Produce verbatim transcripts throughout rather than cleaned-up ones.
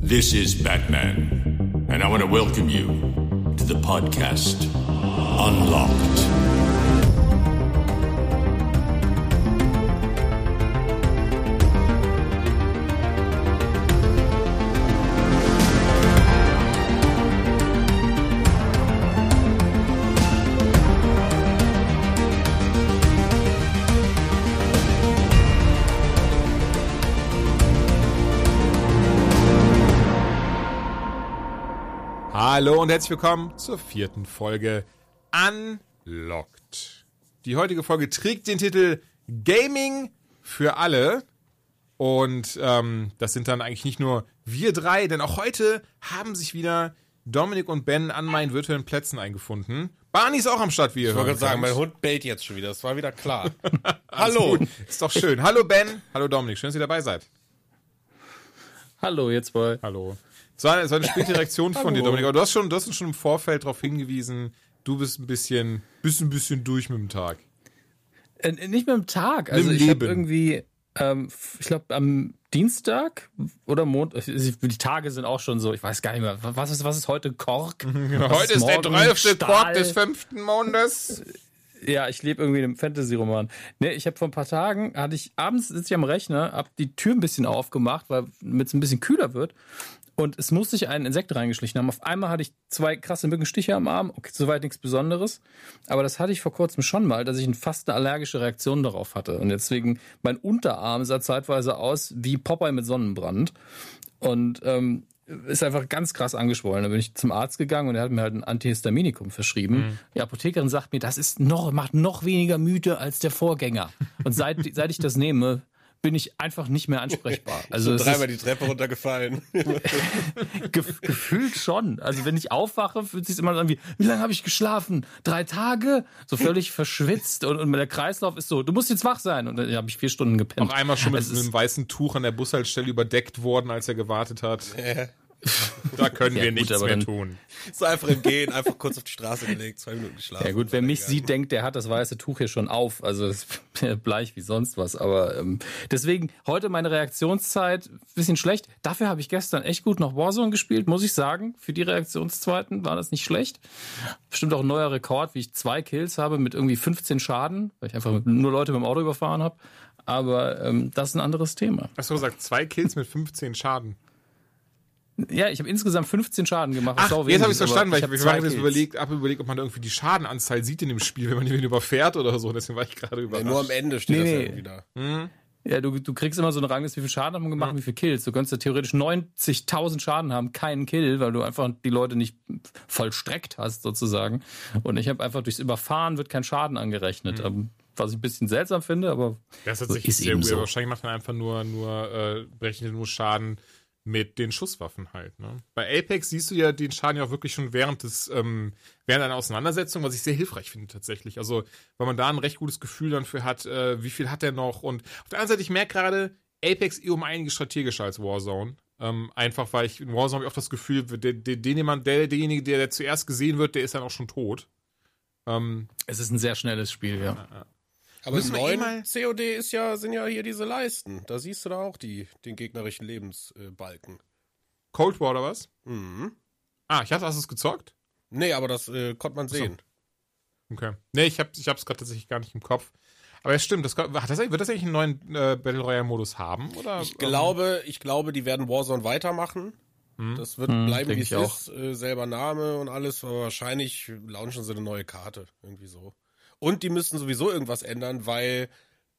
This is Batman, and I want to welcome you to the podcast Unlocked. Hallo und herzlich willkommen zur vierten Folge Unlocked. Die heutige Folge trägt den Titel Gaming für alle. Und ähm, das sind dann eigentlich nicht nur wir drei, denn auch heute haben sich wieder Dominik und Ben an meinen virtuellen Plätzen eingefunden. Barney ist auch am Start, wie ihr hört. Ich wollte gerade sagen, mein Hund bellt jetzt schon wieder, das war wieder klar. Hallo! Ist doch schön. Hallo Ben, hallo Dominik, schön, dass ihr dabei seid. Hallo, jetzt mal. Hallo. Es war eine späte Reaktion von dir, Dominik. Aber du hast, schon, du hast uns schon im Vorfeld darauf hingewiesen, du bist ein bisschen, bist ein bisschen durch mit dem Tag. Äh, nicht mit dem Tag. Also mit dem ich habe irgendwie, ähm, ich glaube am Dienstag oder Montag, die Tage sind auch schon so, ich weiß gar nicht mehr, was ist, was ist heute Kork? Genau. Heute ist, ist der dreifte Kork des fünften Mondes. Ja, ich lebe irgendwie in einem Fantasy-Roman. Ne, ich habe vor ein paar Tagen, hatte ich abends sitze ich am Rechner, habe die Tür ein bisschen aufgemacht, weil es ein bisschen kühler wird. Und es musste sich ein Insekt reingeschlichen haben. Auf einmal hatte ich zwei krasse Mückenstiche am Arm. Okay, soweit nichts Besonderes. Aber das hatte ich vor kurzem schon mal, dass ich eine, fast eine allergische Reaktion darauf hatte. Und deswegen, mein Unterarm sah zeitweise aus wie Popeye mit Sonnenbrand. Und ähm, ist einfach ganz krass angeschwollen. Da bin ich zum Arzt gegangen und er hat mir halt ein Antihistaminikum verschrieben. Mhm. Die Apothekerin sagt mir, das ist noch, macht noch weniger müde als der Vorgänger. Und seit, seit ich das nehme, bin ich einfach nicht mehr ansprechbar. Also so dreimal die Treppe runtergefallen. Ge- gefühlt schon. Also wenn ich aufwache, fühlt sich immer so an wie, wie lange habe ich geschlafen? Drei Tage? So völlig verschwitzt und, und der Kreislauf ist so, du musst jetzt wach sein. Und dann habe ich vier Stunden gepennt. Auch einmal schon mit, mit einem weißen Tuch an der Bushaltestelle überdeckt worden, als er gewartet hat. Äh. Da können ja, wir gut, nichts mehr tun. So einfach im Gehen, einfach kurz auf die Straße gelegt, zwei Minuten geschlafen. Ja gut, wer mich gegangen. sieht, denkt, der hat das weiße Tuch hier schon auf. Also bleich wie sonst was. Aber ähm, deswegen, heute meine Reaktionszeit, bisschen schlecht. Dafür habe ich gestern echt gut noch Warzone gespielt, muss ich sagen. Für die Reaktionszeiten war das nicht schlecht. Bestimmt auch ein neuer Rekord, wie ich zwei Kills habe mit irgendwie fünfzehn Schaden, weil ich einfach mit, nur Leute mit dem Auto überfahren habe. Aber ähm, das ist ein anderes Thema. Hast du gesagt, zwei Kills mit fünfzehn Schaden? Ja, ich habe insgesamt fünfzehn Schaden gemacht. Ach, wenig, jetzt habe ich es verstanden, weil ich, ich habe überlegt, hab überlegt, ob man irgendwie die Schadenanzahl sieht in dem Spiel, wenn man den überfährt oder so. Deswegen war ich gerade überrascht. Ja, nur am Ende steht nee, das nee. ja irgendwie da. Hm? Ja, du, du kriegst immer so eine Rangliste, wie viel Schaden haben wir gemacht, ja. wie viel Kills. Du könntest ja theoretisch neunzigtausend Schaden haben, keinen Kill, weil du einfach die Leute nicht vollstreckt hast sozusagen. Und ich habe einfach durchs Überfahren wird kein Schaden angerechnet. Mhm. Was ich ein bisschen seltsam finde, aber das hat so sich ist sehr so. Wahrscheinlich macht man einfach nur, nur äh, berechnet nur Schaden mit den Schusswaffen halt. Ne? Bei Apex siehst du ja den Schaden ja auch wirklich schon während des ähm, während einer Auseinandersetzung, was ich sehr hilfreich finde tatsächlich. Also, weil man da ein recht gutes Gefühl dann für hat, äh, wie viel hat der noch. Und auf der anderen Seite, ich merke gerade, Apex eh um einiges strategischer als Warzone. Ähm, einfach, weil ich in Warzone habe ich auch das Gefühl, der, der, den jemand, der, derjenige, der, der zuerst gesehen wird, der ist dann auch schon tot. Ähm, es ist ein sehr schnelles Spiel, ja. ja. Aber im neuen eh C O D ist ja, sind ja hier diese Leisten. Da siehst du da auch die, den gegnerischen Lebensbalken. Cold War oder was? Mhm. Ah, ich hatte, hast du es gezockt? Nee, aber das äh, konnte man sehen. So. Okay. Nee, ich hab's, ich hab's gerade tatsächlich gar nicht im Kopf. Aber es stimmt, das, hat das, wird das eigentlich einen neuen äh, Battle Royale-Modus haben? Oder? Ich glaube, ich glaube, die werden Warzone weitermachen. Mhm. Das wird mhm, bleiben, wie es ist. Äh, selber Name und alles. Aber wahrscheinlich launchen sie eine neue Karte. Irgendwie so. Und die müssten sowieso irgendwas ändern, weil,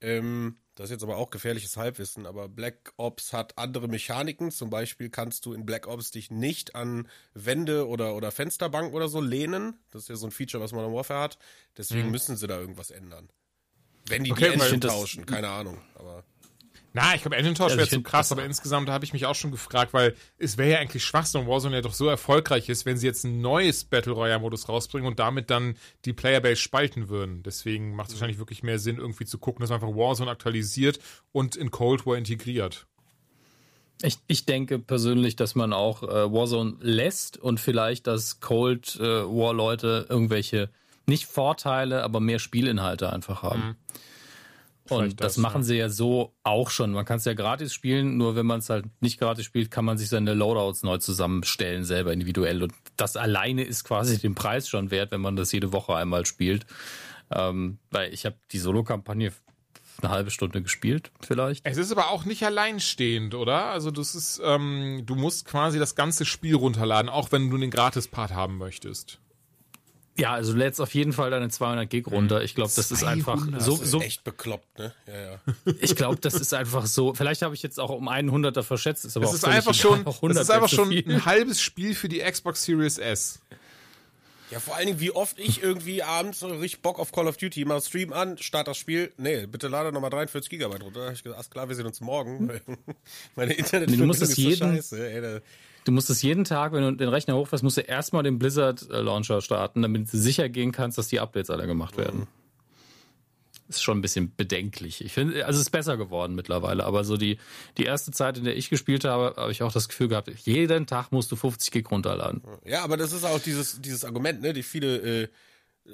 ähm, das ist jetzt aber auch gefährliches Halbwissen, aber Black Ops hat andere Mechaniken. Zum Beispiel kannst du in Black Ops dich nicht an Wände oder, oder Fensterbanken oder so lehnen. Das ist ja so ein Feature, was Modern Warfare hat. Deswegen mhm. müssen sie da irgendwas ändern. Wenn die okay, die Engine tauschen, keine Ahnung. Aber na, ich glaube, Engine Tausch wäre zu krass, aber insgesamt habe ich mich auch schon gefragt, weil es wäre ja eigentlich Schwachsinn, Warzone ja doch so erfolgreich ist, wenn sie jetzt ein neues Battle Royale-Modus rausbringen und damit dann die Playerbase spalten würden. Deswegen macht es mhm. wahrscheinlich wirklich mehr Sinn, irgendwie zu gucken, dass man einfach Warzone aktualisiert und in Cold War integriert. Ich, ich denke persönlich, dass man auch äh, Warzone lässt und vielleicht, dass Cold äh, War-Leute irgendwelche, nicht Vorteile, aber mehr Spielinhalte einfach haben. Mhm. Und das, das machen ja. sie ja so auch schon. Man kann es ja gratis spielen, nur wenn man es halt nicht gratis spielt, kann man sich seine Loadouts neu zusammenstellen, selber individuell. Und das alleine ist quasi den Preis schon wert, wenn man das jede Woche einmal spielt. Ähm, weil ich habe die Solo-Kampagne eine halbe Stunde gespielt, vielleicht. Es ist aber auch nicht alleinstehend, oder? Also das ist, ähm, du musst quasi das ganze Spiel runterladen, auch wenn du den Gratis-Part haben möchtest. Ja, also du lädst auf jeden Fall deine zweihundert Gig runter. Ich glaube, das ist einfach so, so echt bekloppt, ne? Ja, ja. Ich glaube, das ist einfach so. Vielleicht habe ich jetzt auch um einen Hunderter verschätzt. Ist aber das, auch ist einfach schon, das ist einfach schon ein halbes Spiel für die Xbox Series S. Ja, vor allen Dingen, wie oft ich irgendwie abends richtig Bock auf Call of Duty, mal Stream an, start das Spiel, nee, bitte lade nochmal dreiundvierzig Gigabyte runter. Da habe ich gesagt, klar, wir sehen uns morgen. Meine Internetverbindung ist so scheiße. Ey, da Du musst es jeden Tag, wenn du den Rechner hochfährst, musst du erstmal den Blizzard-Launcher starten, damit du sicher gehen kannst, dass die Updates alle gemacht werden. Mhm. Ist schon ein bisschen bedenklich. Ich finde, also es ist besser geworden mittlerweile, aber so die, die erste Zeit, in der ich gespielt habe, habe ich auch das Gefühl gehabt, jeden Tag musst du fünfzig Gig runterladen. Ja, aber das ist auch dieses, dieses Argument, ne, die viele, äh,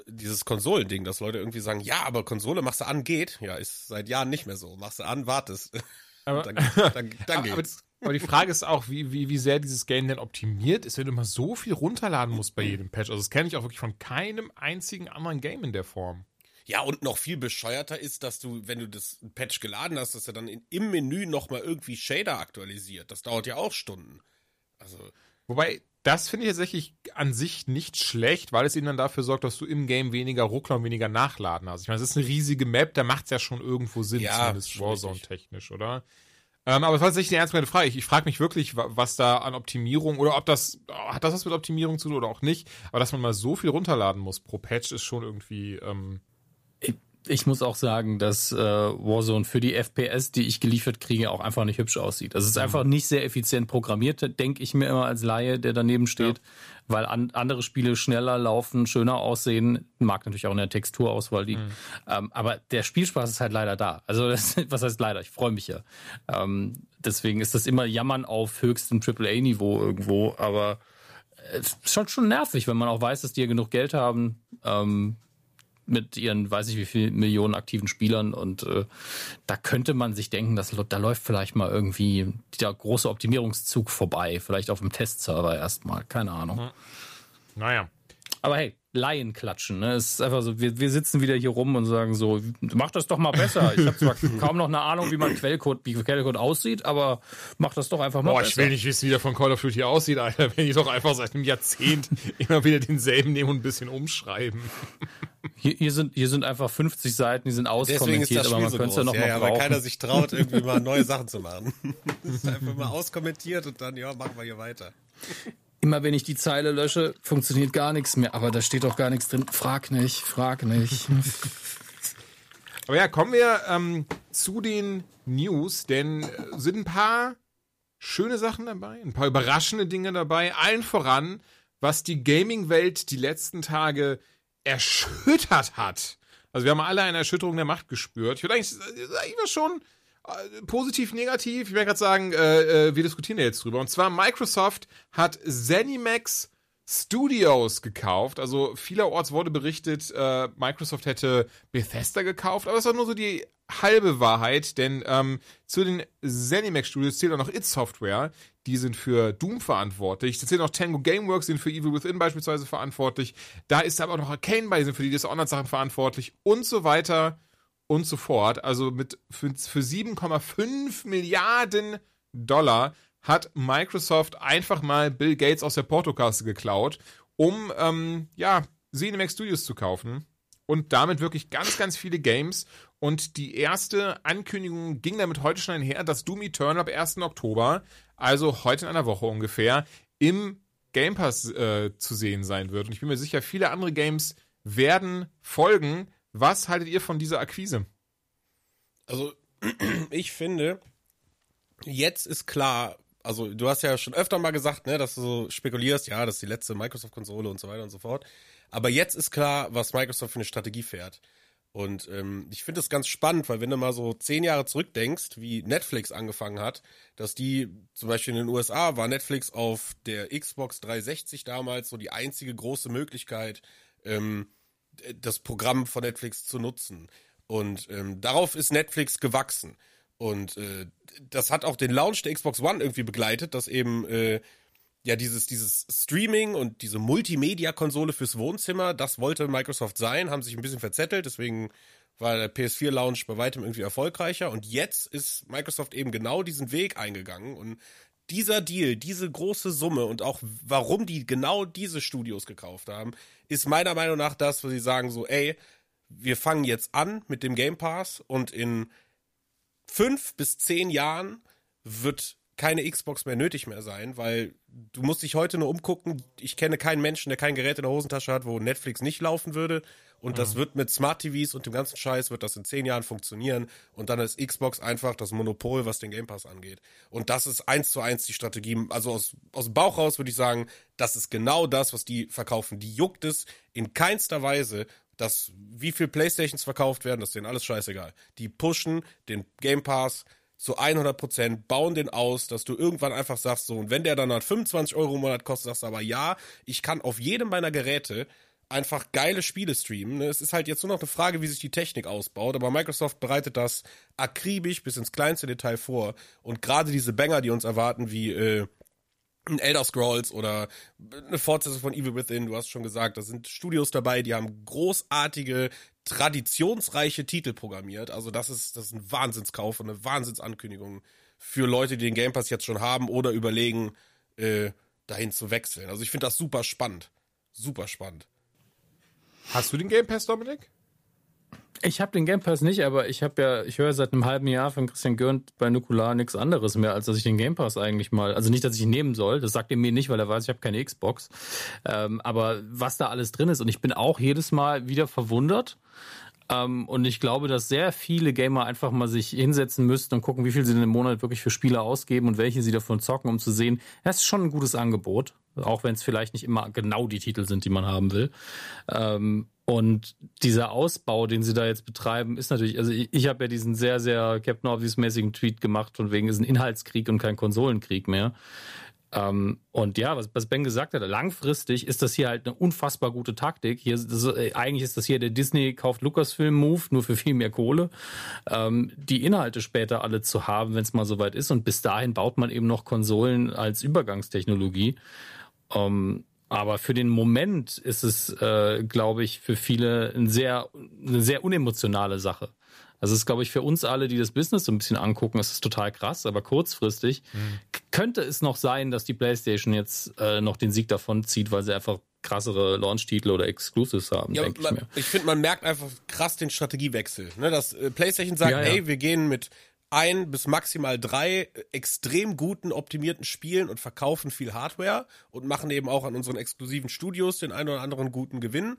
dieses Konsolending, dass Leute irgendwie sagen, ja, aber Konsole machst du an, geht. Ja, ist seit Jahren nicht mehr so. Machst du an, wartest. Aber, dann, dann, dann geht's. Aber die Frage ist auch, wie, wie, wie sehr dieses Game denn optimiert ist, wenn du mal so viel runterladen musst bei jedem Patch. Also das kenne ich auch wirklich von keinem einzigen anderen Game in der Form. Ja, und noch viel bescheuerter ist, dass du, wenn du das Patch geladen hast, dass er dann in, im Menü nochmal irgendwie Shader aktualisiert. Das dauert ja auch Stunden. Also Wobei, das finde ich tatsächlich an sich nicht schlecht, weil es eben dann dafür sorgt, dass du im Game weniger ruckler und weniger nachladen hast. Ich meine, es ist eine riesige Map, da macht es ja schon irgendwo Sinn, ja, zumindest Warzone-technisch, oder? Ähm, aber es war tatsächlich eine ernsthaft Frage. Ich, ich frage mich wirklich, was da an Optimierung oder ob das, hat das was mit Optimierung zu tun oder auch nicht. Aber dass man mal so viel runterladen muss pro Patch ist schon irgendwie... Ähm ich, ich muss auch sagen, dass äh, Warzone für die F P S, die ich geliefert kriege, auch einfach nicht hübsch aussieht. Also es ist einfach nicht sehr effizient programmiert, denke ich mir immer als Laie, der daneben steht. Ja. Weil an, andere Spiele schneller laufen, schöner aussehen. Mag natürlich auch in der Texturauswahl liegen. Mhm. Ähm, aber der Spielspaß ist halt leider da. Also das, was heißt leider? Ich freue mich ja. Ähm, deswegen ist das immer Jammern auf höchstem Triple A Niveau irgendwo. Aber es ist schon, schon nervig, wenn man auch weiß, dass die ja genug Geld haben, ähm, mit ihren, weiß ich wie viel Millionen aktiven Spielern, und äh, da könnte man sich denken, dass da läuft vielleicht mal irgendwie der große Optimierungszug vorbei, vielleicht auf dem Testserver erstmal, keine Ahnung. Mhm. Naja. Aber hey, Laien klatschen, ne? Es ist einfach so, wir, wir sitzen wieder hier rum und sagen so, mach das doch mal besser. Ich habe zwar kaum noch eine Ahnung, wie man Quellcode, wie Quellcode aussieht, aber mach das doch einfach mal Boah, besser. Boah, ich will nicht wissen, wie der von Call of Duty aussieht, Alter, wenn die doch einfach seit einem Jahrzehnt immer wieder denselben nehmen und ein bisschen umschreiben. Hier, hier, sind, hier sind einfach fünfzig Seiten, die sind auskommentiert, aber man so könnte es ja noch ja, mal ja, brauchen. Weil keiner sich traut, irgendwie mal neue Sachen zu machen. Das ist einfach mal auskommentiert und dann, ja, machen wir hier weiter. Immer wenn ich die Zeile lösche, funktioniert gar nichts mehr. Aber da steht doch gar nichts drin. Frag nicht, frag nicht. Aber ja, kommen wir ähm, zu den News, denn äh, sind ein paar schöne Sachen dabei, ein paar überraschende Dinge dabei. Allen voran, was die Gaming-Welt die letzten Tage erschüttert hat. Also wir haben alle eine Erschütterung der Macht gespürt. Ich würde eigentlich, eigentlich war schon äh, positiv, negativ. Ich würde gerade sagen, äh, äh, wir diskutieren ja jetzt drüber. Und zwar Microsoft hat Zenimax Studios gekauft. Also vielerorts wurde berichtet, äh, Microsoft hätte Bethesda gekauft. Aber das war nur so die halbe Wahrheit, denn ähm, zu den Zenimax Studios zählt auch noch id Software. Die sind für Doom verantwortlich. Da zählen auch Tango Gameworks, die sind für Evil Within beispielsweise verantwortlich. Da ist aber auch noch Arcane bei, die sind für die Dishonored-Sachen verantwortlich und so weiter und so fort. Also mit für, für sieben Komma fünf Milliarden Dollar hat Microsoft einfach mal Bill Gates aus der Portokasse geklaut, um ähm, ja, Zenimax Studios zu kaufen. Und damit wirklich ganz, ganz viele Games. Und die erste Ankündigung ging damit heute schon einher, dass Doom Eternal ab ersten Oktober, also heute in einer Woche ungefähr, im Game Pass äh, zu sehen sein wird. Und ich bin mir sicher, viele andere Games werden folgen. Was haltet ihr von dieser Akquise? Also, ich finde, jetzt ist klar, also du hast ja schon öfter mal gesagt, ne, dass du so spekulierst, ja, das ist die letzte Microsoft-Konsole und so weiter und so fort. Aber jetzt ist klar, was Microsoft für eine Strategie fährt. Und ähm, ich finde das ganz spannend, weil wenn du mal so zehn Jahre zurückdenkst, wie Netflix angefangen hat, dass die, zum Beispiel in den U S A, war Netflix auf der Xbox dreihundertsechzig damals so die einzige große Möglichkeit, ähm, das Programm von Netflix zu nutzen. Und ähm, darauf ist Netflix gewachsen. Und äh, das hat auch den Launch der Xbox One irgendwie begleitet, dass eben äh, ja dieses, dieses Streaming und diese Multimedia-Konsole fürs Wohnzimmer, das wollte Microsoft sein, haben sich ein bisschen verzettelt, deswegen war der P S vier Launch bei weitem irgendwie erfolgreicher. Und jetzt ist Microsoft eben genau diesen Weg eingegangen. Und dieser Deal, diese große Summe und auch warum die genau diese Studios gekauft haben, ist meiner Meinung nach das, wo sie sagen so, ey, wir fangen jetzt an mit dem Game Pass und in fünf bis zehn Jahren wird keine Xbox mehr nötig mehr sein, weil du musst dich heute nur umgucken. Ich kenne keinen Menschen, der kein Gerät in der Hosentasche hat, wo Netflix nicht laufen würde. Und mhm. das wird mit Smart-T Vs und dem ganzen Scheiß, wird das in zehn Jahren funktionieren. Und dann ist Xbox einfach das Monopol, was den Game Pass angeht. Und das ist eins zu eins die Strategie. Also aus, aus dem Bauch raus würde ich sagen, das ist genau das, was die verkaufen. Die juckt es in keinster Weise, dass wie viel Playstations verkauft werden, das ist denen alles scheißegal. Die pushen den Game Pass zu hundert Prozent, bauen den aus, dass du irgendwann einfach sagst, so, und wenn der dann halt fünfundzwanzig Euro im Monat kostet, sagst du aber, ja, ich kann auf jedem meiner Geräte einfach geile Spiele streamen. Es ist halt jetzt nur noch eine Frage, wie sich die Technik ausbaut, aber Microsoft bereitet das akribisch bis ins kleinste Detail vor. Und gerade diese Banger, die uns erwarten, wie äh, ein Elder Scrolls oder eine Fortsetzung von Evil Within, du hast schon gesagt, da sind Studios dabei, die haben großartige, traditionsreiche Titel programmiert. Also das ist, das ist ein Wahnsinnskauf und eine Wahnsinnsankündigung für Leute, die den Game Pass jetzt schon haben oder überlegen, äh, dahin zu wechseln. Also ich finde das super spannend. Super spannend. Hast du den Game Pass, Dominik? Ich habe den Game Pass nicht, aber ich habe ja, ich höre seit einem halben Jahr von Christian Görnd bei Nukular nichts anderes mehr, als dass ich den Game Pass eigentlich mal, also nicht, dass ich ihn nehmen soll, das sagt er mir nicht, weil er weiß, ich habe keine Xbox, ähm, aber was da alles drin ist und ich bin auch jedes Mal wieder verwundert, ähm, und ich glaube, dass sehr viele Gamer einfach mal sich hinsetzen müssten und gucken, wie viel sie denn im Monat wirklich für Spiele ausgeben und welche sie davon zocken, um zu sehen, das ist schon ein gutes Angebot, auch wenn es vielleicht nicht immer genau die Titel sind, die man haben will, ähm, und dieser Ausbau, den sie da jetzt betreiben, ist natürlich, also ich, ich habe ja diesen sehr, sehr Captain Obvious-mäßigen Tweet gemacht, von wegen, es ist ein Inhaltskrieg und kein Konsolenkrieg mehr. Ähm, und ja, was, was Ben gesagt hat, langfristig ist das hier halt eine unfassbar gute Taktik. Hier, das, eigentlich ist das hier der Disney-kauft-Lucasfilm-Move, nur für viel mehr Kohle. Ähm, die Inhalte später alle zu haben, wenn es mal soweit ist. Und bis dahin baut man eben noch Konsolen als Übergangstechnologie. Ähm, Aber für den Moment ist es, äh, glaube ich, für viele ein sehr, eine sehr unemotionale Sache. Also es ist, glaube ich, für uns alle, die das Business so ein bisschen angucken, ist es total krass. Aber kurzfristig mhm. könnte es noch sein, dass die PlayStation jetzt äh, noch den Sieg davon zieht, weil sie einfach krassere Launch-Titel oder Exclusives haben, ja, denke ich mir. Ich finde, man merkt einfach krass den Strategiewechsel. Ne? Dass äh, PlayStation sagt, ja, ja. hey, wir gehen mit ein bis maximal drei extrem guten, optimierten Spielen und verkaufen viel Hardware und machen eben auch an unseren exklusiven Studios den einen oder anderen guten Gewinn.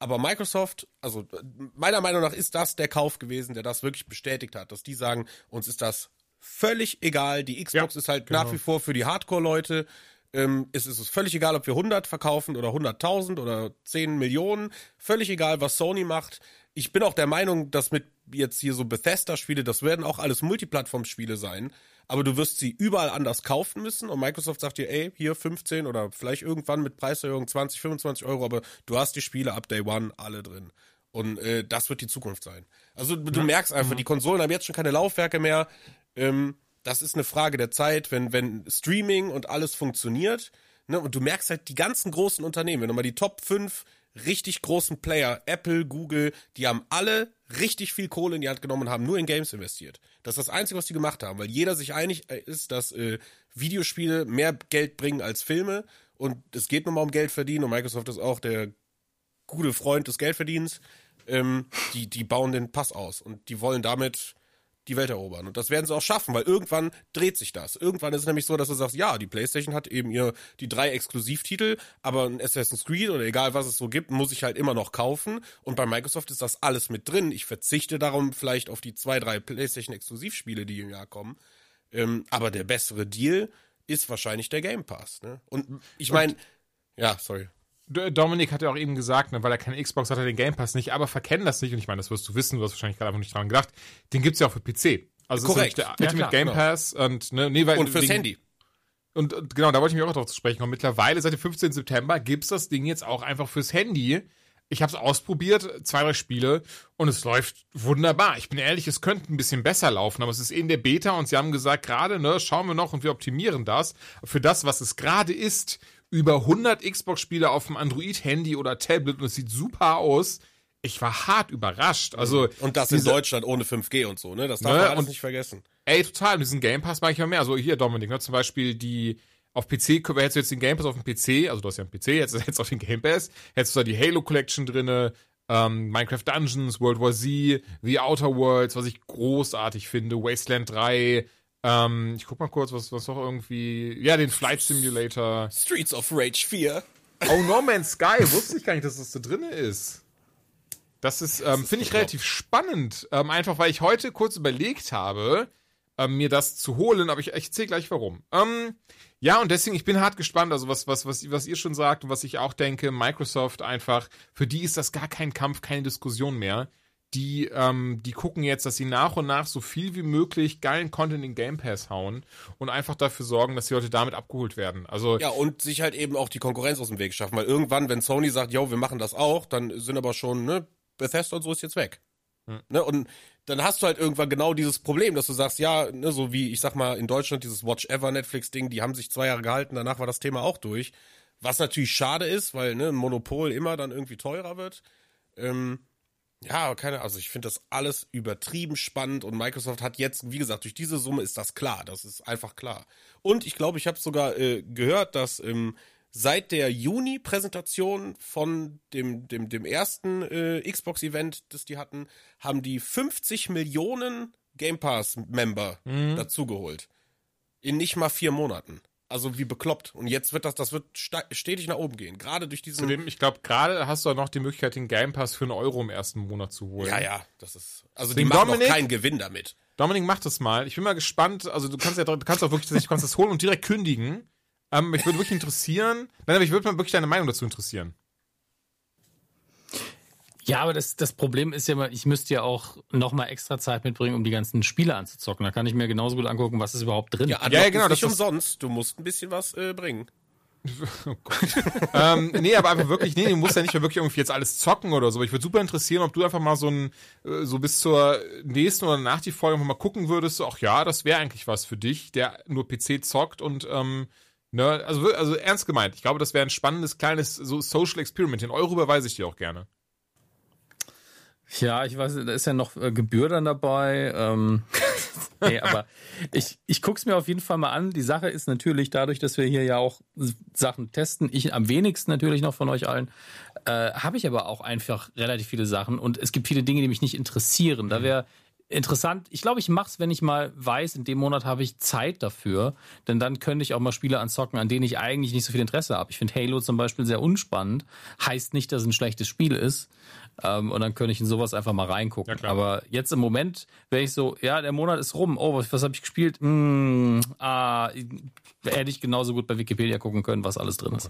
Aber Microsoft, also meiner Meinung nach ist das der Kauf gewesen, der das wirklich bestätigt hat, dass die sagen, uns ist das völlig egal, die Xbox ja, ist halt genau. nach wie vor für die Hardcore-Leute, ähm, es ist völlig egal, ob wir hundert verkaufen oder hunderttausend oder zehn Millionen, völlig egal, was Sony macht. Ich bin auch der Meinung, dass mit jetzt hier so Bethesda-Spiele, das werden auch alles Multiplattform-Spiele sein, aber du wirst sie überall anders kaufen müssen und Microsoft sagt dir, ey, hier fünfzehn oder vielleicht irgendwann mit Preiserhöhung zwanzig, fünfundzwanzig Euro, aber du hast die Spiele ab Day One alle drin. Und äh, das wird die Zukunft sein. Also du merkst einfach, die Konsolen haben jetzt schon keine Laufwerke mehr. Ähm, das ist eine Frage der Zeit, wenn, wenn Streaming und alles funktioniert. Ne? Und du merkst halt die ganzen großen Unternehmen, wenn du mal die Top fünf richtig großen Player, Apple, Google, die haben alle richtig viel Kohle in die Hand genommen und haben nur in Games investiert. Das ist das Einzige, was die gemacht haben, weil jeder sich einig ist, dass äh, Videospiele mehr Geld bringen als Filme und es geht nun mal um Geld verdienen und Microsoft ist auch der gute Freund des Geldverdienens. Ähm, die, die bauen den Pass aus und die wollen damit die Welt erobern. Und das werden sie auch schaffen, weil irgendwann dreht sich das. Irgendwann ist es nämlich so, dass du sagst, ja, die PlayStation hat eben ihr die drei Exklusivtitel, aber ein Assassin's Creed oder egal, was es so gibt, muss ich halt immer noch kaufen. Und bei Microsoft ist das alles mit drin. Ich verzichte darum vielleicht auf die zwei, drei PlayStation-Exklusivspiele, die im Jahr kommen. Ähm, aber der bessere Deal ist wahrscheinlich der Game Pass. Ne? Und ich meine, ja, sorry. Dominik hat ja auch eben gesagt, ne, weil er keine Xbox hat, hat er den Game Pass nicht, aber verkennen das nicht. Und ich meine, das wirst du wissen, du hast wahrscheinlich gerade einfach nicht dran gedacht. Den gibt's ja auch für P C. Also korrekt. Ist ja der Ultimate ja, Game Pass genau. und ne, nee, weil und fürs wegen, Handy. Und, und genau, da wollte ich mich auch noch drauf zu sprechen kommen. Mittlerweile seit dem fünfzehnten September gibt's das Ding jetzt auch einfach fürs Handy ich habe es ausprobiert, zwei, drei Spiele, und es läuft wunderbar. Ich bin ehrlich, es könnte ein bisschen besser laufen, aber es ist in der Beta und sie haben gesagt, gerade, ne, schauen wir noch und wir optimieren das. Für das, was es gerade ist, über hundert Xbox-Spiele auf dem Android-Handy oder Tablet, und es sieht super aus. Ich war hart überrascht. Also, und das diese, in Deutschland ohne fünf G und so, ne? Das darf ne, man alles und, nicht vergessen. Ey, total. Und diesen Game Pass mache ich mal mehr. Also hier, Dominik, ne? Zum Beispiel die... Auf P C, hättest du jetzt den Game Pass auf dem P C, also du hast ja einen P C, jetzt hättest du auf den Game Pass, hättest du da die Halo Collection drinne, ähm, Minecraft Dungeons, World War Z, The Outer Worlds, was ich großartig finde, Wasteland drei, ähm, ich guck mal kurz, was, was noch irgendwie, ja, den Flight Simulator. Streets of Rage vier. Oh, No Man's Sky, wusste ich gar nicht, dass das da drinne ist. Das ist, ähm, finde ich relativ spannend, ähm, einfach weil ich heute kurz überlegt habe, ähm, mir das zu holen, aber ich, ich erzähl gleich warum. Ähm, Ja, und deswegen, ich bin hart gespannt, also was was was was ihr schon sagt und was ich auch denke, Microsoft einfach, für die ist das gar kein Kampf, keine Diskussion mehr. Die ähm, die gucken jetzt, dass sie nach und nach so viel wie möglich geilen Content in Game Pass hauen und einfach dafür sorgen, dass die Leute damit abgeholt werden. Also ja, und sich halt eben auch die Konkurrenz aus dem Weg schaffen, weil irgendwann, wenn Sony sagt, yo, wir machen das auch, dann sind aber schon, ne, Bethesda und so ist jetzt weg. Hm. Ne, und dann hast du halt irgendwann genau dieses Problem, dass du sagst, ja, ne, so wie, ich sag mal, in Deutschland dieses Watch-Ever-Netflix-Ding, die haben sich zwei Jahre gehalten, danach war das Thema auch durch. Was natürlich schade ist, weil, ne, ein Monopol immer dann irgendwie teurer wird. Ähm, ja, keine, also ich finde das alles übertrieben spannend und Microsoft hat jetzt, wie gesagt, durch diese Summe ist das klar, das ist einfach klar. Und ich glaube, ich habe sogar äh, gehört, dass ähm, seit der Juni-Präsentation von dem, dem, dem ersten äh, Xbox-Event, das die hatten, haben die fünfzig Millionen Game Pass-Member mhm. dazugeholt. In nicht mal vier Monaten. Also wie bekloppt. Und jetzt wird das, das wird stetig nach oben gehen. Gerade durch diesen... Zudem, ich glaube, gerade hast du auch noch die Möglichkeit, den Game Pass für einen Euro im ersten Monat zu holen. Ja, ja, das ist... Also den die machen Dominik, noch keinen Gewinn damit. Dominik, mach das mal. Ich bin mal gespannt. Also du kannst ja du kannst auch wirklich du kannst das holen und direkt kündigen. Ähm, mich würde wirklich interessieren, nein, aber ich würde mal wirklich deine Meinung dazu interessieren. Ja, aber das, das Problem ist ja immer, ich müsste ja auch nochmal extra Zeit mitbringen, um die ganzen Spiele anzuzocken. Da kann ich mir genauso gut angucken, was ist überhaupt drin. Ja, ja, ja genau. Ist nicht das umsonst. Ist, du musst ein bisschen was äh, bringen. Oh Gott. ähm, nee, aber einfach wirklich, nee, du musst ja nicht mehr wirklich irgendwie jetzt alles zocken oder so. Ich würde super interessieren, ob du einfach mal so ein, so bis zur nächsten oder nach die Folge mal gucken würdest, ach ja, das wäre eigentlich was für dich, der nur P C zockt und, ähm, ne, also, also ernst gemeint, ich glaube, das wäre ein spannendes, kleines so Social Experiment. Den Euro überweise ich dir auch gerne. Ja, ich weiß, da ist ja noch äh, Gebühr dann dabei. Ähm, nee, aber ich, ich gucke es mir auf jeden Fall mal an. Die Sache ist natürlich, dadurch, dass wir hier ja auch Sachen testen, ich am wenigsten natürlich noch von euch allen, äh, habe ich aber auch einfach relativ viele Sachen. Und es gibt viele Dinge, die mich nicht interessieren. Da wäre... Interessant. Ich glaube, ich mache es, wenn ich mal weiß, in dem Monat habe ich Zeit dafür. Denn dann könnte ich auch mal Spiele anzocken, an denen ich eigentlich nicht so viel Interesse habe. Ich finde Halo zum Beispiel sehr unspannend. Heißt nicht, dass es ein schlechtes Spiel ist. Ähm, und dann könnte ich in sowas einfach mal reingucken. Ja, aber jetzt im Moment wäre ich so, ja, der Monat ist rum. Oh, was, was habe ich gespielt? Hm, ah, hätte ich genauso gut bei Wikipedia gucken können, was alles drin ist.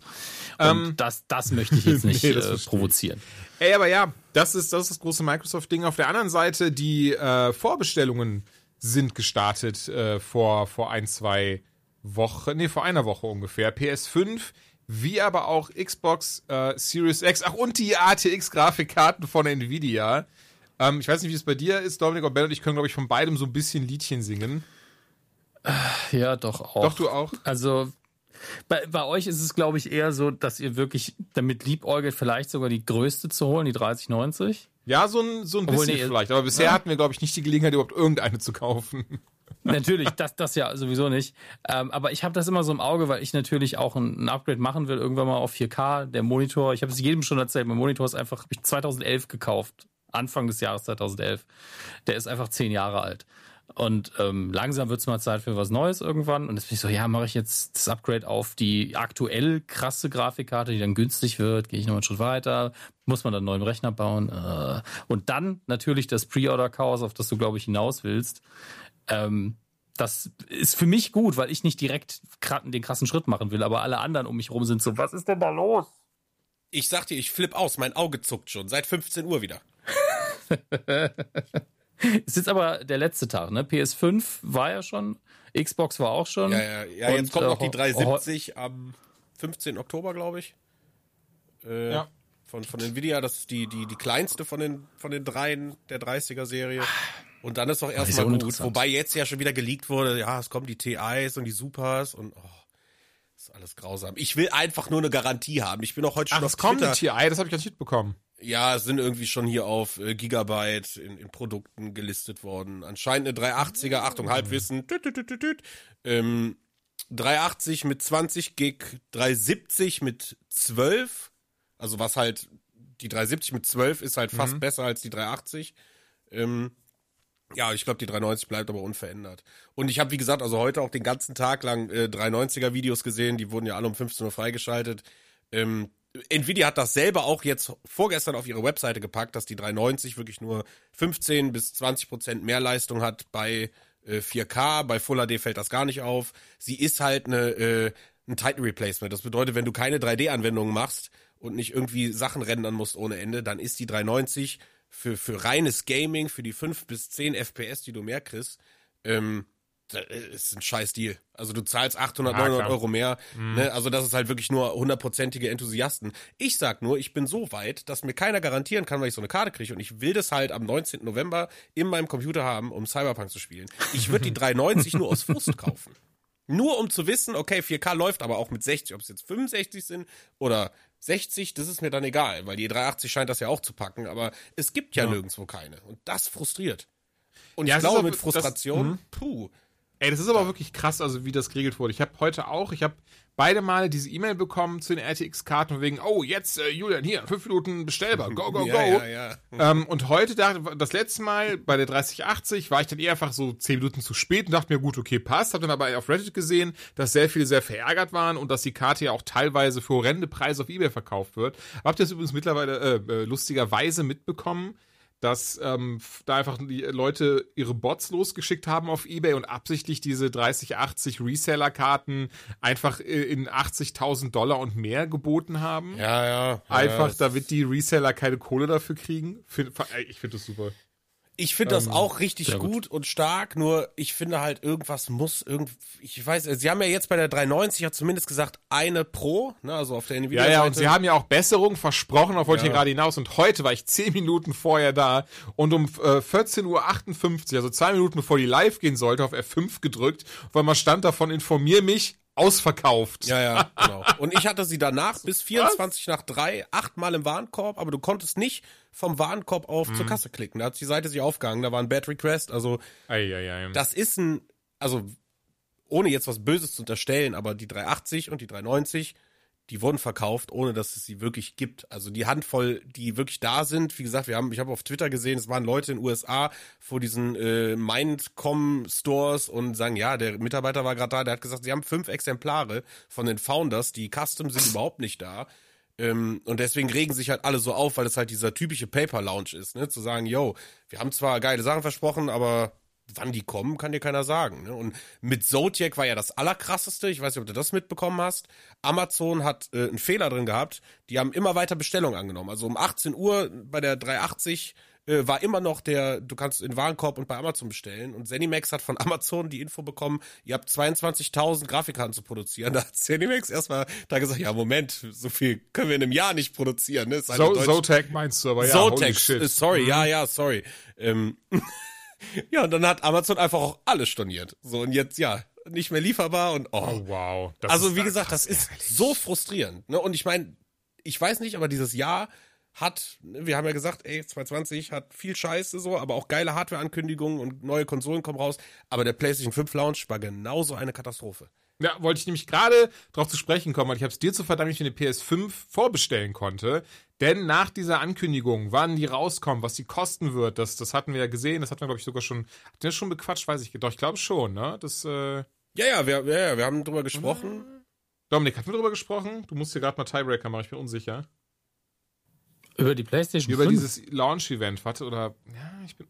Und ähm, das, das möchte ich jetzt nicht nee, äh, provozieren. Ey, aber ja, das ist das, ist das große Microsoft-Ding. Auf der anderen Seite, die äh, Vorbestellungen sind gestartet äh, vor, vor ein, zwei Wochen, nee, vor einer Woche ungefähr. P S fünf, wie aber auch Xbox äh, Series X, ach und die A T X-Grafikkarten von Nvidia. Ähm, ich weiß nicht, wie es bei dir ist, Dominik und Ben und ich können, glaube ich, von beidem so ein bisschen Liedchen singen. Ja, doch auch. Doch, du auch? Also... Bei, bei euch ist es, glaube ich, eher so, dass ihr wirklich damit liebäugelt, vielleicht sogar die größte zu holen, die dreißig neunzig. Ja, so ein, so ein bisschen nee, vielleicht. Aber bisher ja. hatten wir, glaube ich, nicht die Gelegenheit, überhaupt irgendeine zu kaufen. Natürlich, das, das ja sowieso nicht. Ähm, aber ich habe das immer so im Auge, weil ich natürlich auch ein, ein Upgrade machen will, irgendwann mal auf vier K. Der Monitor, ich habe es jedem schon erzählt, mein Monitor ist einfach, habe ich zweitausendelf gekauft. Anfang des Jahres zweitausendelf. Der ist einfach zehn Jahre alt. Und ähm, langsam wird es mal Zeit für was Neues irgendwann. Und jetzt bin ich so, ja, mache ich jetzt das Upgrade auf die aktuell krasse Grafikkarte, die dann günstig wird. Gehe ich nochmal einen Schritt weiter. Muss man dann einen neuen Rechner bauen. Äh. Und dann natürlich das Pre-Order-Chaos, auf das du, glaube ich, hinaus willst. Ähm, das ist für mich gut, weil ich nicht direkt den krassen Schritt machen will. Aber alle anderen um mich rum sind so, was ist denn da los? Ich sag dir, ich flipp aus. Mein Auge zuckt schon. Seit fünfzehn Uhr wieder. Es ist jetzt aber der letzte Tag, ne? P S fünf war ja schon, Xbox war auch schon. Ja, ja, ja. Und jetzt kommt noch die dreihundertsiebzig am fünfzehnten Oktober, glaube ich. Äh, ja. von, von Nvidia. Das ist die, die, die kleinste von den, von den dreien der dreißiger-Serie. Und dann ist doch erstmal gut. Wobei jetzt ja schon wieder geleakt wurde, ja, es kommen die T Is und die Supers und oh, ist alles grausam. Ich will einfach nur eine Garantie haben. Ich bin auch heute schon Ach, auf Twitter. Ach, es kommt eine T I, das habe ich ganz nicht bekommen. Ja, es sind irgendwie schon hier auf äh, Gigabyte in, in Produkten gelistet worden. Anscheinend eine dreihundertachtziger, Achtung, mhm. Halbwissen, tüt, tüt, tüt, tüt. Ähm, dreihundertachtzig mit zwanzig Gig, dreihundertsiebzig mit zwölf, also was halt, die dreihundertsiebzig mit zwölf ist halt fast mhm. besser als die dreihundertachtzig. Ähm, ja, ich glaube, die dreihundertneunzig bleibt aber unverändert. Und ich habe, wie gesagt, also heute auch den ganzen Tag lang äh, dreihundertneunziger-Videos gesehen, die wurden ja alle um fünfzehn Uhr freigeschaltet. Ähm, Nvidia hat das selber auch jetzt vorgestern auf ihre Webseite gepackt, dass die dreihundertneunzig wirklich nur fünfzehn bis zwanzig Prozent mehr Leistung hat bei äh, vier K. Bei Full H D fällt das gar nicht auf. Sie ist halt eine, äh, ein Titan Replacement. Das bedeutet, wenn du keine drei D-Anwendungen machst und nicht irgendwie Sachen rendern musst ohne Ende, dann ist die dreihundertneunzig für, für reines Gaming, für die fünf bis zehn F P S, die du mehr kriegst, ähm, das ist ein scheiß Deal. Also du zahlst achthundert, neunhundert ah, Euro mehr. Mhm. Ne? Also das ist halt wirklich nur hundertprozentige Enthusiasten. Ich sag nur, ich bin so weit, dass mir keiner garantieren kann, weil ich so eine Karte kriege. Und ich will das halt am neunzehnten November in meinem Computer haben, um Cyberpunk zu spielen. Ich würde die dreihundertneunzig nur aus Frust kaufen. Nur um zu wissen, okay, vier K läuft aber auch mit sechzig. Ob es jetzt fünfundsechzig sind oder sechzig, das ist mir dann egal. Weil die dreihundertachtzig scheint das ja auch zu packen. Aber es gibt ja, ja. nirgendwo keine. Und das frustriert. Und ja, ich glaube, aber, mit Frustration, das, puh, Ey, das ist aber wirklich krass, also wie das geregelt wurde. Ich habe heute auch, ich habe beide Male diese E-Mail bekommen zu den R T X-Karten wegen, oh, jetzt, äh, Julian, hier, fünf Minuten bestellbar, go, go, go. Ja, ja, ja. Ähm, und heute, dachte das letzte Mal bei der dreißig achtzig, war ich dann eher einfach so zehn Minuten zu spät und dachte mir, gut, okay, passt. Hab dann aber auf Reddit gesehen, dass sehr viele sehr verärgert waren und dass die Karte ja auch teilweise für horrende Preise auf eBay verkauft wird. Habt ihr das übrigens mittlerweile äh, lustigerweise mitbekommen? Dass ähm, da einfach die Leute ihre Bots losgeschickt haben auf eBay und absichtlich diese dreißig achtzig Reseller-Karten einfach in achtzigtausend Dollar und mehr geboten haben. Ja, ja. ja einfach, ja. Damit die Reseller keine Kohle dafür kriegen. Ich finde das super. Ich finde das ähm, auch richtig gut, gut und stark, nur ich finde halt, irgendwas muss irgendwie, ich weiß, sie haben ja jetzt bei der dreihundertneunzig ja zumindest gesagt, eine Pro, ne, also auf der Nvidia-Seite. Ja, ja, und sie haben ja auch Besserung versprochen, auf wollte ich ja. gerade hinaus, und heute war ich zehn Minuten vorher da und um äh, vierzehn Uhr achtundfünfzig, also zwei Minuten bevor die live gehen sollte, auf F fünf gedrückt, weil man stand davon, informier mich, ausverkauft. Ja, ja, genau. Und ich hatte sie danach bis vierundzwanzig nach drei achtmal im Warenkorb, aber du konntest nicht vom Warenkorb auf mhm. zur Kasse klicken. Da hat die Seite sich aufgehangen, da war ein Bad Request. Also, ei, ei, ei. Das ist ein, also, ohne jetzt was Böses zu unterstellen, aber die dreihundertachtzig und die dreihundertneunzig, die wurden verkauft, ohne dass es sie wirklich gibt. Also die Handvoll, die wirklich da sind, wie gesagt, wir haben, ich habe auf Twitter gesehen, es waren Leute in den U S A vor diesen äh, Mindcom-Stores und sagen, ja, der Mitarbeiter war gerade da, der hat gesagt, sie haben fünf Exemplare von den Founders, die Custom sind überhaupt nicht da. Ähm, und deswegen regen sich halt alle so auf, weil das halt dieser typische Paper-Lounge ist, ne? Zu sagen, yo, wir haben zwar geile Sachen versprochen, aber wann die kommen, kann dir keiner sagen. Ne? Und mit Zotac war ja das Allerkrasseste. Ich weiß nicht, ob du das mitbekommen hast. Amazon hat äh, einen Fehler drin gehabt. Die haben immer weiter Bestellungen angenommen. Also um achtzehn Uhr bei der dreihundertachtzig äh, war immer noch der, du kannst in Warenkorb und bei Amazon bestellen. Und Zenimax hat von Amazon die Info bekommen, ihr habt zweiundzwanzigtausend Grafikkarten zu produzieren. Da hat Zenimax erstmal da gesagt, ja Moment, so viel können wir in einem Jahr nicht produzieren. Ne? So, Zotac meinst du, aber ja, Zotac, holy shit. Äh, sorry, mhm. ja, ja, sorry. Ähm... Ja, und dann hat Amazon einfach auch alles storniert. So, und jetzt, ja, nicht mehr lieferbar und oh. oh wow. Das also, wie gesagt, das ist ehrlich. so frustrierend. Ne? Und ich meine, ich weiß nicht, aber dieses Jahr hat, wir haben ja gesagt, ey, zwanzig zwanzig hat viel Scheiße so, aber auch geile Hardware-Ankündigungen und neue Konsolen kommen raus. Aber der PlayStation fünf Launch war genauso eine Katastrophe. Ja, wollte ich nämlich gerade drauf zu sprechen kommen, weil ich habe es dir zu verdanken, dass ich mir eine P S fünf vorbestellen konnte. Denn nach dieser Ankündigung, wann die rauskommen, was die kosten wird, das, das hatten wir ja gesehen, das hatten wir, glaube ich, sogar schon, hatten wir schon bequatscht, weiß ich, doch, ich glaube schon, ne? Das, äh ja, ja, wir, ja, wir haben drüber gesprochen. Mhm. Dominik, hatten wir drüber gesprochen? Du musst hier gerade mal Tiebreaker machen, ich bin unsicher. Über die PlayStation Über fünf? Dieses Launch-Event, warte, oder, ja, ich bin...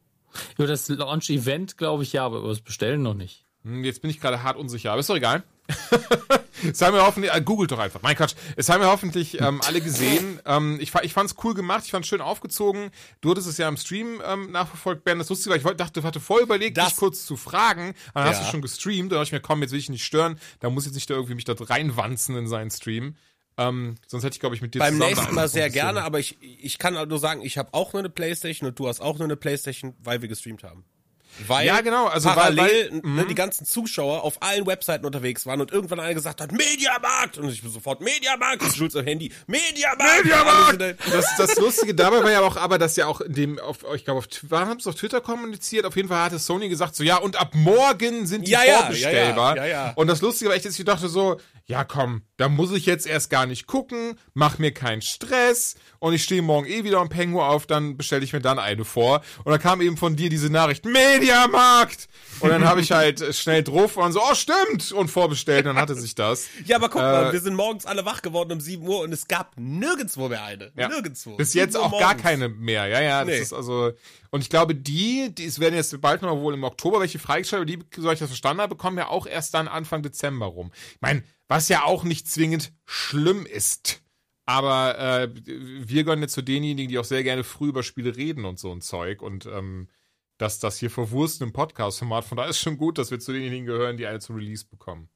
Über das Launch-Event, glaube ich, ja, aber über das Bestellen noch nicht. Jetzt bin ich gerade hart unsicher, aber ist doch egal. Es haben wir hoffentlich, äh, googelt doch einfach, mein Quatsch, es haben wir hoffentlich ähm, alle gesehen, ähm, ich, ich fand's cool gemacht, ich fand's schön aufgezogen, du hattest es ja im Stream ähm, nachverfolgt, Ben, das Lustige war, ich wollte, dachte, hatte voll überlegt, das, dich kurz zu fragen, dann ja. hast du schon gestreamt, da dachte ich mir, komm, jetzt will ich nicht stören, da muss jetzt nicht da irgendwie mich da reinwanzen in seinen Stream. Ähm, sonst hätte ich, glaube ich, mit dir beim nächsten Mal sehr gerne, aber ich, ich kann nur sagen, ich habe auch nur eine Playstation und du hast auch nur eine Playstation, weil wir gestreamt haben. Weil ja, genau, also parallel weil, weil, ne, die ganzen Zuschauer auf allen Webseiten unterwegs waren und irgendwann einer gesagt hat, Mediamarkt! Und ich bin sofort, Mediamarkt! Ich schulz am Handy, Mediamarkt! Mediamarkt! Das, das Lustige dabei war ja auch, aber dass ja auch in dem, auf, ich glaube, wann haben sie auf Twitter kommuniziert? Auf jeden Fall hatte Sony gesagt, so ja, und ab morgen sind die ja, vorbestellbar. Ja, ja, ja, ja. Und das Lustige war echt, dass ich dachte so, ja komm, da muss ich jetzt erst gar nicht gucken, mach mir keinen Stress und ich stehe morgen eh wieder am Penguin auf, dann bestelle ich mir dann eine vor. Und dann kam eben von dir diese Nachricht, Mediamarkt! Und dann habe ich halt schnell drauf und so, oh stimmt! Und vorbestellt, dann hatte sich das. Ja, aber guck äh, mal, wir sind morgens alle wach geworden um sieben Uhr und es gab nirgendwo mehr eine. Ja. Nirgendwo. Bis jetzt auch morgens. Gar keine mehr, ja, ja. Das nee. Ist also... Und ich glaube, die, die es werden jetzt bald noch wohl im Oktober welche freigeschaltet, die, so ich das verstanden habe, bekommen ja auch erst dann Anfang Dezember rum. Ich meine, was ja auch nicht zwingend schlimm ist. Aber äh, wir gehören jetzt zu denjenigen, die auch sehr gerne früh über Spiele reden und so ein Zeug. Und ähm, dass das hier verwursten im Podcast-Format, von daher ist schon gut, dass wir zu denjenigen gehören, die eine zum Release bekommen.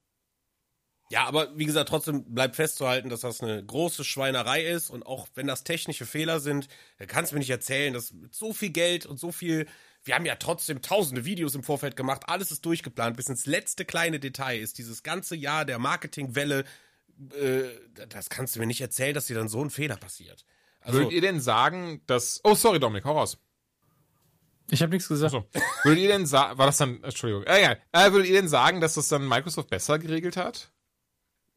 Ja, aber wie gesagt, trotzdem bleibt festzuhalten, dass das eine große Schweinerei ist und auch wenn das technische Fehler sind, kannst du mir nicht erzählen, dass mit so viel Geld und so viel, wir haben ja trotzdem tausende Videos im Vorfeld gemacht, alles ist durchgeplant, bis ins letzte kleine Detail ist dieses ganze Jahr der Marketingwelle, äh, das kannst du mir nicht erzählen, dass dir dann so ein Fehler passiert. Also, würdet ihr denn sagen, dass, oh sorry Dominik, hau raus. Ich habe nichts gesagt. So. Würdet ihr denn sagen, war das dann, Entschuldigung, äh, äh, würdet ihr denn sagen, dass das dann Microsoft besser geregelt hat?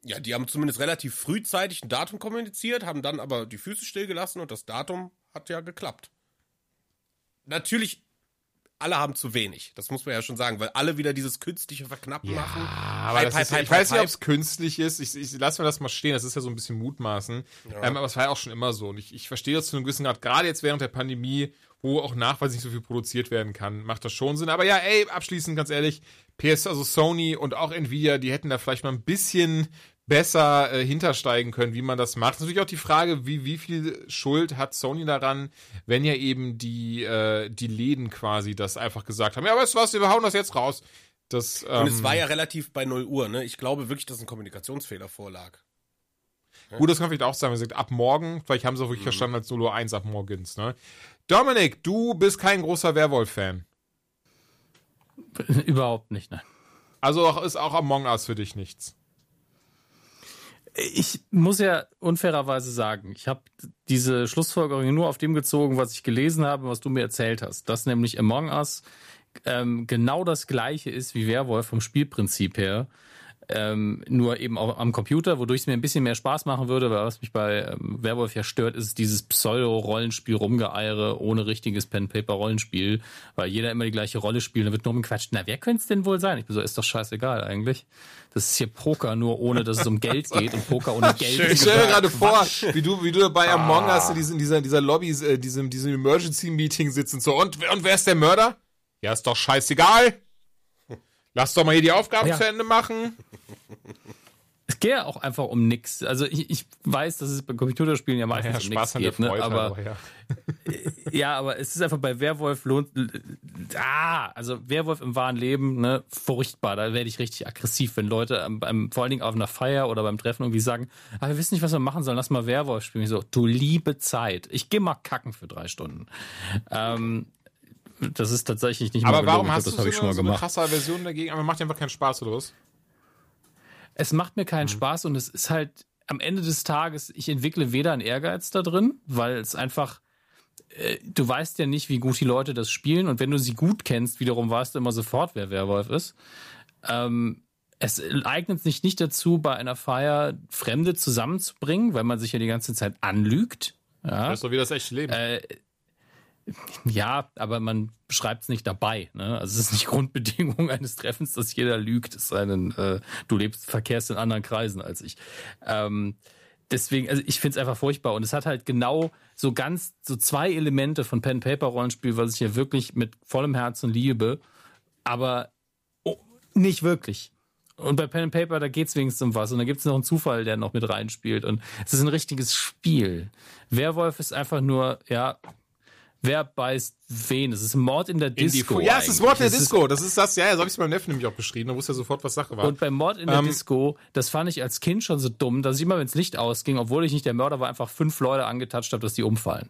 Ja, die haben zumindest relativ frühzeitig ein Datum kommuniziert, haben dann aber die Füße stillgelassen und das Datum hat ja geklappt. Natürlich, alle haben zu wenig, das muss man ja schon sagen, weil alle wieder dieses künstliche Verknappen ja, machen. Aber hype, hype, ist, hype, ich hype, weiß hype. Nicht, ob es künstlich ist, ich, ich lasse mir das mal stehen, das ist ja so ein bisschen mutmaßen, ja. ähm, aber es war ja auch schon immer so und ich, ich verstehe das zu einem gewissen Grad, gerade jetzt während der Pandemie, wo auch nachweislich so viel produziert werden kann, macht das schon Sinn, aber ja, ey, abschließend, ganz ehrlich, P S, also Sony und auch Nvidia, die hätten da vielleicht mal ein bisschen... besser äh, hintersteigen können, wie man das macht. Das ist natürlich auch die Frage, wie, wie viel Schuld hat Sony daran, wenn ja eben die, äh, die Läden quasi das einfach gesagt haben, ja, weißt du was, wir hauen das jetzt raus. Das, ähm, und es war ja relativ bei null Uhr, ne? Ich glaube wirklich, dass ein Kommunikationsfehler vorlag. Gut, ja? Das kann vielleicht auch sein, wenn man sagt, ab morgen, vielleicht haben sie auch wirklich mhm. verstanden als null Uhr eins ab morgens, ne? Dominik, du bist kein großer Werwolf-Fan. Überhaupt nicht, nein. Also ist auch Among Us für dich nichts? Ich muss ja unfairerweise sagen, ich habe diese Schlussfolgerung nur auf dem gezogen, was ich gelesen habe, was du mir erzählt hast. Dass nämlich Among Us ähm, genau das Gleiche ist wie Werwolf vom Spielprinzip her. Ähm, nur eben auch am Computer, wodurch es mir ein bisschen mehr Spaß machen würde, weil was mich bei ähm, Werwolf ja stört, ist dieses Pseudo-Rollenspiel rumgeeire ohne richtiges Pen-Paper-Rollenspiel, weil jeder immer die gleiche Rolle spielt, da wird nur rumgequatscht, na wer könnte es denn wohl sein? Ich bin so, ist doch scheißegal eigentlich. Das ist hier Poker, nur ohne, dass es um Geld geht und Poker ohne Geld. Ich stelle mir gerade vor, wie du, wie du bei Among Us in diesen, dieser, dieser Lobby, äh, diesem, diesem Emergency-Meeting sitzt und so, und, und wer ist der Mörder? Ja, ist doch scheißegal. Lass doch mal hier die Aufgaben ja. zu Ende machen. Es geht ja auch einfach um nichts. Also ich, ich weiß, dass es bei Computerspielen ja meistens ja, um nichts geht. Ne? Aber, aber ja. ja, aber es ist einfach bei Werwolf lohnt... Ah, also Werwolf im wahren Leben, ne, furchtbar. Da werde ich richtig aggressiv, wenn Leute am, am, vor allen Dingen auf einer Feier oder beim Treffen irgendwie sagen, ah, wir wissen nicht, was wir machen sollen, lass mal Werwolf spielen. Ich so, du liebe Zeit. Ich gehe mal kacken für drei Stunden. Ähm... Das ist tatsächlich nicht mehr gelungen. Aber warum hast du so eine krasse Aversion dagegen? Aber macht dir einfach keinen Spaß daraus. Es macht mir keinen mhm. Spaß und es ist halt am Ende des Tages, ich entwickle weder einen Ehrgeiz da drin, weil es einfach, äh, du weißt ja nicht, wie gut die Leute das spielen und wenn du sie gut kennst, wiederum weißt du immer sofort, wer Werwolf ist. Ähm, es eignet sich nicht dazu, bei einer Feier Fremde zusammenzubringen, weil man sich ja die ganze Zeit anlügt. Ja. Das ist doch wie das echte Leben. Äh, Ja, aber man beschreibt es nicht dabei. Ne? Also es ist nicht Grundbedingung eines Treffens, dass jeder lügt. Es sei denn, äh, du lebst, verkehrst in anderen Kreisen als ich. Ähm, deswegen, also ich finde es einfach furchtbar. Und es hat halt genau so ganz, so zwei Elemente von Pen-Paper-Rollenspiel, was ich ja wirklich mit vollem Herzen liebe, aber oh, nicht wirklich. Und bei Pen and Paper, da geht's wenigstens um was. Und da gibt's noch einen Zufall, der noch mit reinspielt. Und es ist ein richtiges Spiel. Werwolf ist einfach nur, ja... wer beißt wen. Es ist Mord in der Disco. Ja, es ist Mord in der Disco. Das ist das, ja, so habe ich es meinem Neffen nämlich auch beschrieben. Da wusste er sofort, was Sache war. Und bei Mord in der ähm, Disco, das fand ich als Kind schon so dumm, dass ich immer, wenn das Licht ausging, obwohl ich nicht der Mörder war, einfach fünf Leute angetatscht habe, dass die umfallen.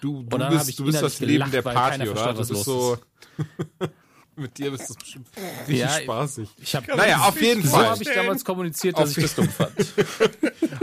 Du, du bist, du bist das Leben gelacht, der Party, oder? Das ist so... Mit dir ist das bestimmt richtig ja, spaßig. Ich hab, naja, auf jeden Fall. So habe ich damals kommuniziert, dass auf ich das dumm fand.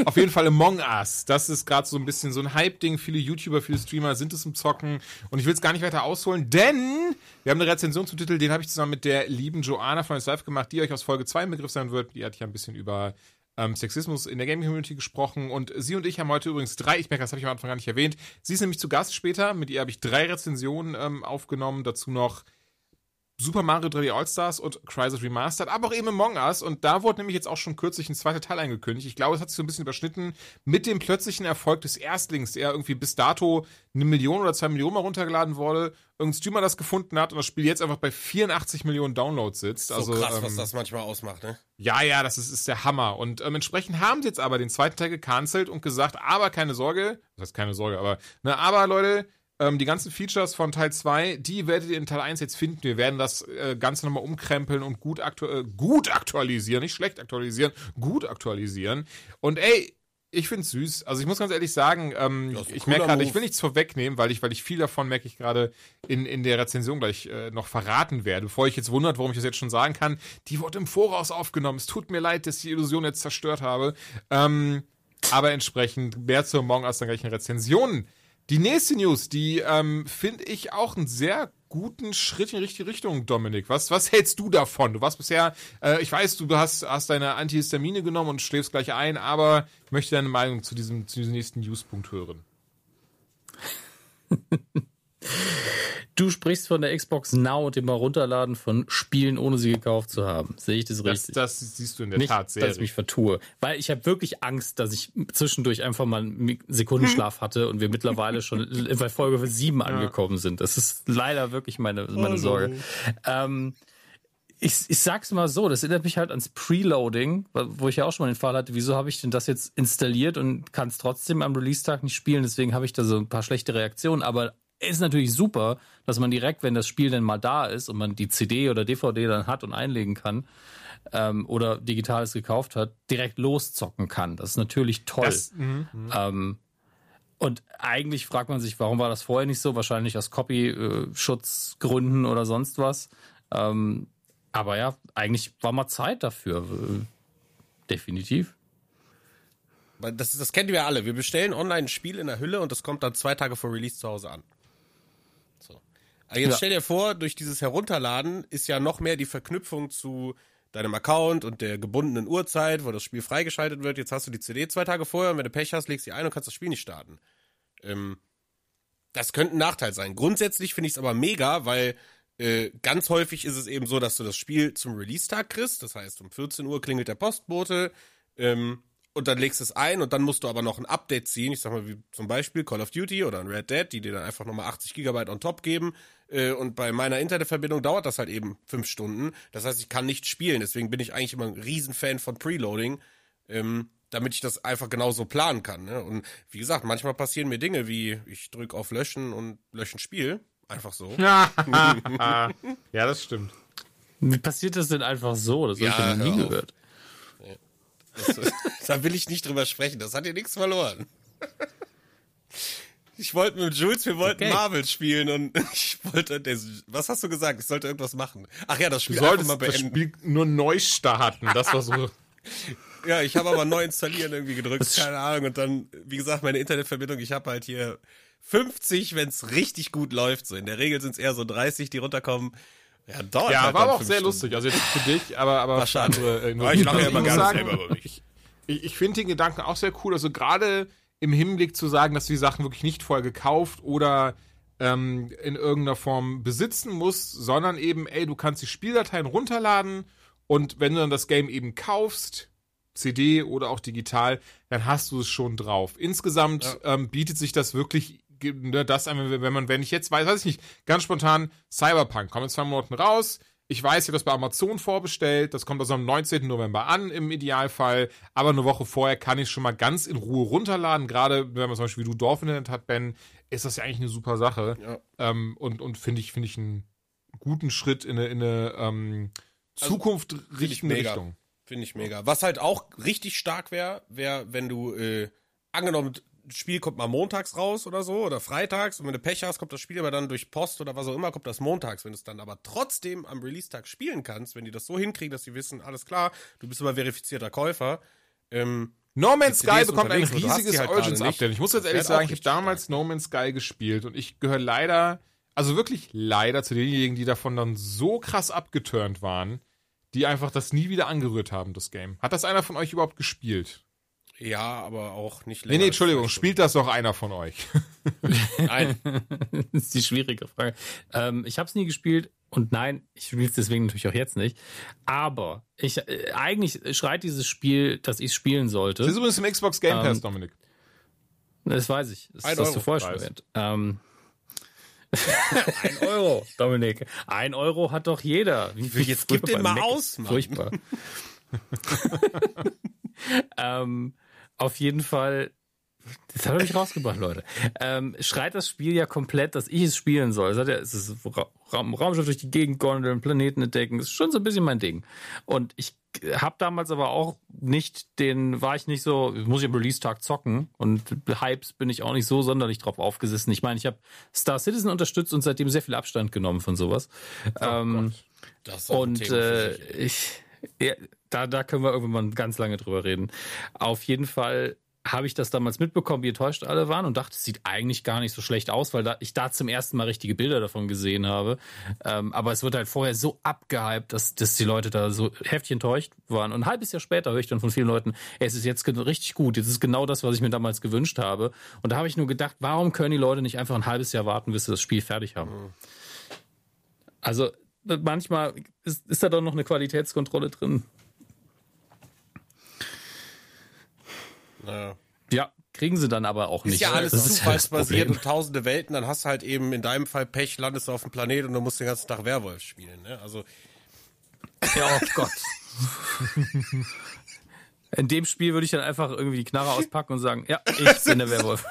Auf jeden Fall Among Us. Das ist gerade so ein bisschen so ein Hype-Ding. Viele YouTuber, viele Streamer sind es im Zocken. Und ich will es gar nicht weiter ausholen, denn wir haben eine Rezension zum Titel, den habe ich zusammen mit der lieben Joanna von Live gemacht, die euch aus Folge zwei im Begriff sein wird. Die hat ja ein bisschen über ähm, Sexismus in der Gaming-Community gesprochen. Und sie und ich haben heute übrigens drei, ich merke, das habe ich am Anfang gar nicht erwähnt. Sie ist nämlich zu Gast später. Mit ihr habe ich drei Rezensionen ähm, aufgenommen. Dazu noch Super Mario drei D All-Stars und Crysis Remastered, aber auch eben Among Us. Und da wurde nämlich jetzt auch schon kürzlich ein zweiter Teil angekündigt. Ich glaube, es hat sich so ein bisschen überschnitten mit dem plötzlichen Erfolg des Erstlings, der irgendwie bis dato eine Million oder zwei Millionen mal runtergeladen wurde. Irgendein Streamer das gefunden hat und das Spiel jetzt einfach bei vierundachtzig Millionen Downloads sitzt. So also, krass, ähm, was das manchmal ausmacht, ne? Ja, ja, das ist, ist der Hammer. Und ähm, entsprechend haben sie jetzt aber den zweiten Teil gecancelt und gesagt, aber keine Sorge, das heißt keine Sorge, aber, ne, aber Leute, die ganzen Features von Teil zwei, die werdet ihr in Teil eins jetzt finden. Wir werden das Ganze nochmal umkrempeln und gut, aktu- gut aktualisieren. Nicht schlecht aktualisieren, gut aktualisieren. Und ey, ich find's süß. Also ich muss ganz ehrlich sagen, ähm, ich merke gerade, ich will nichts vorwegnehmen, weil ich, weil ich viel davon, merke ich gerade, in, in der Rezension gleich äh, noch verraten werde. Bevor ich jetzt wundert, warum ich das jetzt schon sagen kann, die wurde im Voraus aufgenommen. Es tut mir leid, dass ich die Illusion jetzt zerstört habe. Ähm, aber entsprechend mehr zu Among Us dann gleich in Rezensionen. Die nächste News, die ähm, finde ich auch einen sehr guten Schritt in die richtige Richtung, Dominik. Was, was hältst du davon? Du warst bisher, äh, ich weiß, du hast, hast deine Antihistamine genommen und schläfst gleich ein, aber ich möchte deine Meinung zu diesem, zu diesem nächsten Newspunkt hören. Du sprichst von der Xbox Now und dem Herunterladen von Spielen, ohne sie gekauft zu haben. Sehe ich das richtig? Das, das siehst du in der Nicht, Tat sehr dass ich mich vertue. Weil ich habe wirklich Angst, dass ich zwischendurch einfach mal einen Sekundenschlaf hatte und wir mittlerweile schon bei Folge sieben ja. angekommen sind. Das ist leider wirklich meine, meine Sorge. Ähm, ich, ich sag's mal so, das erinnert mich halt ans Preloading, wo ich ja auch schon mal den Fall hatte, wieso habe ich denn das jetzt installiert und kann es trotzdem am Release-Tag nicht spielen? Deswegen habe ich da so ein paar schlechte Reaktionen, aber ist natürlich super, dass man direkt, wenn das Spiel dann mal da ist und man die C D oder D V D dann hat und einlegen kann ähm, oder Digitales gekauft hat, direkt loszocken kann. Das ist natürlich toll. Das, ähm, und eigentlich fragt man sich, warum war das vorher nicht so? Wahrscheinlich aus Copy-Schutzgründen oder sonst was. Ähm, aber ja, eigentlich war mal Zeit dafür. Definitiv. Das, das kennen wir alle. Wir bestellen online ein Spiel in der Hülle und das kommt dann zwei Tage vor Release zu Hause an. Aber jetzt ja. stell dir vor, durch dieses Herunterladen ist ja noch mehr die Verknüpfung zu deinem Account und der gebundenen Uhrzeit, wo das Spiel freigeschaltet wird. Jetzt hast du die C D zwei Tage vorher und wenn du Pech hast, legst du sie ein und kannst das Spiel nicht starten. Ähm, das könnte ein Nachteil sein. Grundsätzlich finde ich es aber mega, weil äh, ganz häufig ist es eben so, dass du das Spiel zum Release-Tag kriegst. Das heißt, um vierzehn Uhr klingelt der Postbote ähm, und dann legst du es ein und dann musst du aber noch ein Update ziehen. Ich sag mal, wie zum Beispiel Call of Duty oder ein Red Dead, die dir dann einfach nochmal achtzig Gigabyte on top geben. Und bei meiner Internetverbindung dauert das halt eben fünf Stunden. Das heißt, ich kann nicht spielen. Deswegen bin ich eigentlich immer ein Riesenfan von Preloading, ähm, damit ich das einfach genauso planen kann. Ne? Und wie gesagt, manchmal passieren mir Dinge wie, ich drücke auf Löschen und löschen Spiel. Einfach so. Ja, das stimmt. Wie passiert das denn einfach so? Das ja, habe ich noch nie gehört. Ja. Das, da will ich nicht drüber sprechen. Das hat ja nichts verloren. Ich wollte mit Jules, wir wollten okay. Marvel spielen und ich wollte, was hast du gesagt? Ich sollte irgendwas machen. Ach ja, das Spiel einfach mal beenden. Du solltest das Spiel nur neu starten, das war so. Ja, ich habe aber neu installieren irgendwie gedrückt, das keine Ahnung. Und dann, wie gesagt, meine Internetverbindung, ich habe halt hier fünfzig, wenn es richtig gut läuft. So in der Regel sind es eher so dreißig, die runterkommen. Ja, dauert ja halt war aber auch sehr Stunden. Lustig, also jetzt für dich, aber... aber war schade. Andere, äh, ich lache ja immer gar nicht selber über mich. Ich, ich finde den Gedanken auch sehr cool, also gerade im Hinblick zu sagen, dass du die Sachen wirklich nicht vorher gekauft oder ähm, in irgendeiner Form besitzen musst, sondern eben, ey, du kannst die Spieldateien runterladen und wenn du dann das Game eben kaufst, C D oder auch digital, dann hast du es schon drauf. Insgesamt ja. ähm, bietet sich das wirklich, ne, das, wenn man, wenn ich jetzt weiß, weiß ich nicht, ganz spontan, Cyberpunk, kommt in zwei Monaten raus, Ich weiß, ich habe das bei Amazon vorbestellt, das kommt also am neunzehnten November an im Idealfall, aber eine Woche vorher kann ich schon mal ganz in Ruhe runterladen, gerade wenn man zum Beispiel wie du Dorf-Internet hat, Ben, ist das ja eigentlich eine super Sache, ja. ähm, und, und finde ich, finde ich einen guten Schritt in eine, in eine ähm, Zukunft also, richtende find Richtung. Finde ich mega. Was halt auch richtig stark wäre, wäre, wenn du, äh, angenommen, das Spiel kommt mal montags raus oder so oder freitags und wenn du Pech hast, kommt das Spiel aber dann durch Post oder was auch immer, kommt das montags. Wenn du es dann aber trotzdem am Release-Tag spielen kannst, wenn die das so hinkriegen, dass sie wissen, alles klar, du bist immer verifizierter Käufer. Ähm, No Man's Sky bekommt ein riesiges halt Origins-Update. Ich muss jetzt ehrlich sagen, ich habe damals stark. No Man's Sky gespielt und ich gehöre leider, also wirklich leider zu denjenigen, die davon dann so krass abgeturnt waren, die einfach das nie wieder angerührt haben, das Game. Hat das einer von euch überhaupt gespielt? Ja, aber auch nicht länger. Nee, nee, Entschuldigung, spielt das noch einer von euch? Nein. Das ist die schwierige Frage. Ähm, ich habe es nie gespielt und nein, ich spiele es deswegen natürlich auch jetzt nicht. Aber ich äh, eigentlich schreit dieses Spiel, dass ich es spielen sollte. Das ist übrigens im Xbox Game Pass, ähm, Dominik. Das weiß ich. Das hast du vorher schon erwähnt. Ähm, Ein Euro, Dominik. Ein Euro hat doch jeder. Wie viel jetzt gibt den mal Mac aus, Mann. Furchtbar. ähm, auf jeden Fall, das hat er mich rausgebracht, Leute. Ähm, schreit das Spiel ja komplett, dass ich es spielen soll. Es, hat ja, es ist Raum, Raumschiff durch die Gegend gondeln, Planeten entdecken. Ist schon so ein bisschen mein Ding. Und ich habe damals aber auch nicht den, war ich nicht so, muss ich am Release-Tag zocken und Hypes bin ich auch nicht so sonderlich drauf aufgesessen. Ich meine, ich habe Star Citizen unterstützt und seitdem sehr viel Abstand genommen von sowas. Oh ähm, Gott. Das ist auch ein Thema für sich. Und äh, ich, ja, da, da können wir irgendwann mal ganz lange drüber reden. Auf jeden Fall habe ich das damals mitbekommen, wie enttäuscht alle waren und dachte, es sieht eigentlich gar nicht so schlecht aus, weil da, ich da zum ersten Mal richtige Bilder davon gesehen habe. Ähm, aber es wird halt vorher so abgehypt, dass, dass die Leute da so heftig enttäuscht waren. Und ein halbes Jahr später höre ich dann von vielen Leuten, ey, es ist jetzt richtig gut, jetzt ist genau das, was ich mir damals gewünscht habe. Und da habe ich nur gedacht, warum können die Leute nicht einfach ein halbes Jahr warten, bis sie das Spiel fertig haben? Mhm. Also manchmal ist, ist da doch noch eine Qualitätskontrolle drin. Ja. ja, kriegen sie dann aber auch nicht. Ist ja alles zufallsbasiert und tausende Welten, dann hast du halt eben in deinem Fall Pech, landest du auf dem Planet und du musst den ganzen Tag Werwolf spielen. Ne? Also ja, oh Gott. In dem Spiel würde ich dann einfach irgendwie die Knarre auspacken und sagen, ja, ich bin der Werwolf.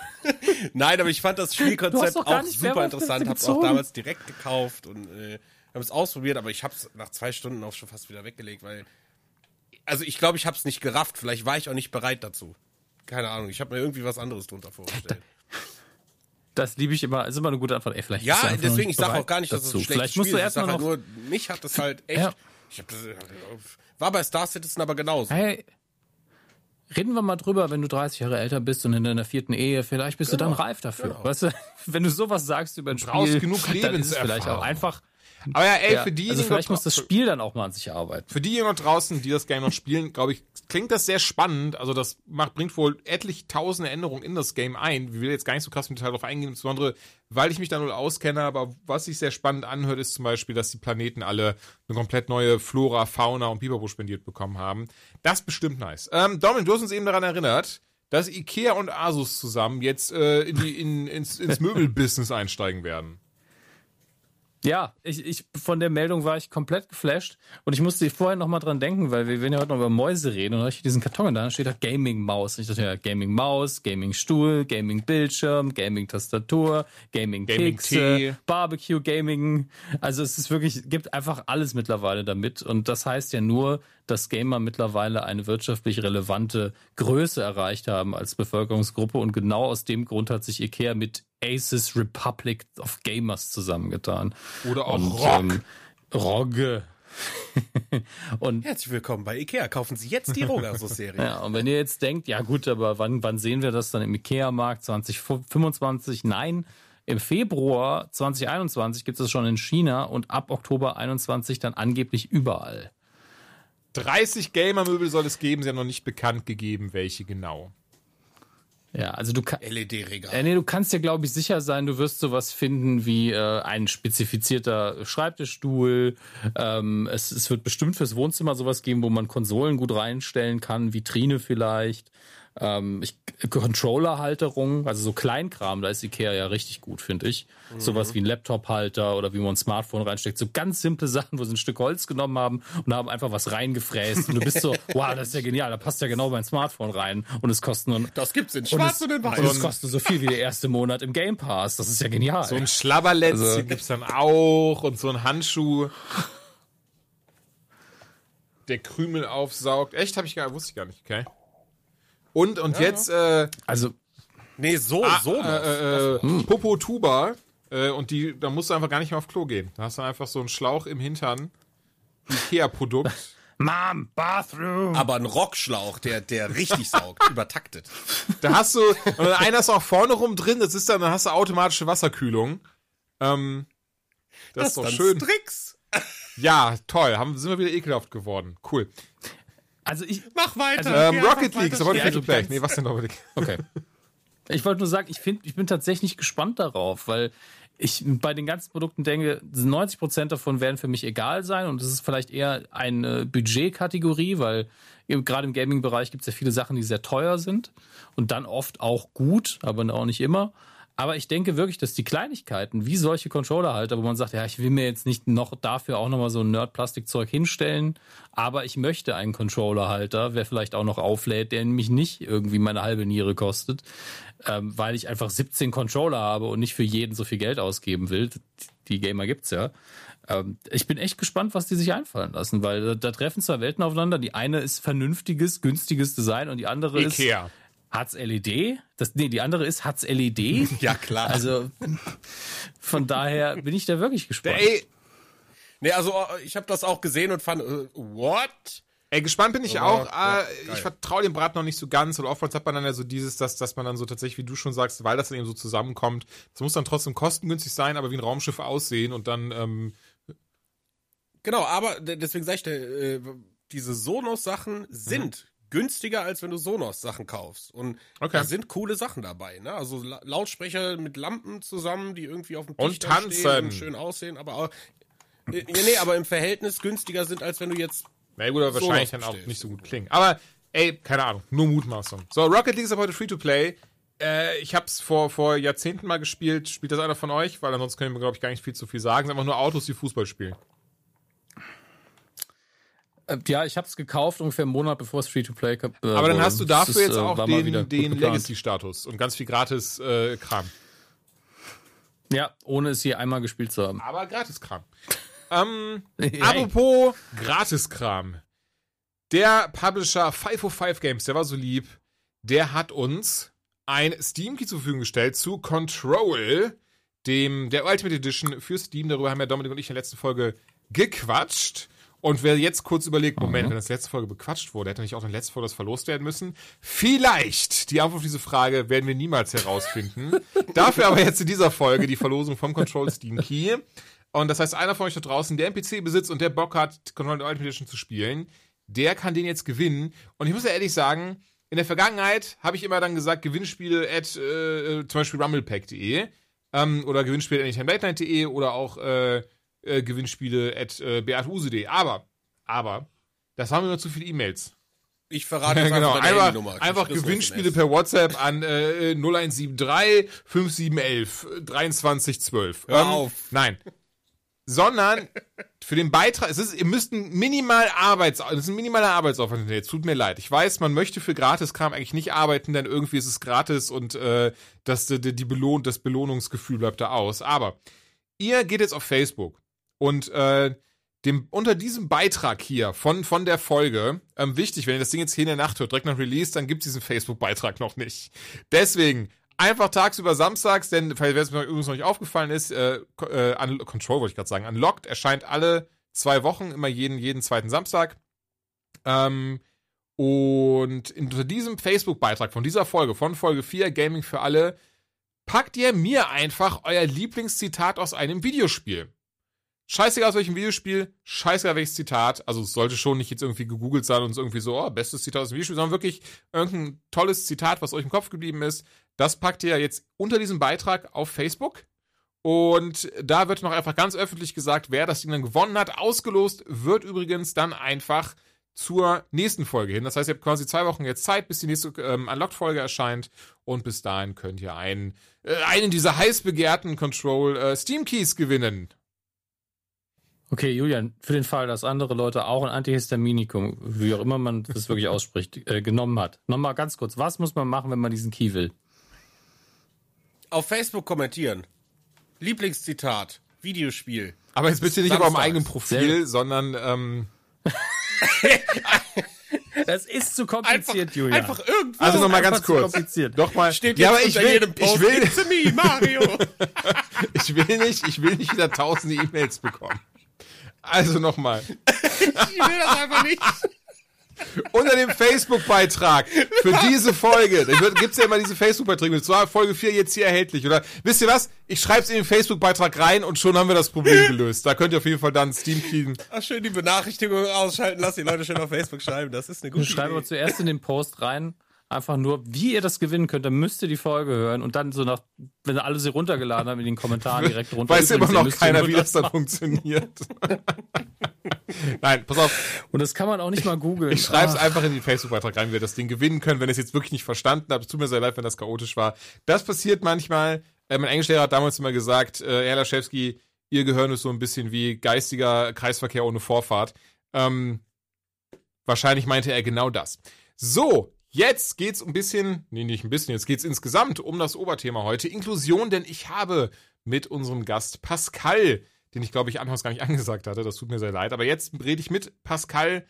Nein, aber ich fand das Spielkonzept auch super Werwolf, interessant, hab's auch damals direkt gekauft und äh, hab's ausprobiert, aber ich hab's nach zwei Stunden auch schon fast wieder weggelegt, weil, also ich glaube, ich hab's nicht gerafft, vielleicht war ich auch nicht bereit dazu. Keine Ahnung, ich habe mir irgendwie was anderes drunter vorgestellt. Das liebe ich immer, ist immer eine gute Antwort. Ey, vielleicht ja, deswegen, ich sage auch gar nicht, dass es ein schlechtes Spiel ist. Ich sage halt nur, mich hat das halt echt... Ja. Ich hab das, war bei Star Citizen aber genauso. Hey, reden wir mal drüber, wenn du dreißig Jahre älter bist und in deiner vierten Ehe, vielleicht bist genau. du dann reif dafür. Genau. Weißt du, wenn du sowas sagst über ein Spiel, brauchst genug dann ist es vielleicht auch einfach... Aber ja, ey, ja, für die... Also vielleicht muss das Spiel dann auch mal an sich arbeiten. Für diejenigen draußen, die das Game noch spielen, glaube ich, klingt das sehr spannend. Also das macht, bringt wohl etlich tausende Änderungen in das Game ein. Wir will jetzt gar nicht so krass im Detail drauf eingehen, insbesondere, weil ich mich da null auskenne. Aber was sich sehr spannend anhört, ist zum Beispiel, dass die Planeten alle eine komplett neue Flora, Fauna und Pipapo spendiert bekommen haben. Das ist bestimmt nice. Ähm, Dominik, du hast uns eben daran erinnert, dass Ikea und Asus zusammen jetzt äh, in die, in, ins, ins Möbelbusiness einsteigen werden. Ja, ich, ich von der Meldung war ich komplett geflasht und ich musste vorher nochmal dran denken, weil wir werden ja heute noch über Mäuse reden und dann habe ich diesen Karton und da steht da Gaming-Maus. Und ich dachte, ja, Gaming-Maus, Gaming-Stuhl, Gaming-Bildschirm, Gaming-Tastatur, Gaming-Kekse, Barbecue-Gaming. Also es ist wirklich, gibt einfach alles mittlerweile damit und das heißt ja nur, dass Gamer mittlerweile eine wirtschaftlich relevante Größe erreicht haben als Bevölkerungsgruppe und genau aus dem Grund hat sich Ikea mit Asus Republic of Gamers zusammengetan. Oder auch und, Rock. Ähm, Rogge. Und herzlich willkommen bei Ikea. Kaufen Sie jetzt die Rogasus-Serie. Ja, und wenn ihr jetzt denkt, ja gut, aber wann, wann sehen wir das dann im Ikea-Markt zwanzig fünfundzwanzig? Nein, im Februar zwanzig einundzwanzig gibt es das schon in China und ab Oktober einundzwanzig dann angeblich überall. dreißig Gamer-Möbel soll es geben. Sie haben noch nicht bekannt gegeben, welche genau. Ja, also du kannst. L E D-Regal. Äh, nee, du kannst dir, glaube ich, sicher sein, du wirst sowas finden wie äh, ein spezifizierter Schreibtischstuhl. Ähm, es, es wird bestimmt fürs Wohnzimmer sowas geben, wo man Konsolen gut reinstellen kann, Vitrine vielleicht. ähm, ich, Controller-Halterung, also so Kleinkram, da ist Ikea ja richtig gut, finde ich. Mhm. Sowas wie ein Laptop-Halter oder wie man ein Smartphone reinsteckt. So ganz simple Sachen, wo sie ein Stück Holz genommen haben und haben einfach was reingefräst. Und du bist so, wow, das ist ja genial, da passt ja genau mein Smartphone rein. Und es kostet nur... Das gibt's in schwarz und in weiß. Und es kostet so viel wie der erste Monat im Game Pass. Das ist ja genial. So ein Schlabberletz, also, gibt's dann auch. Und so ein Handschuh, der Krümel aufsaugt. Echt? Hab ich gar, wusste ich gar nicht. Okay. Und, und ja, jetzt, äh, also, nee, so, ah, so, äh, äh, hm. Popo Tuba, äh, und die, da musst du einfach gar nicht mehr auf Klo gehen. Da hast du einfach so einen Schlauch im Hintern. Ikea-Produkt. Mom, Bathroom. Aber ein Rockschlauch, der, der richtig saugt, übertaktet. Da hast du, und einer ist auch vorne rum drin, das ist dann, dann hast du automatische Wasserkühlung. Ähm, das, das ist doch schön. Tricks. Ja, toll. Haben, sind wir wieder ekelhaft geworden. Cool. Also ich mach weiter. Also, ähm, Rocket League, so wollte ich nicht gleich. Nee, was denn noch? Okay. Ich wollte nur sagen, ich finde, ich bin tatsächlich gespannt darauf, weil ich bei den ganzen Produkten denke, neunzig Prozent davon werden für mich egal sein und es ist vielleicht eher eine Budgetkategorie, weil gerade im Gaming-Bereich gibt es ja viele Sachen, die sehr teuer sind und dann oft auch gut, aber auch nicht immer. Aber ich denke wirklich, dass die Kleinigkeiten, wie solche Controllerhalter, wo man sagt, ja, ich will mir jetzt nicht noch dafür auch nochmal so ein Nerd-Plastikzeug hinstellen, aber ich möchte einen Controllerhalter, wer vielleicht auch noch auflädt, der mich nicht irgendwie meine halbe Niere kostet, ähm, weil ich einfach siebzehn Controller habe und nicht für jeden so viel Geld ausgeben will. Die Gamer gibt's ja. Ähm, ich bin echt gespannt, was die sich einfallen lassen, weil da, da treffen zwei Welten aufeinander. Die eine ist vernünftiges, günstiges Design und die andere ist... Ikea. Hat's L E D? Das, nee, die andere ist, hat's L E D? Ja, klar. Also, von daher bin ich da wirklich gespannt. Ey, nee, also, ich habe das auch gesehen und fand, uh, what? Ey, gespannt bin ich oh, auch. Ja, äh, ich vertraue dem Braten noch nicht so ganz. Und oftmals hat man dann ja so dieses, dass, dass man dann so tatsächlich, wie du schon sagst, weil das dann eben so zusammenkommt. Das muss dann trotzdem kostengünstig sein, aber wie ein Raumschiff aussehen und dann, ähm Genau, aber deswegen sag ich dir, diese Sonos-Sachen sind mhm. günstiger, als wenn du Sonos-Sachen kaufst. Und okay. Da sind coole Sachen dabei. Ne? Also La- Lautsprecher mit Lampen zusammen, die irgendwie auf dem Tisch stehen und schön aussehen. Aber auch, äh, nee, aber im Verhältnis günstiger sind, als wenn du jetzt Na gut, aber Sonos wahrscheinlich dann auch bestellst. Nicht so gut klingen. Aber ey, keine Ahnung, nur Mutmaßung. So, Rocket League ist ab heute Free-to-Play. Äh, ich hab's vor, vor Jahrzehnten mal gespielt. Spielt das einer von euch? Weil ansonsten können wir, glaube ich, gar nicht viel zu viel sagen. Es sind einfach nur Autos, die Fußball spielen. Ja, ich habe es gekauft ungefähr einen Monat bevor es Free-to-Play kam. Äh, Aber dann hast du dafür ist, jetzt äh, auch den, den Legacy-Status und ganz viel gratis äh, Kram. Ja, ohne es hier einmal gespielt zu haben. Aber gratis Kram. ähm, hey. Apropos gratis Kram. Der Publisher fünf null fünf Games, der war so lieb, der hat uns ein Steam-Key zur Verfügung gestellt zu Control, dem der Ultimate Edition für Steam. Darüber haben ja Dominik und ich in der letzten Folge gequatscht. Und wer jetzt kurz überlegt, Moment, mhm. wenn das letzte Folge bequatscht wurde, hätte nicht auch in der letzten Folge das verlost werden müssen? Vielleicht! Die Antwort auf diese Frage werden wir niemals herausfinden. Dafür aber jetzt in dieser Folge die Verlosung vom Control Steam Key. Und das heißt, einer von euch da draußen, der N P C besitzt und der Bock hat, Control Ultimate Edition zu spielen, der kann den jetzt gewinnen. Und ich muss ja ehrlich sagen, in der Vergangenheit habe ich immer dann gesagt, Gewinnspiele at äh, zum Beispiel rumblepack punkt de ähm, oder Gewinnspiele at anytime late night punkt de oder auch äh, Äh, Gewinnspiele at äh, beat huse punkt de. Aber, aber, das haben immer zu viele E-Mails. Ich verrate jetzt genau. einfach Nummer. Einfach Gewinnspiele per WhatsApp an äh, null eins sieben drei fünf sieben eins eins zwei drei zwei eins zwei. Hör ähm, auf. Nein. Sondern für den Beitrag, es ist, ihr müsst ein minimal Arbeits, das ist ein minimaler Arbeitsaufwand. Jetzt tut mir leid. Ich weiß, man möchte für Gratiskram eigentlich nicht arbeiten, denn irgendwie ist es gratis und äh, das, die, die Belohn, das Belohnungsgefühl bleibt da aus. Aber ihr geht jetzt auf Facebook. Und äh, dem, unter diesem Beitrag hier von, von der Folge, ähm, wichtig, wenn ihr das Ding jetzt hier in der Nacht hört, direkt nach Release, dann gibt es diesen Facebook-Beitrag noch nicht. Deswegen, einfach tagsüber samstags, denn, falls es mir übrigens noch nicht aufgefallen ist, äh, äh, Un- Control wollte ich gerade sagen, Unlocked erscheint alle zwei Wochen, immer jeden, jeden zweiten Samstag. Ähm, und unter diesem Facebook-Beitrag von dieser Folge, von Folge vier, Gaming für alle, packt ihr mir einfach euer Lieblingszitat aus einem Videospiel. Scheißegal aus welchem Videospiel, scheißegal welches Zitat, also es sollte schon nicht jetzt irgendwie gegoogelt sein und es irgendwie so, oh, bestes Zitat aus dem Videospiel, sondern wirklich irgendein tolles Zitat, was euch im Kopf geblieben ist, das packt ihr jetzt unter diesem Beitrag auf Facebook und da wird noch einfach ganz öffentlich gesagt, wer das Ding dann gewonnen hat. Ausgelost wird übrigens dann einfach zur nächsten Folge hin. Das heißt, ihr habt quasi zwei Wochen jetzt Zeit, bis die nächste ähm, Unlocked-Folge erscheint. Und bis dahin könnt ihr einen, äh, einen dieser heiß begehrten Control äh, Steam Keys gewinnen. Okay, Julian, für den Fall, dass andere Leute auch ein Antihistaminikum, wie auch immer man das wirklich ausspricht, äh, genommen hat. Nochmal ganz kurz, was muss man machen, wenn man diesen Key will? Auf Facebook kommentieren. Lieblingszitat, Videospiel. Aber jetzt bist du nicht auf eurem eigenen Profil, sondern... Ähm Das ist zu kompliziert, einfach, Julian. Einfach irgendwo. Also nochmal ganz kurz. Doch mal. Steht ja, aber ich will, jedem Post, ich will, it's me, Mario. ich will nicht, ich will nicht wieder tausende E-Mails bekommen. Also nochmal. Ich will das einfach nicht. Unter dem Facebook-Beitrag für diese Folge, da gibt es ja immer diese Facebook-Beiträge, das war Folge vier jetzt hier erhältlich, oder? Wisst ihr was? Ich schreibe es in den Facebook-Beitrag rein und schon haben wir das Problem gelöst. Da könnt ihr auf jeden Fall dann Steam kriegen. Ach, schön die Benachrichtigung ausschalten, lass die Leute schön auf Facebook schreiben, das ist eine gute Idee. Schreiben wir zuerst in den Post rein, einfach nur, wie ihr das gewinnen könnt, dann müsst ihr die Folge hören und dann so nach, wenn alle sie runtergeladen haben, in den Kommentaren direkt runter. Weiß übrigens, immer noch keiner, wie das dann funktioniert. Nein, pass auf. Und das kann man auch nicht mal googeln. Ich schreibe es einfach in den Facebook-Beitrag rein, wie wir das Ding gewinnen können, wenn ihr es jetzt wirklich nicht verstanden habt. Es tut mir sehr leid, wenn das chaotisch war. Das passiert manchmal. Äh, mein Englischlehrer hat damals immer gesagt, äh, Herr Laschewski, Ihr Gehirn ist so ein bisschen wie geistiger Kreisverkehr ohne Vorfahrt. Ähm, wahrscheinlich meinte er genau das. So, jetzt geht's ein bisschen, nee, nicht ein bisschen, jetzt geht's insgesamt um das Oberthema heute, Inklusion, denn ich habe mit unserem Gast Pascal, den ich, glaube ich, anfangs gar nicht angesagt hatte. Das tut mir sehr leid. Aber jetzt rede ich mit Pascal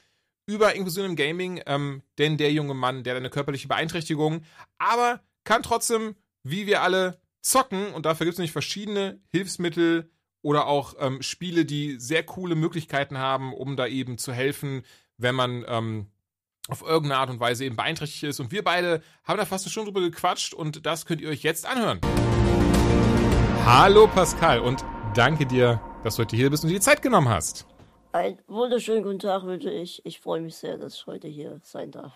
über Inklusion im Gaming. Ähm, denn der junge Mann, der hat eine körperliche Beeinträchtigung, aber kann trotzdem, wie wir alle, zocken. Und dafür gibt es nämlich verschiedene Hilfsmittel oder auch ähm, Spiele, die sehr coole Möglichkeiten haben, um da eben zu helfen, wenn man ähm, auf irgendeine Art und Weise eben beeinträchtigt ist. Und wir beide haben da fast eine Stunde drüber gequatscht. Und das könnt ihr euch jetzt anhören. Hallo Pascal und danke dir, dass du heute hier bist und dir die Zeit genommen hast. Einen wunderschönen guten Tag wünsche ich. Ich freue mich sehr, dass ich heute hier sein darf.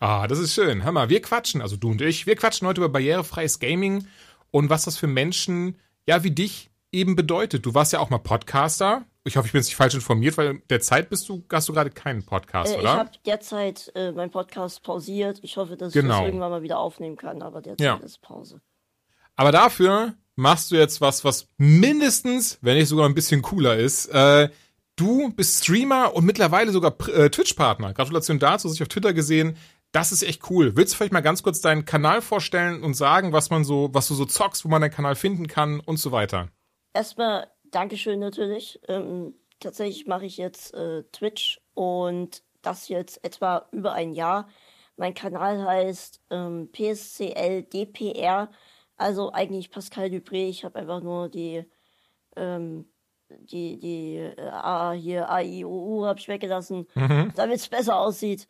Ah, das ist schön. Hör mal, wir quatschen, also du und ich, wir quatschen heute über barrierefreies Gaming und was das für Menschen, ja, wie dich eben bedeutet. Du warst ja auch mal Podcaster. Ich hoffe, ich bin jetzt nicht falsch informiert, weil derzeit bist du, hast du gerade keinen Podcast, äh, oder? Ich habe derzeit äh, meinen Podcast pausiert. Ich hoffe, dass genau. ich das irgendwann mal wieder aufnehmen kann, aber derzeit ja. ist Pause. Aber dafür machst du jetzt was, was mindestens, wenn nicht sogar ein bisschen cooler ist. Äh, du bist Streamer und mittlerweile sogar äh, Twitch-Partner. Gratulation dazu, hast du auf Twitter gesehen. Das ist echt cool. Willst du vielleicht mal ganz kurz deinen Kanal vorstellen und sagen, was man so, was du so zockst, wo man deinen Kanal finden kann und so weiter? Erstmal Dankeschön natürlich. Ähm, tatsächlich mache ich jetzt äh, Twitch und das jetzt etwa über ein Jahr. Mein Kanal heißt ähm, P S C L D P R. Also eigentlich Pascal Dupré, ich habe einfach nur die, ähm, die, die äh, A hier, A I O U habe ich weggelassen, mhm. damit es besser aussieht.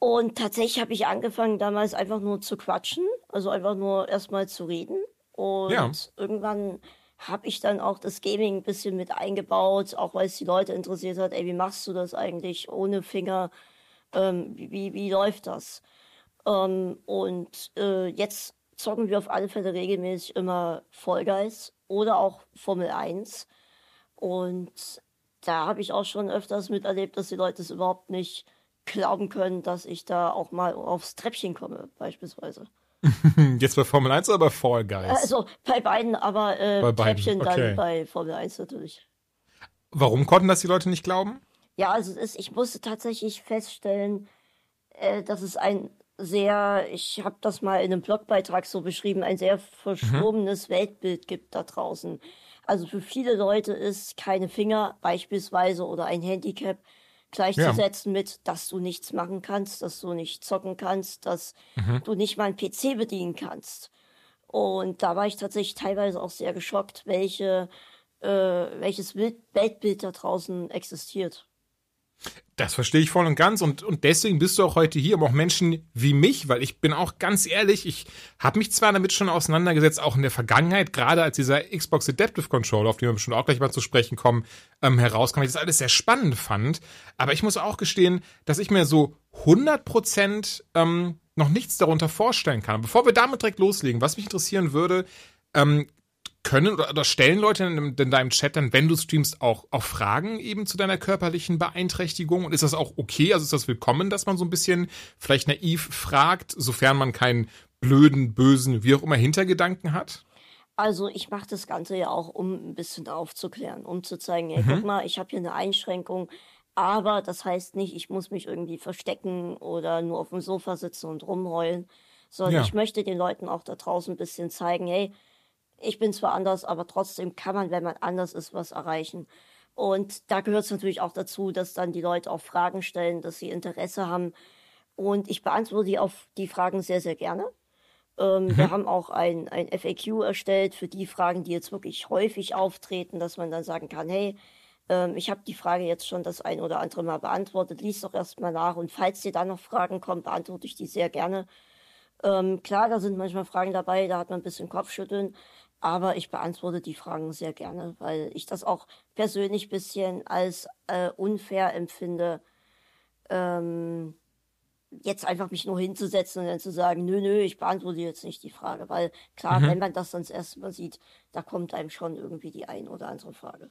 Und tatsächlich habe ich angefangen damals einfach nur zu quatschen, also einfach nur erstmal zu reden. Und ja. irgendwann habe ich dann auch das Gaming ein bisschen mit eingebaut, auch weil es die Leute interessiert hat, ey, wie machst du das eigentlich ohne Finger, ähm, wie, wie läuft das? Ähm, und äh, jetzt zocken wir auf alle Fälle regelmäßig immer Fall Guys oder auch Formel eins. Und da habe ich auch schon öfters miterlebt, dass die Leute es überhaupt nicht glauben können, dass ich da auch mal aufs Treppchen komme, beispielsweise. Jetzt bei Formel eins oder bei Fall Guys? Also bei beiden, aber äh, bei beiden. Treppchen okay. dann bei Formel eins natürlich. Warum konnten das die Leute nicht glauben? Ja, also es ist, ich musste tatsächlich feststellen, äh, dass es ein sehr, ich habe das mal in einem Blogbeitrag so beschrieben, ein sehr verschwobenes mhm. Weltbild gibt da draußen. Also für viele Leute ist keine Finger beispielsweise oder ein Handicap gleichzusetzen ja. mit, dass du nichts machen kannst, dass du nicht zocken kannst, dass mhm. du nicht mal einen P C bedienen kannst. Und da war ich tatsächlich teilweise auch sehr geschockt, welche äh, welches Weltbild da draußen existiert. Das verstehe ich voll und ganz und, und deswegen bist du auch heute hier, aber auch Menschen wie mich, weil ich bin auch ganz ehrlich, ich habe mich zwar damit schon auseinandergesetzt, auch in der Vergangenheit, gerade als dieser Xbox Adaptive Controller, auf den wir bestimmt auch gleich mal zu sprechen kommen, ähm, herauskam, weil ich das alles sehr spannend fand, aber ich muss auch gestehen, dass ich mir so hundert Prozent ähm, noch nichts darunter vorstellen kann. Bevor wir damit direkt loslegen, was mich interessieren würde, ähm, Können oder stellen Leute in deinem Chat dann, wenn du streamst, auch, auch Fragen eben zu deiner körperlichen Beeinträchtigung? Und ist das auch okay? Also ist das willkommen, dass man so ein bisschen vielleicht naiv fragt, sofern man keinen blöden, bösen, wie auch immer Hintergedanken hat? Also ich mache das Ganze ja auch, um ein bisschen aufzuklären, um zu zeigen, ey, mhm. guck mal, ich habe hier eine Einschränkung, aber das heißt nicht, ich muss mich irgendwie verstecken oder nur auf dem Sofa sitzen und rumheulen, sondern ja. ich möchte den Leuten auch da draußen ein bisschen zeigen, hey, ich bin zwar anders, aber trotzdem kann man, wenn man anders ist, was erreichen. Und da gehört es natürlich auch dazu, dass dann die Leute auch Fragen stellen, dass sie Interesse haben. Und ich beantworte die, auf die Fragen sehr, sehr gerne. Ähm, mhm. Wir haben auch ein, ein F A Q erstellt für die Fragen, die jetzt wirklich häufig auftreten, dass man dann sagen kann, hey, ähm, ich habe die Frage jetzt schon das ein oder andere Mal beantwortet, lies doch erstmal nach. Und falls dir dann noch Fragen kommen, beantworte ich die sehr gerne. Ähm, klar, da sind manchmal Fragen dabei, da hat man ein bisschen Kopfschütteln. Aber ich beantworte die Fragen sehr gerne, weil ich das auch persönlich ein bisschen als äh, unfair empfinde, ähm, jetzt einfach mich nur hinzusetzen und dann zu sagen, nö, nö, ich beantworte jetzt nicht die Frage. Weil klar, mhm. wenn man das dann das erste Mal sieht, da kommt einem schon irgendwie die ein oder andere Frage.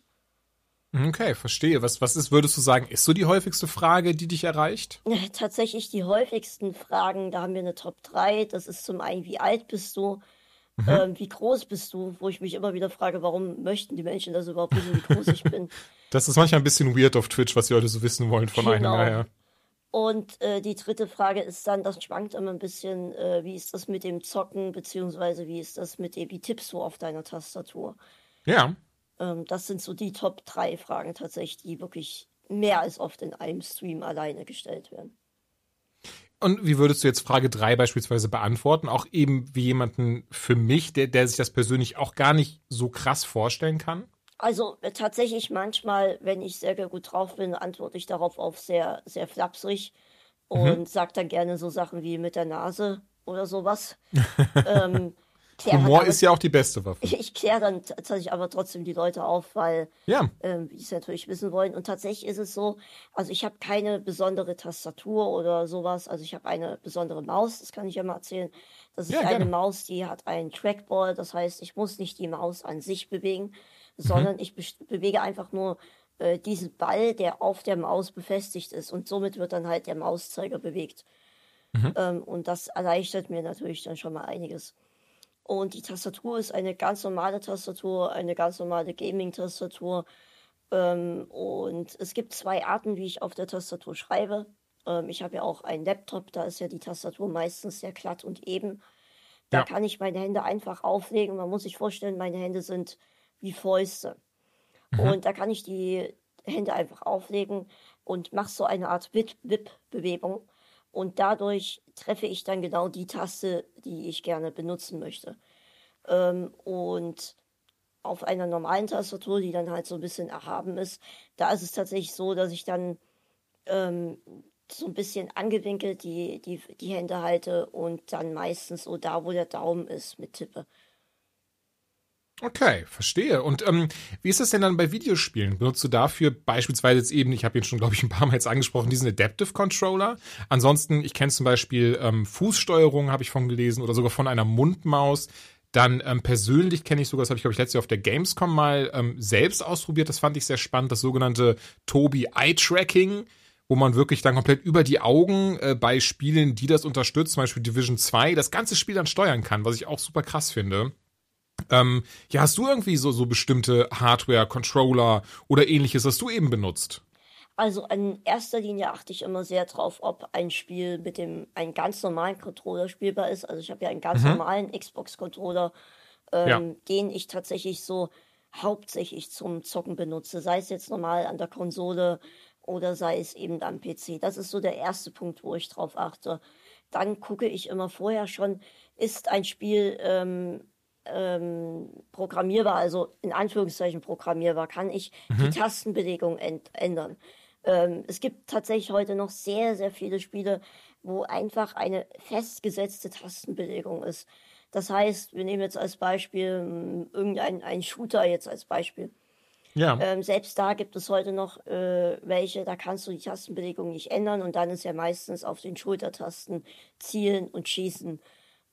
Okay, verstehe. Was, was ist, würdest du sagen, ist so die häufigste Frage, die dich erreicht? Tatsächlich die häufigsten Fragen, da haben wir eine Top drei. Das ist zum einen, wie alt bist du? Mhm. Ähm, wie groß bist du? Wo ich mich immer wieder frage, warum möchten die Menschen das überhaupt wissen, wie groß ich bin? Das ist manchmal ein bisschen weird auf Twitch, was die Leute so wissen wollen von genau. einem. Naja. Und äh, die dritte Frage ist dann, das schwankt immer ein bisschen, äh, wie ist das mit dem Zocken, beziehungsweise wie ist das mit dem, wie tippst du auf deiner Tastatur? Ja. Ähm, das sind so die Top drei Fragen tatsächlich, die wirklich mehr als oft in einem Stream alleine gestellt werden. Und wie würdest du jetzt Frage drei beispielsweise beantworten? Auch eben wie jemanden für mich, der, der sich das persönlich auch gar nicht so krass vorstellen kann? Also äh, tatsächlich manchmal, wenn ich sehr gut drauf bin, antworte ich darauf auf sehr, sehr flapsig und mhm. sage dann gerne so Sachen wie mit der Nase oder sowas. ähm, Humor aber, ist ja auch die beste Waffe. Ich kläre dann tatsächlich aber trotzdem die Leute auf, weil ja. ähm, die es natürlich wissen wollen. Und tatsächlich ist es so, also ich habe keine besondere Tastatur oder sowas. Also ich habe eine besondere Maus, das kann ich ja mal erzählen. Das ist ja, eine gerne. Maus, die hat einen Trackball. Das heißt, ich muss nicht die Maus an sich bewegen, sondern mhm. ich be- bewege einfach nur äh, diesen Ball, der auf der Maus befestigt ist. Und somit wird dann halt der Mauszeiger bewegt. Mhm. Ähm, und das erleichtert mir natürlich dann schon mal einiges. Und die Tastatur ist eine ganz normale Tastatur, eine ganz normale Gaming-Tastatur. Ähm, und es gibt zwei Arten, wie ich auf der Tastatur schreibe. Ähm, ich habe ja auch einen Laptop, da ist ja die Tastatur meistens sehr glatt und eben. Da ja. kann ich meine Hände einfach auflegen. Man muss sich vorstellen, meine Hände sind wie Fäuste. Mhm. Und da kann ich die Hände einfach auflegen und mache so eine Art Wip-Wip-Bewegung. Und dadurch treffe ich dann genau die Taste, die ich gerne benutzen möchte. Ähm, und auf einer normalen Tastatur, die dann halt so ein bisschen erhaben ist, da ist es tatsächlich so, dass ich dann ähm, so ein bisschen angewinkelt die, die, die Hände halte und dann meistens so da, wo der Daumen ist, mit tippe. Okay, verstehe. Und ähm, wie ist das denn dann bei Videospielen? Benutzt du dafür beispielsweise jetzt eben, ich habe ihn schon, glaube ich, ein paar Mal jetzt angesprochen, diesen Adaptive Controller? Ansonsten, ich kenne zum Beispiel ähm, Fußsteuerung, habe ich von gelesen, oder sogar von einer Mundmaus. Dann ähm, persönlich kenne ich sogar, das habe ich, glaube ich, letztes Jahr auf der Gamescom mal ähm, selbst ausprobiert. Das fand ich sehr spannend, das sogenannte Tobi-Eye-Tracking, wo man wirklich dann komplett über die Augen äh, bei Spielen, die das unterstützt, zum Beispiel Division zwei, das ganze Spiel dann steuern kann, was ich auch super krass finde. Ähm, ja, hast du irgendwie so, so bestimmte Hardware, Controller oder ähnliches, was du eben benutzt? Also in erster Linie achte ich immer sehr drauf, ob ein Spiel mit dem einem ganz normalen Controller spielbar ist. Also ich habe ja einen ganz mhm. normalen Xbox-Controller, ähm, ja. den ich tatsächlich so hauptsächlich zum Zocken benutze. Sei es jetzt normal an der Konsole oder sei es eben am P C. Das ist so der erste Punkt, wo ich drauf achte. Dann gucke ich immer vorher schon, ist ein Spiel... Ähm, Ähm, programmierbar, also in Anführungszeichen programmierbar, kann ich mhm. die Tastenbelegung ent- ändern. Ähm, es gibt tatsächlich heute noch sehr, sehr viele Spiele, wo einfach eine festgesetzte Tastenbelegung ist. Das heißt, wir nehmen jetzt als Beispiel irgendeinen einen Shooter jetzt als Beispiel. Ja. Ähm, selbst da gibt es heute noch äh, welche, da kannst du die Tastenbelegung nicht ändern und dann ist ja meistens auf den Schultertasten zielen und schießen.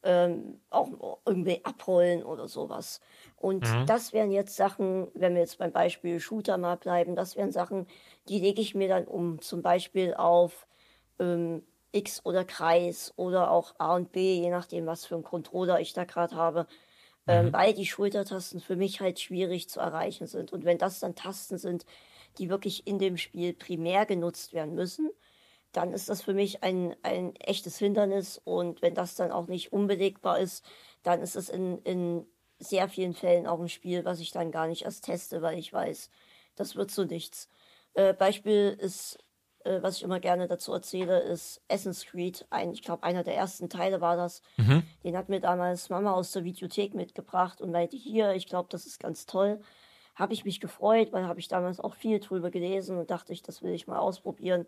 ähm, auch irgendwie abholen oder sowas. Und mhm. das wären jetzt Sachen, wenn wir jetzt beim Beispiel Shooter mal bleiben, das wären Sachen, die lege ich mir dann um. Zum Beispiel auf ähm, X oder Kreis oder auch A und B, je nachdem, was für einen Controller ich da gerade habe. Ähm, mhm. Weil die Schultertasten für mich halt schwierig zu erreichen sind. Und wenn das dann Tasten sind, die wirklich in dem Spiel primär genutzt werden müssen, dann ist das für mich ein, ein echtes Hindernis. Und wenn das dann auch nicht unbelegbar ist, dann ist es in, in sehr vielen Fällen auch ein Spiel, was ich dann gar nicht erst teste, weil ich weiß, das wird so nichts. Äh, Beispiel ist, äh, was ich immer gerne dazu erzähle, ist Assassin's Creed. Ein, ich glaube, einer der ersten Teile war das. Mhm. Den hat mir damals Mama aus der Videothek mitgebracht und meinte, hier, ich glaube, das ist ganz toll. Habe ich mich gefreut, weil habe ich damals auch viel drüber gelesen und dachte ich, das will ich mal ausprobieren.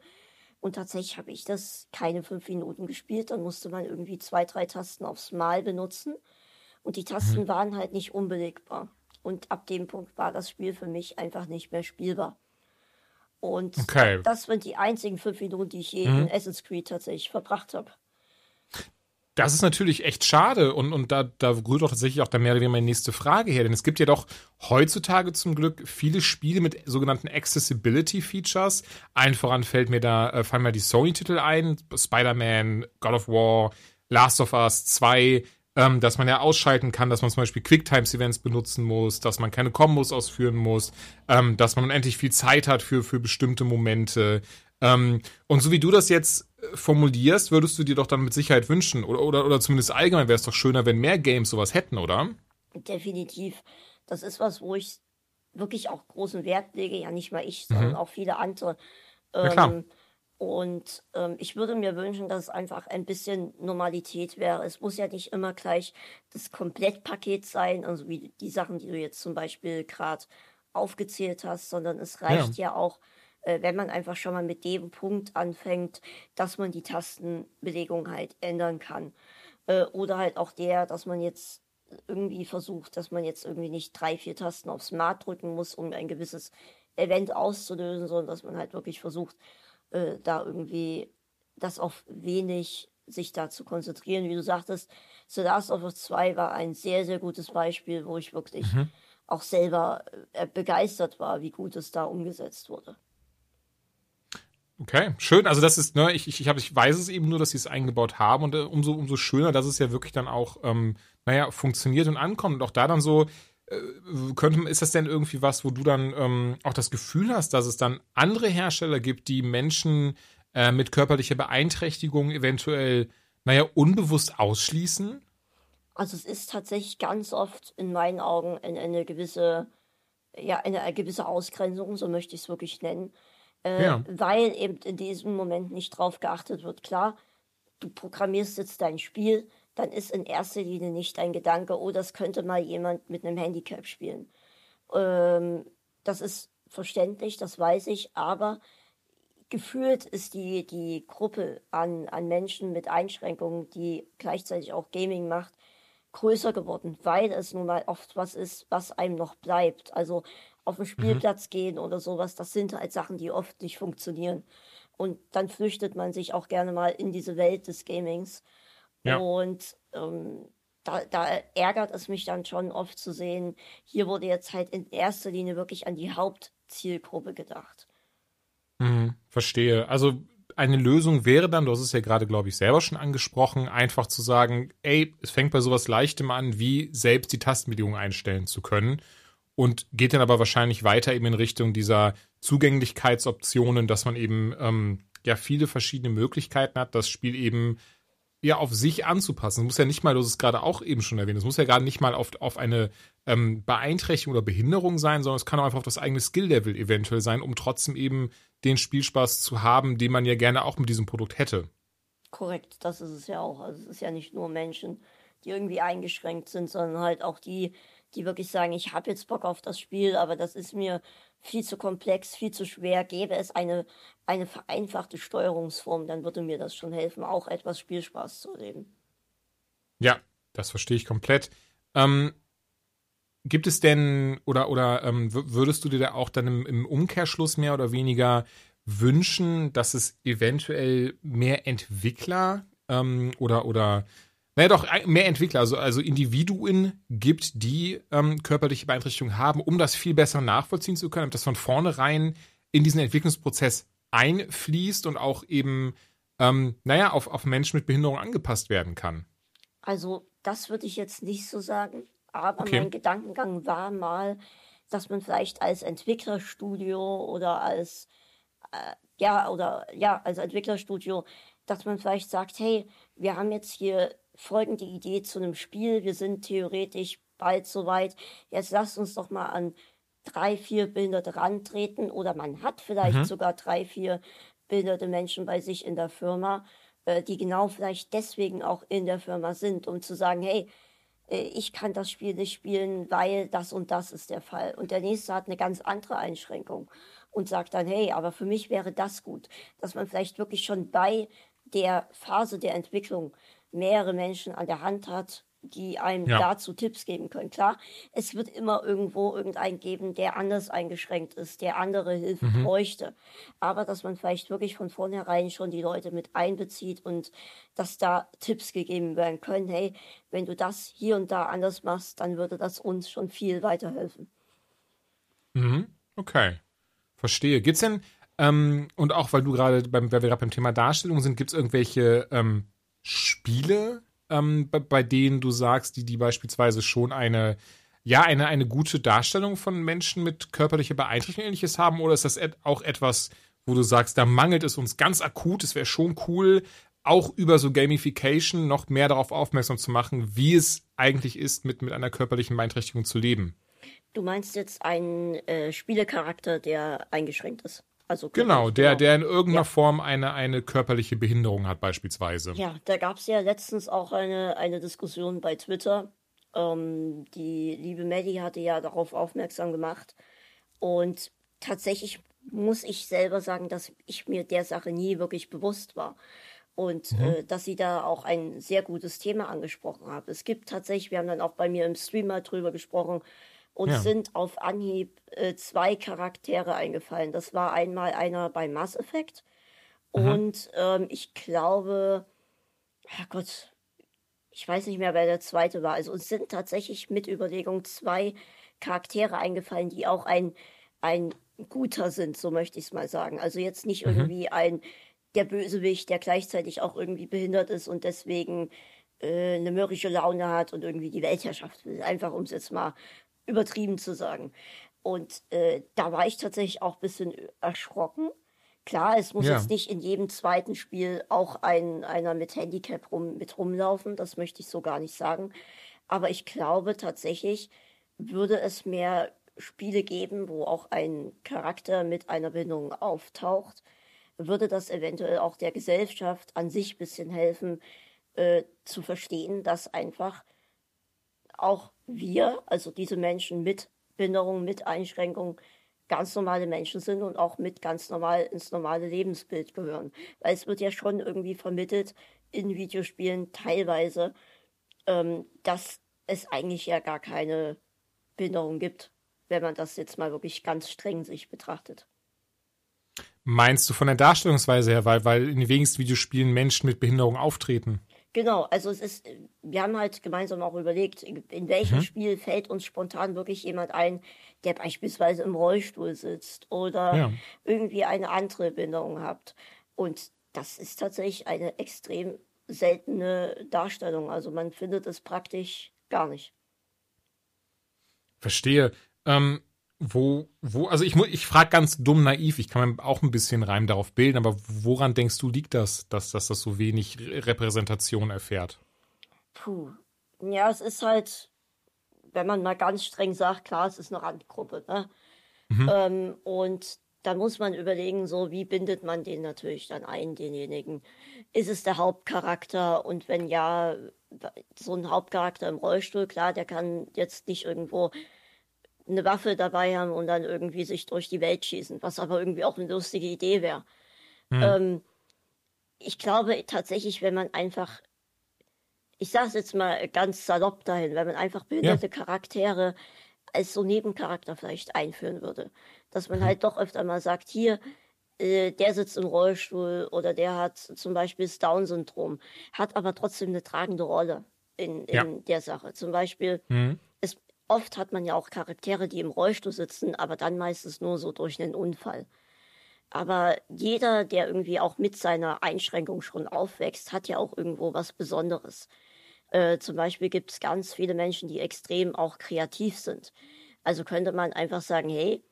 Und tatsächlich habe ich das keine fünf Minuten gespielt. Dann musste man irgendwie zwei, drei Tasten aufs Mal benutzen. Und die Tasten mhm. waren halt nicht unbelegbar. Und ab dem Punkt war das Spiel für mich einfach nicht mehr spielbar. Und okay. das sind die einzigen fünf Minuten, die ich je mhm. in Assassin's Creed tatsächlich verbracht habe. Das ist natürlich echt schade und, und da, da rührt doch tatsächlich auch dann mehr oder weniger meine nächste Frage her. Denn es gibt ja doch heutzutage zum Glück viele Spiele mit sogenannten Accessibility-Features. Allen voran fällt mir da, äh, fallen mir die Sony-Titel ein, Spider-Man, God of War, Last of Us zwei, ähm, dass man ja ausschalten kann, dass man zum Beispiel Quick-Times-Events benutzen muss, dass man keine Kombos ausführen muss, ähm, dass man unendlich viel Zeit hat für, für bestimmte Momente. Ähm, und so wie du das jetzt formulierst, würdest du dir doch dann mit Sicherheit wünschen. Oder, oder, oder zumindest allgemein wäre es doch schöner, wenn mehr Games sowas hätten, oder? Definitiv. Das ist was, wo ich wirklich auch großen Wert lege. Ja, nicht mal ich, sondern mhm. auch viele andere. Ähm, ja, klar. Und ähm, ich würde mir wünschen, dass es einfach ein bisschen Normalität wäre. Es muss ja nicht immer gleich das Komplettpaket sein, also wie die Sachen, die du jetzt zum Beispiel gerade aufgezählt hast, sondern es reicht ja, ja auch, wenn man einfach schon mal mit dem Punkt anfängt, dass man die Tastenbelegung halt ändern kann. Oder halt auch der, dass man jetzt irgendwie versucht, dass man jetzt irgendwie nicht drei, vier Tasten auf Smart drücken muss, um ein gewisses Event auszulösen, sondern dass man halt wirklich versucht, da irgendwie das auf wenig sich da zu konzentrieren. Wie du sagtest, The Last of Us zwei war ein sehr, sehr gutes Beispiel, wo ich wirklich mhm. auch selber begeistert war, wie gut es da umgesetzt wurde. Okay, schön. Also das ist, ne, ich, ich, ich, hab, ich weiß es eben nur, dass sie es eingebaut haben und äh, umso, umso schöner, dass es ja wirklich dann auch, ähm, naja, funktioniert und ankommt. Und auch da dann so, äh, könnte, ist das denn irgendwie was, wo du dann ähm, auch das Gefühl hast, dass es dann andere Hersteller gibt, die Menschen äh, mit körperlicher Beeinträchtigung eventuell, naja, unbewusst ausschließen? Also es ist tatsächlich ganz oft in meinen Augen eine, eine gewisse, ja, eine, eine gewisse Ausgrenzung, so möchte ich es wirklich nennen. Äh, ja. Weil eben in diesem Moment nicht drauf geachtet wird. Klar, du programmierst jetzt dein Spiel, dann ist in erster Linie nicht dein Gedanke, oh, das könnte mal jemand mit einem Handicap spielen. Ähm, das ist verständlich, das weiß ich, aber gefühlt ist die, die Gruppe an, an Menschen mit Einschränkungen, die gleichzeitig auch Gaming macht, größer geworden, weil es nun mal oft was ist, was einem noch bleibt. Also auf den Spielplatz mhm. gehen oder sowas, das sind halt Sachen, die oft nicht funktionieren. Und dann flüchtet man sich auch gerne mal in diese Welt des Gamings. Ja. Und ähm, da, da ärgert es mich dann schon oft zu sehen, hier wurde jetzt halt in erster Linie wirklich an die Hauptzielgruppe gedacht. Mhm, verstehe. Also eine Lösung wäre dann, du hast es ja gerade, glaube ich, selber schon angesprochen, einfach zu sagen, ey, es fängt bei sowas Leichtem an, wie selbst die Tastenbelegung einstellen zu können. Und geht dann aber wahrscheinlich weiter eben in Richtung dieser Zugänglichkeitsoptionen, dass man eben ähm, ja viele verschiedene Möglichkeiten hat, das Spiel eben ja auf sich anzupassen. Es muss ja nicht mal, du hast es gerade auch eben schon erwähnt, es muss ja gerade nicht mal auf, auf eine ähm, Beeinträchtigung oder Behinderung sein, sondern es kann auch einfach auf das eigene Skill-Level eventuell sein, um trotzdem eben den Spielspaß zu haben, den man ja gerne auch mit diesem Produkt hätte. Korrekt, das ist es ja auch. Also es ist ja nicht nur Menschen, die irgendwie eingeschränkt sind, sondern halt auch die, die wirklich sagen, ich habe jetzt Bock auf das Spiel, aber das ist mir viel zu komplex, viel zu schwer. Gäbe es eine, eine vereinfachte Steuerungsform, dann würde mir das schon helfen, auch etwas Spielspaß zu erleben. Ja, das verstehe ich komplett. Ähm, gibt es denn, oder, oder ähm, würdest du dir da auch dann im, im Umkehrschluss mehr oder weniger wünschen, dass es eventuell mehr Entwickler ähm, oder, oder Naja, doch, mehr Entwickler, also, also Individuen gibt, die ähm, körperliche Beeinträchtigungen haben, um das viel besser nachvollziehen zu können, damit das von vornherein in diesen Entwicklungsprozess einfließt und auch eben, ähm, naja, auf, auf Menschen mit Behinderung angepasst werden kann. Also, das würde ich jetzt nicht so sagen, aber okay. Mein Gedankengang war mal, dass man vielleicht als Entwicklerstudio oder als, äh, ja, oder, ja, als Entwicklerstudio, dass man vielleicht sagt, hey, wir haben jetzt hier folgende Idee zu einem Spiel, wir sind theoretisch bald soweit, jetzt lasst uns doch mal an drei, vier Behinderte rantreten, oder man hat vielleicht mhm. sogar drei, vier behinderte Menschen bei sich in der Firma, äh, die genau vielleicht deswegen auch in der Firma sind, um zu sagen, hey, ich kann das Spiel nicht spielen, weil das und das ist der Fall. Und der Nächste hat eine ganz andere Einschränkung und sagt dann, hey, aber für mich wäre das gut. Dass man vielleicht wirklich schon bei der Phase der Entwicklung mehrere Menschen an der Hand hat, die einem ja. dazu Tipps geben können. Klar, es wird immer irgendwo irgendeinen geben, der anders eingeschränkt ist, der andere Hilfe mhm. bräuchte. Aber dass man vielleicht wirklich von vornherein schon die Leute mit einbezieht und dass da Tipps gegeben werden können. Hey, wenn du das hier und da anders machst, dann würde das uns schon viel weiterhelfen. Mhm. Okay, verstehe. Gibt's denn, ähm, und auch weil du gerade, beim, weil wir gerade beim Thema Darstellung sind, gibt es irgendwelche ähm, Spiele, Ähm, bei, bei denen du sagst, die, die beispielsweise schon eine, ja, eine, eine gute Darstellung von Menschen mit körperlicher Beeinträchtigung ähnliches haben? Oder ist das et- auch etwas, wo du sagst, da mangelt es uns ganz akut, es wäre schon cool, auch über so Gamification noch mehr darauf aufmerksam zu machen, wie es eigentlich ist, mit, mit einer körperlichen Beeinträchtigung zu leben? Du meinst jetzt einen äh, Spielecharakter, der eingeschränkt ist? Also genau, der, genau, der in irgendeiner ja. Form eine, eine körperliche Behinderung hat beispielsweise. Ja, da gab es ja letztens auch eine, eine Diskussion bei Twitter. Ähm, die liebe Maddie hatte ja darauf aufmerksam gemacht. Und tatsächlich muss ich selber sagen, dass ich mir der Sache nie wirklich bewusst war. Und mhm. äh, dass sie da auch ein sehr gutes Thema angesprochen hat. Es gibt tatsächlich, wir haben dann auch bei mir im Stream mal drüber gesprochen, und ja. sind auf Anhieb äh, zwei Charaktere eingefallen. Das war einmal einer bei Mass Effect. Aha. Und ähm, ich glaube, ja Gott, ich weiß nicht mehr, wer der zweite war. Also uns sind tatsächlich mit Überlegung zwei Charaktere eingefallen, die auch ein, ein guter sind, so möchte ich es mal sagen. Also jetzt nicht mhm. irgendwie ein, der Bösewicht, der gleichzeitig auch irgendwie behindert ist und deswegen äh, eine mürrische Laune hat und irgendwie die Weltherrschaft will. Einfach um es jetzt mal übertrieben zu sagen. Und äh, da war ich tatsächlich auch ein bisschen erschrocken. Klar, es muss ja. jetzt nicht in jedem zweiten Spiel auch ein, einer mit Handicap rum, mit rumlaufen, das möchte ich so gar nicht sagen. Aber ich glaube tatsächlich, würde es mehr Spiele geben, wo auch ein Charakter mit einer Behinderung auftaucht, würde das eventuell auch der Gesellschaft an sich ein bisschen helfen, äh, zu verstehen, dass einfach auch wir, also diese Menschen mit Behinderung, mit Einschränkung, ganz normale Menschen sind und auch mit ganz normal ins normale Lebensbild gehören. Weil es wird ja schon irgendwie vermittelt in Videospielen teilweise, ähm, dass es eigentlich ja gar keine Behinderung gibt, wenn man das jetzt mal wirklich ganz streng sich betrachtet. Meinst du von der Darstellungsweise her, weil, weil in den wenigsten Videospielen Menschen mit Behinderung auftreten? Genau, also es ist, wir haben halt gemeinsam auch überlegt, in welchem mhm. Spiel fällt uns spontan wirklich jemand ein, der beispielsweise im Rollstuhl sitzt oder ja. irgendwie eine andere Behinderung hat. Und das ist tatsächlich eine extrem seltene Darstellung. Also man findet es praktisch gar nicht. Verstehe. Ähm, wo, wo, also ich, ich frage ganz dumm naiv, ich kann mir auch ein bisschen Reim darauf bilden, aber woran denkst du, liegt das, dass, dass das so wenig Repräsentation erfährt? Puh, ja, es ist halt, wenn man mal ganz streng sagt, klar, es ist eine Randgruppe, ne? Mhm. Ähm, und dann muss man überlegen, so wie bindet man den natürlich dann ein, denjenigen. Ist es der Hauptcharakter? Und wenn ja, so ein Hauptcharakter im Rollstuhl, klar, der kann jetzt nicht irgendwo eine Waffe dabei haben und dann irgendwie sich durch die Welt schießen, was aber irgendwie auch eine lustige Idee wäre. Mhm. Ähm, ich glaube tatsächlich, wenn man einfach, ich sage es jetzt mal ganz salopp dahin, wenn man einfach behinderte ja. Charaktere als so Nebencharakter vielleicht einführen würde, dass man mhm. halt doch öfter mal sagt, hier, äh, der sitzt im Rollstuhl oder der hat zum Beispiel das Down-Syndrom, hat aber trotzdem eine tragende Rolle in, in ja. der Sache. Zum Beispiel, mhm. es, oft hat man ja auch Charaktere, die im Rollstuhl sitzen, aber dann meistens nur so durch einen Unfall. Aber jeder, der irgendwie auch mit seiner Einschränkung schon aufwächst, hat ja auch irgendwo was Besonderes. Äh, zum Beispiel gibt es ganz viele Menschen, die extrem auch kreativ sind. Also könnte man einfach sagen, hey,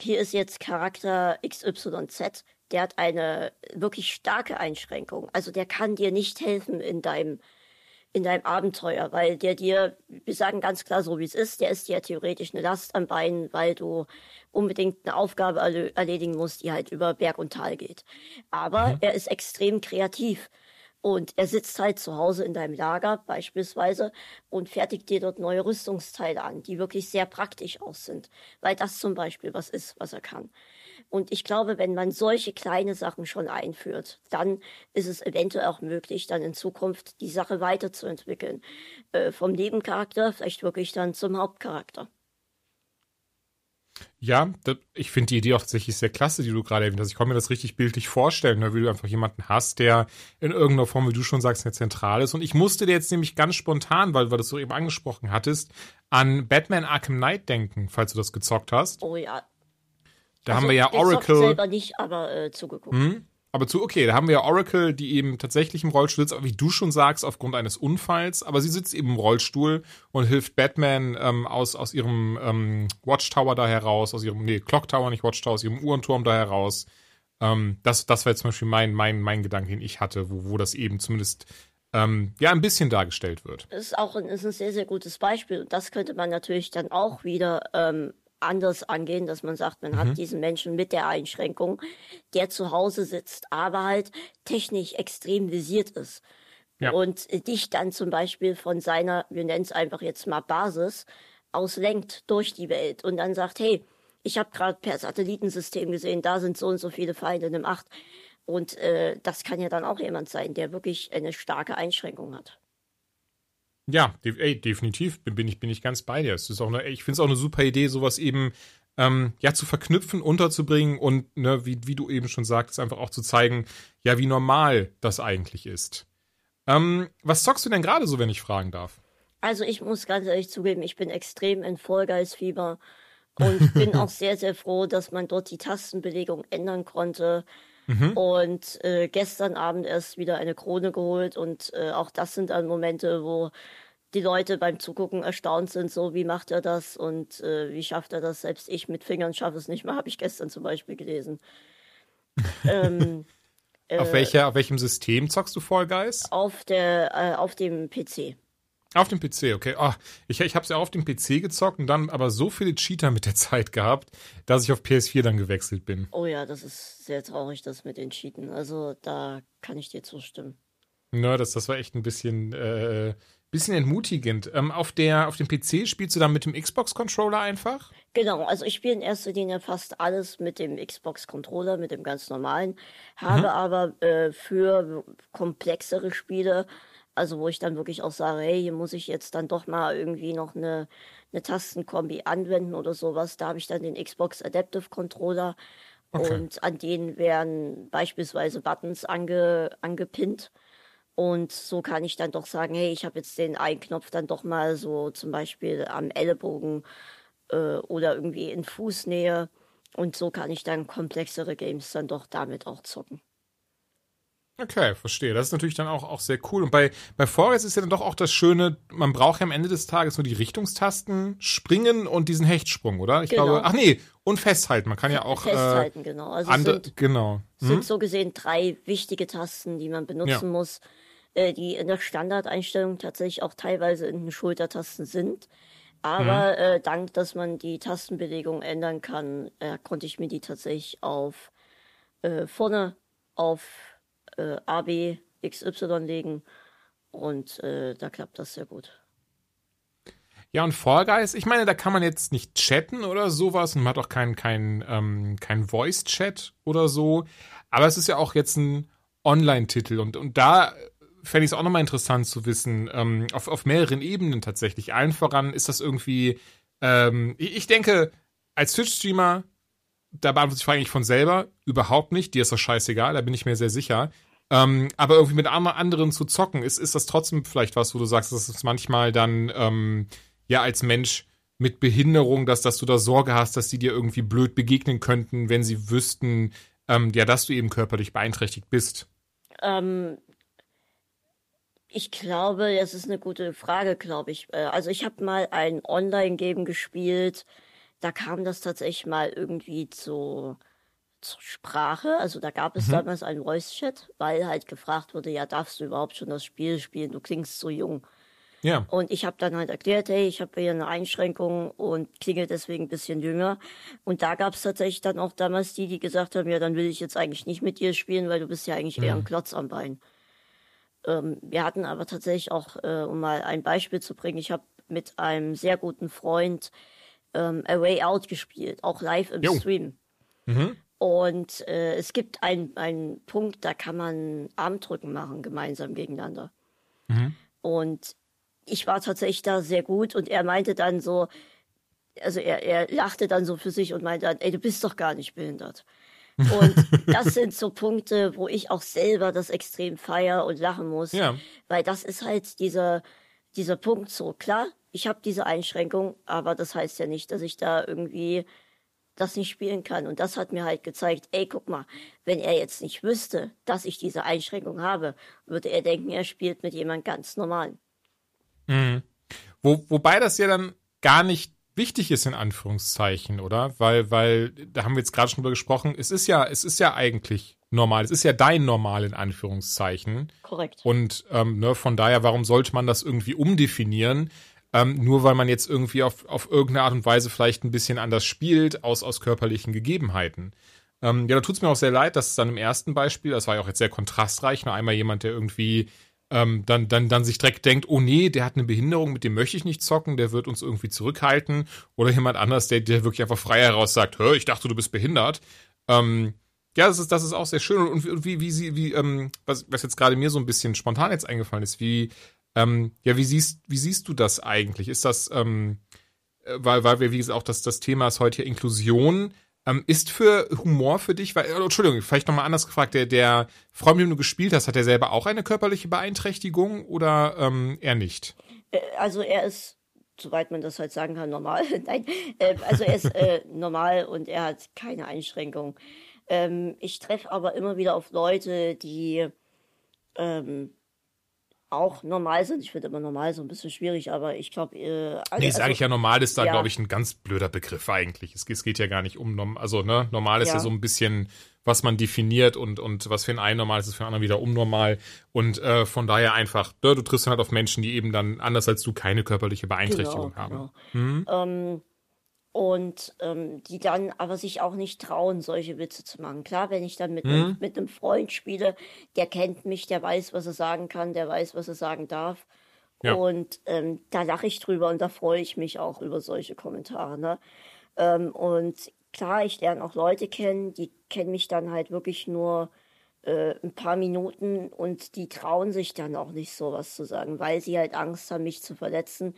hier ist jetzt Charakter X Y Z, der hat eine wirklich starke Einschränkung. Also der kann dir nicht helfen in deinem, in deinem Abenteuer, weil der dir, wir sagen ganz klar so, wie es ist, der ist dir theoretisch eine Last am Bein, weil du unbedingt eine Aufgabe erledigen musst, die halt über Berg und Tal geht. Aber mhm. er ist extrem kreativ. Und er sitzt halt zu Hause in deinem Lager beispielsweise und fertigt dir dort neue Rüstungsteile an, die wirklich sehr praktisch aus sind, weil das zum Beispiel was ist, was er kann. Und ich glaube, wenn man solche kleine Sachen schon einführt, dann ist es eventuell auch möglich, dann in Zukunft die Sache weiterzuentwickeln. Äh, vom Nebencharakter vielleicht wirklich dann zum Hauptcharakter. Ja, das, ich finde die Idee auch tatsächlich sehr klasse, die du gerade erwähnt hast. Ich kann mir das richtig bildlich vorstellen, ne, wie du einfach jemanden hast, der in irgendeiner Form, wie du schon sagst, eine Zentrale ist. Und ich musste dir jetzt nämlich ganz spontan, weil, weil du das so eben angesprochen hattest, an Batman Arkham Knight denken, falls du das gezockt hast. Oh ja. Da also, haben wir ja Oracle. Ich selber nicht, aber äh, zugeguckt. Hm? Aber zu, okay, da haben wir ja Oracle, die eben tatsächlich im Rollstuhl sitzt, wie du schon sagst, aufgrund eines Unfalls. Aber sie sitzt eben im Rollstuhl und hilft Batman ähm, aus, aus ihrem ähm, Watchtower da heraus, aus ihrem, nee, Clocktower, nicht Watchtower, aus ihrem Uhrenturm da heraus. Ähm, das, das war jetzt zum Beispiel mein, mein, mein Gedanke, den ich hatte, wo, wo das eben zumindest ähm, ja ein bisschen dargestellt wird. Das ist auch ein, ist ein sehr, sehr gutes Beispiel. Und das könnte man natürlich dann auch wieder ähm anders angehen, dass man sagt, man mhm. hat diesen Menschen mit der Einschränkung, der zu Hause sitzt, aber halt technisch extrem visiert ist. Ja. Und dich dann zum Beispiel von seiner, wir nennen es einfach jetzt mal Basis, auslenkt durch die Welt und dann sagt, hey, ich habe gerade per Satellitensystem gesehen, da sind so und so viele Feinde in Acht. Und äh, das kann ja dann auch jemand sein, der wirklich eine starke Einschränkung hat. Ja, ey, definitiv bin ich, bin ich ganz bei dir. Es ist auch eine, ich finde es auch eine super Idee, sowas eben ähm, ja, zu verknüpfen, unterzubringen und, ne, wie, wie du eben schon sagtest, einfach auch zu zeigen, ja, wie normal das eigentlich ist. Ähm, was zockst du denn gerade so, wenn ich fragen darf? Also ich muss ganz ehrlich zugeben, ich bin extrem in Fall Guys Fieber und bin auch sehr, sehr froh, dass man dort die Tastenbelegung ändern konnte. Mhm. Und äh, gestern Abend erst wieder eine Krone geholt und äh, auch das sind dann Momente, wo die Leute beim Zugucken erstaunt sind, so wie macht er das und äh, wie schafft er das, selbst ich mit Fingern schaffe es nicht mal, habe ich gestern zum Beispiel gelesen. ähm, äh, auf, welcher, auf welchem System zockst du Fall Guys? Auf, der, äh, auf dem P C. Auf dem P C, okay. Oh, ich ich habe es ja auf dem P C gezockt und dann aber so viele Cheater mit der Zeit gehabt, dass ich auf P S vier dann gewechselt bin. Oh ja, das ist sehr traurig, das mit den Cheaten. Also da kann ich dir zustimmen. Na, das, das war echt ein bisschen, äh, bisschen entmutigend. Ähm, auf, der, auf dem P C spielst du dann mit dem Xbox-Controller einfach? Genau, also ich spiele in erster Linie fast alles mit dem Xbox-Controller, mit dem ganz normalen. Habe mhm. aber äh, für komplexere Spiele, also wo ich dann wirklich auch sage, hey, hier muss ich jetzt dann doch mal irgendwie noch eine, eine Tastenkombi anwenden oder sowas. Da habe ich dann den Xbox Adaptive Controller okay. und an denen werden beispielsweise Buttons ange, angepinnt. Und so kann ich dann doch sagen, hey, ich habe jetzt den einen Knopf dann doch mal so zum Beispiel am Ellenbogen äh, oder irgendwie in Fußnähe. Und so kann ich dann komplexere Games dann doch damit auch zocken. Okay, verstehe. Das ist natürlich dann auch, auch sehr cool. Und bei, bei Fall Guys ist ja dann doch auch das Schöne, man braucht ja am Ende des Tages nur die Richtungstasten, Springen und diesen Hechtsprung, oder? Ich genau. glaube, ach nee, und Festhalten. Man kann ja auch Festhalten, äh, genau. Also andere, sind, genau. Hm? sind so gesehen drei wichtige Tasten, die man benutzen ja. muss, äh, die in der Standardeinstellung tatsächlich auch teilweise in den Schultertasten sind. Aber hm. äh, dank, dass man die Tastenbelegung ändern kann, äh, konnte ich mir die tatsächlich auf äh, vorne auf A, B, X, Y legen und äh, da klappt das sehr gut. Ja, und Fall Guys, ich meine, da kann man jetzt nicht chatten oder sowas und man hat auch keinen kein, ähm, kein Voice-Chat oder so, aber es ist ja auch jetzt ein Online-Titel und, und da fände ich es auch nochmal interessant zu wissen, ähm, auf, auf mehreren Ebenen tatsächlich. Allen voran ist das irgendwie, ähm, ich denke, als Twitch-Streamer da beantwortet sich Frage eigentlich von selber, überhaupt nicht, dir ist das scheißegal, da bin ich mir sehr sicher. Ähm, aber irgendwie mit anderen zu zocken, ist, ist das trotzdem vielleicht was, wo du sagst, dass es manchmal dann, ähm, ja, als Mensch mit Behinderung, dass, dass du da Sorge hast, dass die dir irgendwie blöd begegnen könnten, wenn sie wüssten, ähm, ja, dass du eben körperlich beeinträchtigt bist? Ähm, ich glaube, das ist eine gute Frage, glaube ich. Also ich habe mal ein Online-Game gespielt, da kam das tatsächlich mal irgendwie zu, zur Sprache. Also da gab es mhm. damals einen Voice-Chat, weil halt gefragt wurde, ja, darfst du überhaupt schon das Spiel spielen? Du klingst so jung. Ja. Und ich habe dann halt erklärt, hey, ich habe hier eine Einschränkung und klinge deswegen ein bisschen jünger. Und da gab es tatsächlich dann auch damals die, die gesagt haben, ja, dann will ich jetzt eigentlich nicht mit dir spielen, weil du bist ja eigentlich mhm. eher ein Klotz am Bein. Ähm, wir hatten aber tatsächlich auch, äh, um mal ein Beispiel zu bringen, ich habe mit einem sehr guten Freund ähm, A Way Out gespielt, auch live im jo. Stream. Mhm. Und äh, es gibt einen Punkt, da kann man Armdrücken machen, gemeinsam gegeneinander. Mhm. Und ich war tatsächlich da sehr gut und er meinte dann so, also er, er lachte dann so für sich und meinte dann, ey, du bist doch gar nicht behindert. Und das sind so Punkte, wo ich auch selber das extrem feiere und lachen muss, ja. weil das ist halt dieser, dieser Punkt so, klar, ich habe diese Einschränkung, aber das heißt ja nicht, dass ich da irgendwie das nicht spielen kann. Und das hat mir halt gezeigt, ey, guck mal, wenn er jetzt nicht wüsste, dass ich diese Einschränkung habe, würde er denken, er spielt mit jemand ganz normal. Mhm. Wo, wobei das ja dann gar nicht wichtig ist, in Anführungszeichen, oder? Weil, weil, da haben wir jetzt gerade schon drüber gesprochen, es ist ja, es ist ja eigentlich normal, es ist ja dein Normal, in Anführungszeichen. Korrekt. Und ähm, ne, von daher, warum sollte man das irgendwie umdefinieren? Ähm, nur weil man jetzt irgendwie auf, auf irgendeine Art und Weise vielleicht ein bisschen anders spielt, aus, aus körperlichen Gegebenheiten. Ähm, ja, da tut es mir auch sehr leid, dass es dann im ersten Beispiel, das war ja auch jetzt sehr kontrastreich, nur einmal jemand, der irgendwie Ähm, dann, dann, dann sich direkt denkt, oh nee, der hat eine Behinderung, mit dem möchte ich nicht zocken, der wird uns irgendwie zurückhalten. Oder jemand anders, der, der wirklich einfach frei heraus sagt, hör, ich dachte, du bist behindert. Ähm, ja, das ist, das ist auch sehr schön. Und, und wie, wie sie, wie, ähm, was, was jetzt gerade mir so ein bisschen spontan jetzt eingefallen ist, wie, ähm, ja, wie siehst, wie siehst du das eigentlich? Ist das, ähm, weil, weil wir, wie gesagt, auch das, das Thema ist heute ja Inklusion. Ähm, ist für Humor für dich, weil, Entschuldigung, vielleicht nochmal anders gefragt, der, der Freund, mit dem du gespielt hast, hat er selber auch eine körperliche Beeinträchtigung oder ähm, eher nicht? Also er ist, soweit man das halt sagen kann, normal. Nein, äh, also er ist äh, normal und er hat keine Einschränkung. Ähm, ich treffe aber immer wieder auf Leute, die ähm, auch normal sind. Ich finde immer normal so ein bisschen schwierig, aber ich glaube... Äh, also, nee, ist eigentlich ja normal, ist da, ja. glaube ich, ein ganz blöder Begriff eigentlich. Es, es geht ja gar nicht um... Also, ne, normal ist ja, ja so ein bisschen, was man definiert und, und was für den einen normal ist, ist für den anderen wieder unnormal. Und äh, von daher einfach, du, du triffst halt auf Menschen, die eben dann, anders als du, keine körperliche Beeinträchtigung genau, haben. Genau. Mhm. Ähm, und ähm, die dann aber sich auch nicht trauen, solche Witze zu machen. Klar, wenn ich dann mit, mhm. einem, mit einem Freund spiele, der kennt mich, der weiß, was er sagen kann, der weiß, was er sagen darf. Ja. Und ähm, da lache ich drüber und da freue ich mich auch über solche Kommentare. Ne? Ähm, und klar, ich lerne auch Leute kennen, die kennen mich dann halt wirklich nur äh, ein paar Minuten und die trauen sich dann auch nicht, sowas zu sagen, weil sie halt Angst haben, mich zu verletzen.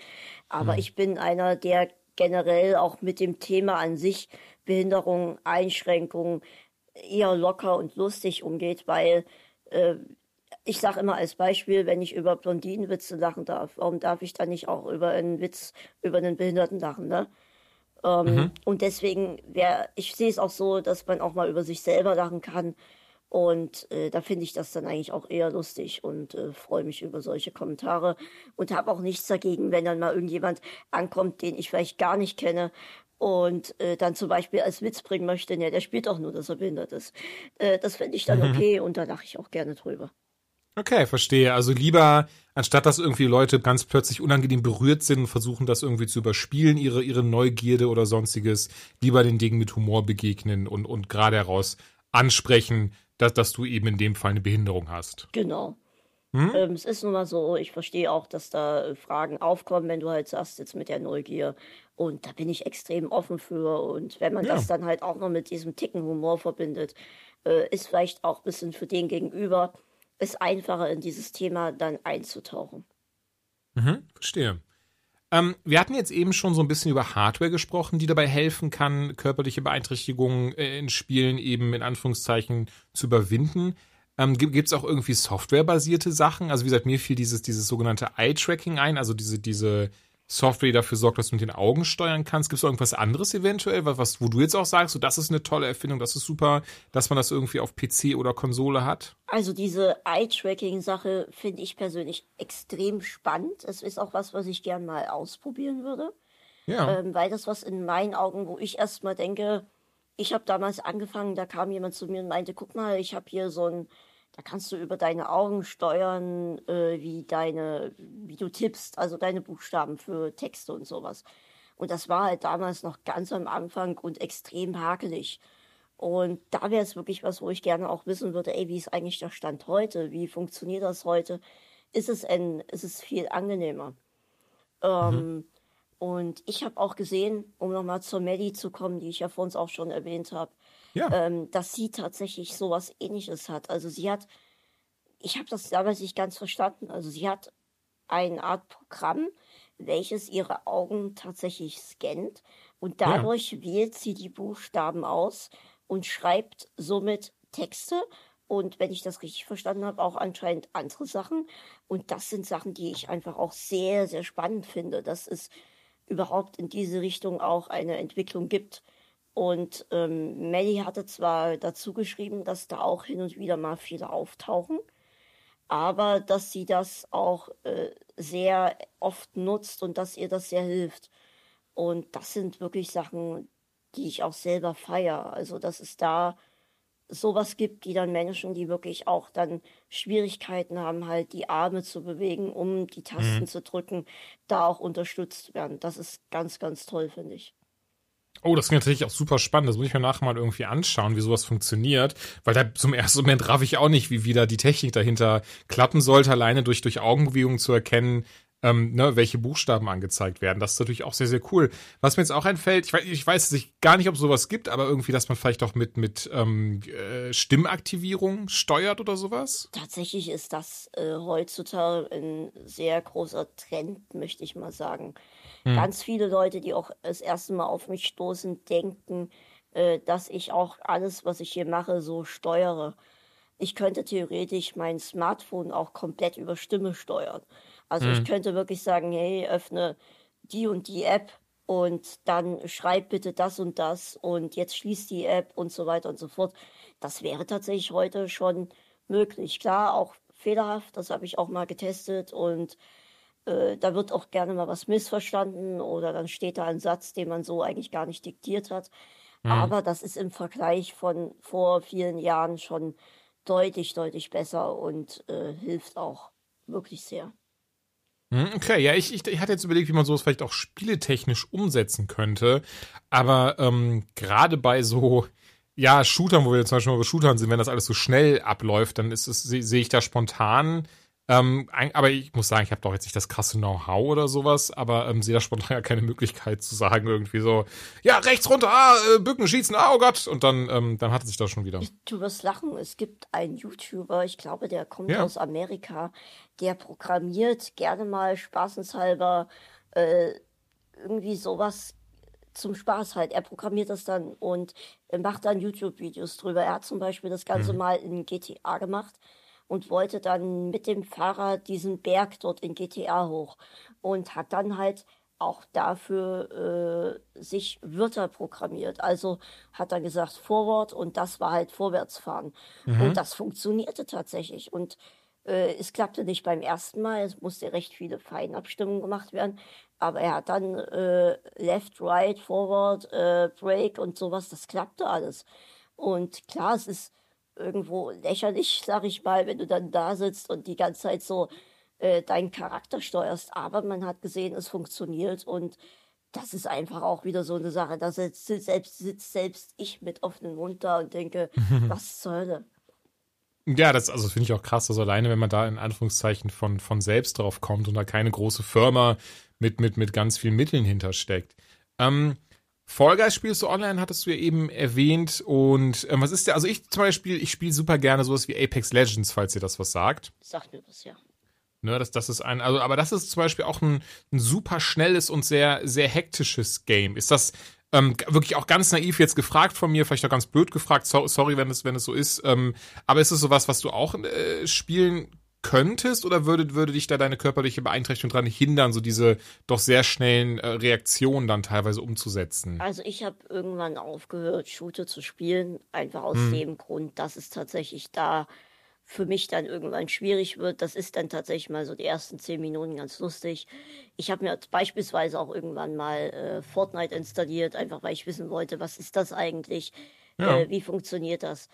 Aber mhm. ich bin einer, der generell auch mit dem Thema an sich Behinderung, Einschränkungen eher locker und lustig umgeht, weil äh, ich sage immer als Beispiel, wenn ich über Blondinenwitze lachen darf, warum darf ich dann nicht auch über einen Witz über einen Behinderten lachen, ne? Ähm, mhm. Und deswegen, wär, ich sehe es auch so, dass man auch mal über sich selber lachen kann und äh, da finde ich das dann eigentlich auch eher lustig und äh, freue mich über solche Kommentare und habe auch nichts dagegen, wenn dann mal irgendjemand ankommt, den ich vielleicht gar nicht kenne und äh, dann zum Beispiel als Witz bringen möchte, ja, der spielt auch nur, dass er behindert ist. Äh, das finde ich dann mhm. okay und da lache ich auch gerne drüber. Okay, verstehe. Also lieber, anstatt dass irgendwie Leute ganz plötzlich unangenehm berührt sind und versuchen, das irgendwie zu überspielen, ihre, ihre Neugierde oder sonstiges, lieber den Dingen mit Humor begegnen und, und gerade heraus ansprechen, dass, dass du eben in dem Fall eine Behinderung hast. Genau. Hm? Ähm, es ist nun mal so, ich verstehe auch, dass da Fragen aufkommen, wenn du halt sagst, jetzt mit der Neugier. Und da bin ich extrem offen für. Und wenn man ja. das dann halt auch noch mit diesem Ticken Humor verbindet, äh, ist vielleicht auch ein bisschen für den Gegenüber ist einfacher, in dieses Thema dann einzutauchen. Mhm, verstehe. Ähm, wir hatten jetzt eben schon so ein bisschen über Hardware gesprochen, die dabei helfen kann, körperliche Beeinträchtigungen in Spielen eben in Anführungszeichen zu überwinden. Ähm, gibt es auch irgendwie softwarebasierte Sachen? Also wie gesagt, mir fiel dieses, dieses sogenannte Eye-Tracking ein, also diese, diese Software, die dafür sorgt, dass du mit den Augen steuern kannst. Gibt es irgendwas anderes eventuell, was, wo du jetzt auch sagst, so, das ist eine tolle Erfindung, das ist super, dass man das irgendwie auf P C oder Konsole hat? Also diese Eye-Tracking-Sache finde ich persönlich extrem spannend. Es ist auch was, was ich gern mal ausprobieren würde. Ja. Ähm, weil das was in meinen Augen, wo ich erstmal denke, ich habe damals angefangen, da kam jemand zu mir und meinte, guck mal, ich habe hier so ein, da kannst du über deine Augen steuern, äh, wie deine, wie du tippst, also deine Buchstaben für Texte und sowas. Und das war halt damals noch ganz am Anfang und extrem hakelig. Und da wäre es wirklich was, wo ich gerne auch wissen würde, ey, wie ist eigentlich der Stand heute? Wie funktioniert das heute? Ist es ein, ist es viel angenehmer? Ähm, mhm. Und ich habe auch gesehen, um nochmal zur Maddie zu kommen, die ich ja vor uns auch schon erwähnt habe, ja. ähm, dass sie tatsächlich sowas Ähnliches hat. Also sie hat, ich habe das damals nicht ganz verstanden, also sie hat eine Art Programm, welches ihre Augen tatsächlich scannt und dadurch ja. wählt sie die Buchstaben aus und schreibt somit Texte und wenn ich das richtig verstanden habe, auch anscheinend andere Sachen. Und das sind Sachen, die ich einfach auch sehr, sehr spannend finde. Das ist überhaupt in diese Richtung auch eine Entwicklung gibt. Und ähm, Maddie hatte zwar dazu geschrieben, dass da auch hin und wieder mal viele auftauchen, aber dass sie das auch äh, sehr oft nutzt und dass ihr das sehr hilft. Und das sind wirklich Sachen, die ich auch selber feiere. Also dass es da sowas gibt, die dann Menschen, die wirklich auch dann Schwierigkeiten haben, halt die Arme zu bewegen, um die Tasten mhm. zu drücken, da auch unterstützt werden. Das ist ganz, ganz toll, finde ich. Oh, das ist natürlich auch super spannend. Das muss ich mir nachher mal irgendwie anschauen, wie sowas funktioniert. Weil da zum ersten Moment raff ich auch nicht, wie wieder die Technik dahinter klappen sollte, alleine durch, durch Augenbewegungen zu erkennen, Ähm, ne, welche Buchstaben angezeigt werden. Das ist natürlich auch sehr, sehr cool. Was mir jetzt auch einfällt, ich weiß, ich weiß nicht, gar nicht, ob es sowas gibt, aber irgendwie, dass man vielleicht auch mit, mit ähm, Stimmaktivierung steuert oder sowas? Tatsächlich ist das äh, heutzutage ein sehr großer Trend, möchte ich mal sagen. Hm. Ganz viele Leute, die auch das erste Mal auf mich stoßen, denken, äh, dass ich auch alles, was ich hier mache, so steuere. Ich könnte theoretisch mein Smartphone auch komplett über Stimme steuern. Also ich könnte wirklich sagen, hey, öffne die und die App und dann schreib bitte das und das und jetzt schließ die App und so weiter und so fort. Das wäre tatsächlich heute schon möglich. Klar, auch fehlerhaft, das habe ich auch mal getestet und äh, da wird auch gerne mal was missverstanden oder dann steht da ein Satz, den man so eigentlich gar nicht diktiert hat. Mhm. Aber das ist im Vergleich von vor vielen Jahren schon deutlich, deutlich besser und äh, hilft auch wirklich sehr. Okay, ja, ich, ich, ich hatte jetzt überlegt, wie man sowas vielleicht auch spieletechnisch umsetzen könnte, aber ähm, gerade bei so, ja, Shootern, wo wir jetzt zum Beispiel mal bei Shootern sind, wenn das alles so schnell abläuft, dann ist es, sehe seh ich da spontan, ähm, ein, aber ich muss sagen, ich habe doch jetzt nicht das krasse Know-how oder sowas, aber ähm, sehe da spontan ja keine Möglichkeit zu sagen, irgendwie so, ja, rechts runter, ah, äh, bücken, schießen, ah, oh Gott, und dann, ähm, dann hat es sich das schon wieder. Du wirst lachen, es gibt einen YouTuber, ich glaube, der kommt ja. aus Amerika, der programmiert gerne mal spaßenshalber äh, irgendwie sowas zum Spaß halt. Er programmiert das dann und macht dann YouTube-Videos drüber. Er hat zum Beispiel das Ganze mhm. mal in G T A gemacht und wollte dann mit dem Fahrrad diesen Berg dort in G T A hoch und hat dann halt auch dafür äh, sich Wörter programmiert. Also hat er gesagt, Forward und das war halt Vorwärtsfahren. Mhm. Und das funktionierte tatsächlich und es klappte nicht beim ersten Mal, es musste recht viele Feinabstimmungen gemacht werden, aber er hat dann äh, Left, Right, Forward, äh, Break und sowas, das klappte alles. Und klar, es ist irgendwo lächerlich, sag ich mal, wenn du dann da sitzt und die ganze Zeit so äh, deinen Charakter steuerst, aber man hat gesehen, es funktioniert und das ist einfach auch wieder so eine Sache, da sitzt selbst, sitzt selbst ich mit offenem Mund da und denke, was zur Hölle. Ja, das, also, das finde ich auch krass, dass alleine, wenn man da in Anführungszeichen von, von selbst drauf kommt und da keine große Firma mit, mit, mit ganz vielen Mitteln hintersteckt. Ähm, Fall Guys spielst du online, hattest du ja eben erwähnt. Und ähm, was ist der? Also, ich zum Beispiel, ich spiele super gerne sowas wie Apex Legends, falls ihr das was sagt. Sagt mir was, ja. Ne, das, das ist ein, also, aber das ist zum Beispiel auch ein, ein super schnelles und sehr, sehr hektisches Game. Ist das ähm, wirklich auch ganz naiv jetzt gefragt von mir, vielleicht auch ganz blöd gefragt, so, sorry, wenn es, wenn es so ist, ähm, aber ist es sowas, was du auch äh, spielen könntest, oder würde, würde dich da deine körperliche Beeinträchtigung dran hindern, so diese doch sehr schnellen äh, Reaktionen dann teilweise umzusetzen? Also ich habe irgendwann aufgehört, Shooter zu spielen, einfach aus hm. dem Grund, dass es tatsächlich da für mich dann irgendwann schwierig wird. Das ist dann tatsächlich mal so die ersten zehn Minuten ganz lustig. Ich habe mir beispielsweise auch irgendwann mal äh, Fortnite installiert, einfach weil ich wissen wollte, was ist das eigentlich, ja. äh, wie funktioniert das?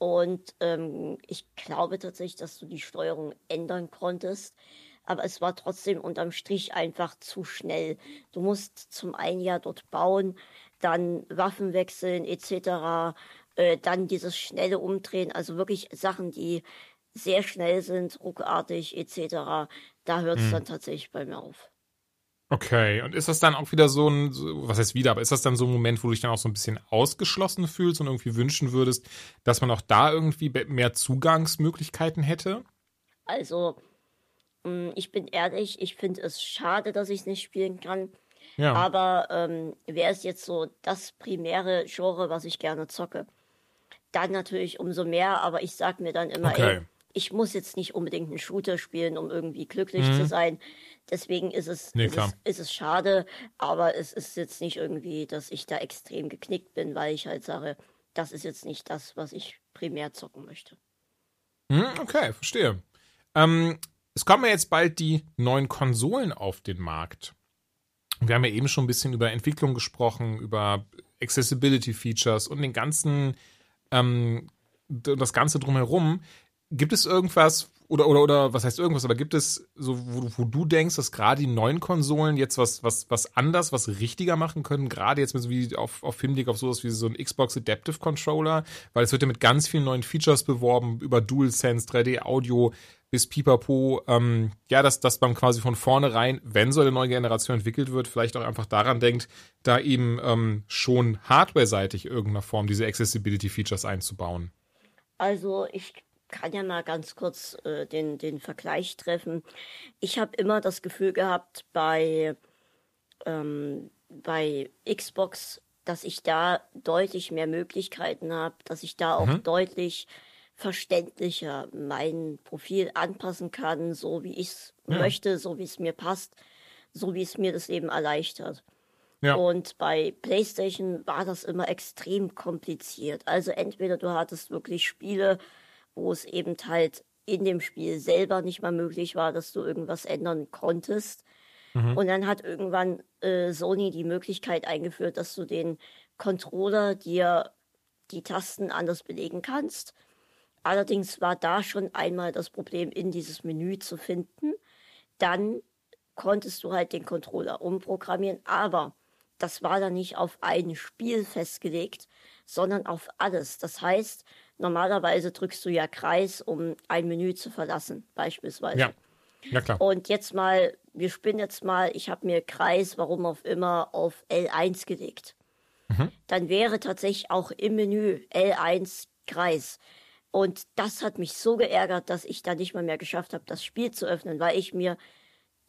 Und ähm, ich glaube tatsächlich, dass du die Steuerung ändern konntest, aber es war trotzdem unterm Strich einfach zu schnell. Du musst zum einen ja dort bauen, dann Waffen wechseln et cetera, dann dieses schnelle Umdrehen, also wirklich Sachen, die sehr schnell sind, ruckartig et cetera. Da hört es hm. dann tatsächlich bei mir auf. Okay, und ist das dann auch wieder so ein, was heißt wieder, aber ist das dann so ein Moment, wo du dich dann auch so ein bisschen ausgeschlossen fühlst und irgendwie wünschen würdest, dass man auch da irgendwie mehr Zugangsmöglichkeiten hätte? Also, ich bin ehrlich, ich finde es schade, dass ich es nicht spielen kann. Ja. Aber ähm, wäre es jetzt so das primäre Genre, was ich gerne zocke, dann natürlich umso mehr, aber ich sag mir dann immer, okay. ey, ich muss jetzt nicht unbedingt einen Shooter spielen, um irgendwie glücklich mhm. zu sein. Deswegen ist es, nee, ist, es, ist es schade, aber es ist jetzt nicht irgendwie, dass ich da extrem geknickt bin, weil ich halt sage, das ist jetzt nicht das, was ich primär zocken möchte. Mhm, okay, verstehe. Ähm, es kommen ja jetzt bald die neuen Konsolen auf den Markt. Wir haben ja eben schon ein bisschen über Entwicklung gesprochen, über Accessibility-Features und den ganzen, ähm, das Ganze drumherum. Gibt es irgendwas, oder, oder, oder, was heißt irgendwas, aber gibt es so, wo, wo du denkst, dass gerade die neuen Konsolen jetzt was, was, was anders, was richtiger machen können? Gerade jetzt mit so wie auf, auf Hinblick auf sowas wie so ein Xbox Adaptive Controller, weil es wird ja mit ganz vielen neuen Features beworben, über DualSense, drei D Audio, bis Pipapo, ähm, ja, dass, dass man quasi von vornherein, wenn so eine neue Generation entwickelt wird, vielleicht auch einfach daran denkt, da eben ähm, schon hardware-seitig irgendeiner Form diese Accessibility-Features einzubauen. Also ich kann ja mal ganz kurz äh, den, den Vergleich treffen. Ich habe immer das Gefühl gehabt bei, ähm, bei Xbox, dass ich da deutlich mehr Möglichkeiten habe, dass ich da auch mhm. deutlich verständlicher mein Profil anpassen kann, so wie ich es ja. möchte, so wie es mir passt, so wie es mir das Leben erleichtert. Ja. Und bei PlayStation war das immer extrem kompliziert. Also entweder du hattest wirklich Spiele, wo es eben halt in dem Spiel selber nicht mal möglich war, dass du irgendwas ändern konntest. Mhm. Und dann hat irgendwann äh, Sony die Möglichkeit eingeführt, dass du den Controller dir die Tasten anders belegen kannst. Allerdings war da schon einmal das Problem, in dieses Menü zu finden. Dann konntest du halt den Controller umprogrammieren, aber das war dann nicht auf ein Spiel festgelegt, sondern auf alles. Das heißt, normalerweise drückst du ja Kreis, um ein Menü zu verlassen, beispielsweise. Ja, ja klar. Und jetzt mal, wir spinnen jetzt mal, ich habe mir Kreis, warum auch immer, auf L eins gelegt. Mhm. Dann wäre tatsächlich auch im Menü L eins Kreis. Und das hat mich so geärgert, dass ich da nicht mal mehr geschafft habe, das Spiel zu öffnen, weil ich mir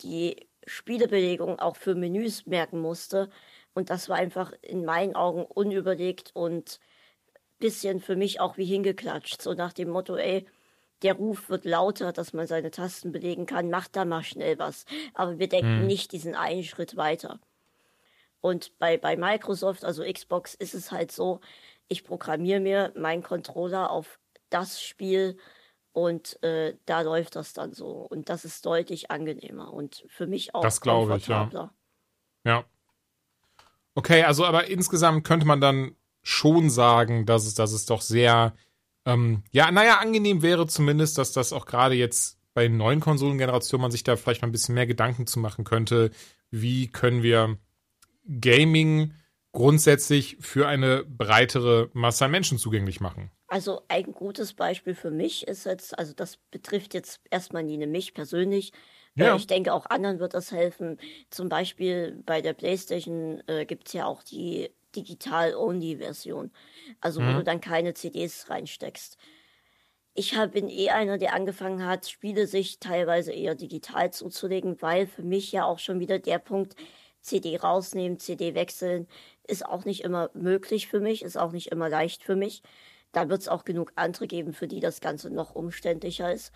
die Spielebelegung auch für Menüs merken musste. Und das war einfach in meinen Augen unüberlegt und ein bisschen für mich auch wie hingeklatscht. So nach dem Motto, ey, der Ruf wird lauter, dass man seine Tasten belegen kann, macht da mal schnell was. Aber wir denken mhm. nicht diesen einen Schritt weiter. Und bei, bei Microsoft, also Xbox, ist es halt so, ich programmiere mir meinen Controller auf das Spiel und äh, da läuft das dann so. Und das ist deutlich angenehmer und für mich auch das glaube ich, ja. ja. Okay, also aber insgesamt könnte man dann schon sagen, dass es, dass es doch sehr, ähm, ja, naja, angenehm wäre zumindest, dass das auch gerade jetzt bei neuen Konsolengenerationen man sich da vielleicht mal ein bisschen mehr Gedanken zu machen könnte, wie können wir Gaming grundsätzlich für eine breitere Masse an Menschen zugänglich machen. Also ein gutes Beispiel für mich ist jetzt, also das betrifft jetzt erstmal nie mich persönlich, ja. ich denke auch anderen wird das helfen, zum Beispiel bei der PlayStation äh, gibt es ja auch die Digital-Only-Version, also mhm. wo du dann keine C Ds reinsteckst. ich hab, bin eh einer, der angefangen hat, Spiele sich teilweise eher digital zuzulegen, weil für mich ja auch schon wieder der Punkt, C D rausnehmen, C D wechseln, ist auch nicht immer möglich für mich, ist auch nicht immer leicht für mich. Da wird es auch genug andere geben, für die das Ganze noch umständlicher ist.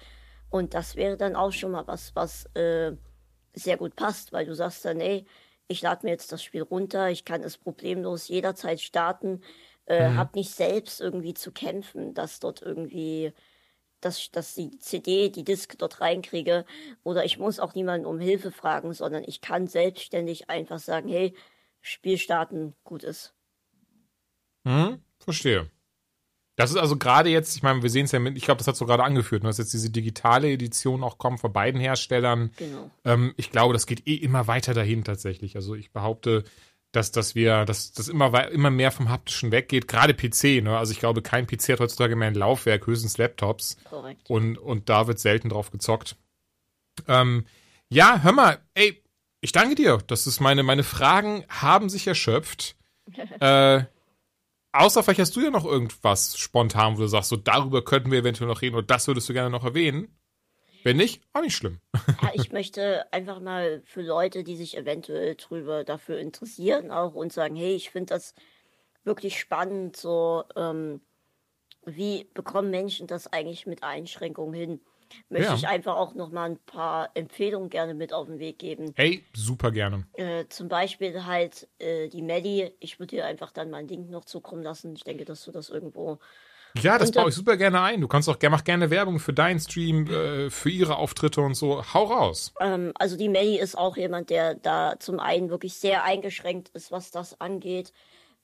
Und das wäre dann auch schon mal was, was äh, sehr gut passt, weil du sagst dann, ey, ich lade mir jetzt das Spiel runter, ich kann es problemlos jederzeit starten, äh, mhm. hab nicht selbst irgendwie zu kämpfen, dass dort irgendwie, dass, dass die C D, die Disc dort reinkriege, oder ich muss auch niemanden um Hilfe fragen, sondern ich kann selbstständig einfach sagen, hey, Spiel starten, gut ist. Mhm, verstehe. Das ist also gerade jetzt, ich meine, wir sehen es ja mit, ich glaube, das hat so gerade angeführt, dass jetzt diese digitale Edition auch kommt von beiden Herstellern. Genau. Ähm, ich glaube, das geht eh immer weiter dahin tatsächlich. Also ich behaupte, dass, dass wir, dass das immer, immer mehr vom Haptischen weggeht, gerade P C, ne? Also ich glaube, kein P C hat heutzutage mehr ein Laufwerk, höchstens Laptops. Korrekt. Und, und da wird selten drauf gezockt. Ähm, ja, hör mal, ey, ich danke dir. Das ist meine, meine Fragen haben sich erschöpft. äh, Außer vielleicht hast du ja noch irgendwas spontan, wo du sagst, so darüber könnten wir eventuell noch reden oder das würdest du gerne noch erwähnen. Wenn nicht, auch nicht schlimm. Ja, ich möchte einfach mal für Leute, die sich eventuell drüber dafür interessieren auch und sagen, hey, ich finde das wirklich spannend, so ähm, wie bekommen Menschen das eigentlich mit Einschränkungen hin? Möchte ja. ich einfach auch noch mal ein paar Empfehlungen gerne mit auf den Weg geben. Hey, super gerne. Äh, zum Beispiel halt äh, die Maddie. Ich würde dir einfach dann mal einen Link noch zukommen lassen. Ich denke, dass du das irgendwo... Ja, das baue ich super gerne ein. Du kannst auch gerne, mach gerne Werbung für deinen Stream, äh, für ihre Auftritte und so. Hau raus. Ähm, also die Maddie ist auch jemand, der da zum einen wirklich sehr eingeschränkt ist, was das angeht.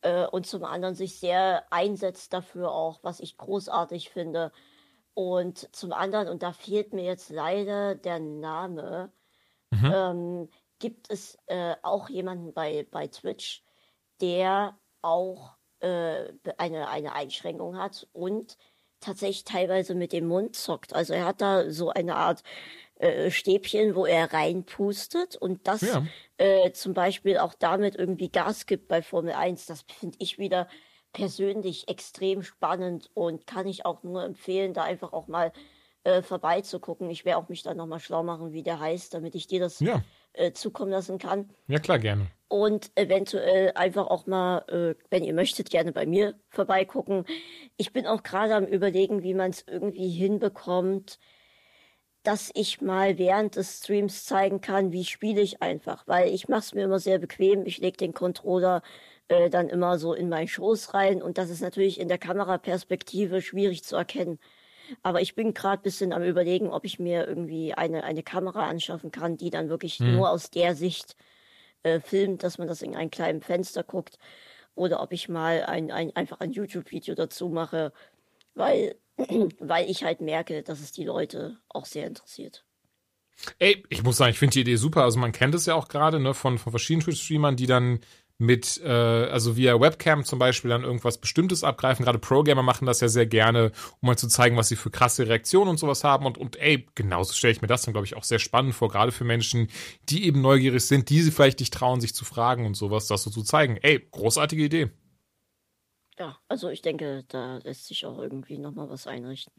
Äh, und zum anderen sich sehr einsetzt dafür auch, was ich großartig finde. Und zum anderen, und da fehlt mir jetzt leider der Name, mhm. ähm, gibt es äh, auch jemanden bei, bei Twitch, der auch äh, eine, eine Einschränkung hat und tatsächlich teilweise mit dem Mund zockt. Also er hat da so eine Art äh, Stäbchen, wo er reinpustet und das ja. äh, zum Beispiel auch damit irgendwie Gas gibt bei Formel eins. Das finde ich wieder... persönlich extrem spannend und kann ich auch nur empfehlen, da einfach auch mal äh, vorbeizugucken. Ich werde auch mich dann nochmal schlau machen, wie der heißt, damit ich dir das ja. äh, zukommen lassen kann. Ja, klar, gerne. Und eventuell einfach auch mal, äh, wenn ihr möchtet, gerne bei mir vorbeigucken. Ich bin auch gerade am Überlegen, wie man es irgendwie hinbekommt, dass ich mal während des Streams zeigen kann, wie spiele ich einfach. Weil ich mache es mir immer sehr bequem. Ich lege den Controller äh, dann immer so in meinen Schoß rein. Und das ist natürlich in der Kameraperspektive schwierig zu erkennen. Aber ich bin gerade ein bisschen am Überlegen, ob ich mir irgendwie eine, eine Kamera anschaffen kann, die dann wirklich hm. nur aus der Sicht äh, filmt, dass man das in einem kleinen Fenster guckt. Oder ob ich mal ein, ein, einfach ein YouTube-Video dazu mache, weil... weil ich halt merke, dass es die Leute auch sehr interessiert. Ey, ich muss sagen, ich finde die Idee super. Also man kennt es ja auch gerade, ne, von, von verschiedenen Twitch-Streamern, die dann mit, äh, also via Webcam zum Beispiel dann irgendwas Bestimmtes abgreifen. Gerade Pro-Gamer machen das ja sehr gerne, um mal zu zeigen, was sie für krasse Reaktionen und sowas haben. Und, und ey, genauso stelle ich mir das dann, glaube ich, auch sehr spannend vor, gerade für Menschen, die eben neugierig sind, die sie vielleicht nicht trauen, sich zu fragen und sowas, das so zu zeigen. Ey, großartige Idee. Ja, also ich denke, da lässt sich auch irgendwie nochmal was einrichten.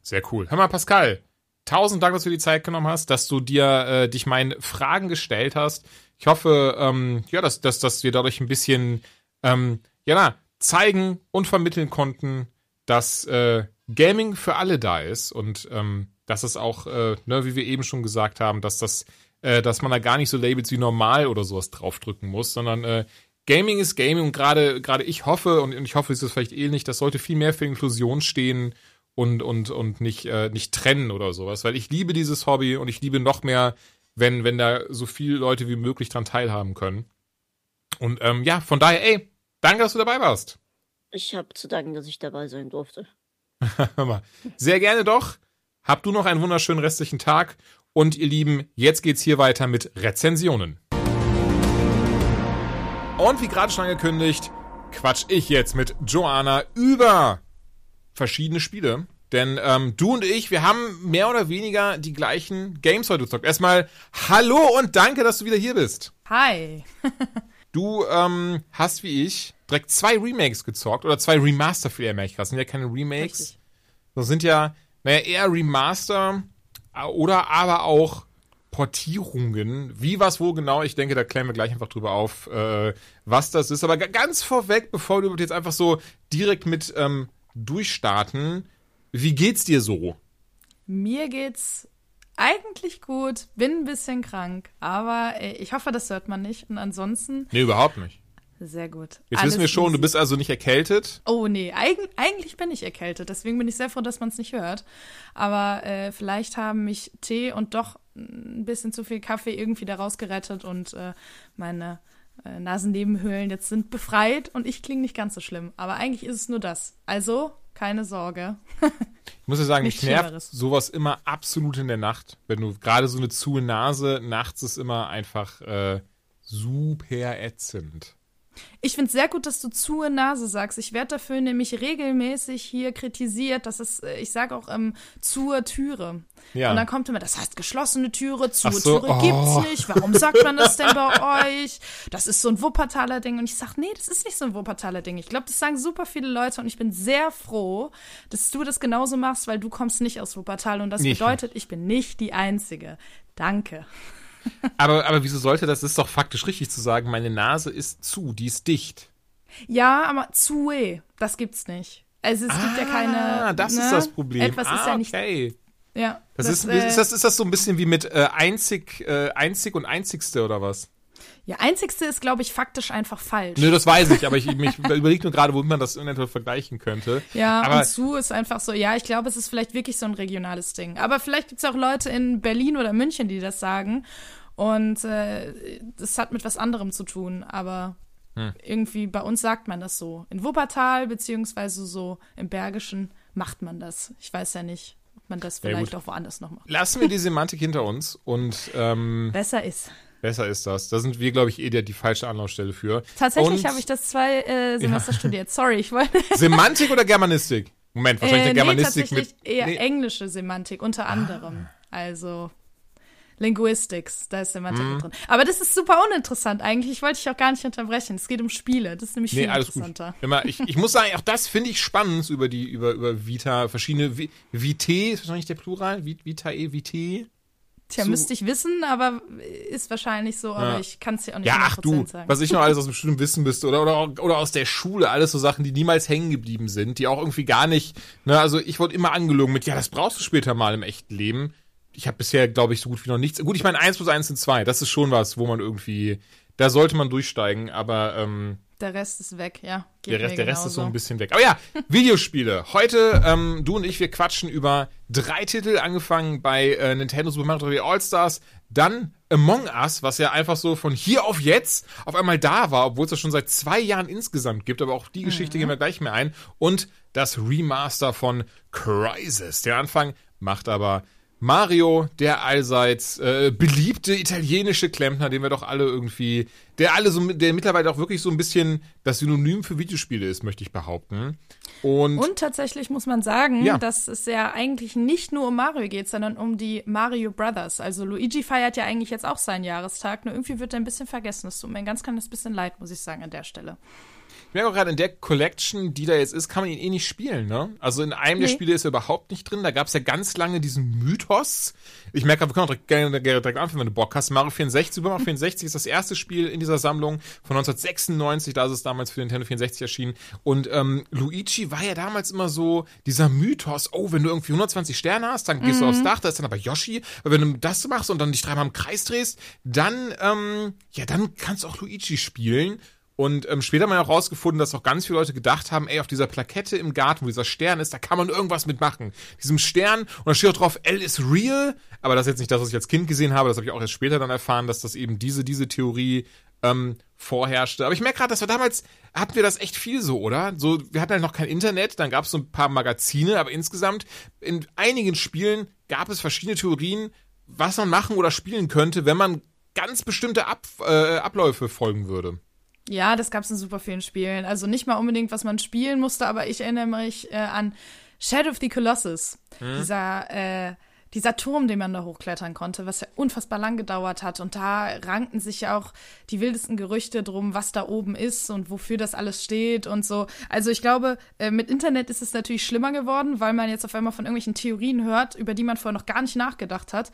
Sehr cool. Hör mal, Pascal, tausend Dank, dass du dir die Zeit genommen hast, dass du dir äh, dich meinen Fragen gestellt hast. Ich hoffe, ähm, ja, dass, dass, dass wir dadurch ein bisschen ähm, ja, na, zeigen und vermitteln konnten, dass äh, Gaming für alle da ist und ähm, dass es auch, äh, ne, wie wir eben schon gesagt haben, dass, das, äh, dass man da gar nicht so Labels wie normal oder sowas draufdrücken muss, sondern äh, Gaming ist Gaming und gerade gerade ich hoffe und ich hoffe, es ist vielleicht ähnlich, das sollte viel mehr für Inklusion stehen und und und nicht äh, nicht trennen oder sowas, weil ich liebe dieses Hobby und ich liebe noch mehr, wenn wenn da so viele Leute wie möglich dran teilhaben können. Und ähm, ja, von daher, ey, danke, dass du dabei warst. Ich habe zu danken, dass ich dabei sein durfte. Sehr gerne doch. Hab du noch einen wunderschönen restlichen Tag und ihr Lieben, jetzt geht's hier weiter mit Rezensionen. Und wie gerade schon angekündigt, quatsch ich jetzt mit Joanna über verschiedene Spiele. Denn ähm, du und ich, wir haben mehr oder weniger die gleichen Games heute gezockt. Erstmal hallo und danke, dass du wieder hier bist. Hi. Du ähm, hast, wie ich, direkt zwei Remakes gezockt. Oder zwei Remaster, für die merke ich krass. Das sind ja keine Remakes. Richtig. Das sind ja, naja, eher Remaster oder aber auch Portierungen. Wie, was, wo genau, ich denke, da klären wir gleich einfach drüber auf, äh, was das ist. Aber g- ganz vorweg, bevor wir jetzt einfach so direkt mit ähm, durchstarten, wie geht's dir so? Mir geht's eigentlich gut, bin ein bisschen krank, aber äh, ich hoffe, das hört man nicht. Und ansonsten... Nee, überhaupt nicht. Sehr gut. Jetzt alles wissen wir schon, easy. Du bist also nicht erkältet? Oh nee, Eig- eigentlich bin ich erkältet, deswegen bin ich sehr froh, dass man es nicht hört. Aber äh, vielleicht haben mich Tee und doch ein bisschen zu viel Kaffee irgendwie da rausgerettet und äh, meine äh, Nasennebenhöhlen jetzt sind befreit und ich klinge nicht ganz so schlimm. Aber eigentlich ist es nur das. Also, keine Sorge. Ich muss ja sagen, mich nervt sowas immer absolut in der Nacht. Wenn du gerade so eine zu Nase, nachts ist immer einfach äh, super ätzend. Ich finde es sehr gut, dass du zu Nase sagst. Ich werde dafür nämlich regelmäßig hier kritisiert, dass es, ich sage auch, ähm, zur Türe. Ja. Und dann kommt immer, das heißt geschlossene Türe, zur so, Türe oh. gibt's nicht. Warum sagt man das denn bei euch? Das ist so ein Wuppertaler Ding. Und ich sage, nee, das ist nicht so ein Wuppertaler Ding. Ich glaube, das sagen super viele Leute und ich bin sehr froh, dass du das genauso machst, weil du kommst nicht aus Wuppertal und das nicht bedeutet, ich bin nicht die Einzige. Danke. aber, aber wieso sollte das? Das ist doch faktisch richtig zu sagen, meine Nase ist zu, die ist dicht. Ja, aber zu, das gibt's nicht. Also es ah, gibt ja keine... Ah, das ne? ist das Problem. Etwas ah, ist ja nicht... Okay. Ja, das das, ist, äh, ist, das, ist das so ein bisschen wie mit äh, einzig, äh, einzig und einzigste oder was? Ja, einzigste ist, glaube ich, faktisch einfach falsch. Nö, das weiß ich, aber ich, ich überlege nur gerade, womit man das in etwa vergleichen könnte. Ja, aber und zu ist einfach so, ja, ich glaube, es ist vielleicht wirklich so ein regionales Ding. Aber vielleicht gibt es auch Leute in Berlin oder München, die das sagen. Und äh, das hat mit was anderem zu tun, aber hm. irgendwie bei uns sagt man das so. In Wuppertal, beziehungsweise so im Bergischen, macht man das. Ich weiß ja nicht, ob man das vielleicht ja, auch woanders noch macht. Lassen wir die Semantik hinter uns und ähm besser ist. Besser ist das. Da sind wir, glaube ich, eh die, die falsche Anlaufstelle für. Tatsächlich habe ich das zwei äh, Semester ja. studiert. Sorry, ich wollte... Semantik oder Germanistik? Moment, wahrscheinlich äh, nee, der Germanistik mit... eher nee. Englische Semantik, unter anderem. Ah. Also Linguistics, da ist Semantik hm. mit drin. Aber das ist super uninteressant eigentlich. Ich wollte dich auch gar nicht unterbrechen. Es geht um Spiele. Das ist nämlich nee, viel alles interessanter. Gut. Immer, ich, ich muss sagen, auch das finde ich spannend über die über, über Vita. Verschiedene v- Vitae, ist wahrscheinlich der Plural. Vitae, Vitae. Tja, so. Müsste ich wissen, aber ist wahrscheinlich so, aber ja. ich kann es dir auch nicht ja, ach du, sagen. Was ich noch alles aus dem Studium wissen müsste oder, oder, oder aus der Schule, alles so Sachen, die niemals hängen geblieben sind, die auch irgendwie gar nicht, ne, also ich wurde immer angelogen mit, ja, das brauchst du später mal im echten Leben. Ich habe bisher, glaube ich, so gut wie noch nichts. Gut, ich meine, eins plus eins sind zwei, das ist schon was, wo man irgendwie, da sollte man durchsteigen, aber ähm, der Rest ist weg, ja. Der Rest, der Rest ist so ein bisschen weg. Aber ja, Videospiele. Heute, ähm, du und ich, wir quatschen über drei Titel, angefangen bei äh, Nintendo Super Mario drei D All-Stars, dann Among Us, was ja einfach so von hier auf jetzt auf einmal da war, obwohl es das schon seit zwei Jahren insgesamt gibt, aber auch die Geschichte mhm. gehen wir gleich mehr ein. Und das Remaster von Crysis. Der Anfang macht aber Mario, der allseits äh, beliebte italienische Klempner, den wir doch alle irgendwie, der alle so, der mittlerweile auch wirklich so ein bisschen das Synonym für Videospiele ist, möchte ich behaupten. Und, Und tatsächlich muss man sagen, ja. dass es ja eigentlich nicht nur um Mario geht, sondern um die Mario Brothers. Also Luigi feiert ja eigentlich jetzt auch seinen Jahrestag, nur irgendwie wird er ein bisschen vergessen. Es tut mir ein ganz kleines bisschen leid, muss ich sagen, an der Stelle. Ich merke auch gerade, in der Collection, die da jetzt ist, kann man ihn eh nicht spielen, ne? Also in einem nee. der Spiele ist er überhaupt nicht drin. Da gab es ja ganz lange diesen Mythos. Ich merke gerade, wir können auch direkt, direkt anfangen, wenn du Bock hast. Mario vierundsechzig, Super Mario vierundsechzig ist das erste Spiel in dieser Sammlung von neunzehnhundertsechsundneunzig. Da ist es damals für Nintendo vierundsechzig erschienen. Und ähm, Luigi war ja damals immer so dieser Mythos, oh, wenn du irgendwie hundertzwanzig Sterne hast, dann gehst mhm. du aufs Dach, da ist dann aber Yoshi. Aber wenn du das machst und dann dich dreimal im Kreis drehst, dann, ähm, ja, dann kannst du auch Luigi spielen. Und ähm, später haben wir auch rausgefunden, dass auch ganz viele Leute gedacht haben, ey, auf dieser Plakette im Garten, wo dieser Stern ist, da kann man irgendwas mitmachen. Diesem Stern, und da steht auch drauf, L is real, aber das ist jetzt nicht das, was ich als Kind gesehen habe, das habe ich auch erst später dann erfahren, dass das eben diese, diese Theorie ähm, vorherrschte. Aber ich merke gerade, dass wir damals, hatten wir das echt viel so, oder? So, wir hatten halt noch kein Internet, dann gab es so ein paar Magazine, aber insgesamt in einigen Spielen gab es verschiedene Theorien, was man machen oder spielen könnte, wenn man ganz bestimmte Ab- äh, Abläufe folgen würde. Ja, das gab's in super vielen Spielen. Also nicht mal unbedingt, was man spielen musste, aber ich erinnere mich äh, an Shadow of the Colossus. Hm? Dieser, äh, dieser Turm, den man da hochklettern konnte, was ja unfassbar lang gedauert hat. Und da rankten sich ja auch die wildesten Gerüchte drum, was da oben ist und wofür das alles steht und so. Also ich glaube, mit Internet ist es natürlich schlimmer geworden, weil man jetzt auf einmal von irgendwelchen Theorien hört, über die man vorher noch gar nicht nachgedacht hat.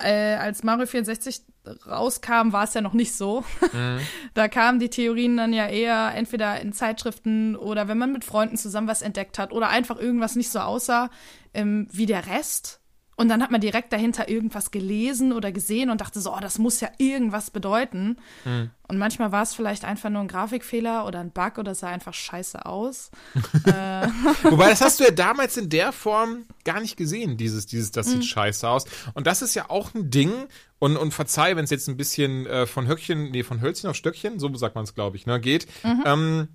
Äh, als Mario vierundsechzig rauskam, war es ja noch nicht so. Mhm. Da kamen die Theorien dann ja eher entweder in Zeitschriften oder wenn man mit Freunden zusammen was entdeckt hat oder einfach irgendwas nicht so aussah ähm, wie der Rest. Und dann hat man direkt dahinter irgendwas gelesen oder gesehen und dachte so, oh, das muss ja irgendwas bedeuten. Mhm. Und manchmal war es vielleicht einfach nur ein Grafikfehler oder ein Bug oder sah einfach scheiße aus. äh. Wobei, das hast du ja damals in der Form gar nicht gesehen, dieses, dieses, das sieht mhm. scheiße aus. Und das ist ja auch ein Ding. Und, und verzeih, wenn es jetzt ein bisschen äh, von Höckchen, nee, von Hölzchen auf Stöckchen, so sagt man es, glaube ich, ne, geht. Mhm. Ähm,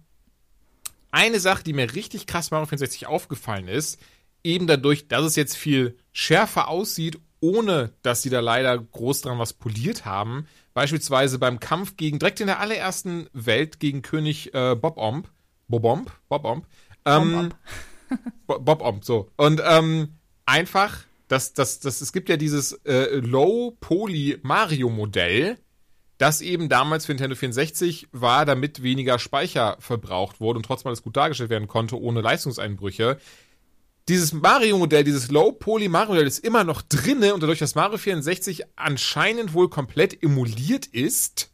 eine Sache, die mir richtig krass Mario vierundsechzig aufgefallen ist, eben dadurch, dass es jetzt viel schärfer aussieht, ohne dass sie da leider groß dran was poliert haben. Beispielsweise beim Kampf gegen, direkt in der allerersten Welt gegen König äh, Bobomb. Bobomb? Bobomb. Ähm, Bobomb. Bobomb, so. Und ähm, einfach, das, das, das, es gibt ja dieses äh, Low-Poly-Mario-Modell, das eben damals für Nintendo vierundsechzig war, damit weniger Speicher verbraucht wurde und trotzdem alles gut dargestellt werden konnte, ohne Leistungseinbrüche. Dieses Mario-Modell, dieses Low-Poly-Mario-Modell ist immer noch drinne und dadurch, dass Mario vierundsechzig anscheinend wohl komplett emuliert ist,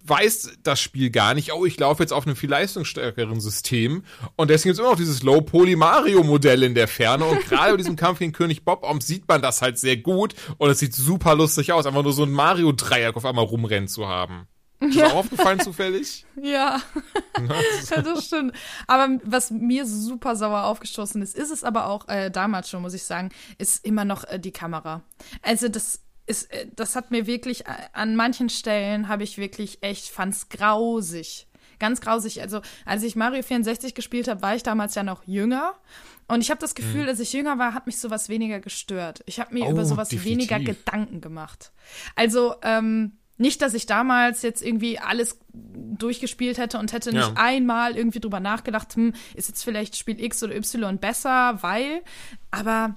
weiß das Spiel gar nicht, oh, ich laufe jetzt auf einem viel leistungsstärkeren System und deswegen gibt es immer noch dieses Low-Poly-Mario-Modell in der Ferne und gerade bei diesem Kampf gegen König Bobomb sieht man das halt sehr gut und es sieht super lustig aus, einfach nur so ein Mario-Dreieck auf einmal rumrennen zu haben. Ist ja. Auch aufgefallen zufällig? Ja, das stimmt. Aber was mir super sauer aufgestoßen ist, ist es aber auch äh, damals schon, muss ich sagen, ist immer noch äh, die Kamera. Also das ist, äh, das hat mir wirklich, äh, an manchen Stellen habe ich wirklich echt, fand's grausig. Ganz grausig. Also als ich Mario vierundsechzig gespielt habe, war ich damals ja noch jünger. Und ich habe das Gefühl, mhm. als ich jünger war, hat mich sowas weniger gestört. Ich habe mir oh, über sowas definitiv. weniger Gedanken gemacht. Also, ähm, nicht, dass ich damals jetzt irgendwie alles durchgespielt hätte und hätte nicht ja. einmal irgendwie drüber nachgedacht, hm, ist jetzt vielleicht Spiel X oder Y besser, weil, aber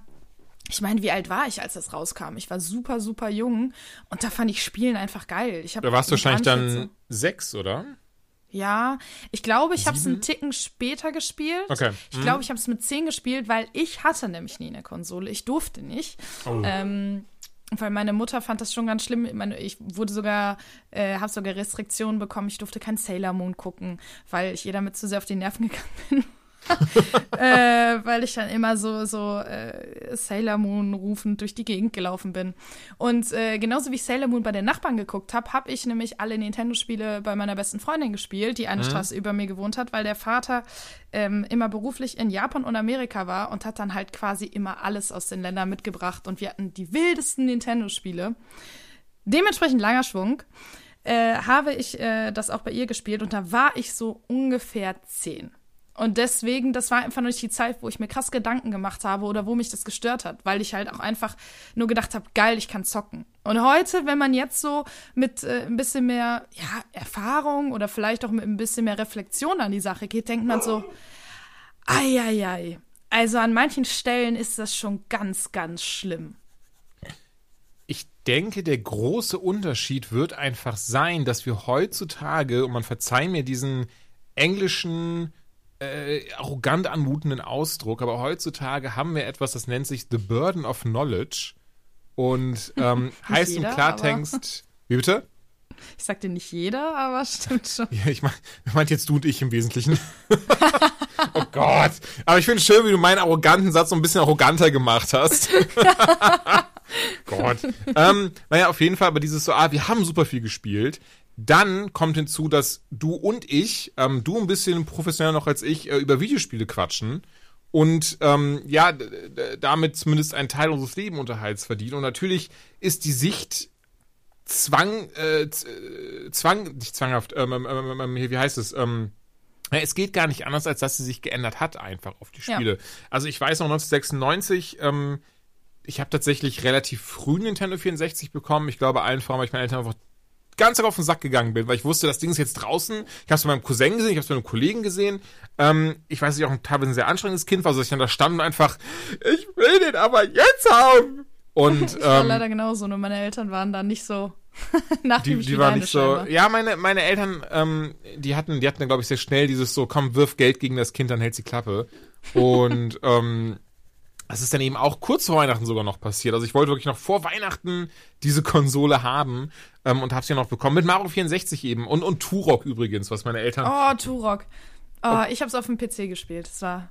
ich meine, wie alt war ich, als das rauskam? Ich war super, super jung und da fand ich Spielen einfach geil. Ich hab da warst du wahrscheinlich dann sechs, oder? Ja, ich glaube, ich habe es einen Ticken später gespielt. Okay. Ich glaube, ich habe es mit zehn gespielt, weil ich hatte nämlich nie eine Konsole. Ich durfte nicht. Oh. Ähm, Weil meine Mutter fand das schon ganz schlimm. Meine, ich wurde sogar, äh, habe sogar Restriktionen bekommen. Ich durfte kein Sailor Moon gucken, weil ich ihr damit zu sehr auf die Nerven gegangen bin. äh, weil ich dann immer so, so äh, Sailor Moon rufend durch die Gegend gelaufen bin. Und äh, genauso wie ich Sailor Moon bei den Nachbarn geguckt habe, habe ich nämlich alle Nintendo-Spiele bei meiner besten Freundin gespielt, die eine mhm. Straße über mir gewohnt hat, weil der Vater ähm, immer beruflich in Japan und Amerika war und hat dann halt quasi immer alles aus den Ländern mitgebracht. Und wir hatten die wildesten Nintendo-Spiele. Dementsprechend langer Schwung. Äh, habe ich äh, das auch bei ihr gespielt und da war ich so ungefähr zehn. Und deswegen, das war einfach noch nicht die Zeit, wo ich mir krass Gedanken gemacht habe oder wo mich das gestört hat, weil ich halt auch einfach nur gedacht habe, geil, ich kann zocken. Und heute, wenn man jetzt so mit äh, ein bisschen mehr ja, Erfahrung oder vielleicht auch mit ein bisschen mehr Reflexion an die Sache geht, denkt man so, ei, ei, ei. Also an manchen Stellen ist das schon ganz, ganz schlimm. Ich denke, der große Unterschied wird einfach sein, dass wir heutzutage, und man verzeiht mir diesen englischen Äh, arrogant anmutenden Ausdruck, aber heutzutage haben wir etwas, das nennt sich The Burden of Knowledge und ähm, heißt jeder, im Klartext, wie bitte? Ich sagte nicht jeder, aber stimmt schon. Ja, ich meine, meint jetzt du und ich im Wesentlichen. Oh Gott, aber ich finde es schön, wie du meinen arroganten Satz so ein bisschen arroganter gemacht hast. Gott. Ähm, naja, auf jeden Fall, aber dieses so, ah, wir haben super viel gespielt. Dann kommt hinzu, dass du und ich, ähm, du ein bisschen professioneller noch als ich, äh, über Videospiele quatschen und ähm, ja, d- d- damit zumindest einen Teil unseres Lebensunterhalts verdienen. Und natürlich ist die Sicht zwang, äh, z- zwang, nicht zwanghaft, ähm, ähm, ähm, wie heißt es, ähm, es geht gar nicht anders, als dass sie sich geändert hat einfach auf die Spiele. Ja. Also ich weiß noch neunzehnhundertsechsundneunzig, ähm, ich habe tatsächlich relativ früh Nintendo vierundsechzig bekommen. Ich glaube allen Frauen, weil ich meine Eltern einfach ganz auf den Sack gegangen bin, weil ich wusste, das Ding ist jetzt draußen. Ich hab's bei meinem Cousin gesehen, ich hab's bei einem Kollegen gesehen. Ähm, ich weiß nicht, auch ein teilweise ein sehr anstrengendes Kind war, so dass ich dann da stand und einfach, ich will den aber jetzt haben. Und, ich war ähm, leider genauso, nur meine Eltern waren da nicht so nach dem die, die waren nicht so. Scheinbar. Ja, meine, meine Eltern, ähm, die hatten, die hatten, glaube ich, sehr schnell dieses so, komm, wirf Geld gegen das Kind, dann hält sie Klappe. Und ähm, das ist dann eben auch kurz vor Weihnachten sogar noch passiert. Also ich wollte wirklich noch vor Weihnachten diese Konsole haben ähm, und hab's ja noch bekommen. Mit Mario vierundsechzig eben. Und, und Turok übrigens, was meine Eltern... Oh, Turok. Oh, ich hab's auf dem P C gespielt. Das war...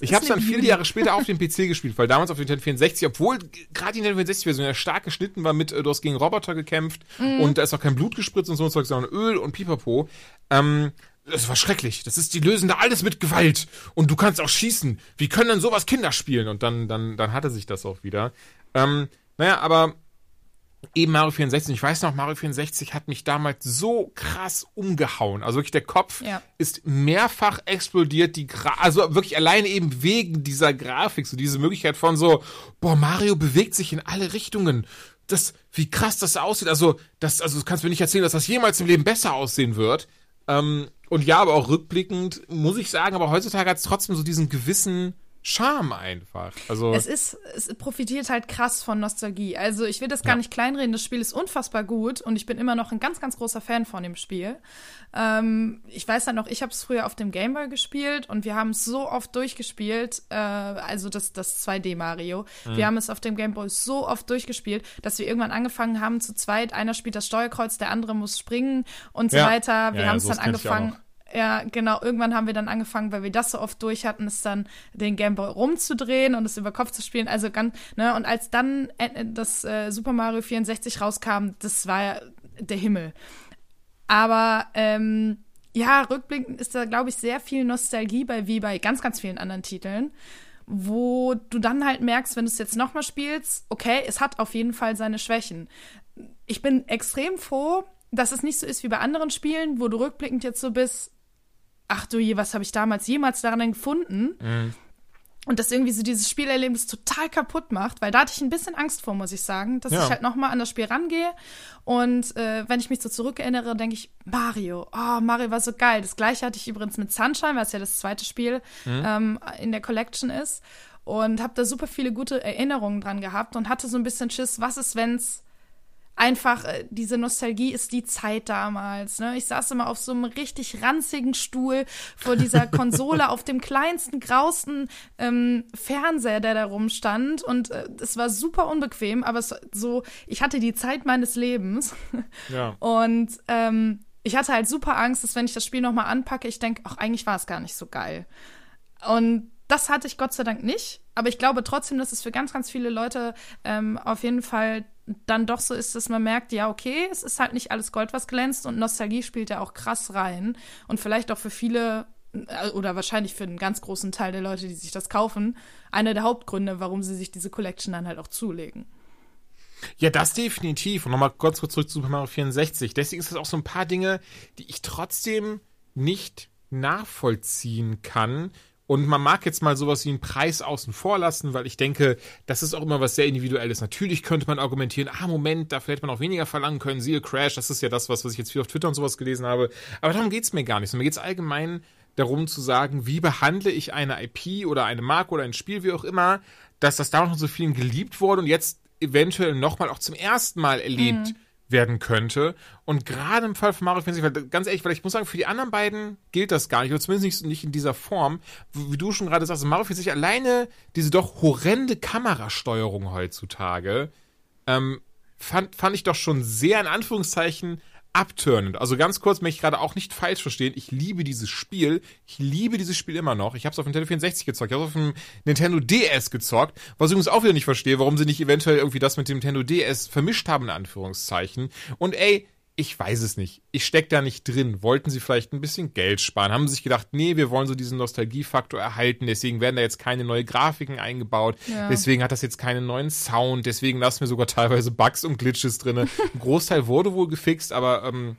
Ich habe es dann viele Jahre später auf dem P C gespielt, weil damals auf dem Nintendo vierundsechzig, obwohl gerade die Nintendo vierundsechzig-Version ja stark geschnitten war mit, du hast gegen Roboter gekämpft mm. und da ist auch kein Blut gespritzt und so ein Zeug, sondern Öl und Pipapo. Ähm, das war schrecklich. Das ist, die lösen da alles mit Gewalt und du kannst auch schießen. Wie können denn sowas Kinder spielen? Und dann, dann, dann hatte sich das auch wieder. Ähm, naja, aber eben Mario vierundsechzig, ich weiß noch, Mario vierundsechzig hat mich damals so krass umgehauen. Also wirklich, der Kopf ja. ist mehrfach explodiert, die Gra- also wirklich alleine eben wegen dieser Grafik, so diese Möglichkeit von so, boah, Mario bewegt sich in alle Richtungen. Das, wie krass das aussieht. Also, das, also, du kannst mir nicht erzählen, dass das jemals im Leben besser aussehen wird. Ähm, und ja, aber auch rückblickend muss ich sagen, aber heutzutage hat es trotzdem so diesen gewissen Charme einfach. Also es ist, es profitiert halt krass von Nostalgie. Also ich will das gar ja. nicht kleinreden, das Spiel ist unfassbar gut und ich bin immer noch ein ganz, ganz großer Fan von dem Spiel. Ähm, ich weiß dann noch, ich habe es früher auf dem Gameboy gespielt und wir haben es so oft durchgespielt, äh, also das, das zwei D Mario. Mhm. Wir haben es auf dem Gameboy so oft durchgespielt, dass wir irgendwann angefangen haben zu zweit, einer spielt das Steuerkreuz, der andere muss springen und ja. so weiter. Wir ja, haben es ja, dann angefangen... Ja, genau. Irgendwann haben wir dann angefangen, weil wir das so oft durch hatten, es dann den Gameboy rumzudrehen und es über Kopf zu spielen. Also ganz, ne, und als dann das äh, Super Mario vierundsechzig rauskam, das war der Himmel. Aber, ähm, ja, rückblickend ist da, glaube ich, sehr viel Nostalgie bei, wie bei ganz, ganz vielen anderen Titeln, wo du dann halt merkst, wenn du es jetzt nochmal spielst, okay, es hat auf jeden Fall seine Schwächen. Ich bin extrem froh, dass es nicht so ist wie bei anderen Spielen, wo du rückblickend jetzt so bist, ach du je, was habe ich damals jemals daran gefunden? Mhm. Und dass irgendwie so dieses Spielerlebnis total kaputt macht, weil da hatte ich ein bisschen Angst vor, muss ich sagen, dass ja. ich halt nochmal an das Spiel rangehe. Und äh, wenn ich mich so zurückerinnere, denke ich, Mario, oh, Mario war so geil. Das Gleiche hatte ich übrigens mit Sunshine, weil es ja das zweite Spiel mhm. ähm, in der Collection ist. Und habe da super viele gute Erinnerungen dran gehabt und hatte so ein bisschen Schiss, was ist, wenn's einfach, diese Nostalgie ist die Zeit damals, ne? Ich saß immer auf so einem richtig ranzigen Stuhl vor dieser Konsole auf dem kleinsten, grausten ähm, Fernseher, der da rumstand. Und es äh, war super unbequem, aber es, so, ich hatte die Zeit meines Lebens. Ja. Und ähm, ich hatte halt super Angst, dass wenn ich das Spiel nochmal anpacke, ich denke, ach, eigentlich war es gar nicht so geil. Und das hatte ich Gott sei Dank nicht. Aber ich glaube trotzdem, dass es für ganz, ganz viele Leute ähm, auf jeden Fall dann doch so ist, dass man merkt, ja, okay, es ist halt nicht alles Gold, was glänzt. Und Nostalgie spielt ja auch krass rein. Und vielleicht auch für viele, oder wahrscheinlich für einen ganz großen Teil der Leute, die sich das kaufen, einer der Hauptgründe, warum sie sich diese Collection dann halt auch zulegen. Ja, das definitiv. Und nochmal kurz zurück zu Super Mario vierundsechzig. Deswegen ist das auch so ein paar Dinge, die ich trotzdem nicht nachvollziehen kann. Und man mag jetzt mal sowas wie einen Preis außen vor lassen, weil ich denke, das ist auch immer was sehr Individuelles. Natürlich könnte man argumentieren, ah, Moment, dafür hätte man auch weniger verlangen können, siehe Crash, das ist ja das, was, was ich jetzt viel auf Twitter und sowas gelesen habe. Aber darum geht's mir gar nicht. Mir geht's allgemein darum zu sagen, wie behandle ich eine I P oder eine Marke oder ein Spiel, wie auch immer, dass das damals noch so vielen geliebt wurde und jetzt eventuell nochmal auch zum ersten Mal erlebt mhm. werden könnte. Und gerade im Fall von Mario vierundsechzig, ganz ehrlich, weil ich muss sagen, für die anderen beiden gilt das gar nicht, oder zumindest nicht, nicht in dieser Form. Wie du schon gerade sagst, Mario vierundsechzig, alleine diese doch horrende Kamerasteuerung heutzutage, ähm, fand, fand ich doch schon sehr, in Anführungszeichen, abturnend. Also ganz kurz, möchte ich gerade auch nicht falsch verstehen, ich liebe dieses Spiel, ich liebe dieses Spiel immer noch. Ich habe es auf Nintendo vierundsechzig gezockt, ich habe es auf dem Nintendo D S gezockt, was ich übrigens auch wieder nicht verstehe, warum sie nicht eventuell irgendwie das mit dem Nintendo D S vermischt haben, in Anführungszeichen. Und ey, ich weiß es nicht. Ich steck da nicht drin. Wollten sie vielleicht ein bisschen Geld sparen? Haben sie sich gedacht, nee, wir wollen so diesen Nostalgiefaktor erhalten, deswegen werden da jetzt keine neuen Grafiken eingebaut, ja. deswegen hat das jetzt keinen neuen Sound, deswegen lassen wir sogar teilweise Bugs und Glitches drin. Ein Großteil wurde wohl gefixt, aber ähm,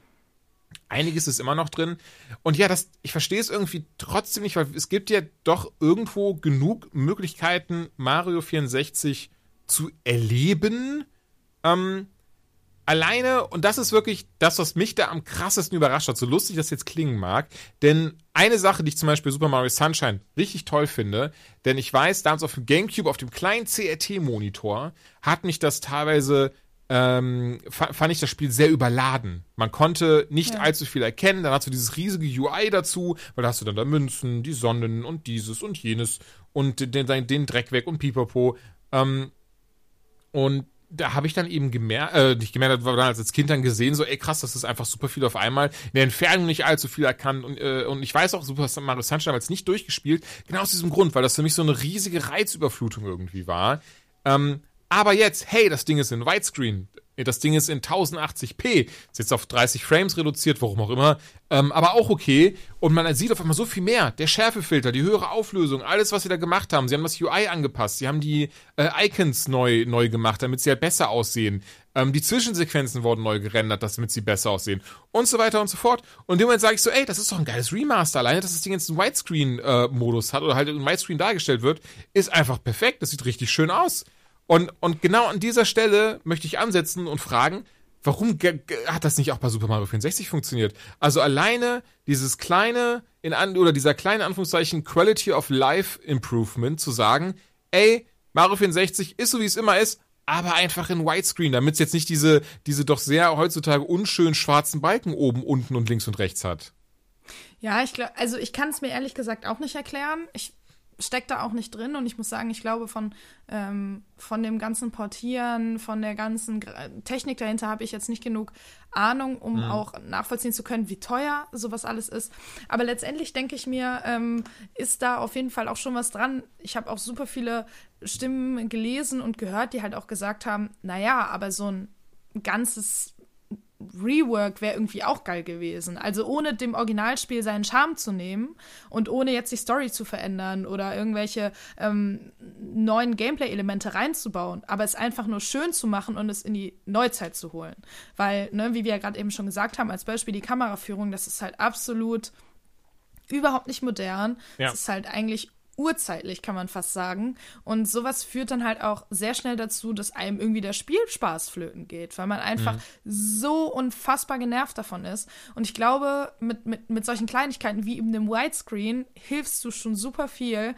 einiges ist immer noch drin. Und ja, das, ich verstehe es irgendwie trotzdem nicht, weil es gibt ja doch irgendwo genug Möglichkeiten, Mario vierundsechzig zu erleben, ähm, alleine, und das ist wirklich das, was mich da am krassesten überrascht hat, so lustig das jetzt klingen mag, denn eine Sache, die ich zum Beispiel Super Mario Sunshine richtig toll finde, denn ich weiß, damals auf dem GameCube, auf dem kleinen C R T-Monitor, hat mich das teilweise, ähm, fand ich das Spiel sehr überladen. Man konnte nicht ja. allzu viel erkennen, dann hast du dieses riesige U I dazu, weil da hast du dann da Münzen, die Sonnen und dieses und jenes und den, den Dreck weg und Pipapo. Ähm, und da habe ich dann eben gemerkt, äh, nicht gemerkt, aber dann als Kind dann gesehen, so, ey krass, das ist einfach super viel auf einmal, in der Entfernung nicht allzu viel erkannt und äh, und ich weiß auch, Super Mario Sunshine hat es nicht durchgespielt, genau aus diesem Grund, weil das für mich so eine riesige Reizüberflutung irgendwie war. Ähm, aber jetzt, hey, das Ding ist in Widescreen, das Ding ist in tausendachtzig p, ist jetzt auf dreißig Frames reduziert, warum auch immer, ähm, aber auch okay. Und man sieht auf einmal so viel mehr. Der Schärfefilter, die höhere Auflösung, alles, was sie da gemacht haben. Sie haben das U I angepasst, sie haben die äh, Icons neu, neu gemacht, damit sie halt besser aussehen. Ähm, die Zwischensequenzen wurden neu gerendert, damit sie besser aussehen. Und so weiter und so fort. Und in dem Moment sage ich so, ey, das ist doch ein geiles Remaster. Alleine, dass das Ding jetzt einen Widescreen-Modus äh, hat oder halt in Widescreen dargestellt wird, ist einfach perfekt. Das sieht richtig schön aus. Und, und genau an dieser Stelle möchte ich ansetzen und fragen, warum ge- ge- hat das nicht auch bei Super Mario vierundsechzig funktioniert? Also alleine dieses kleine, in an- oder dieser kleine Anführungszeichen Quality of Life Improvement zu sagen, ey, Mario vierundsechzig ist so, wie es immer ist, aber einfach in Widescreen, damit es jetzt nicht diese, diese doch sehr heutzutage unschönen schwarzen Balken oben, unten und links und rechts hat. Ja, ich glaube, also ich kann es mir ehrlich gesagt auch nicht erklären. Ich steckt da auch nicht drin und ich muss sagen, ich glaube, von, ähm, von dem ganzen Portieren, von der ganzen Technik dahinter habe ich jetzt nicht genug Ahnung, um mhm. auch nachvollziehen zu können, wie teuer sowas alles ist. Aber letztendlich denke ich mir, ähm, ist da auf jeden Fall auch schon was dran. Ich habe auch super viele Stimmen gelesen und gehört, die halt auch gesagt haben, naja, aber so ein ganzes Rework wäre irgendwie auch geil gewesen. Also ohne dem Originalspiel seinen Charme zu nehmen und ohne jetzt die Story zu verändern oder irgendwelche ähm, neuen Gameplay-Elemente reinzubauen, aber es einfach nur schön zu machen und es in die Neuzeit zu holen. Weil, ne, wie wir ja gerade eben schon gesagt haben, als Beispiel die Kameraführung, das ist halt absolut überhaupt nicht modern. Ja. Das ist halt eigentlich urzeitlich, kann man fast sagen. Und sowas führt dann halt auch sehr schnell dazu, dass einem irgendwie der Spielspaß flöten geht, weil man einfach mhm. so unfassbar genervt davon ist. Und ich glaube, mit, mit, mit solchen Kleinigkeiten wie eben dem Widescreen hilfst du schon super viel,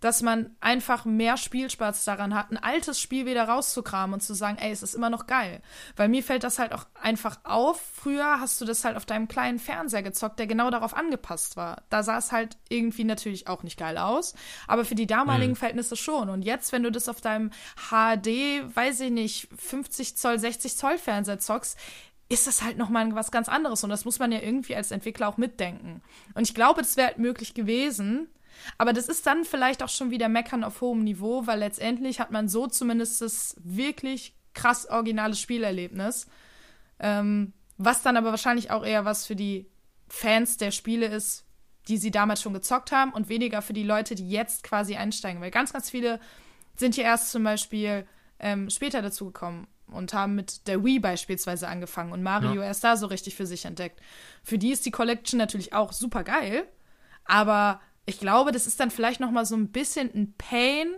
dass man einfach mehr Spielspaß daran hat, ein altes Spiel wieder rauszukramen und zu sagen, ey, es ist immer noch geil. Weil mir fällt das halt auch einfach auf. Früher hast du das halt auf deinem kleinen Fernseher gezockt, der genau darauf angepasst war. Da sah es halt irgendwie natürlich auch nicht geil aus, aber für die damaligen mhm. Verhältnisse schon. Und jetzt, wenn du das auf deinem H D, weiß ich nicht, fünfzig Zoll, sechzig Zoll Fernseher zockst, ist das halt nochmal was ganz anderes. Und das muss man ja irgendwie als Entwickler auch mitdenken. Und ich glaube, das wäre halt möglich gewesen, aber das ist dann vielleicht auch schon wieder Meckern auf hohem Niveau, weil letztendlich hat man so zumindest das wirklich krass originale Spielerlebnis, ähm, was dann aber wahrscheinlich auch eher was für die Fans der Spiele ist, die sie damals schon gezockt haben und weniger für die Leute, die jetzt quasi einsteigen, weil ganz, ganz viele sind ja erst zum Beispiel ähm, später dazu gekommen und haben mit der Wii beispielsweise angefangen und Mario ja. erst da so richtig für sich entdeckt. Für die ist die Collection natürlich auch super geil, aber ich glaube, das ist dann vielleicht noch mal so ein bisschen ein Pain,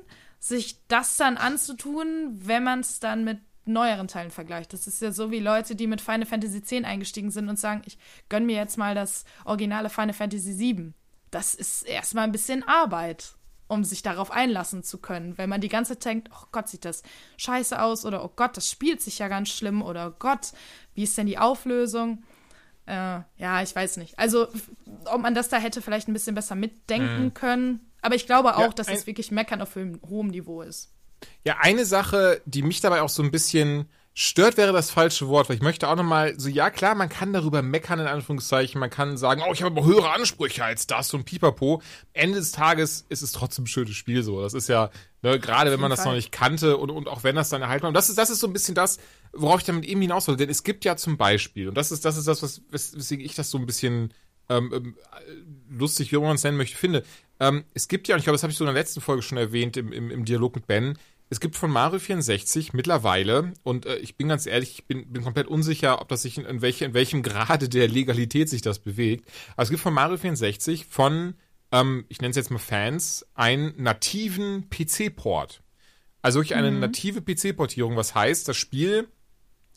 sich das dann anzutun, wenn man es dann mit neueren Teilen vergleicht. Das ist ja so wie Leute, die mit Final Fantasy zehn eingestiegen sind und sagen, ich gönn mir jetzt mal das originale Final Fantasy sieben. Das ist erstmal ein bisschen Arbeit, um sich darauf einlassen zu können. Wenn man die ganze Zeit denkt, oh Gott, sieht das scheiße aus oder oh Gott, das spielt sich ja ganz schlimm oder oh Gott, wie ist denn die Auflösung? Äh, ja, ich weiß nicht. Also, ob man das da hätte vielleicht ein bisschen besser mitdenken mhm. können. Aber ich glaube auch, ja, dass ein, es wirklich Meckern auf hohem, hohem Niveau ist. Ja, eine Sache, die mich dabei auch so ein bisschen stört, wäre das falsche Wort, weil ich möchte auch nochmal so, ja klar, man kann darüber meckern, in Anführungszeichen. Man kann sagen, oh, ich habe aber höhere Ansprüche als das und pipapo. Ende des Tages ist es trotzdem ein schönes Spiel so. Das ist ja, ne, gerade wenn man das Fall. noch nicht kannte und, und auch wenn das dann erhalten war. Und das ist, das ist so ein bisschen das, worauf ich damit eben hinaus wollte. Denn es gibt ja zum Beispiel, und das ist das, ist das was, weswegen ich das so ein bisschen ähm, lustig, wie man es nennen möchte, finde. Ähm, es gibt ja, und ich glaube, das habe ich so in der letzten Folge schon erwähnt, im, im, im Dialog mit Ben, es gibt von Mario vierundsechzig mittlerweile, und äh, ich bin ganz ehrlich, ich bin, bin komplett unsicher, ob das sich in, in, welche, in welchem Grade der Legalität sich das bewegt. Aber es gibt von Mario vierundsechzig von, ähm, ich nenne es jetzt mal Fans, einen nativen P C-Port. Also wirklich eine mhm. native P C-Portierung, was heißt, das Spiel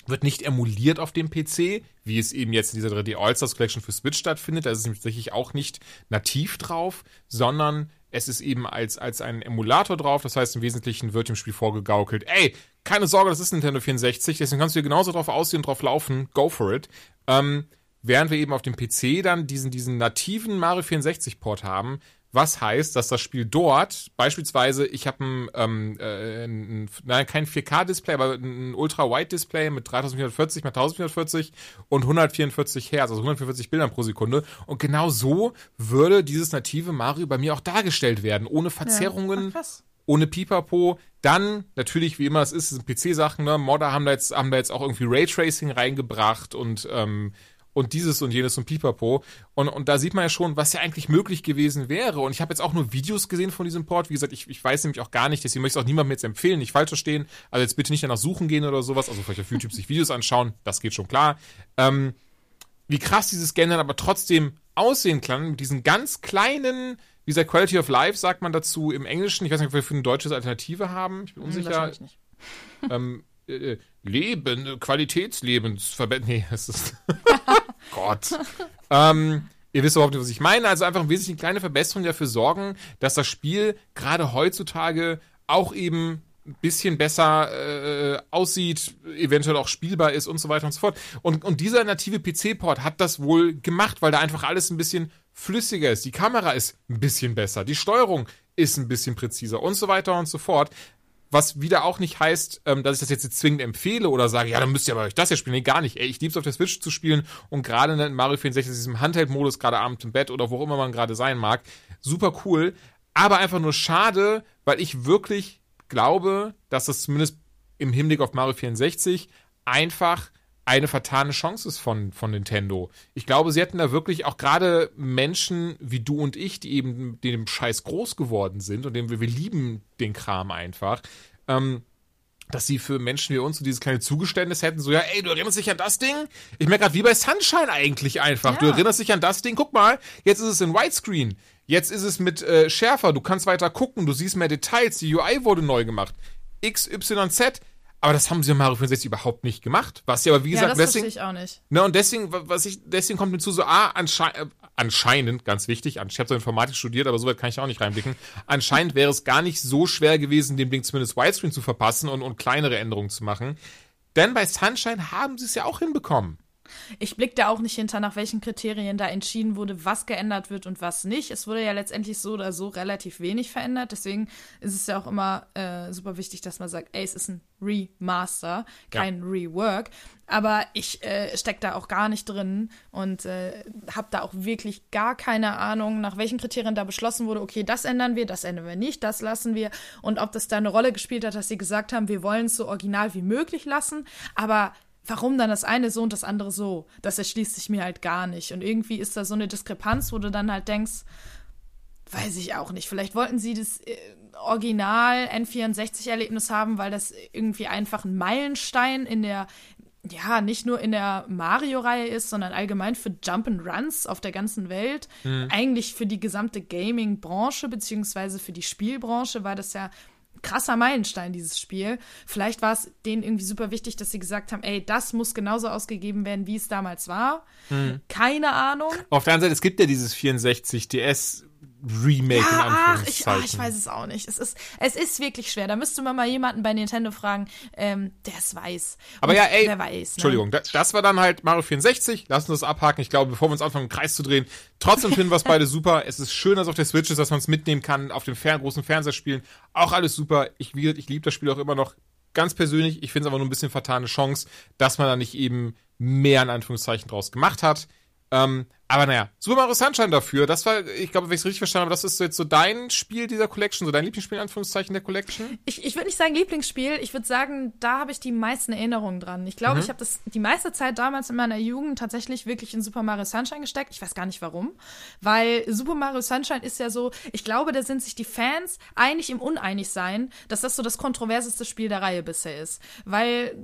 wird nicht emuliert auf dem P C, wie es eben jetzt in dieser drei D All-Stars Collection für Switch stattfindet. Da ist es nämlich tatsächlich auch nicht nativ drauf, sondern es ist eben als, als ein Emulator drauf. Das heißt, im Wesentlichen wird im Spiel vorgegaukelt, ey, keine Sorge, das ist Nintendo vierundsechzig, deswegen kannst du hier genauso drauf aussehen, drauf laufen, go for it. Ähm, während wir eben auf dem P C dann diesen, diesen nativen Mario vierundsechzig-Port haben, was heißt, dass das Spiel dort, beispielsweise, ich habe ein, ähm, äh, ein, nein, kein vier K Display, aber ein Ultra-Wide-Display mit dreitausendvierhundertvierzig mal eintausendvierhundertvierzig und hundertvierundvierzig Hertz, also hundertvierundvierzig Bildern pro Sekunde. Und genau so würde dieses native Mario bei mir auch dargestellt werden, ohne Verzerrungen, ja, ohne Pipapo. Dann, natürlich, wie immer es ist, sind P C-Sachen, ne? Modder haben da jetzt, haben da jetzt auch irgendwie Raytracing reingebracht und, ähm, und dieses und jenes und Pipapo. Und, und da sieht man ja schon, was ja eigentlich möglich gewesen wäre. Und ich habe jetzt auch nur Videos gesehen von diesem Port. Wie gesagt, ich, ich weiß nämlich auch gar nicht, deswegen möchte ich es auch niemandem jetzt empfehlen, nicht falsch verstehen. Also jetzt bitte nicht danach suchen gehen oder sowas. Also vielleicht auf YouTube sich Videos anschauen, das geht schon klar. Ähm, wie krass dieses Game dann aber trotzdem aussehen kann, mit diesen ganz kleinen, wie gesagt, Quality of Life sagt man dazu im Englischen. Ich weiß nicht, ob wir für eine deutsche Alternative haben. Ich bin unsicher. Wahrscheinlich nicht. Ähm, äh, Leben, Qualitätslebensverbände. Nee, das ist... Gott. ähm, ihr wisst überhaupt nicht, was ich meine. Also einfach im Wesentlichen kleine Verbesserungen, die dafür sorgen, dass das Spiel gerade heutzutage auch eben ein bisschen besser äh, aussieht, eventuell auch spielbar ist und so weiter und so fort. Und, und dieser native P C-Port hat das wohl gemacht, weil da einfach alles ein bisschen flüssiger ist. Die Kamera ist ein bisschen besser, die Steuerung ist ein bisschen präziser und so weiter und so fort. Was wieder auch nicht heißt, dass ich das jetzt zwingend empfehle oder sage, ja, dann müsst ihr aber euch das ja spielen. Nee, gar nicht. Ey, ich lieb's auf der Switch zu spielen und gerade in Mario vierundsechzig, in diesem Handheld-Modus, gerade abends im Bett oder wo auch immer man gerade sein mag, super cool. Aber einfach nur schade, weil ich wirklich glaube, dass das zumindest im Hinblick auf Mario vierundsechzig einfach eine vertane Chance ist von, von Nintendo. Ich glaube, sie hätten da wirklich auch gerade Menschen wie du und ich, die eben dem Scheiß groß geworden sind und dem wir, wir lieben den Kram einfach, ähm, dass sie für Menschen wie uns so dieses kleine Zugeständnis hätten, so, ja, ey, du erinnerst dich an das Ding? Ich merke gerade, wie bei Sunshine eigentlich einfach. Ja. Du erinnerst dich an das Ding? Guck mal, jetzt ist es in Widescreen. Jetzt ist es mit äh, schärfer. Du kannst weiter gucken. Du siehst mehr Details. Die U I wurde neu gemacht. X Y Z. Aber das haben sie in Mario vierundsechzig überhaupt nicht gemacht. Was sie aber, wie gesagt, ja, das deswegen. Ich auch nicht. Ne, und deswegen, was ich, deswegen kommt hinzu, so, ah, anscheinend, anscheinend, ganz wichtig, ich habe so Informatik studiert, aber so weit kann ich auch nicht reinblicken. Anscheinend wäre es gar nicht so schwer gewesen, dem Ding zumindest Widescreen zu verpassen und, und kleinere Änderungen zu machen. Denn bei Sunshine haben sie es ja auch hinbekommen. Ich blicke da auch nicht hinter, nach welchen Kriterien da entschieden wurde, was geändert wird und was nicht. Es wurde ja letztendlich so oder so relativ wenig verändert. Deswegen ist es ja auch immer äh, super wichtig, dass man sagt, ey, es ist ein Remaster, kein ja. Rework. Aber ich äh, stecke da auch gar nicht drin und äh, habe da auch wirklich gar keine Ahnung, nach welchen Kriterien da beschlossen wurde, okay, das ändern wir, das ändern wir nicht, das lassen wir. Und ob das da eine Rolle gespielt hat, dass sie gesagt haben, wir wollen es so original wie möglich lassen, aber warum dann das eine so und das andere so? Das erschließt sich mir halt gar nicht. Und irgendwie ist da so eine Diskrepanz, wo du dann halt denkst, weiß ich auch nicht. Vielleicht wollten sie das äh, Original-N vierundsechzig-Erlebnis haben, weil das irgendwie einfach ein Meilenstein in der, ja, nicht nur in der Mario-Reihe ist, sondern allgemein für Jump'n'Runs auf der ganzen Welt. Mhm. Eigentlich für die gesamte Gaming-Branche, beziehungsweise für die Spielbranche war das ja krasser Meilenstein, dieses Spiel. Vielleicht war es denen irgendwie super wichtig, dass sie gesagt haben, ey, das muss genauso ausgegeben werden, wie es damals war. Hm. Keine Ahnung. Auf der anderen Seite, es gibt ja dieses vierundsechzig D S Remake, ja, in Anführungszeichen. Ach, ich, ach, ich weiß es auch nicht. Es ist, es ist wirklich schwer. Da müsste man mal jemanden bei Nintendo fragen, ähm, der es weiß. Aber und ja, ey, wer weiß, Entschuldigung, ne? Das war dann halt Mario vierundsechzig. Lassen wir das abhaken. Ich glaube, bevor wir uns anfangen, im Kreis zu drehen, trotzdem finden wir es beide super. Es ist schön, dass auf der Switch ist, dass man es mitnehmen kann, auf dem fern, großen Fernseher spielen. Auch alles super. Ich, ich liebe das Spiel auch immer noch. Ganz persönlich, ich finde es aber nur ein bisschen vertane Chance, dass man da nicht eben mehr in Anführungszeichen draus gemacht hat. Ähm, aber naja, Super Mario Sunshine dafür, das war, ich glaube, wenn ich es richtig verstanden habe, das ist jetzt so dein Spiel dieser Collection, so dein Lieblingsspiel in Anführungszeichen der Collection? Ich, ich würde nicht sagen Lieblingsspiel, ich würde sagen, da habe ich die meisten Erinnerungen dran. Ich glaube, mhm. ich habe das die meiste Zeit damals in meiner Jugend tatsächlich wirklich in Super Mario Sunshine gesteckt. Ich weiß gar nicht warum, weil Super Mario Sunshine ist ja so, ich glaube, da sind sich die Fans einig im Uneinigsein, dass das so das kontroverseste Spiel der Reihe bisher ist, weil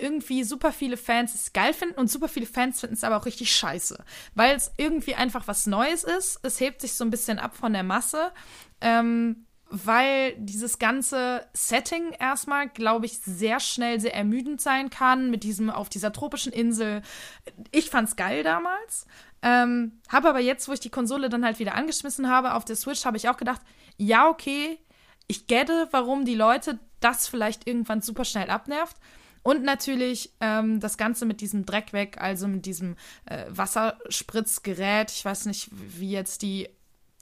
irgendwie super viele Fans es geil finden und super viele Fans finden es aber auch richtig scheiße, weil es irgendwie einfach was Neues ist. Es hebt sich so ein bisschen ab von der Masse, ähm, weil dieses ganze Setting erstmal, glaube ich, sehr schnell sehr ermüdend sein kann mit diesem auf dieser tropischen Insel. Ich fand's geil damals. Ähm, habe aber jetzt, wo ich die Konsole dann halt wieder angeschmissen habe, auf der Switch, habe ich auch gedacht, ja, okay, ich gette, warum die Leute das vielleicht irgendwann super schnell abnervt. Und natürlich ähm, das Ganze mit diesem Dreck weg, also mit diesem äh, Wasserspritzgerät. Ich weiß nicht, wie jetzt die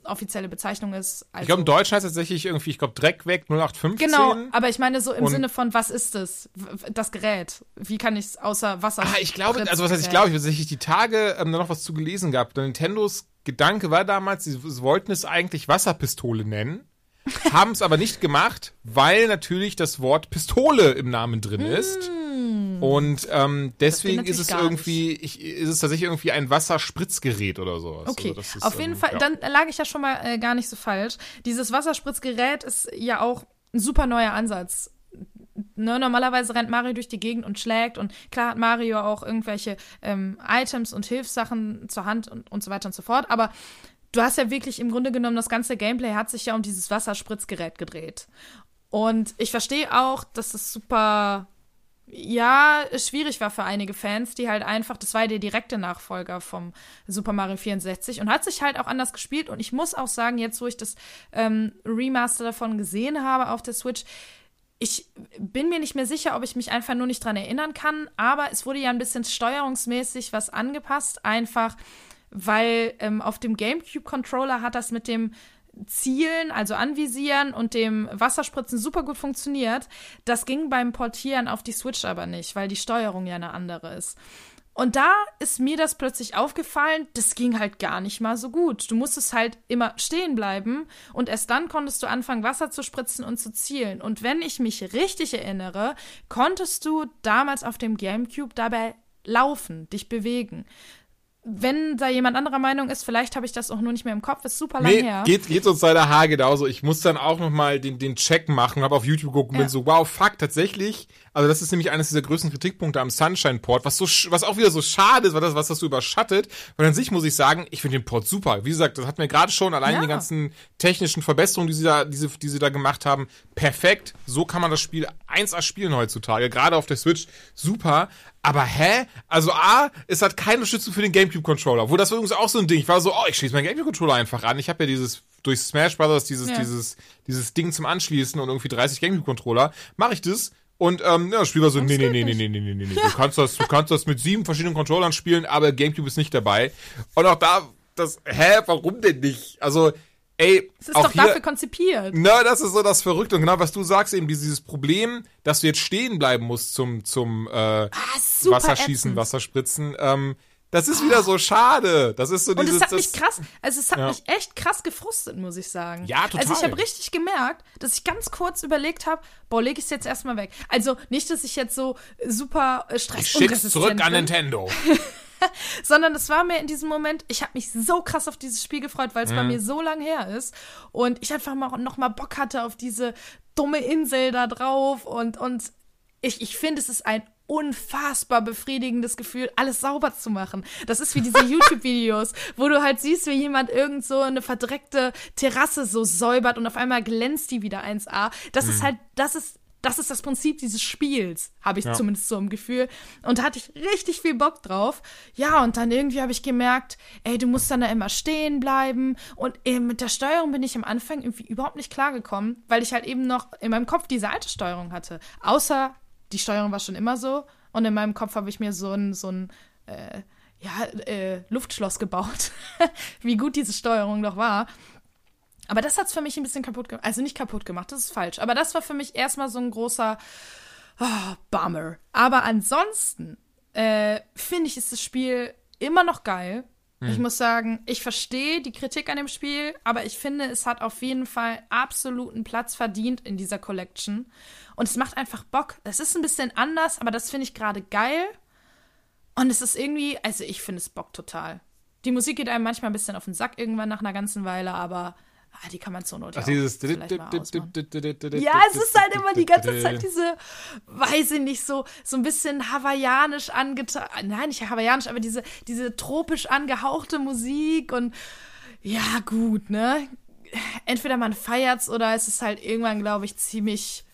offizielle Bezeichnung ist. Also, ich glaube, im Deutschen heißt es tatsächlich irgendwie, ich glaube, Dreck weg, null acht fünfzehn. Genau, aber ich meine so im Sinne von, was ist das? Das Gerät. Wie kann ich es außer Wasser? Ah, ich glaube, also was heißt, ich glaube, ich habe tatsächlich die Tage ähm, da noch was zu gelesen gehabt. Nintendos Gedanke war damals, sie, sie wollten es eigentlich Wasserpistole nennen, haben es aber nicht gemacht, weil natürlich das Wort Pistole im Namen drin ist. Mm. Und ähm, deswegen ist es irgendwie, ich, ist es tatsächlich irgendwie ein Wasserspritzgerät oder sowas. Okay, also das ist, auf jeden ähm, Fall, ja. Dann lag ich ja schon mal äh, gar nicht so falsch. Dieses Wasserspritzgerät ist ja auch ein super neuer Ansatz. Ne, normalerweise rennt Mario durch die Gegend und schlägt und klar hat Mario auch irgendwelche ähm, Items und Hilfssachen zur Hand und, und so weiter und so fort, aber du hast ja wirklich im Grunde genommen, das ganze Gameplay hat sich ja um dieses Wasserspritzgerät gedreht. Und ich verstehe auch, dass das super, ja, schwierig war für einige Fans, die halt einfach, das war ja der direkte Nachfolger vom Super Mario vierundsechzig und hat sich halt auch anders gespielt. Und ich muss auch sagen, jetzt wo ich das ähm, Remaster davon gesehen habe auf der Switch, ich bin mir nicht mehr sicher, ob ich mich einfach nur nicht dran erinnern kann, aber es wurde ja ein bisschen steuerungsmäßig was angepasst, einfach weil ähm, auf dem GameCube-Controller hat das mit dem Zielen, also Anvisieren und dem Wasserspritzen super gut funktioniert. Das ging beim Portieren auf die Switch aber nicht, weil die Steuerung ja eine andere ist. Und da ist mir das plötzlich aufgefallen, das ging halt gar nicht mal so gut. Du musstest halt immer stehen bleiben und erst dann konntest du anfangen, Wasser zu spritzen und zu zielen. Und wenn ich mich richtig erinnere, konntest du damals auf dem GameCube dabei laufen, dich bewegen. Wenn da jemand anderer Meinung ist, vielleicht habe ich das auch nur nicht mehr im Kopf, ist super lang nee, her. Geht, geht uns leider haargenauso. Ich muss dann auch nochmal den, den Check machen, habe auf YouTube geguckt und ja. bin so, wow, fuck, tatsächlich. Also das ist nämlich eines dieser größten Kritikpunkte am Sunshine-Port, was so, was auch wieder so schade ist, weil das, was das so überschattet. Weil an sich muss ich sagen, ich finde den Port super. Wie gesagt, das hat mir gerade schon allein ja. die ganzen technischen Verbesserungen, die sie da, diese, die sie da gemacht haben, perfekt. So kann man das Spiel eins A spielen heutzutage, gerade auf der Switch, super. Aber hä? Also A, es hat keine Unterstützung für den GameCube-Controller. Wo das war übrigens auch so ein Ding. Ich war so, oh, ich schließe meinen GameCube-Controller einfach an. Ich habe ja dieses, durch Smash Brothers, dieses, ja. dieses, dieses Ding zum Anschließen und irgendwie dreißig GameCube-Controller. Mache ich das und, ähm, ja, das Spiel war so, nee, nee, nee, nee, nee, nee, nee, nee, nee. Du kannst das, du kannst das mit sieben verschiedenen Controllern spielen, aber GameCube ist nicht dabei. Und auch da, das, hä, warum denn nicht? Also, ey, es ist doch hier, dafür konzipiert. Na, das ist so das Verrückte. Und genau, was du sagst, eben dieses Problem, dass du jetzt stehen bleiben musst zum, zum äh, ah, Wasserschießen, ätzend. Wasserspritzen. Ähm, das ist ah. wieder so schade. Das ist so dieses, und es hat mich krass, also es hat ja. mich echt krass gefrustet, muss ich sagen. Ja, total. Also ich habe richtig gemerkt, dass ich ganz kurz überlegt habe, boah, lege ich es jetzt erstmal weg. Also nicht, dass ich jetzt so super äh, stressresistent Ich schick's zurück an bin. Nintendo. Sondern es war mir in diesem Moment, ich habe mich so krass auf dieses Spiel gefreut, weil es mhm. bei mir so lang her ist und ich einfach mal noch mal Bock hatte auf diese dumme Insel da drauf und, und ich, ich finde, es ist ein unfassbar befriedigendes Gefühl, alles sauber zu machen. Das ist wie diese YouTube-Videos, wo du halt siehst, wie jemand irgend so eine verdreckte Terrasse so säubert und auf einmal glänzt die wieder eins A. Das mhm. ist halt, das ist Das ist das Prinzip dieses Spiels, habe ich ja. zumindest so im Gefühl. Und da hatte ich richtig viel Bock drauf. Ja, und dann irgendwie habe ich gemerkt, ey, du musst dann da immer stehen bleiben. Und eben mit der Steuerung bin ich am Anfang irgendwie überhaupt nicht klargekommen, weil ich halt eben noch in meinem Kopf diese alte Steuerung hatte. Außer, die Steuerung war schon immer so. Und in meinem Kopf habe ich mir so ein, so ein äh, ja, äh, Luftschloss gebaut. Wie gut diese Steuerung doch war. Aber das hat's für mich ein bisschen kaputt gemacht. Also nicht kaputt gemacht, das ist falsch. Aber das war für mich erstmal so ein großer oh, Bummer. Aber ansonsten äh, finde ich, ist das Spiel immer noch geil. Hm. Ich muss sagen, ich verstehe die Kritik an dem Spiel, aber ich finde, es hat auf jeden Fall absoluten Platz verdient in dieser Collection. Und es macht einfach Bock. Es ist ein bisschen anders, aber das finde ich gerade geil. Und es ist irgendwie, also ich finde es Bock total. Die Musik geht einem manchmal ein bisschen auf den Sack irgendwann nach einer ganzen Weile, aber ah, die kann man so notieren. Ja, es ist halt immer die ganze Zeit diese, weiß ich nicht, so, so ein bisschen hawaiianisch angetan. Nein, nicht hawaiianisch, aber diese, diese tropisch angehauchte Musik und ja, gut, ne? entweder man feiert's oder es ist halt irgendwann, glaube ich, ziemlich,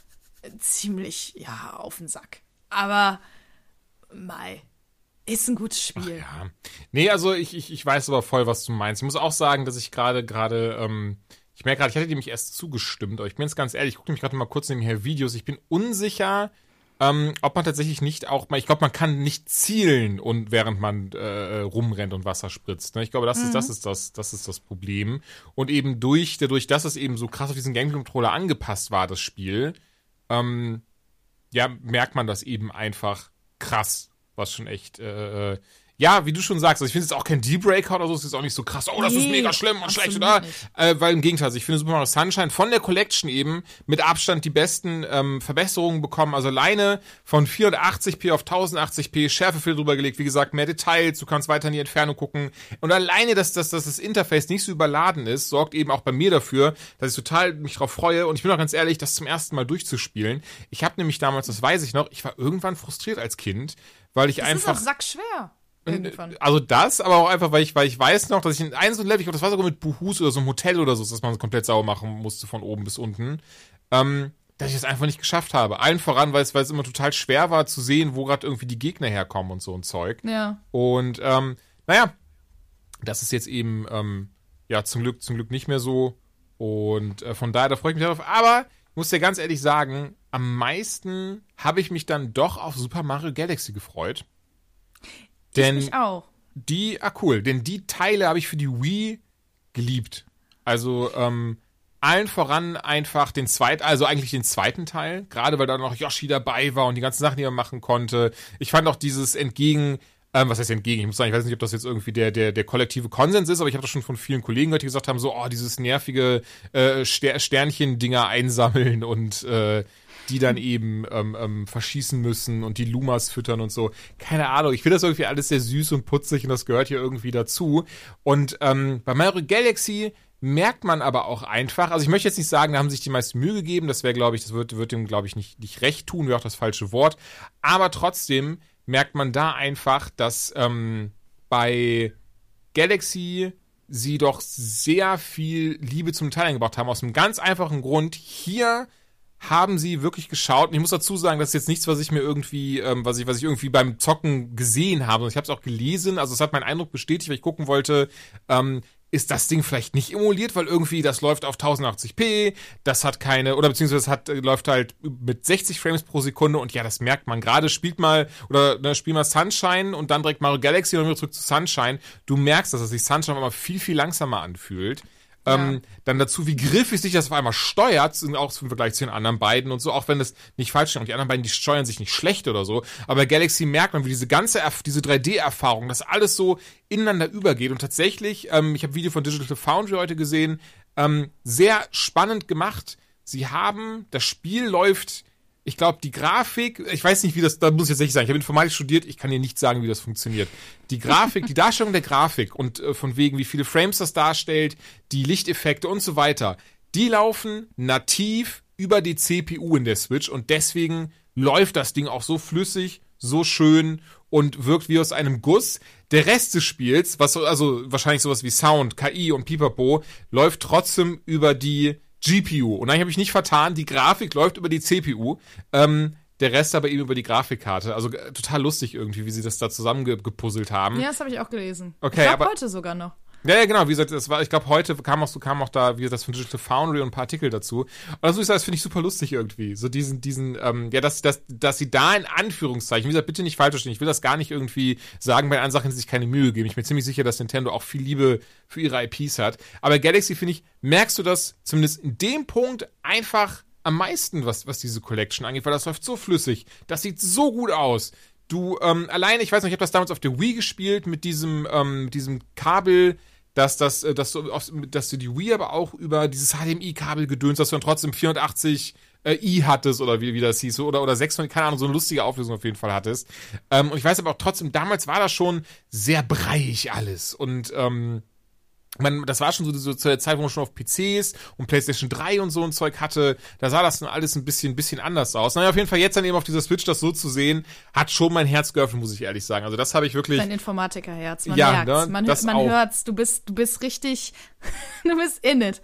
ziemlich, ja, auf den Sack. Aber, mei, ist ein gutes Spiel. Ach ja. Nee, also ich, ich, ich weiß aber voll, was du meinst. Ich muss auch sagen, dass ich gerade, gerade, ähm, ich merke gerade, ich hätte nämlich erst zugestimmt, aber ich bin jetzt ganz ehrlich, ich gucke nämlich gerade mal kurz nebenher Videos, ich bin unsicher, ähm, ob man tatsächlich nicht auch mal, ich glaube, man kann nicht zielen und während man äh, rumrennt und Wasser spritzt. Ne? Ich glaube, das, mhm. ist, das, ist das, das ist das Problem. Und eben durch, dadurch, dass es eben so krass auf diesen Game-Controller angepasst war, das Spiel, ähm, ja, merkt man das eben einfach krass, was schon echt, äh, ja, wie du schon sagst, also ich finde es jetzt auch kein Dealbreaker oder so, es ist auch nicht so krass, oh, das nee, ist mega schlimm und schlecht, oder? Äh, weil im Gegenteil, also ich finde Super Mario Sunshine von der Collection eben mit Abstand die besten ähm, Verbesserungen bekommen, also alleine von vierhundertachtzig p auf tausendachtzig p, Schärfefilter drüber gelegt, wie gesagt, mehr Details, du kannst weiter in die Entfernung gucken und alleine, dass, dass, dass das Interface nicht so überladen ist, sorgt eben auch bei mir dafür, dass ich total mich drauf freue und ich bin auch ganz ehrlich, das zum ersten Mal durchzuspielen. Ich habe nämlich damals, das weiß ich noch, ich war irgendwann frustriert als Kind, weil ich das einfach... Das ist doch sackschwer. Irgendwann. Also das, aber auch einfach, weil ich, weil ich weiß noch, dass ich in einem so ein Level, ich glaube, das war sogar mit Buhus oder so einem Hotel oder so, dass man es komplett sauber machen musste von oben bis unten, ähm, dass ich das einfach nicht geschafft habe. Allen voran, weil es, weil es immer total schwer war zu sehen, wo gerade irgendwie die Gegner herkommen und so ein Zeug. Ja. Und ähm, naja, das ist jetzt eben ähm, ja zum Glück, zum Glück nicht mehr so. Und äh, von daher, da freue ich mich darauf. Aber ich muss dir ganz ehrlich sagen, am meisten habe ich mich dann doch auf Super Mario Galaxy gefreut. Denn ich auch. Die, ah cool, denn die Teile habe ich für die Wii geliebt. Also ähm, allen voran einfach den zweiten, also eigentlich den zweiten Teil, gerade weil da noch Yoshi dabei war und die ganzen Sachen, die man machen konnte. Ich fand auch dieses entgegen, ähm, was heißt entgegen? Ich muss sagen, ich weiß nicht, ob das jetzt irgendwie der, der, der kollektive Konsens ist, aber ich habe das schon von vielen Kollegen gehört, die gesagt haben, so, oh, dieses nervige äh, Ster- Sternchen-Dinger einsammeln und äh, die dann eben ähm, ähm, verschießen müssen und die Lumas füttern und so. Keine Ahnung, ich finde das irgendwie alles sehr süß und putzig und das gehört hier irgendwie dazu. Und ähm, bei Mario Galaxy merkt man aber auch einfach, also ich möchte jetzt nicht sagen, da haben sich die meisten Mühe gegeben, das wäre, glaube ich, das wird, wird dem, glaube ich, nicht, nicht recht tun, wäre auch das falsche Wort. Aber trotzdem merkt man da einfach, dass ähm, bei Galaxy sie doch sehr viel Liebe zum Teil eingebracht haben. Aus einem ganz einfachen Grund, hier haben sie wirklich geschaut. Und ich muss dazu sagen, das ist jetzt nichts, was ich mir irgendwie, ähm, was ich, was ich irgendwie beim Zocken gesehen habe. Und ich habe es auch gelesen. Also es hat meinen Eindruck bestätigt, weil ich gucken wollte, ähm, ist das Ding vielleicht nicht emuliert, weil irgendwie das läuft auf tausendachtzig p, das hat keine, oder beziehungsweise das hat, läuft halt mit sechzig Frames pro Sekunde und ja, das merkt man. Gerade spielt mal, oder ne, spiel mal Sunshine und dann direkt Mario Galaxy und dann wieder zurück zu Sunshine. Du merkst, dass sich Sunshine immer viel, viel langsamer anfühlt. Ja. Ähm, dann dazu, wie griffig sich das auf einmal steuert, sind auch im Vergleich zu den anderen beiden und so, auch wenn das nicht falsch ist. Und die anderen beiden, die steuern sich nicht schlecht oder so, aber bei Galaxy merkt man, wie diese ganze, diese drei D-Erfahrung, dass alles so ineinander übergeht. Und tatsächlich, ähm, ich habe ein Video von Digital Foundry heute gesehen, ähm, sehr spannend gemacht. Sie haben, das Spiel läuft, ich glaube, die Grafik, ich weiß nicht, wie das, da muss ich jetzt ehrlich sagen, ich habe Informatik studiert, ich kann dir nicht sagen, wie das funktioniert. Die Grafik, die Darstellung der Grafik und äh, von wegen, wie viele Frames das darstellt, die Lichteffekte und so weiter, die laufen nativ über die C P U in der Switch und deswegen läuft das Ding auch so flüssig, so schön und wirkt wie aus einem Guss. Der Rest des Spiels, was also wahrscheinlich sowas wie Sound, K I und Pipapo, läuft trotzdem über die G P U. Und eigentlich habe ich nicht vertan, die Grafik läuft über die C P U, ähm, der Rest aber eben über die Grafikkarte. Also g- total lustig irgendwie, wie sie das da zusammengepuzzelt haben. Ja, das habe ich auch gelesen. Okay, ich glaube heute sogar noch. Ja, ja, genau, wie gesagt, das war, ich glaube, heute kam auch so, kam auch da, wie gesagt, das von Digital Foundry und ein paar Artikel dazu. Und das muss ich sagen, das finde ich super lustig irgendwie. So diesen, diesen, ähm, ja, dass, dass, dass sie da in Anführungszeichen, wie gesagt, bitte nicht falsch verstehen, ich will das gar nicht irgendwie sagen, bei anderen Sachen sich keine Mühe geben. Ich bin ziemlich sicher, dass Nintendo auch viel Liebe für ihre I Ps hat. Aber Galaxy, finde ich, merkst du das zumindest in dem Punkt einfach am meisten, was, was diese Collection angeht, weil das läuft so flüssig. Das sieht so gut aus. Du, ähm, alleine, ich weiß noch, ich habe das damals auf der Wii gespielt mit diesem, ähm, mit diesem Kabel, dass, dass, dass, du, dass du die Wii aber auch über dieses H D M I-Kabel gedönst, dass du dann trotzdem vierhundertachtzig äh, i hattest oder wie, wie das hieß, oder, oder sechshundert, keine Ahnung, so eine lustige Auflösung auf jeden Fall hattest. Ähm, und ich weiß aber auch trotzdem, damals war das schon sehr breiig alles und ähm, man, das war schon so, so zu der Zeit, wo man schon auf P Cs und PlayStation drei und so ein Zeug hatte, da sah das dann alles ein bisschen bisschen anders aus. Naja, auf jeden Fall jetzt dann eben auf dieser Switch das so zu sehen, hat schon mein Herz geöffnet, muss ich ehrlich sagen. Also das habe ich wirklich... Dein Informatikerherz, man ja, merkt's, ne, man, hört, man hört's, du bist, du bist richtig, du bist in it.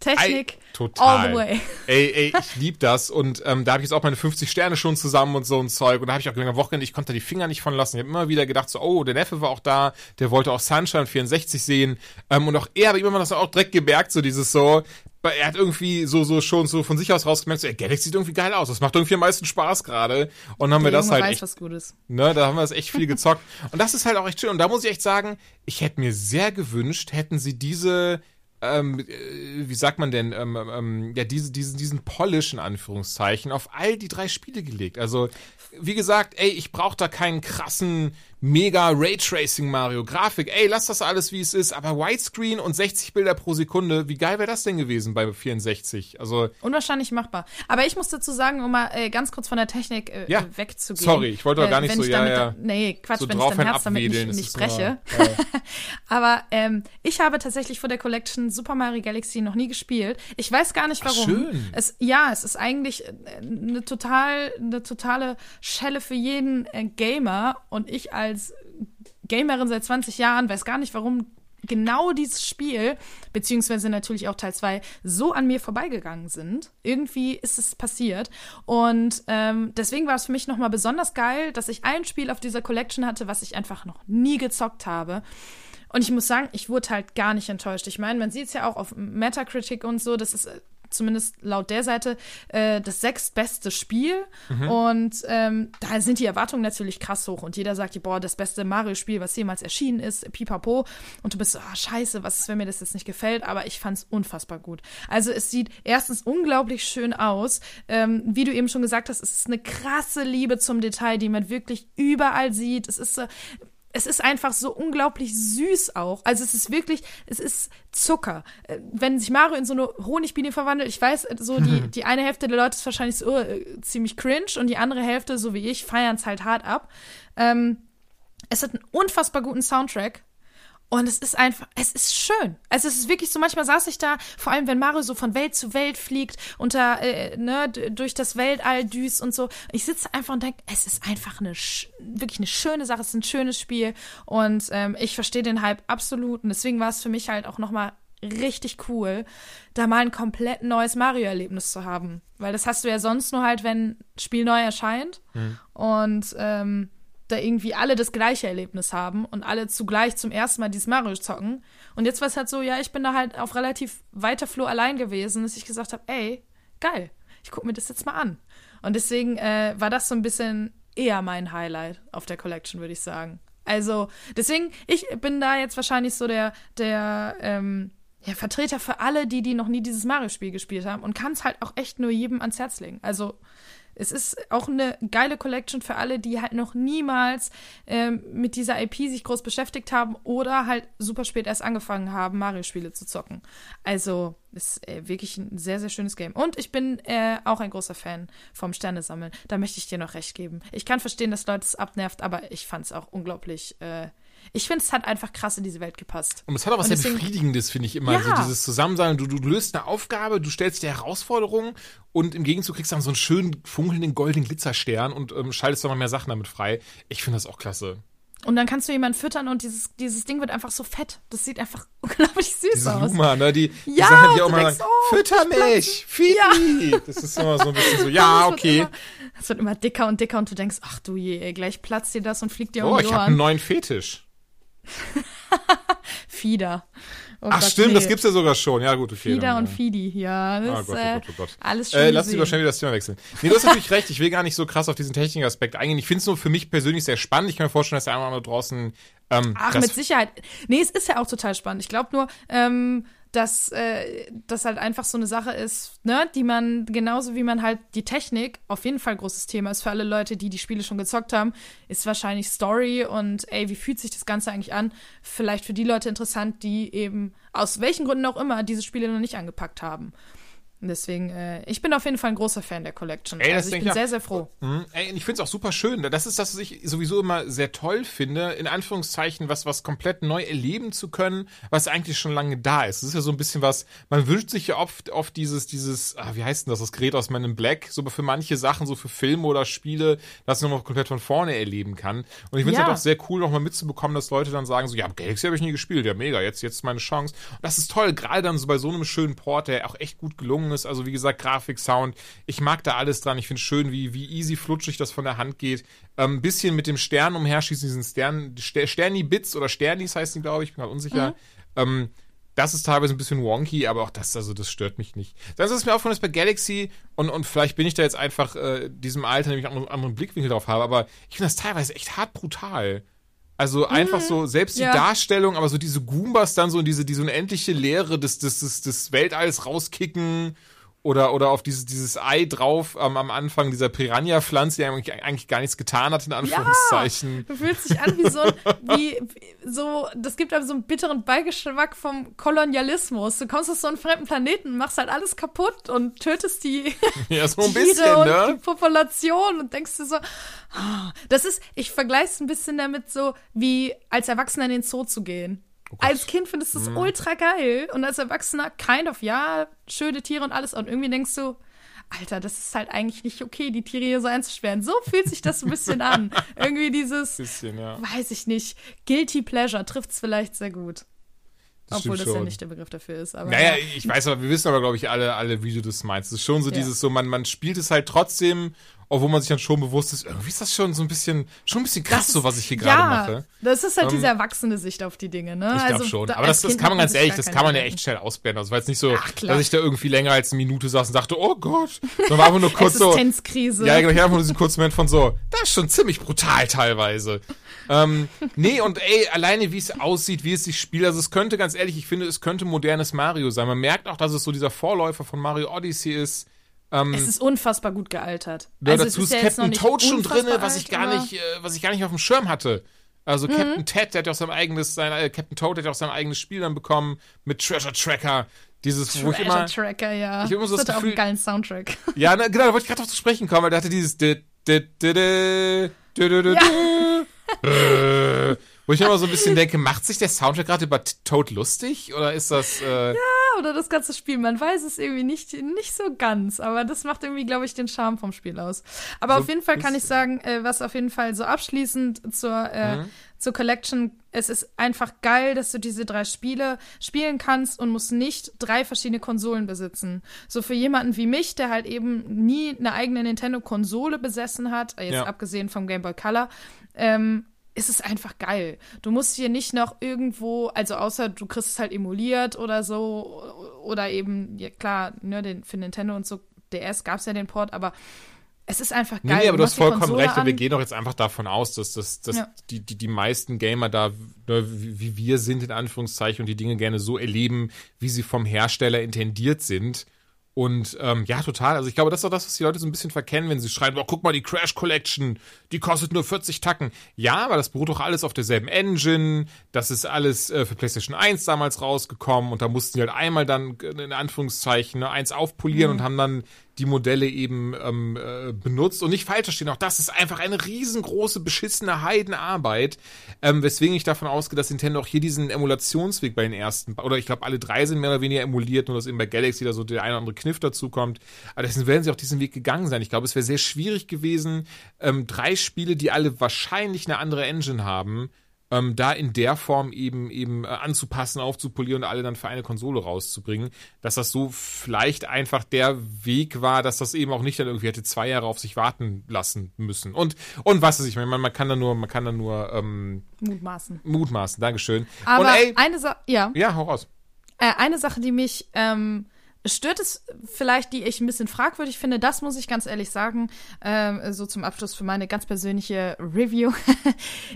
Technik I, total. All the way. Ey, ey, ich liebe das. Und ähm, da habe ich jetzt auch meine fünfzig Sterne schon zusammen und so ein Zeug. Und da habe ich auch gemerkt, am Wochenende, ich konnte da die Finger nicht von lassen. Ich habe immer wieder gedacht, so, oh, der Neffe war auch da, der wollte auch Sunshine vierundsechzig sehen. Ähm, und auch er habe ich immer das auch direkt gemerkt, so dieses so, er hat irgendwie so so schon so von sich aus rausgemerkt, so, ey, Galaxy sieht irgendwie geil aus, das macht irgendwie am meisten Spaß gerade. Und dann haben der wir das Junge halt weiß, echt, was Gutes. Ne, da haben wir das echt viel gezockt. Und das ist halt auch echt schön. Und da muss ich echt sagen, ich hätte mir sehr gewünscht, hätten sie diese Ähm, wie sagt man denn, ähm, ähm, ja, diese, diesen, diesen Polish in Anführungszeichen auf all die drei Spiele gelegt. Also, wie gesagt, ey, ich brauche da keinen krassen mega Raytracing-Mario-Grafik. Ey, lass das alles, wie es ist, aber Widescreen und sechzig Bilder pro Sekunde, wie geil wäre das denn gewesen bei vierundsechzig? Also unwahrscheinlich machbar. Aber ich muss dazu sagen, um mal äh, ganz kurz von der Technik äh, ja, wegzugehen. Sorry, ich wollte doch gar äh, nicht so, ja, damit, ja. Nee, Quatsch, so wenn ich dein Herz damit nicht, nicht breche. Nur, ja. Aber ähm, ich habe tatsächlich vor der Collection Super Mario Galaxy noch nie gespielt. Ich weiß gar nicht, warum. Ach, schön. Es, ja, es ist eigentlich eine, total, eine totale Schelle für jeden äh, Gamer. Und ich als Gamerin seit zwanzig Jahren weiß gar nicht, warum genau dieses Spiel, beziehungsweise natürlich auch Teil zwei, so an mir vorbeigegangen sind. Irgendwie ist es passiert. Und ähm, deswegen war es für mich nochmal besonders geil, dass ich ein Spiel auf dieser Collection hatte, was ich einfach noch nie gezockt habe. Und ich muss sagen, ich wurde halt gar nicht enttäuscht. Ich meine, man sieht es ja auch auf Metacritic und so, das ist zumindest laut der Seite äh, das sechstbeste Spiel. Mhm. Und ähm, da sind die Erwartungen natürlich krass hoch. Und jeder sagt dir, boah, das beste Mario-Spiel, was jemals erschienen ist, pipapo. Und du bist so, oh, scheiße, was ist, wenn mir das jetzt nicht gefällt? Aber ich fand's unfassbar gut. Also es sieht erstens unglaublich schön aus. Ähm, wie du eben schon gesagt hast, es ist eine krasse Liebe zum Detail, die man wirklich überall sieht. Es ist so... Äh, Es ist einfach so unglaublich süß auch. Also es ist wirklich, es ist Zucker. Wenn sich Mario in so eine Honigbiene verwandelt, ich weiß, so die, die eine Hälfte der Leute ist wahrscheinlich so äh, ziemlich cringe und die andere Hälfte, so wie ich, feiern es halt hart ab. Ähm, es hat einen unfassbar guten Soundtrack. Und es ist einfach, es ist schön. Also es ist wirklich so, manchmal saß ich da, vor allem wenn Mario so von Welt zu Welt fliegt und da äh, ne, d- durch das Weltall düst und so. Ich sitze einfach und denke, es ist einfach eine sch- wirklich eine schöne Sache, es ist ein schönes Spiel. Und ähm, ich verstehe den Hype absolut. Und deswegen war es für mich halt auch nochmal richtig cool, da mal ein komplett neues Mario-Erlebnis zu haben. Weil das hast du ja sonst nur halt, wenn ein Spiel neu erscheint. Mhm. Und ähm, da irgendwie alle das gleiche Erlebnis haben und alle zugleich zum ersten Mal dieses Mario zocken. Und jetzt war es halt so, ja, ich bin da halt auf relativ weiter Flur allein gewesen, dass ich gesagt habe, ey, geil, ich guck mir das jetzt mal an. Und deswegen äh, war das so ein bisschen eher mein Highlight auf der Collection, würde ich sagen. Also, deswegen, ich bin da jetzt wahrscheinlich so der, der ähm, ja, Vertreter für alle, die, die noch nie dieses Mario-Spiel gespielt haben und kann es halt auch echt nur jedem ans Herz legen. Also, es ist auch eine geile Collection für alle, die halt noch niemals ähm, mit dieser I P sich groß beschäftigt haben oder halt super spät erst angefangen haben, Mario-Spiele zu zocken. Also, ist äh, wirklich ein sehr, sehr schönes Game. Und ich bin äh, auch ein großer Fan vom Sternesammeln. Da möchte ich dir noch recht geben. Ich kann verstehen, dass Leute es abnervt, aber ich fand es auch unglaublich äh, Ich finde, es hat einfach krass in diese Welt gepasst. Und es hat auch was sehr Befriedigendes, finde ich immer. Ja. So dieses Zusammensein. Du, du löst eine Aufgabe, du stellst dir Herausforderungen und im Gegenzug kriegst du dann so einen schönen, funkelnden, goldenen Glitzerstern und ähm, schaltest dann noch mehr Sachen damit frei. Ich finde das auch klasse. Und dann kannst du jemanden füttern und dieses, dieses Ding wird einfach so fett. Das sieht einfach unglaublich süß Diese aus. Luma, ne? Die, die ja, Sachen, die auch mal sagen, oh, fütter mich, feed me. Ja. Das ist immer so ein bisschen so, ja, okay. Es wird, wird immer dicker und dicker und du denkst, ach du je, ey, gleich platzt dir das und fliegt dir um die Ohren. Oh, ich habe einen neuen Fetisch. Fieder. Oh Ach Gott, stimmt, nee. Das gibt's ja sogar schon. Ja gut, okay. Fieder und Fidi, ja. Das, oh Gott, oh Gott, oh Gott. Alles schön. Äh, lass lieber schnell wieder das Thema wechseln. Nee, du hast natürlich recht, ich will gar nicht so krass auf diesen Technikaspekt eingehen. Ich finde es nur für mich persönlich sehr spannend. Ich kann mir vorstellen, dass der einmal draußen ähm, Ach, mit Sicherheit. Nee, es ist ja auch total spannend. Ich glaube nur, ähm, dass äh, das halt einfach so eine Sache ist, ne, die man, genauso wie man halt die Technik, auf jeden Fall großes Thema ist für alle Leute, die die Spiele schon gezockt haben, ist wahrscheinlich Story und ey, wie fühlt sich das Ganze eigentlich an? Vielleicht für die Leute interessant, die eben aus welchen Gründen auch immer diese Spiele noch nicht angepackt haben. Deswegen, äh, ich bin auf jeden Fall ein großer Fan der Collection. Ey, also ich bin ich sehr, sehr froh. Mhm. Ey, ich finde es auch super schön. Das ist das, was ich sowieso immer sehr toll finde, in Anführungszeichen was, was komplett neu erleben zu können, was eigentlich schon lange da ist. Das ist ja so ein bisschen was, man wünscht sich ja oft, oft dieses, dieses, ah, wie heißt denn das, das Gerät aus Men in Black, so für manche Sachen, so für Filme oder Spiele, dass man noch komplett von vorne erleben kann. Und ich finde es ja halt auch sehr cool, nochmal mitzubekommen, dass Leute dann sagen so, ja, Galaxy habe ich nie gespielt, ja mega, jetzt, jetzt ist meine Chance. Und das ist toll, gerade dann so bei so einem schönen Port, der auch echt gut gelungen ist. Also wie gesagt, Grafik, Sound, ich mag da alles dran. Ich finde es schön, wie, wie easy flutschig das von der Hand geht. Ein ähm, bisschen mit dem Stern umherschießen, diesen Stern, Sterni-Bits oder Sternis heißen die, glaube ich, ich bin gerade unsicher. Mhm. Ähm, das ist teilweise ein bisschen wonky, aber auch das, also das stört mich nicht. Das ist mir auch von das bei Galaxy und, und vielleicht bin ich da jetzt einfach äh, diesem Alter, nämlich einen anderen Blickwinkel drauf habe, aber ich finde das teilweise echt hart brutal. Also einfach mhm. so, selbst die ja. Darstellung, aber so diese Goombas dann so und diese, diese unendliche Leere des, des, des, des Weltalls rauskicken oder, oder auf dieses, dieses Ei drauf ähm, am Anfang dieser Piranha-Pflanze, die eigentlich, eigentlich gar nichts getan hat, in Anführungszeichen. Ja, du fühlst dich an wie so, wie, wie so, das gibt einem so einen bitteren Beigeschmack vom Kolonialismus. Du kommst aus so einem fremden Planeten, machst halt alles kaputt und tötest die ja, so ein Tiere bisschen, und ne? die Population und denkst dir so, das ist, ich vergleiche es ein bisschen damit so, wie als Erwachsener in den Zoo zu gehen. Oh als Kind findest du es mm. ultra geil und als Erwachsener kind of, ja, schöne Tiere und alles. Und irgendwie denkst du, Alter, das ist halt eigentlich nicht okay, die Tiere hier so einzusperren. So fühlt sich das ein bisschen an. Irgendwie dieses, bisschen, ja. weiß ich nicht, Guilty Pleasure trifft es vielleicht sehr gut. Das Obwohl das schon. ja nicht der Begriff dafür ist. Aber naja, ja. ich weiß aber, wir wissen aber, glaube ich, alle, alle, wie du das meinst. Es ist schon so ja. dieses, so man, man spielt es halt trotzdem, obwohl man sich dann schon bewusst ist, irgendwie ist das schon so ein bisschen, schon ein bisschen krass, ist, so was ich hier gerade ja, mache. Das ist halt ähm, diese erwachsene Sicht auf die Dinge, ne? Ich glaube also, schon. Da, aber das, das kann man ganz ehrlich, das kann man ja echt schnell ausblenden. Also war jetzt nicht so, ach, dass ich da irgendwie länger als eine Minute saß und dachte, oh Gott, sondern war einfach nur kurz so. Existenzkrise. Ja, genau, ich habe einfach nur diesen kurzen Moment von so, das ist schon ziemlich brutal teilweise. ähm, nee, und ey, alleine wie es aussieht, wie es sich spielt, also es könnte, ganz ehrlich, ich finde, es könnte modernes Mario sein. Man merkt auch, dass es so dieser Vorläufer von Mario Odyssey ist. Ähm, es ist unfassbar gut gealtert. Ja, also dazu ist, ist Captain ja Toad schon drin, was ich gar nicht, äh, was ich gar nicht auf dem Schirm hatte. Also mhm. Captain Ted, der hat ja auch sein eigenes, sein, äh, Captain Toad hat ja auch sein eigenes Spiel dann bekommen mit Treasure Tracker. Dieses, Treasure wo ich immer, Tracker, ja. Ich immer so das, das hatte Gefühl, auch einen geilen Soundtrack. Ja, na, genau, da wollte ich gerade drauf zu sprechen kommen, weil der hatte dieses wo ich immer so ein bisschen denke, macht sich der Soundtrack gerade über Toad lustig? Oder ist das... Äh ja, oder das ganze Spiel. Man weiß es irgendwie nicht, nicht so ganz. Aber das macht irgendwie, glaube ich, den Charme vom Spiel aus. Aber so auf jeden Fall kann ich sagen, äh, was auf jeden Fall so abschließend zur, äh, mhm. zur Collection, es ist einfach geil, dass du diese drei Spiele spielen kannst und musst nicht drei verschiedene Konsolen besitzen. So für jemanden wie mich, der halt eben nie eine eigene Nintendo-Konsole besessen hat, jetzt ja. abgesehen vom Game Boy Color, ähm, es ist einfach geil. Du musst hier nicht noch irgendwo, also außer du kriegst es halt emuliert oder so, oder eben, ja klar, ne, den, für Nintendo und so, D S gab es ja den Port, aber es ist einfach geil. Nee, nee aber du hast vollkommen Konsole recht, an. Wir gehen doch jetzt einfach davon aus, dass, dass, dass ja. die, die, die meisten Gamer da, wie wir sind, in Anführungszeichen, und die Dinge gerne so erleben, wie sie vom Hersteller intendiert sind. Und ähm, ja, total. Also ich glaube, das ist auch das, was die Leute so ein bisschen verkennen, wenn sie schreiben, oh, guck mal, die Crash Collection, die kostet nur vierzig Tacken. Ja, aber das beruht doch alles auf derselben Engine. Das ist alles äh, für PlayStation eins damals rausgekommen. Und da mussten die halt einmal dann, in Anführungszeichen, ne, eins aufpolieren mhm. und haben dann die Modelle eben ähm, äh, benutzt. Und nicht falsch verstehen, auch das ist einfach eine riesengroße, beschissene Heidenarbeit. Ähm, weswegen ich davon ausgehe, dass Nintendo auch hier diesen Emulationsweg bei den ersten, oder ich glaube, alle drei sind mehr oder weniger emuliert, nur dass eben bei Galaxy da so der eine oder andere Kniff dazu kommt. Aber deswegen werden sie auch diesen Weg gegangen sein. Ich glaube, es wäre sehr schwierig gewesen, ähm, drei Spiele, die alle wahrscheinlich eine andere Engine haben, Ähm, da in der Form eben eben äh, anzupassen, aufzupolieren und alle dann für eine Konsole rauszubringen, dass das so vielleicht einfach der Weg war, dass das eben auch nicht dann irgendwie hätte zwei Jahre auf sich warten lassen müssen. Und, und was weiß ich, man, man kann da nur, man kann da nur ähm, mutmaßen. Mutmaßen, Dankeschön. Aber und, ey, eine Sache, ja. Ja, hau raus. Äh, eine Sache, die mich ähm, stört, ist vielleicht, die ich ein bisschen fragwürdig finde, das muss ich ganz ehrlich sagen, ähm, so zum Abschluss für meine ganz persönliche Review,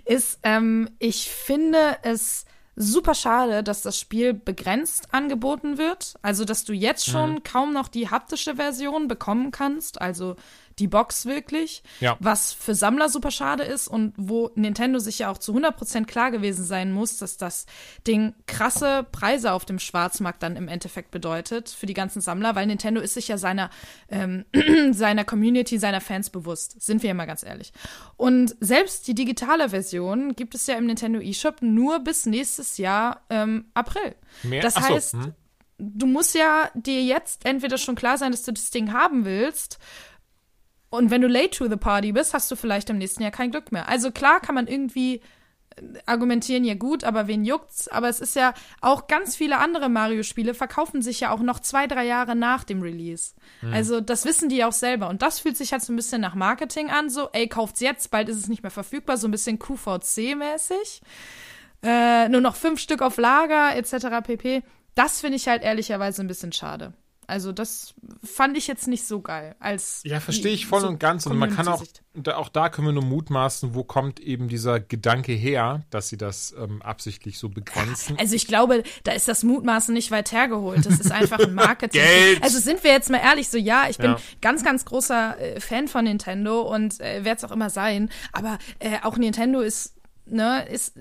ist, ähm, ich finde es super schade, dass das Spiel begrenzt angeboten wird. Also, dass du jetzt schon mhm. kaum noch die haptische Version bekommen kannst, also die Box wirklich, ja. Was für Sammler super schade ist und wo Nintendo sich ja auch zu hundert Prozent klar gewesen sein muss, dass das Ding krasse Preise auf dem Schwarzmarkt dann im Endeffekt bedeutet für die ganzen Sammler, weil Nintendo ist sich ja seiner, ähm, seiner Community, seiner Fans bewusst, sind wir ja mal ganz ehrlich. Und selbst die digitale Version gibt es ja im Nintendo eShop nur bis nächstes Jahr ähm, April. Mehr? Das Ach heißt, so. hm. du musst ja dir jetzt entweder schon klar sein, dass du das Ding haben willst. Und wenn du late to the party bist, hast du vielleicht im nächsten Jahr kein Glück mehr. Also klar kann man irgendwie argumentieren, ja gut, aber wen juckt's? Aber es ist ja auch ganz viele andere Mario-Spiele verkaufen sich ja auch noch zwei, drei Jahre nach dem Release. Mhm. Also das wissen die ja auch selber. Und das fühlt sich halt so ein bisschen nach Marketing an. So, ey, kauft's jetzt, bald ist es nicht mehr verfügbar. So ein bisschen Q V C-mäßig. Äh, nur noch fünf Stück auf Lager, et cetera pp. Das finde ich halt ehrlicherweise ein bisschen schade. Also das fand ich jetzt nicht so geil. Als ja, verstehe ich voll so und ganz. Und man kann auch, auch da können wir nur mutmaßen, wo kommt eben dieser Gedanke her, dass sie das ähm, absichtlich so begrenzen. Also ich glaube, da ist das Mutmaßen nicht weit hergeholt. Das ist einfach ein Marketing. Geld. Also sind wir jetzt mal ehrlich, so ja, ich bin ja. ganz, ganz großer äh, Fan von Nintendo und äh, werde es auch immer sein. Aber äh, auch Nintendo ist Ne, ist,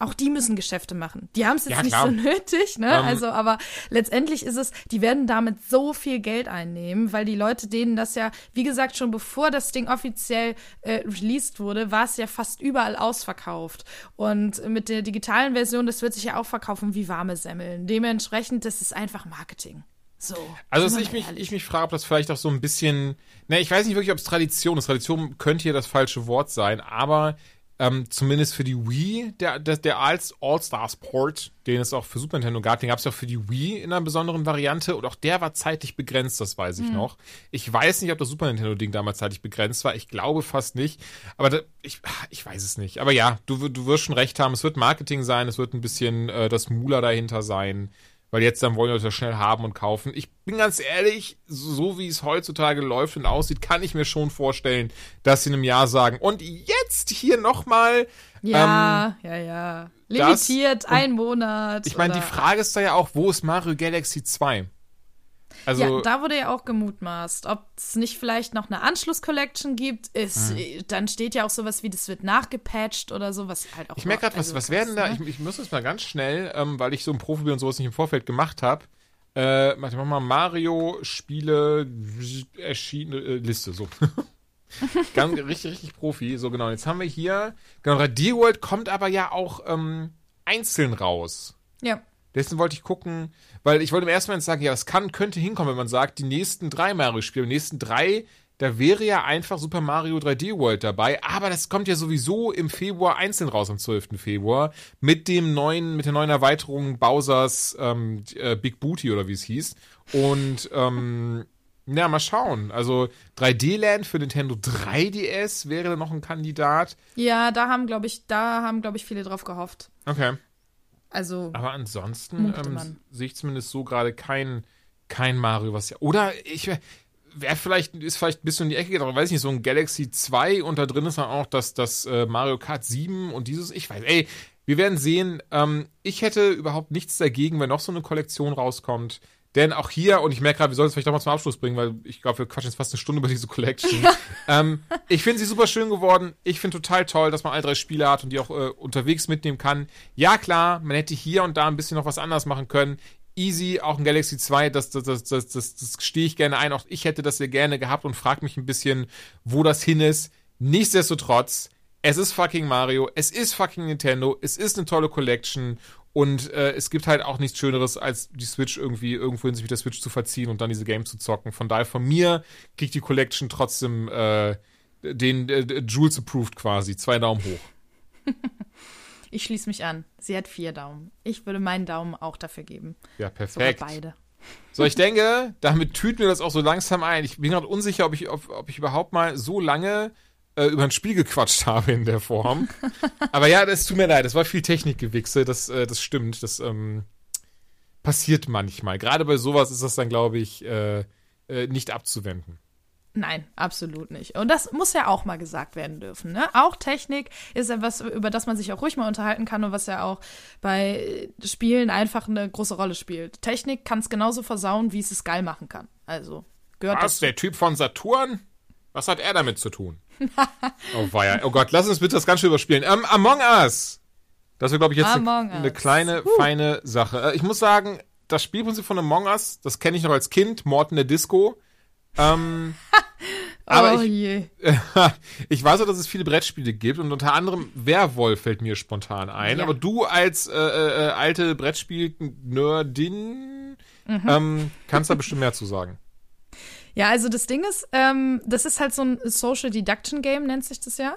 auch die müssen Geschäfte machen. Die haben es jetzt ja, nicht klar. so nötig, ne? Um, also, aber letztendlich ist es, die werden damit so viel Geld einnehmen, weil die Leute denen das ja, wie gesagt, schon bevor das Ding offiziell äh, released wurde, war es ja fast überall ausverkauft. Und mit der digitalen Version, das wird sich ja auch verkaufen wie warme Semmeln. Dementsprechend, das ist einfach Marketing. So, also dass ich mich, ich mich frage, ob das vielleicht auch so ein bisschen, ne, ich weiß nicht wirklich, ob es Tradition ist. Tradition könnte hier das falsche Wort sein, aber Ähm, zumindest für die Wii, der, der, der All-Stars-Port, den es auch für Super Nintendo gab, den gab es auch für die Wii in einer besonderen Variante und auch der war zeitlich begrenzt, das weiß ich mhm. noch. Ich weiß nicht, ob das Super Nintendo-Ding damals zeitlich begrenzt war, ich glaube fast nicht, aber da, ich, ich weiß es nicht. Aber ja, du, du wirst schon recht haben, es wird Marketing sein, es wird ein bisschen äh, das Mula dahinter sein, weil jetzt dann wollen die Leute schnell haben und kaufen. Ich bin ganz ehrlich, so wie es heutzutage läuft und aussieht, kann ich mir schon vorstellen, dass sie in einem Jahr sagen, und jetzt hier nochmal. Ja, ähm, ja, ja. Limitiert, ein Monat. Ich meine, die Frage ist da ja auch, wo ist Mario Galaxy zwei? Also, ja, da wurde ja auch gemutmaßt, ob es nicht vielleicht noch eine Anschluss-Collection gibt, ist, mhm. dann steht ja auch sowas wie, das wird nachgepatcht oder so, was halt auch Ich merke gerade, was, also, was werden da, ne? ich, ich muss jetzt mal ganz schnell, ähm, weil ich so ein Profi bin und sowas nicht im Vorfeld gemacht habe, äh, mach mal Mario-Spiele erschienen, äh, Liste, so. ganz, richtig, richtig Profi, so genau. Jetzt haben wir hier, genau, D-World kommt aber ja auch ähm, einzeln raus. Ja. Deswegen wollte ich gucken, weil ich wollte im ersten Moment sagen, ja, es kann, könnte hinkommen, wenn man sagt, die nächsten drei Mario-Spiele, die nächsten drei, da wäre ja einfach Super Mario drei D World dabei, aber das kommt ja sowieso im Februar einzeln raus, am zwölften Februar, mit dem neuen, mit der neuen Erweiterung Bowsers ähm, äh, Big Booty oder wie es hieß. Und ähm, na, mal schauen. Also drei D Land für Nintendo drei D S wäre dann noch ein Kandidat. Ja, da haben, glaube ich, da haben, glaube ich, viele drauf gehofft. Okay. Also, aber ansonsten ähm, sehe ich zumindest so gerade kein, kein Mario, was ja. Oder ich wäre vielleicht, ist vielleicht ein bisschen in die Ecke gegangen, weiß ich nicht, so ein Galaxy zwei und da drin ist dann auch das, das äh, Mario Kart sieben und dieses, ich weiß, ey, wir werden sehen. Ähm, ich hätte überhaupt nichts dagegen, wenn noch so eine Kollektion rauskommt. Denn auch hier, und ich merke gerade, wir sollen es vielleicht doch mal zum Abschluss bringen, weil ich glaube, wir quatschen jetzt fast eine Stunde über diese Collection. ähm, ich finde sie super schön geworden. Ich finde total toll, dass man alle drei Spiele hat und die auch äh, unterwegs mitnehmen kann. Ja, klar, man hätte hier und da ein bisschen noch was anders machen können. Easy, auch ein Galaxy zwei, das, das, das, das, das, das stehe ich gerne ein. Auch ich hätte das sehr gerne gehabt und frage mich ein bisschen, wo das hin ist. Nichtsdestotrotz, es ist fucking Mario, es ist fucking Nintendo, es ist eine tolle Collection. Und äh, es gibt halt auch nichts Schöneres, als die Switch irgendwie irgendwo in sich mit der Switch zu verziehen und dann diese Games zu zocken. Von daher, von mir kriegt die Collection trotzdem äh, den äh, Jules approved quasi. Zwei Daumen hoch. Ich schließe mich an. Sie hat vier Daumen. Ich würde meinen Daumen auch dafür geben. Ja, perfekt. Sogar beide. So, ich denke, damit tüten wir das auch so langsam ein. Ich bin gerade unsicher, ob ich, ob, ob ich überhaupt mal so lange über ein Spiel gequatscht habe in der Form. Aber ja, das tut mir leid, das war viel Technikgewichse, das, das stimmt, das ähm, passiert manchmal. Gerade bei sowas ist das dann, glaube ich, äh, nicht abzuwenden. Nein, absolut nicht. Und das muss ja auch mal gesagt werden dürfen, ne? Auch Technik ist etwas, über das man sich auch ruhig mal unterhalten kann und was ja auch bei Spielen einfach eine große Rolle spielt. Technik kann es genauso versauen, wie es es geil machen kann. Also gehört was, dazu. Der Typ von Saturn? Was hat er damit zu tun? Oh weia. Oh Gott, lass uns bitte das Ganze überspielen. Ähm, Among Us! Das wäre, glaube ich, jetzt eine, eine kleine, uh. feine Sache. Äh, ich muss sagen, das Spielprinzip von Among Us, das kenne ich noch als Kind, Mord in der Disco. Ähm, aber oh, ich, je. ich weiß auch, dass es viele Brettspiele gibt und unter anderem Werwolf fällt mir spontan ein. Ja. Aber du als äh, äh, alte Brettspiel-Nerdin mhm. ähm, kannst da bestimmt mehr zu sagen. Ja, also das Ding ist, ähm, das ist halt so ein Social Deduction Game, nennt sich das ja.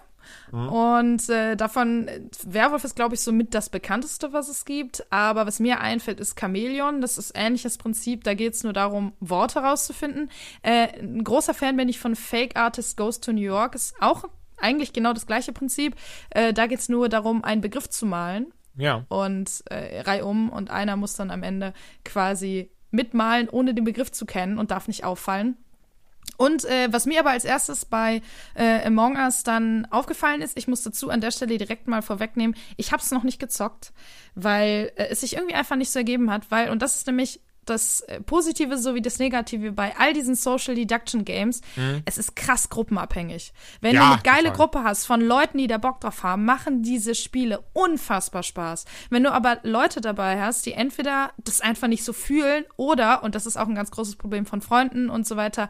Mhm. Und äh, davon, Werwolf ist, glaube ich, so mit das bekannteste, was es gibt. Aber was mir einfällt, ist Chamäleon. Das ist ähnliches Prinzip. Da geht es nur darum, Worte rauszufinden. Äh, ein großer Fan bin ich von Fake Artist Goes to New York. Ist auch eigentlich genau das gleiche Prinzip. Äh, da geht es nur darum, einen Begriff zu malen. Ja. Und äh, reihum. Und einer muss dann am Ende quasi mitmalen, ohne den Begriff zu kennen und darf nicht auffallen. Und äh, was mir aber als erstes bei äh, Among Us dann aufgefallen ist, ich muss dazu an der Stelle direkt mal vorwegnehmen, ich habe es noch nicht gezockt, weil äh, es sich irgendwie einfach nicht so ergeben hat, weil, und das ist nämlich das Positive sowie das Negative bei all diesen Social Deduction Games, mhm. es ist krass gruppenabhängig. Wenn ja, du eine geile total. Gruppe hast von Leuten, die da Bock drauf haben, machen diese Spiele unfassbar Spaß. Wenn du aber Leute dabei hast, die entweder das einfach nicht so fühlen oder, und das ist auch ein ganz großes Problem von Freunden und so weiter,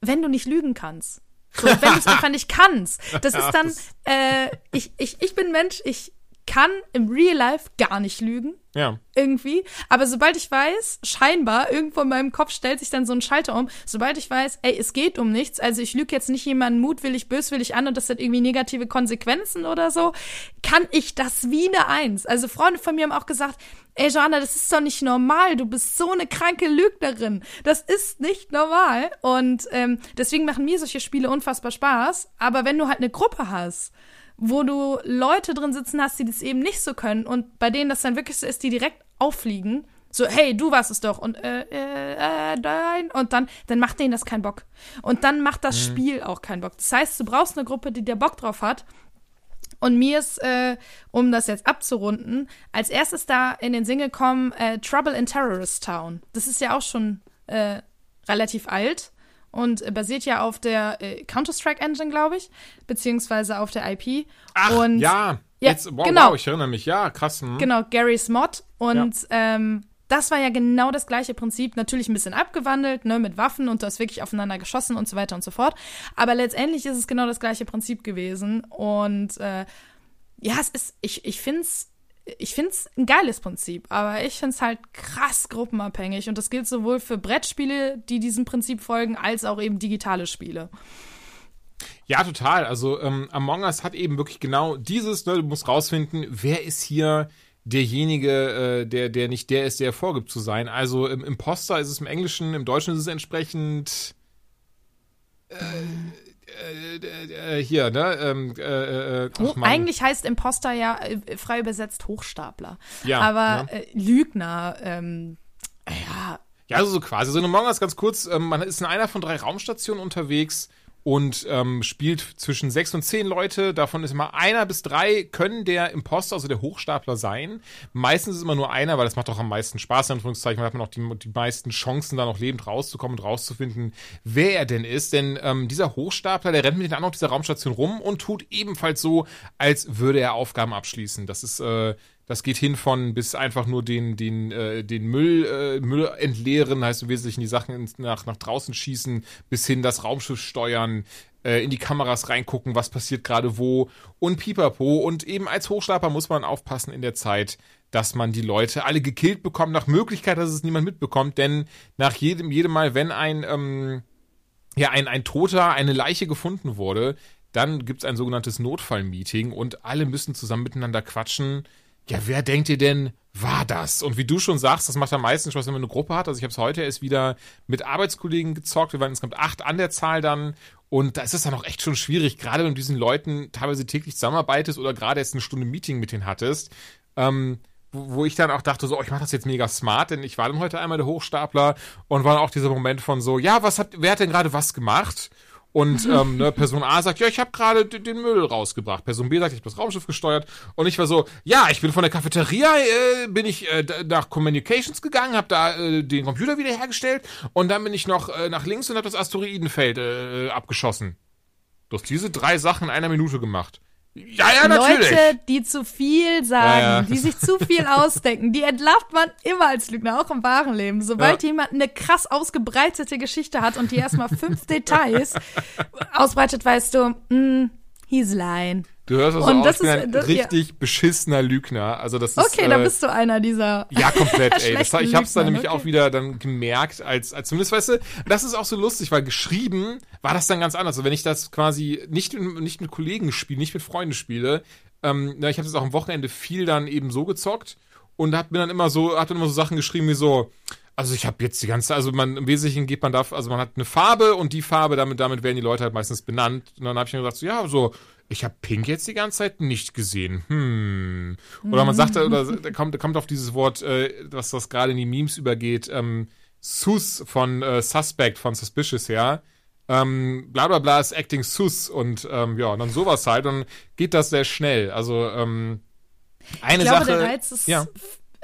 wenn du nicht lügen kannst. So, wenn du es einfach nicht kannst. Das ist dann, äh, ich, ich, ich bin Mensch, ich kann im Real Life gar nicht lügen. Ja. Irgendwie. Aber sobald ich weiß, scheinbar, irgendwo in meinem Kopf stellt sich dann so ein Schalter um, sobald ich weiß, ey, es geht um nichts, also ich lüge jetzt nicht jemanden mutwillig, böswillig an und das hat irgendwie negative Konsequenzen oder so, kann ich das wie eine Eins. Also Freunde von mir haben auch gesagt, ey, Joanna, das ist doch nicht normal, du bist so eine kranke Lügnerin. Das ist nicht normal. Und ähm, deswegen machen mir solche Spiele unfassbar Spaß. Aber wenn du halt eine Gruppe hast, wo du Leute drin sitzen hast, die das eben nicht so können und bei denen das dann wirklich so ist, die direkt auffliegen, so, hey, du warst es doch und äh, äh, äh, nein, und dann, dann macht denen das keinen Bock. Und dann macht das mhm. Spiel auch keinen Bock. Das heißt, du brauchst eine Gruppe, die dir Bock drauf hat. Und mir ist, äh, um das jetzt abzurunden, als erstes da in den Sinn gekommen, äh, Trouble in Terrorist Town. Das ist ja auch schon äh, relativ alt. Und basiert ja auf der äh, Counter-Strike-Engine, glaube ich, beziehungsweise auf der I P. Ach, und, ja, ja jetzt, wow, genau. wow, ich erinnere mich, ja, krass. Hm. Genau, Garry's Mod. Und ja. ähm, das war ja genau das gleiche Prinzip, natürlich ein bisschen abgewandelt, ne, mit Waffen und du hast wirklich aufeinander geschossen und so weiter und so fort. Aber letztendlich ist es genau das gleiche Prinzip gewesen. Und äh, ja, es ist, ich, ich finde es, Ich find's ein geiles Prinzip, aber ich find's halt krass gruppenabhängig und das gilt sowohl für Brettspiele, die diesem Prinzip folgen, als auch eben digitale Spiele. Ja, total. Also ähm, Among Us hat eben wirklich genau dieses, ne, du musst rausfinden, wer ist hier derjenige, äh, der, der nicht der ist, der vorgibt zu sein. Also im Imposter ist es im Englischen, im Deutschen ist es entsprechend äh, Äh, äh, hier, ne? Ähm, äh, äh, ach, eigentlich heißt Imposter ja äh, frei übersetzt Hochstapler. Ja, aber ja. Äh, Lügner, ähm, ja. Ja, also so quasi. So eine Among Us ganz kurz, ähm, man ist in einer von drei Raumstationen unterwegs und ähm, spielt zwischen sechs und zehn Leute. Davon ist immer einer bis drei, können der Imposter, also der Hochstapler sein. Meistens ist immer nur einer, weil das macht doch am meisten Spaß, in Anführungszeichen. Man hat man auch die, die meisten Chancen, da noch lebend rauszukommen und rauszufinden, wer er denn ist. Denn ähm, dieser Hochstapler, der rennt mit den anderen auf dieser Raumstation rum und tut ebenfalls so, als würde er Aufgaben abschließen. Das ist äh, Das geht hin von bis einfach nur den den äh, den Müll äh, Müll entleeren, heißt im Wesentlichen die Sachen nach nach draußen schießen, bis hin das Raumschiff steuern, äh, in die Kameras reingucken, was passiert gerade wo und pipapo. Und eben als Hochstapler muss man aufpassen in der Zeit, dass man die Leute alle gekillt bekommt, nach Möglichkeit, dass es niemand mitbekommt, denn nach jedem jedem Mal, wenn ein ähm, ja ein ein Toter, eine Leiche gefunden wurde, dann gibt's ein sogenanntes Notfallmeeting und alle müssen zusammen miteinander quatschen. Ja, wer denkt ihr denn, war das? Und wie du schon sagst, das macht am meisten Spaß, wenn man eine Gruppe hat. Also ich habe es heute erst wieder mit Arbeitskollegen gezockt. Wir waren insgesamt acht an der Zahl dann. Und da ist es dann auch echt schon schwierig, gerade wenn du mit diesen Leuten teilweise täglich zusammenarbeitest oder gerade erst eine Stunde Meeting mit denen hattest. Ähm, wo, wo ich dann auch dachte, so, oh, ich mache das jetzt mega smart, denn ich war dann heute einmal der Hochstapler und war dann auch dieser Moment von so, ja, was habt, wer hat denn gerade was gemacht? Und ähm, ne, Person A sagt, ja, ich habe gerade d- den Müll rausgebracht. Person B sagt, ich habe das Raumschiff gesteuert. Und ich war so, ja, ich bin von der Cafeteria, äh, bin ich äh, nach Communications gegangen, habe da äh, den Computer wiederhergestellt. Und dann bin ich noch äh, nach links und habe das Asteroidenfeld äh, abgeschossen. Du hast diese drei Sachen in einer Minute gemacht. Ja, ja, natürlich. Leute, die zu viel sagen, ja, ja. die sich zu viel ausdenken, die entlarvt man immer als Lügner, auch im wahren Leben. Sobald ja. jemand eine krass ausgebreitete Geschichte hat und die erstmal fünf Details ausbreitet, weißt du, mm, he's lying. Du hörst also und auch, das ich ist, bin ein das, richtig ja. beschissener Lügner. Also das ist, okay, äh, dann bist du einer dieser ja, komplett, ey. Das, ich hab's dann nämlich okay. auch wieder dann gemerkt, als, als zumindest, weißt du, das ist auch so lustig, weil geschrieben war das dann ganz anders. Also wenn ich das quasi nicht, nicht mit Kollegen spiele, nicht mit Freunden spiele, ähm, na, ich habe das auch am Wochenende viel dann eben so gezockt und hab mir dann immer so, hab dann immer so Sachen geschrieben wie so, also ich habe jetzt die ganze, also man im Wesentlichen geht man da, also man hat eine Farbe und die Farbe, damit, damit werden die Leute halt meistens benannt. Und dann habe ich dann gesagt, so, ja, so, ich habe Pink jetzt die ganze Zeit nicht gesehen. Hm. Oder man sagt, oder kommt, kommt auf dieses Wort, äh, was das gerade in die Memes übergeht, ähm, Sus von äh, Suspect, von Suspicious, ja. Ähm, bla bla bla ist Acting Sus und ähm, ja, und dann sowas halt. Und geht das sehr schnell. Also ähm, eine ich glaube, Sache. Der Reiz ist ja.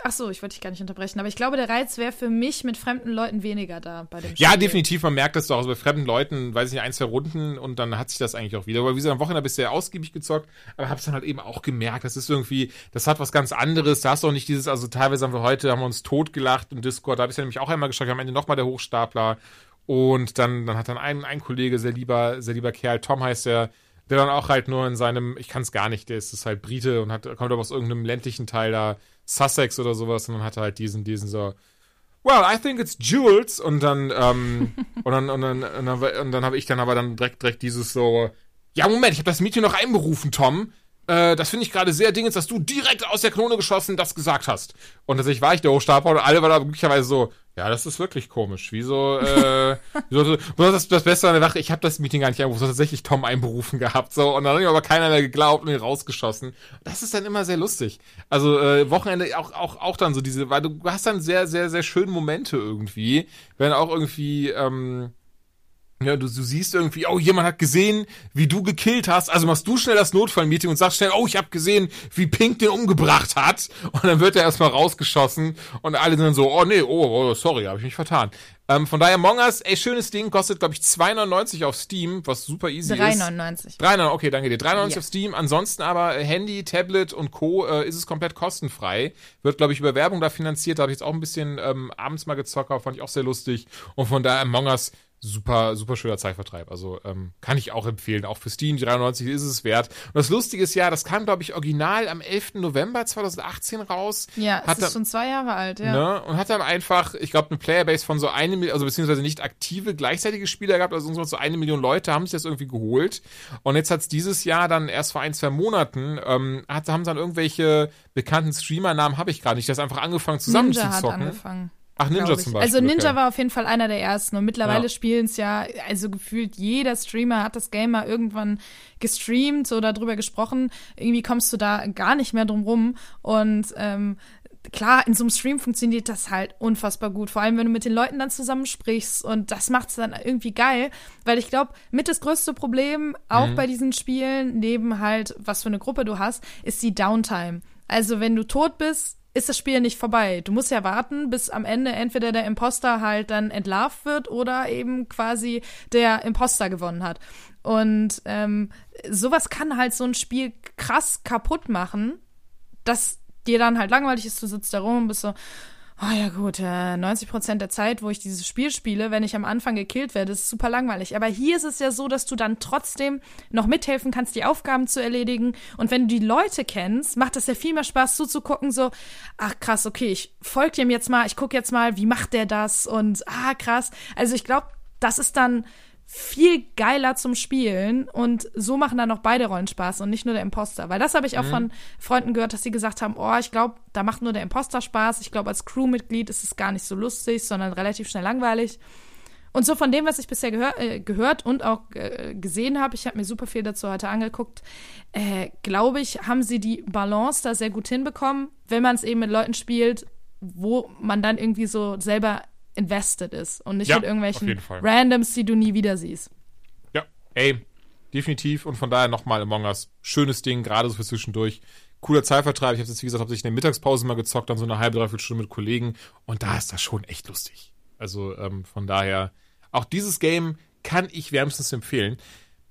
Ach so, ich wollte dich gar nicht unterbrechen, aber ich glaube, der Reiz wäre für mich mit fremden Leuten weniger da bei dem Spiel. Ja, definitiv, man merkt das doch. Also bei fremden Leuten, weiß ich nicht, ein, zwei Runden und dann hat sich das eigentlich auch wieder. Aber wie gesagt, am Wochenende bist du ja ausgiebig gezockt, aber hab's dann halt eben auch gemerkt, das ist irgendwie, das hat was ganz anderes. Da hast du auch nicht dieses, also teilweise haben wir heute, haben wir uns totgelacht im Discord, da habe ich ja nämlich auch einmal geschockt, am Ende nochmal der Hochstapler und dann, dann hat dann ein, ein Kollege, sehr lieber, sehr lieber Kerl, Tom heißt der, der dann auch halt nur in seinem, ich kann's gar nicht, der ist, ist halt Brite und hat, kommt aber aus irgendeinem ländlichen Teil da, Sussex oder sowas, und dann hat er halt diesen, diesen so, well, I think it's Jules, und dann, ähm, und dann, und dann, und dann, und dann habe ich dann aber dann direkt, direkt dieses so, ja, Moment, ich habe das Mädchen noch einberufen, Tom, äh, das finde ich gerade sehr dingens, dass du direkt aus der Klone geschossen das gesagt hast. Und tatsächlich war ich der Hochstapler und alle waren da möglicherweise so, ja, das ist wirklich komisch, wieso, äh, wieso, das, das Beste an der Sache, ich habe das Meeting gar nicht einberufen, tatsächlich Tom einberufen gehabt, so, und dann hat mir aber keiner mehr geglaubt und ihn rausgeschossen. Das ist dann immer sehr lustig. Also, äh, Wochenende auch, auch, auch dann so diese, weil du hast dann sehr, sehr, sehr schöne Momente irgendwie, wenn auch irgendwie, ähm, ja, du, du siehst irgendwie, oh, jemand hat gesehen, wie du gekillt hast. Also machst du schnell das Notfallmeeting und sagst schnell, oh, ich hab gesehen, wie Pink den umgebracht hat. Und dann wird er erstmal rausgeschossen und alle sind dann so, oh nee, oh, oh sorry, hab ich mich vertan. Ähm, von daher, Among Us, ey, schönes Ding, kostet, glaube ich, zwei neunundneunzig auf Steam, was super easy drei neunundneunzig ist. drei neunundneunzig. Okay, danke dir. drei neunundneunzig yeah. auf Steam. Ansonsten aber Handy, Tablet und Co. Äh, ist es komplett kostenfrei. Wird, glaube ich, über Werbung da finanziert. Da habe ich jetzt auch ein bisschen ähm, abends mal gezockt, fand ich auch sehr lustig. Und von daher, Among Us, super, super schöner Zeitvertreib. Also ähm, kann ich auch empfehlen. Auch für Steam dreiundneunzig ist es wert. Und das Lustige ist ja, das kam, glaube ich, original am elften November zweitausendachtzehn raus. Ja, es hat ist dann, schon zwei Jahre alt, ja. Ne, und hat dann einfach, ich glaube, eine Playerbase von so eine Million, also beziehungsweise nicht aktive, gleichzeitige Spieler gehabt, also so eine Million Leute haben sich das irgendwie geholt. Und jetzt hat es dieses Jahr dann erst vor ein, zwei Monaten, ähm, hat, haben dann irgendwelche bekannten Streamer-Namen, habe ich gerade nicht, das einfach angefangen zusammen Ninja zu zocken. Hat angefangen. Ach, Ninja zum Beispiel. Also Ninja okay. war auf jeden Fall einer der ersten und mittlerweile ja. spielen es ja, also gefühlt jeder Streamer hat das Game mal irgendwann gestreamt oder drüber gesprochen. Irgendwie kommst du da gar nicht mehr drum rum und ähm, klar, in so einem Stream funktioniert das halt unfassbar gut. Vor allem, wenn du mit den Leuten dann zusammensprichst und das macht's dann irgendwie geil, weil ich glaube, mit das größte Problem auch mhm. bei diesen Spielen, neben halt, was für eine Gruppe du hast, ist die Downtime. Also wenn du tot bist, ist das Spiel nicht vorbei. Du musst ja warten, bis am Ende entweder der Imposter halt dann entlarvt wird oder eben quasi der Imposter gewonnen hat. Und ähm, sowas kann halt so ein Spiel krass kaputt machen, dass dir dann halt langweilig ist, du sitzt da rum und bist so, oh ja gut, neunzig Prozent der Zeit, wo ich dieses Spiel spiele, wenn ich am Anfang gekillt werde, ist super langweilig. Aber hier ist es ja so, dass du dann trotzdem noch mithelfen kannst, die Aufgaben zu erledigen. Und wenn du die Leute kennst, macht das ja viel mehr Spaß zuzugucken, so, ach krass, okay, ich folge dem jetzt mal, ich gucke jetzt mal, wie macht der das? Und ah krass, also ich glaube, das ist dann viel geiler zum Spielen und so machen dann auch beide Rollen Spaß und nicht nur der Imposter, weil das habe ich auch mhm. von Freunden gehört, dass sie gesagt haben, oh, ich glaube, da macht nur der Imposter Spaß, ich glaube, als Crewmitglied ist es gar nicht so lustig, sondern relativ schnell langweilig und so von dem, was ich bisher gehör- äh, gehört und auch äh, gesehen habe, ich habe mir super viel dazu heute angeguckt, äh, glaube ich, haben sie die Balance da sehr gut hinbekommen, wenn man es eben mit Leuten spielt, wo man dann irgendwie so selber invested ist und nicht ja, mit irgendwelchen Randoms, die du nie wieder siehst. Ja, ey, definitiv. Und von daher nochmal Among Us. Schönes Ding, gerade so für zwischendurch. Cooler Zeitvertreib. Ich habe jetzt, wie gesagt, habe ich in der Mittagspause mal gezockt, dann so eine halbe, dreiviertel Stunde mit Kollegen. Und da ist das schon echt lustig. Also ähm, von daher, auch dieses Game kann ich wärmstens empfehlen.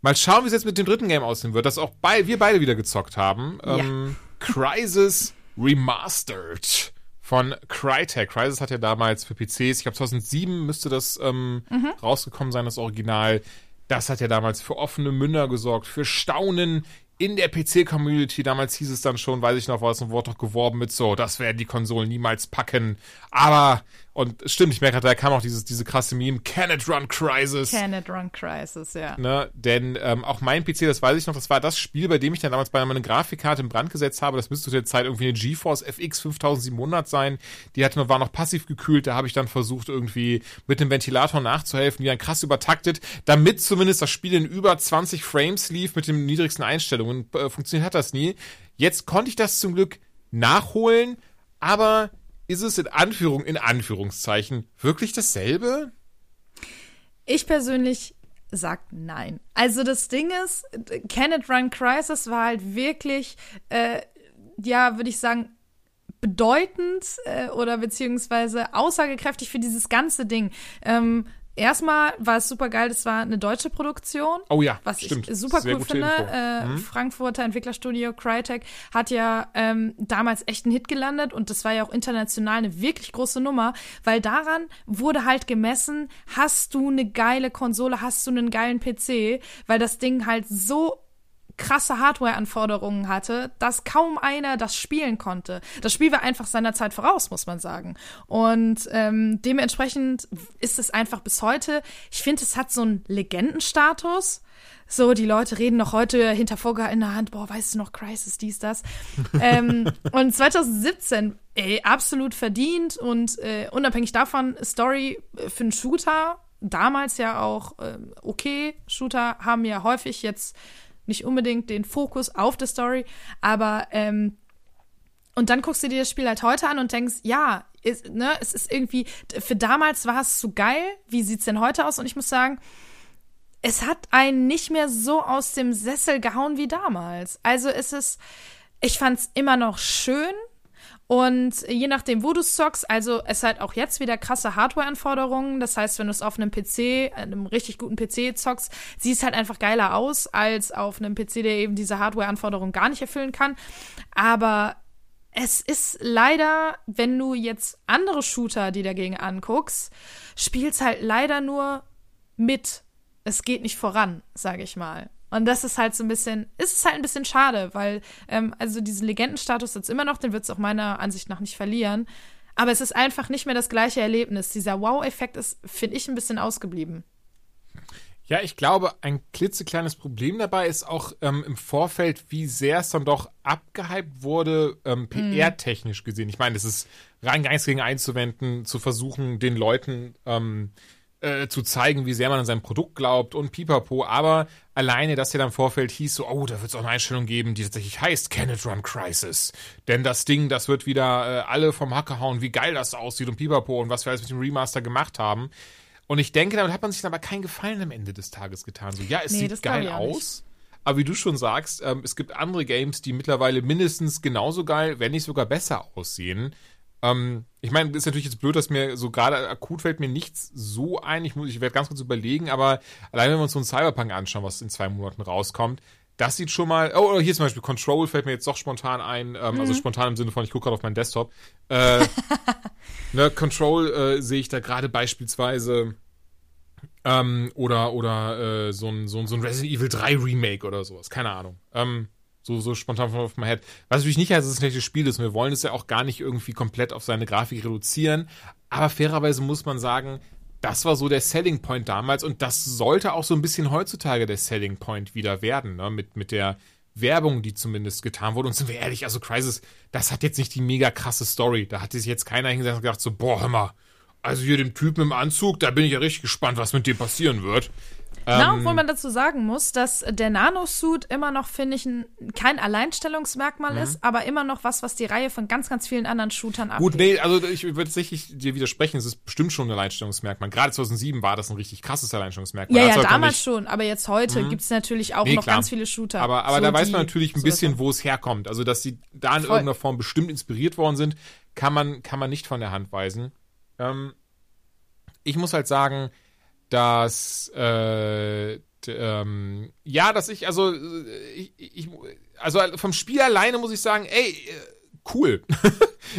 Mal schauen, wie es jetzt mit dem dritten Game aussehen wird, das auch bei, wir beide wieder gezockt haben. Ja. Ähm, Crysis Remastered von Crytek. Crysis hat ja damals für P Cs, ich glaube zweitausendsieben müsste das ähm, mhm. rausgekommen sein, das Original. Das hat ja damals für offene Münder gesorgt, für Staunen in der P C-Community. Damals hieß es dann schon, weiß ich noch, war es ein Wort noch geworben mit so, das werden die Konsolen niemals packen. Aber, und stimmt, ich merke gerade, da kam auch dieses, diese krasse Meme, Can it run Crysis? Can it run Crysis, ja. Ne? Denn ähm, auch mein P C, das weiß ich noch, das war das Spiel, bei dem ich dann damals bei meiner Grafikkarte in Brand gesetzt habe. Das müsste zu der Zeit irgendwie eine GeForce F X fünftausendsiebenhundert sein. Die hatte noch, war noch passiv gekühlt. Da habe ich dann versucht, irgendwie mit dem Ventilator nachzuhelfen, die dann krass übertaktet, damit zumindest das Spiel in über zwanzig Frames lief mit den niedrigsten Einstellungen. Äh, funktioniert hat das nie. Jetzt konnte ich das zum Glück nachholen, aber ist es in Anführung, in Anführungszeichen wirklich dasselbe? Ich persönlich sag nein. Also das Ding ist, Can It Run Crysis war halt wirklich, äh, ja, würde ich sagen, bedeutend äh, oder beziehungsweise aussagekräftig für dieses ganze Ding. Ähm, Erstmal war es super geil, das war eine deutsche Produktion. Oh ja, was stimmt. Ich super cool finde. Äh, mhm. Frankfurter Entwicklerstudio Crytek hat ja ähm, damals echt einen Hit gelandet und das war ja auch international eine wirklich große Nummer, weil daran wurde halt gemessen, hast du eine geile Konsole, hast du einen geilen P C, weil das Ding halt so krasse Hardware-Anforderungen hatte, dass kaum einer das spielen konnte. Das Spiel war einfach seiner Zeit voraus, muss man sagen. Und ähm, dementsprechend ist es einfach bis heute, ich finde, es hat so einen Legendenstatus. So, die Leute reden noch heute hinter vorgehaltener Hand, boah, weißt du noch, Crysis, dies, das. ähm, und zweitausendsiebzehn, ey, absolut verdient und äh, unabhängig davon, Story für einen Shooter, damals ja auch äh, okay, Shooter haben ja häufig jetzt nicht unbedingt den Fokus auf die Story, aber ähm, und dann guckst du dir das Spiel halt heute an und denkst, ja, ist, ne, es ist irgendwie, für damals war es so geil, wie sieht's denn heute aus? Und ich muss sagen, es hat einen nicht mehr so aus dem Sessel gehauen wie damals. Also es ist, ich fand's immer noch schön. Und je nachdem, wo du zockst, also es hat auch jetzt wieder krasse Hardware-Anforderungen. Das heißt, wenn du es auf einem P C, einem richtig guten P C zockst, sieht es halt einfach geiler aus, als auf einem P C, der eben diese Hardware-Anforderungen gar nicht erfüllen kann. Aber es ist leider, wenn du jetzt andere Shooter, die dagegen anguckst, spielst halt leider nur mit. Es geht nicht voran, sage ich mal. Und das ist halt so ein bisschen, ist es halt ein bisschen schade, weil, ähm, also diesen Legendenstatus jetzt immer noch, den wird es auch meiner Ansicht nach nicht verlieren. Aber es ist einfach nicht mehr das gleiche Erlebnis. Dieser Wow-Effekt ist, finde ich, ein bisschen ausgeblieben. Ja, ich glaube, ein klitzekleines Problem dabei ist auch ähm, im Vorfeld, wie sehr es dann doch abgehypt wurde, ähm, P R-technisch gesehen. Ich meine, es ist rein eins gegen einzuwenden, zu versuchen, den Leuten ähm, Äh, zu zeigen, wie sehr man an sein Produkt glaubt und pipapo, aber alleine, dass hier dann im Vorfeld hieß, so, oh, da wird es auch eine Einstellung geben, die tatsächlich heißt Can It Run Crysis, denn das Ding, das wird wieder äh, alle vom Hacker hauen, wie geil das aussieht und pipapo und was wir alles mit dem Remaster gemacht haben und ich denke, damit hat man sich dann aber keinen Gefallen am Ende des Tages getan, so, ja, es nee, sieht geil aus, nicht. Aber wie du schon sagst, ähm, es gibt andere Games, die mittlerweile mindestens genauso geil, wenn nicht sogar besser aussehen. Ähm, ich meine, ist natürlich jetzt blöd, dass mir so gerade akut fällt mir nichts so ein. Ich muss, ich werde ganz kurz überlegen, aber allein wenn wir uns so einen Cyberpunk anschauen, was in zwei Monaten rauskommt, das sieht schon mal, oh, hier zum Beispiel Control fällt mir jetzt doch spontan ein, ähm, mhm. also spontan im Sinne von, ich gucke gerade auf meinen Desktop. Äh, ne, Control äh, sehe ich da gerade beispielsweise ähm, oder, oder äh, so, ein, so, ein, so ein Resident Evil drei Remake oder sowas, keine Ahnung. Ähm, So, so spontan von auf my head. Was natürlich nicht heißt, dass es ein schlechtes Spiel ist. Wir wollen es ja auch gar nicht irgendwie komplett auf seine Grafik reduzieren. Aber fairerweise muss man sagen, das war so der Selling Point damals. Und das sollte auch so ein bisschen heutzutage der Selling Point wieder werden. Ne? Mit, mit der Werbung, die zumindest getan wurde. Und sind wir ehrlich, also Crysis, das hat jetzt nicht die mega krasse Story. Da hat sich jetzt keiner hingesetzt und gedacht so, boah, hör mal, also hier dem Typen im Anzug, da bin ich ja richtig gespannt, was mit dem passieren wird. Na, obwohl man dazu sagen muss, dass der Nanosuit immer noch, finde ich, ein, kein Alleinstellungsmerkmal mhm. ist, aber immer noch was, was die Reihe von ganz, ganz vielen anderen Shootern abgeht. Gut, nee, also ich würde tatsächlich dir widersprechen, es ist bestimmt schon ein Alleinstellungsmerkmal. Gerade zweitausendsieben war das ein richtig krasses Alleinstellungsmerkmal. Ja, ja, halt damals nicht, schon, aber jetzt heute mhm. gibt es natürlich auch nee, noch klar. ganz viele Shooter. Aber, aber so da weiß man natürlich ein so bisschen, wo es herkommt. Also, dass die da in Voll. irgendeiner Form bestimmt inspiriert worden sind, kann man, kann man nicht von der Hand weisen. Ähm, ich muss halt sagen, dass, äh, d- ähm, ja, dass ich, also, ich, ich, also vom Spiel alleine muss ich sagen, ey, cool.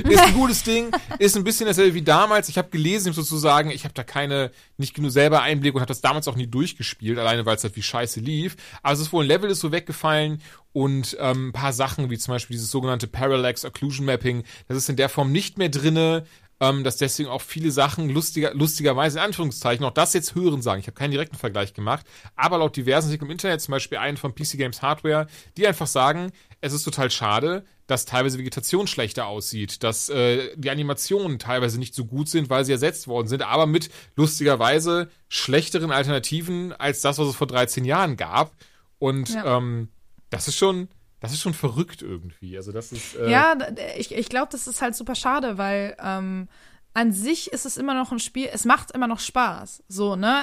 Ist ein gutes Ding, ist ein bisschen dasselbe wie damals. Ich habe gelesen sozusagen, ich habe da keine, nicht genug selber Einblick und habe das damals auch nie durchgespielt, alleine weil es halt wie scheiße lief. Also es ist wohl ein Level, ist so weggefallen und ähm, ein paar Sachen, wie zum Beispiel dieses sogenannte Parallax Occlusion Mapping, das ist in der Form nicht mehr drinne. Ähm, dass deswegen auch viele Sachen lustiger, lustigerweise, in Anführungszeichen, auch das jetzt hören sagen. Ich habe keinen direkten Vergleich gemacht, aber laut diversen Signalen im Internet, zum Beispiel einen von P C Games Hardware, die einfach sagen, es ist total schade, dass teilweise Vegetation schlechter aussieht, dass äh, die Animationen teilweise nicht so gut sind, weil sie ersetzt worden sind, aber mit lustigerweise schlechteren Alternativen als das, was es vor dreizehn Jahren gab. Und ja. ähm, das ist schon... Das ist schon verrückt irgendwie. Also das ist äh ja, ich, ich glaube, das ist halt super schade, weil ähm, an sich ist es immer noch ein Spiel, es macht immer noch Spaß. So, ne?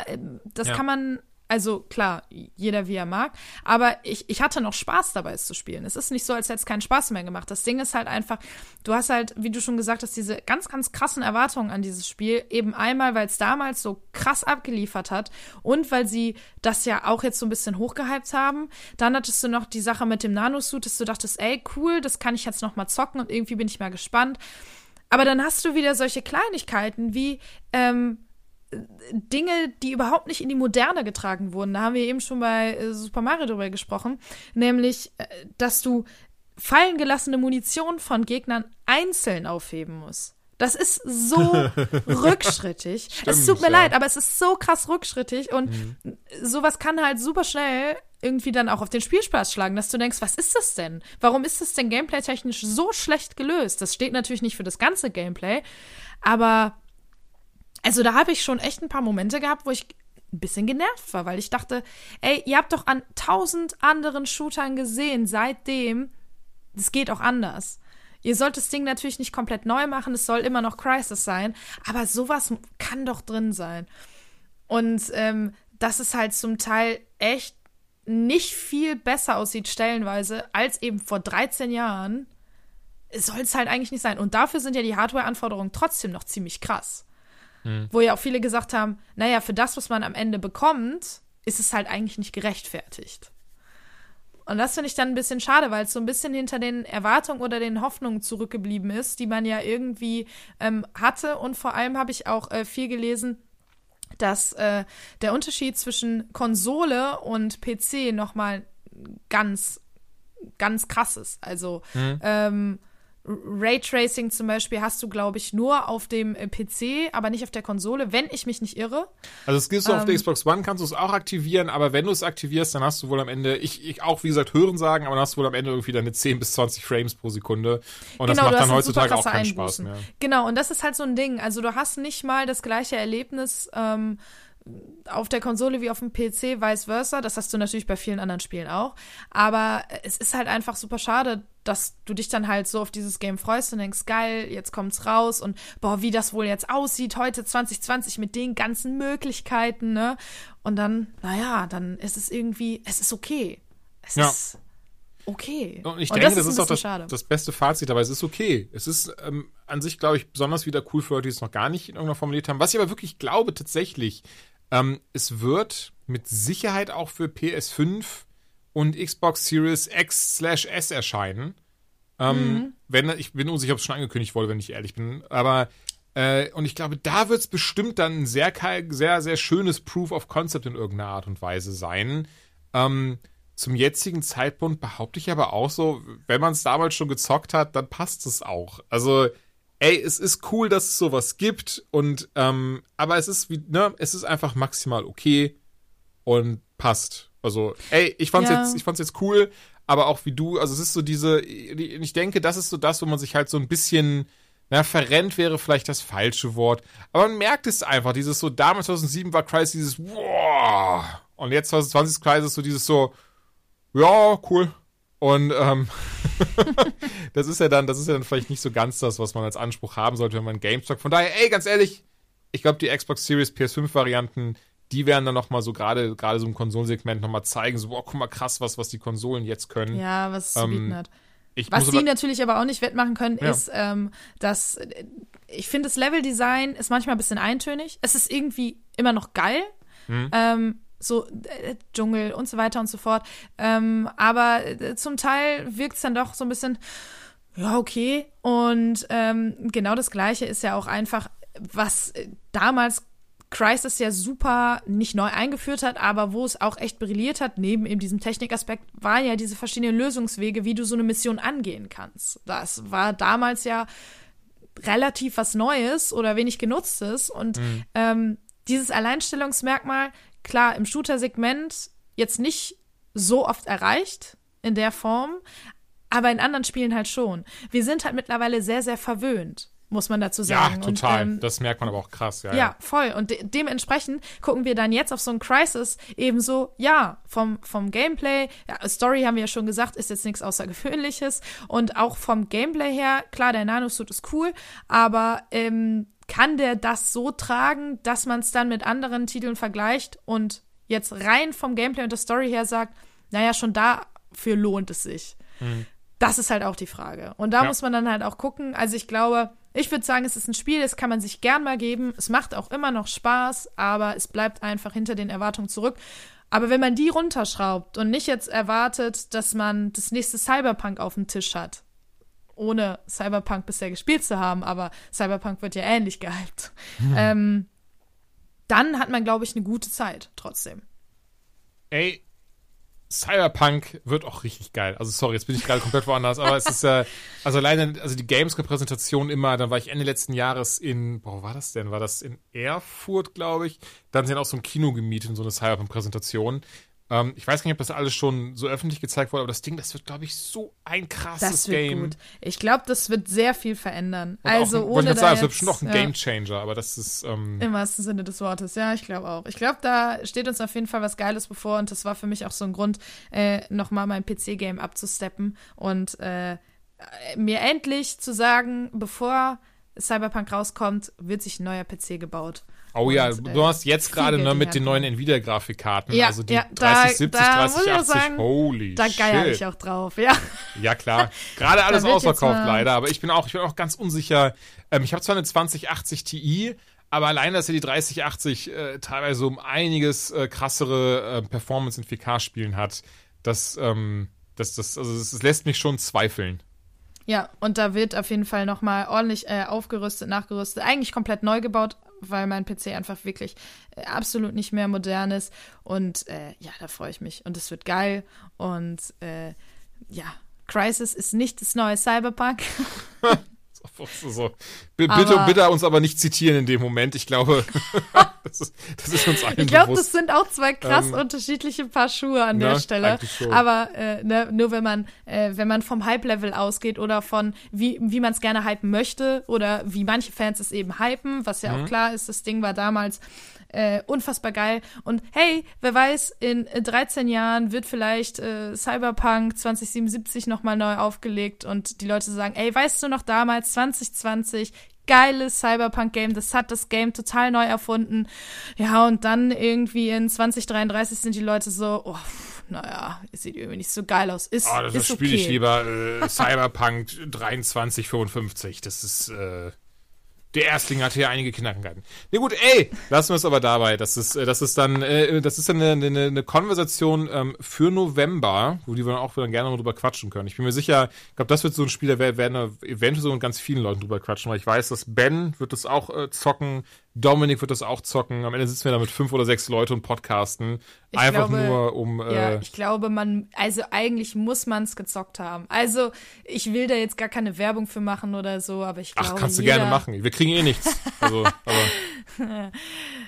Das ja. kann man, also klar, jeder wie er mag, aber ich, ich hatte noch Spaß dabei, es zu spielen. Es ist nicht so, als hätte es keinen Spaß mehr gemacht. Das Ding ist halt einfach, du hast halt, wie du schon gesagt hast, diese ganz, ganz krassen Erwartungen an dieses Spiel. Eben einmal, weil es damals so krass abgeliefert hat und weil sie das ja auch jetzt so ein bisschen hochgehypt haben. Dann hattest du noch die Sache mit dem Nanosuit, dass du dachtest, ey, cool, das kann ich jetzt noch mal zocken und irgendwie bin ich mal gespannt. Aber dann hast du wieder solche Kleinigkeiten wie, ähm, Dinge, die überhaupt nicht in die Moderne getragen wurden. Da haben wir eben schon bei äh, Super Mario drüber gesprochen. Nämlich, äh, dass du fallen gelassene Munition von Gegnern einzeln aufheben musst. Das ist so rückschrittig. Stimmt, es tut mir ja. leid, aber es ist so krass rückschrittig und mhm. sowas kann halt super schnell irgendwie dann auch auf den Spielspaß schlagen, dass du denkst, was ist das denn? Warum ist das denn gameplay-technisch so schlecht gelöst? Das steht natürlich nicht für das ganze Gameplay, aber also da habe ich schon echt ein paar Momente gehabt, wo ich ein bisschen genervt war, weil ich dachte, ey, ihr habt doch an tausend anderen Shootern gesehen seitdem, es geht auch anders. Ihr sollt das Ding natürlich nicht komplett neu machen, es soll immer noch Crysis sein, aber sowas kann doch drin sein. Und ähm, dass es halt zum Teil echt nicht viel besser aussieht stellenweise als eben vor dreizehn Jahren, soll es halt eigentlich nicht sein. Und dafür sind ja die Hardware-Anforderungen trotzdem noch ziemlich krass. Hm. Wo ja auch viele gesagt haben, naja, für das, was man am Ende bekommt, ist es halt eigentlich nicht gerechtfertigt. Und das finde ich dann ein bisschen schade, weil es so ein bisschen hinter den Erwartungen oder den Hoffnungen zurückgeblieben ist, die man ja irgendwie ähm, hatte. Und vor allem habe ich auch äh, viel gelesen, dass äh, der Unterschied zwischen Konsole und P C nochmal ganz, ganz krass ist. Also, hm. ähm, Raytracing zum Beispiel hast du, glaube ich, nur auf dem P C, aber nicht auf der Konsole, wenn ich mich nicht irre. Also es gibt so ähm, auf der Xbox One, kannst du es auch aktivieren, aber wenn du es aktivierst, dann hast du wohl am Ende, ich, ich auch, wie gesagt, hören sagen, aber dann hast du wohl am Ende irgendwie deine zehn bis zwanzig Frames pro Sekunde und genau, das macht dann heutzutage auch keinen Einbußen. Spaß mehr. Genau, und das ist halt so ein Ding, also du hast nicht mal das gleiche Erlebnis ähm, auf der Konsole wie auf dem P C, vice versa, das hast du natürlich bei vielen anderen Spielen auch, aber es ist halt einfach super schade, dass du dich dann halt so auf dieses Game freust und denkst, geil, jetzt kommt's raus und boah, wie das wohl jetzt aussieht, heute zwanzig zwanzig mit den ganzen Möglichkeiten, ne? Und dann, naja, dann ist es irgendwie, es ist okay. Es ja. ist okay. Und ich denke, und das, das ist, ist auch das, das beste Fazit dabei, es ist okay. Es ist ähm, an sich, glaube ich, besonders wieder cool für Leute, die es noch gar nicht in irgendeiner Form formuliert haben. Was ich aber wirklich glaube, tatsächlich, ähm, es wird mit Sicherheit auch für P S fünf und Xbox Series X slash S erscheinen. Ähm, mhm. wenn, ich bin unsicher, ob es schon angekündigt wurde, wenn ich ehrlich bin. Aber äh, und ich glaube, da wird es bestimmt dann ein sehr, sehr, sehr schönes Proof of Concept in irgendeiner Art und Weise sein. Ähm, zum jetzigen Zeitpunkt behaupte ich aber auch so, wenn man es damals schon gezockt hat, dann passt es auch. Also, ey, es ist cool, dass es sowas gibt. Und ähm, aber es ist wie, ne, es ist einfach maximal okay und passt. Also, ey, ich fand's, ja. jetzt, ich fand's jetzt cool, aber auch wie du, also es ist so diese, ich denke, das ist so das, wo man sich halt so ein bisschen, na, verrennt wäre vielleicht das falsche Wort, aber man merkt es einfach, dieses so, damals zweitausendsieben war Crysis dieses, wow, Und jetzt zwanzig zwanzig Preis ist so dieses so, ja, cool. Und ähm, das ist ja dann, das ist ja dann vielleicht nicht so ganz das, was man als Anspruch haben sollte, wenn man Games sagt. Von daher, ey, ganz ehrlich, ich glaube, die Xbox Series P S fünf Varianten, die werden dann nochmal so gerade gerade so im Konsolensegment nochmal zeigen, so, boah, guck mal krass, was was die Konsolen jetzt können. Ja, was es ähm, zu bieten hat. Ich was die natürlich aber auch nicht wettmachen können, ja. ist, ähm, dass ich finde, das Leveldesign ist manchmal ein bisschen eintönig. Es ist irgendwie immer noch geil. Mhm. Ähm, so äh, Dschungel und so weiter und so fort. Ähm, aber äh, zum Teil wirkt es dann doch so ein bisschen, ja, okay. Und ähm, genau das Gleiche ist ja auch einfach, was äh, damals Crysis ja super nicht neu eingeführt hat, aber wo es auch echt brilliert hat, neben eben diesem Technikaspekt, waren ja diese verschiedenen Lösungswege, wie du so eine Mission angehen kannst. Das war damals ja relativ was Neues oder wenig Genutztes. Und mhm. ähm, dieses Alleinstellungsmerkmal, klar, im Shooter-Segment jetzt nicht so oft erreicht in der Form, aber in anderen Spielen halt schon. Wir sind halt mittlerweile sehr, sehr verwöhnt, muss man dazu sagen. Ja, total. Und, ähm, das merkt man aber auch krass. Ja, ja, ja. voll. Und de- dementsprechend gucken wir dann jetzt auf so ein Crysis ebenso, ja, vom, vom Gameplay, ja, Story haben wir ja schon gesagt, ist jetzt nichts Außergewöhnliches. Und auch vom Gameplay her, klar, der Nanosuit ist cool, aber ähm, kann der das so tragen, dass man es dann mit anderen Titeln vergleicht und jetzt rein vom Gameplay und der Story her sagt, naja, schon dafür lohnt es sich. Mhm. Das ist halt auch die Frage. Und da ja. muss man dann halt auch gucken. Also ich glaube, ich würde sagen, es ist ein Spiel, das kann man sich gern mal geben. Es macht auch immer noch Spaß, aber es bleibt einfach hinter den Erwartungen zurück. Aber wenn man die runterschraubt und nicht jetzt erwartet, dass man das nächste Cyberpunk auf dem Tisch hat, ohne Cyberpunk bisher gespielt zu haben, aber Cyberpunk wird ja ähnlich gehypt, hm. ähm, dann hat man, glaube ich, eine gute Zeit trotzdem. Ey, Cyberpunk wird auch richtig geil. Also sorry, jetzt bin ich gerade komplett woanders, aber es ist ja, äh, also alleine, also die Gamescom-Präsentation immer, dann war ich Ende letzten Jahres in, boah, wo war das denn? War das in Erfurt, glaube ich? Dann sind auch so ein Kino gemietet und so eine Cyberpunk-Präsentation. Ähm, ich weiß gar nicht, ob das alles schon so öffentlich gezeigt wurde, aber das Ding, das wird, glaube ich, so ein krasses Game. Das wird gut. Ich glaube, das wird sehr viel verändern. Und also auch, ohne ich da sagen, jetzt, das wird bestimmt auch ein ja. Gamechanger, aber das ist ähm im wahrsten Sinne des Wortes, ja, ich glaube auch. Ich glaube, da steht uns auf jeden Fall was Geiles bevor und das war für mich auch so ein Grund, äh, nochmal mein P C-Game abzusteppen und äh, mir endlich zu sagen, bevor Cyberpunk rauskommt, wird sich ein neuer P C gebaut. Oh ja, und, du hast jetzt gerade ne, mit den neuen Nvidia-Grafikkarten, ja, also die ja, dreißig siebzig, da, dreißig achtzig, sagen, holy da shit. Da geier ich auch drauf, ja. Ja klar, gerade alles ausverkauft leider, aber ich bin auch, ich bin auch ganz unsicher. Ähm, ich habe zwar eine zwanzig achtzig Ti, aber allein, dass ja die dreißig achtzig äh, teilweise um einiges äh, krassere äh, Performance in vier K-Spielen hat, das, ähm, das, das, also das, das lässt mich schon zweifeln. Ja, und da wird auf jeden Fall nochmal ordentlich äh, aufgerüstet, nachgerüstet, eigentlich komplett neu gebaut, weil mein P C einfach wirklich äh, absolut nicht mehr modern ist. Und äh, ja, da freue ich mich. Und es wird geil. Und äh, ja, Crysis ist nicht das neue Cyberpunk. So. B- bitte, bitte uns aber nicht zitieren in dem Moment. Ich glaube, das, ist, das ist uns allen Ich glaube, das sind auch zwei krass ähm, unterschiedliche Paar Schuhe an na, der Stelle. Aber äh, ne, nur wenn man, äh, wenn man vom Hype-Level ausgeht oder von wie, wie man es gerne hypen möchte oder wie manche Fans es eben hypen, was ja mhm. auch klar ist, das Ding war damals Äh, unfassbar geil. Und hey, wer weiß, in dreizehn Jahren wird vielleicht äh, Cyberpunk zwanzig siebenundsiebzig nochmal neu aufgelegt und die Leute sagen, ey, weißt du noch damals, zwanzig zwanzig, geiles Cyberpunk-Game, das hat das Game total neu erfunden. Ja, und dann irgendwie in zwanzig dreiunddreißig sind die Leute so, oh, pff, naja, sieht irgendwie nicht so geil aus. Ist, oh, das ist spiele okay. ich lieber äh, Cyberpunk dreiundzwanzig fünfundfünfzig. Das ist, äh der Erstling hatte ja einige Knackengärten. Na gut, ey, lassen wir es aber dabei. Das ist, das ist dann, das ist dann eine, eine, eine Konversation ähm, für November, wo die wir dann auch wieder gerne mal drüber quatschen können. Ich bin mir sicher, ich glaube, das wird so ein Spiel, da werden eventuell so mit ganz vielen Leuten drüber quatschen, weil ich weiß, dass Ben wird das auch äh, zocken, Dominik wird das auch zocken. Am Ende sitzen wir da mit fünf oder sechs Leuten und podcasten. Ich Einfach glaube, nur um. Äh, ja, ich glaube, man, also eigentlich muss man es gezockt haben. Also, ich will da jetzt gar keine Werbung für machen oder so, aber ich glaube. Ach, kannst du jeder, gerne machen. Wir kriegen eh nichts. Also, aber.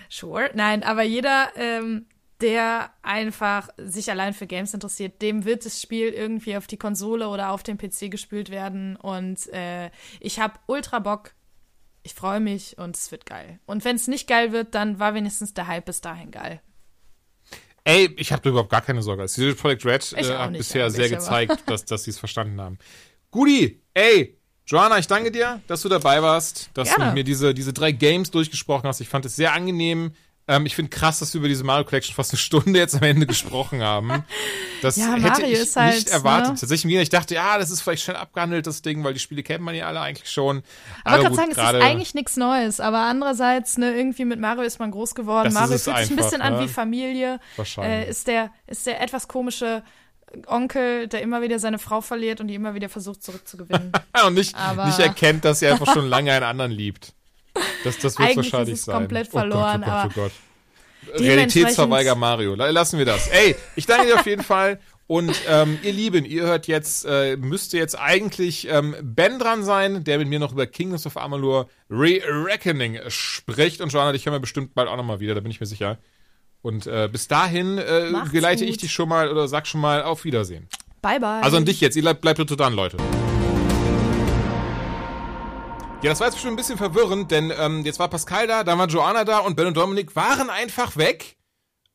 Sure. Nein, aber jeder, ähm, der einfach sich allein für Games interessiert, dem wird das Spiel irgendwie auf die Konsole oder auf den P C gespült werden. Und äh, ich habe ultra Bock. Ich freue mich und es wird geil. Und wenn es nicht geil wird, dann war wenigstens der Hype bis dahin geil. Ey, ich habe überhaupt gar keine Sorge. C D Projekt Red äh, hat bisher sehr gezeigt, dass, dass sie es verstanden haben. Guti, ey, Joanna, ich danke dir, dass du dabei warst, dass Gerne. du mit mir diese, diese drei Games durchgesprochen hast. Ich fand es sehr angenehm. Ähm, ich finde krass, dass wir über diese Mario Collection fast eine Stunde jetzt am Ende gesprochen haben. Das ja, hätte Mario ich ist halt, nicht erwartet. Ne? Tatsächlich, ich dachte, ja, das ist vielleicht schnell abgehandelt, das Ding, weil die Spiele kennt man ja alle eigentlich schon. Aber, aber ich kann sagen, es ist eigentlich nichts Neues. Aber andererseits, ne, irgendwie mit Mario ist man groß geworden. Mario fühlt einfach, sich ein bisschen ne? an wie Familie. Wahrscheinlich. Äh, ist der, ist der etwas komische Onkel, der immer wieder seine Frau verliert und die immer wieder versucht zurückzugewinnen. Und nicht, nicht erkennt, dass sie einfach schon lange einen anderen liebt. Das, das wird eigentlich wahrscheinlich sein. Komplett verloren, oh Gott, oh Gott, oh Gott. Realitätsverweiger Mario. Lassen wir das. Ey, ich danke dir auf jeden Fall. Und ähm, ihr Lieben, ihr hört jetzt, äh, müsste jetzt eigentlich ähm, Ben dran sein, der mit mir noch über Kingdoms of Amalur Re-Reckoning spricht. Und Joanna, dich hören wir bestimmt bald auch nochmal wieder, da bin ich mir sicher. Und äh, bis dahin äh, geleite gut. ich dich schon mal oder sag schon mal auf Wiedersehen. Bye, bye. Also an dich jetzt. Ihr bleibt, bleibt bitte dran, Leute. Ja, das war jetzt bestimmt ein bisschen verwirrend, denn ähm, jetzt war Pascal da, dann war Joanna da und Ben und Dominik waren einfach weg.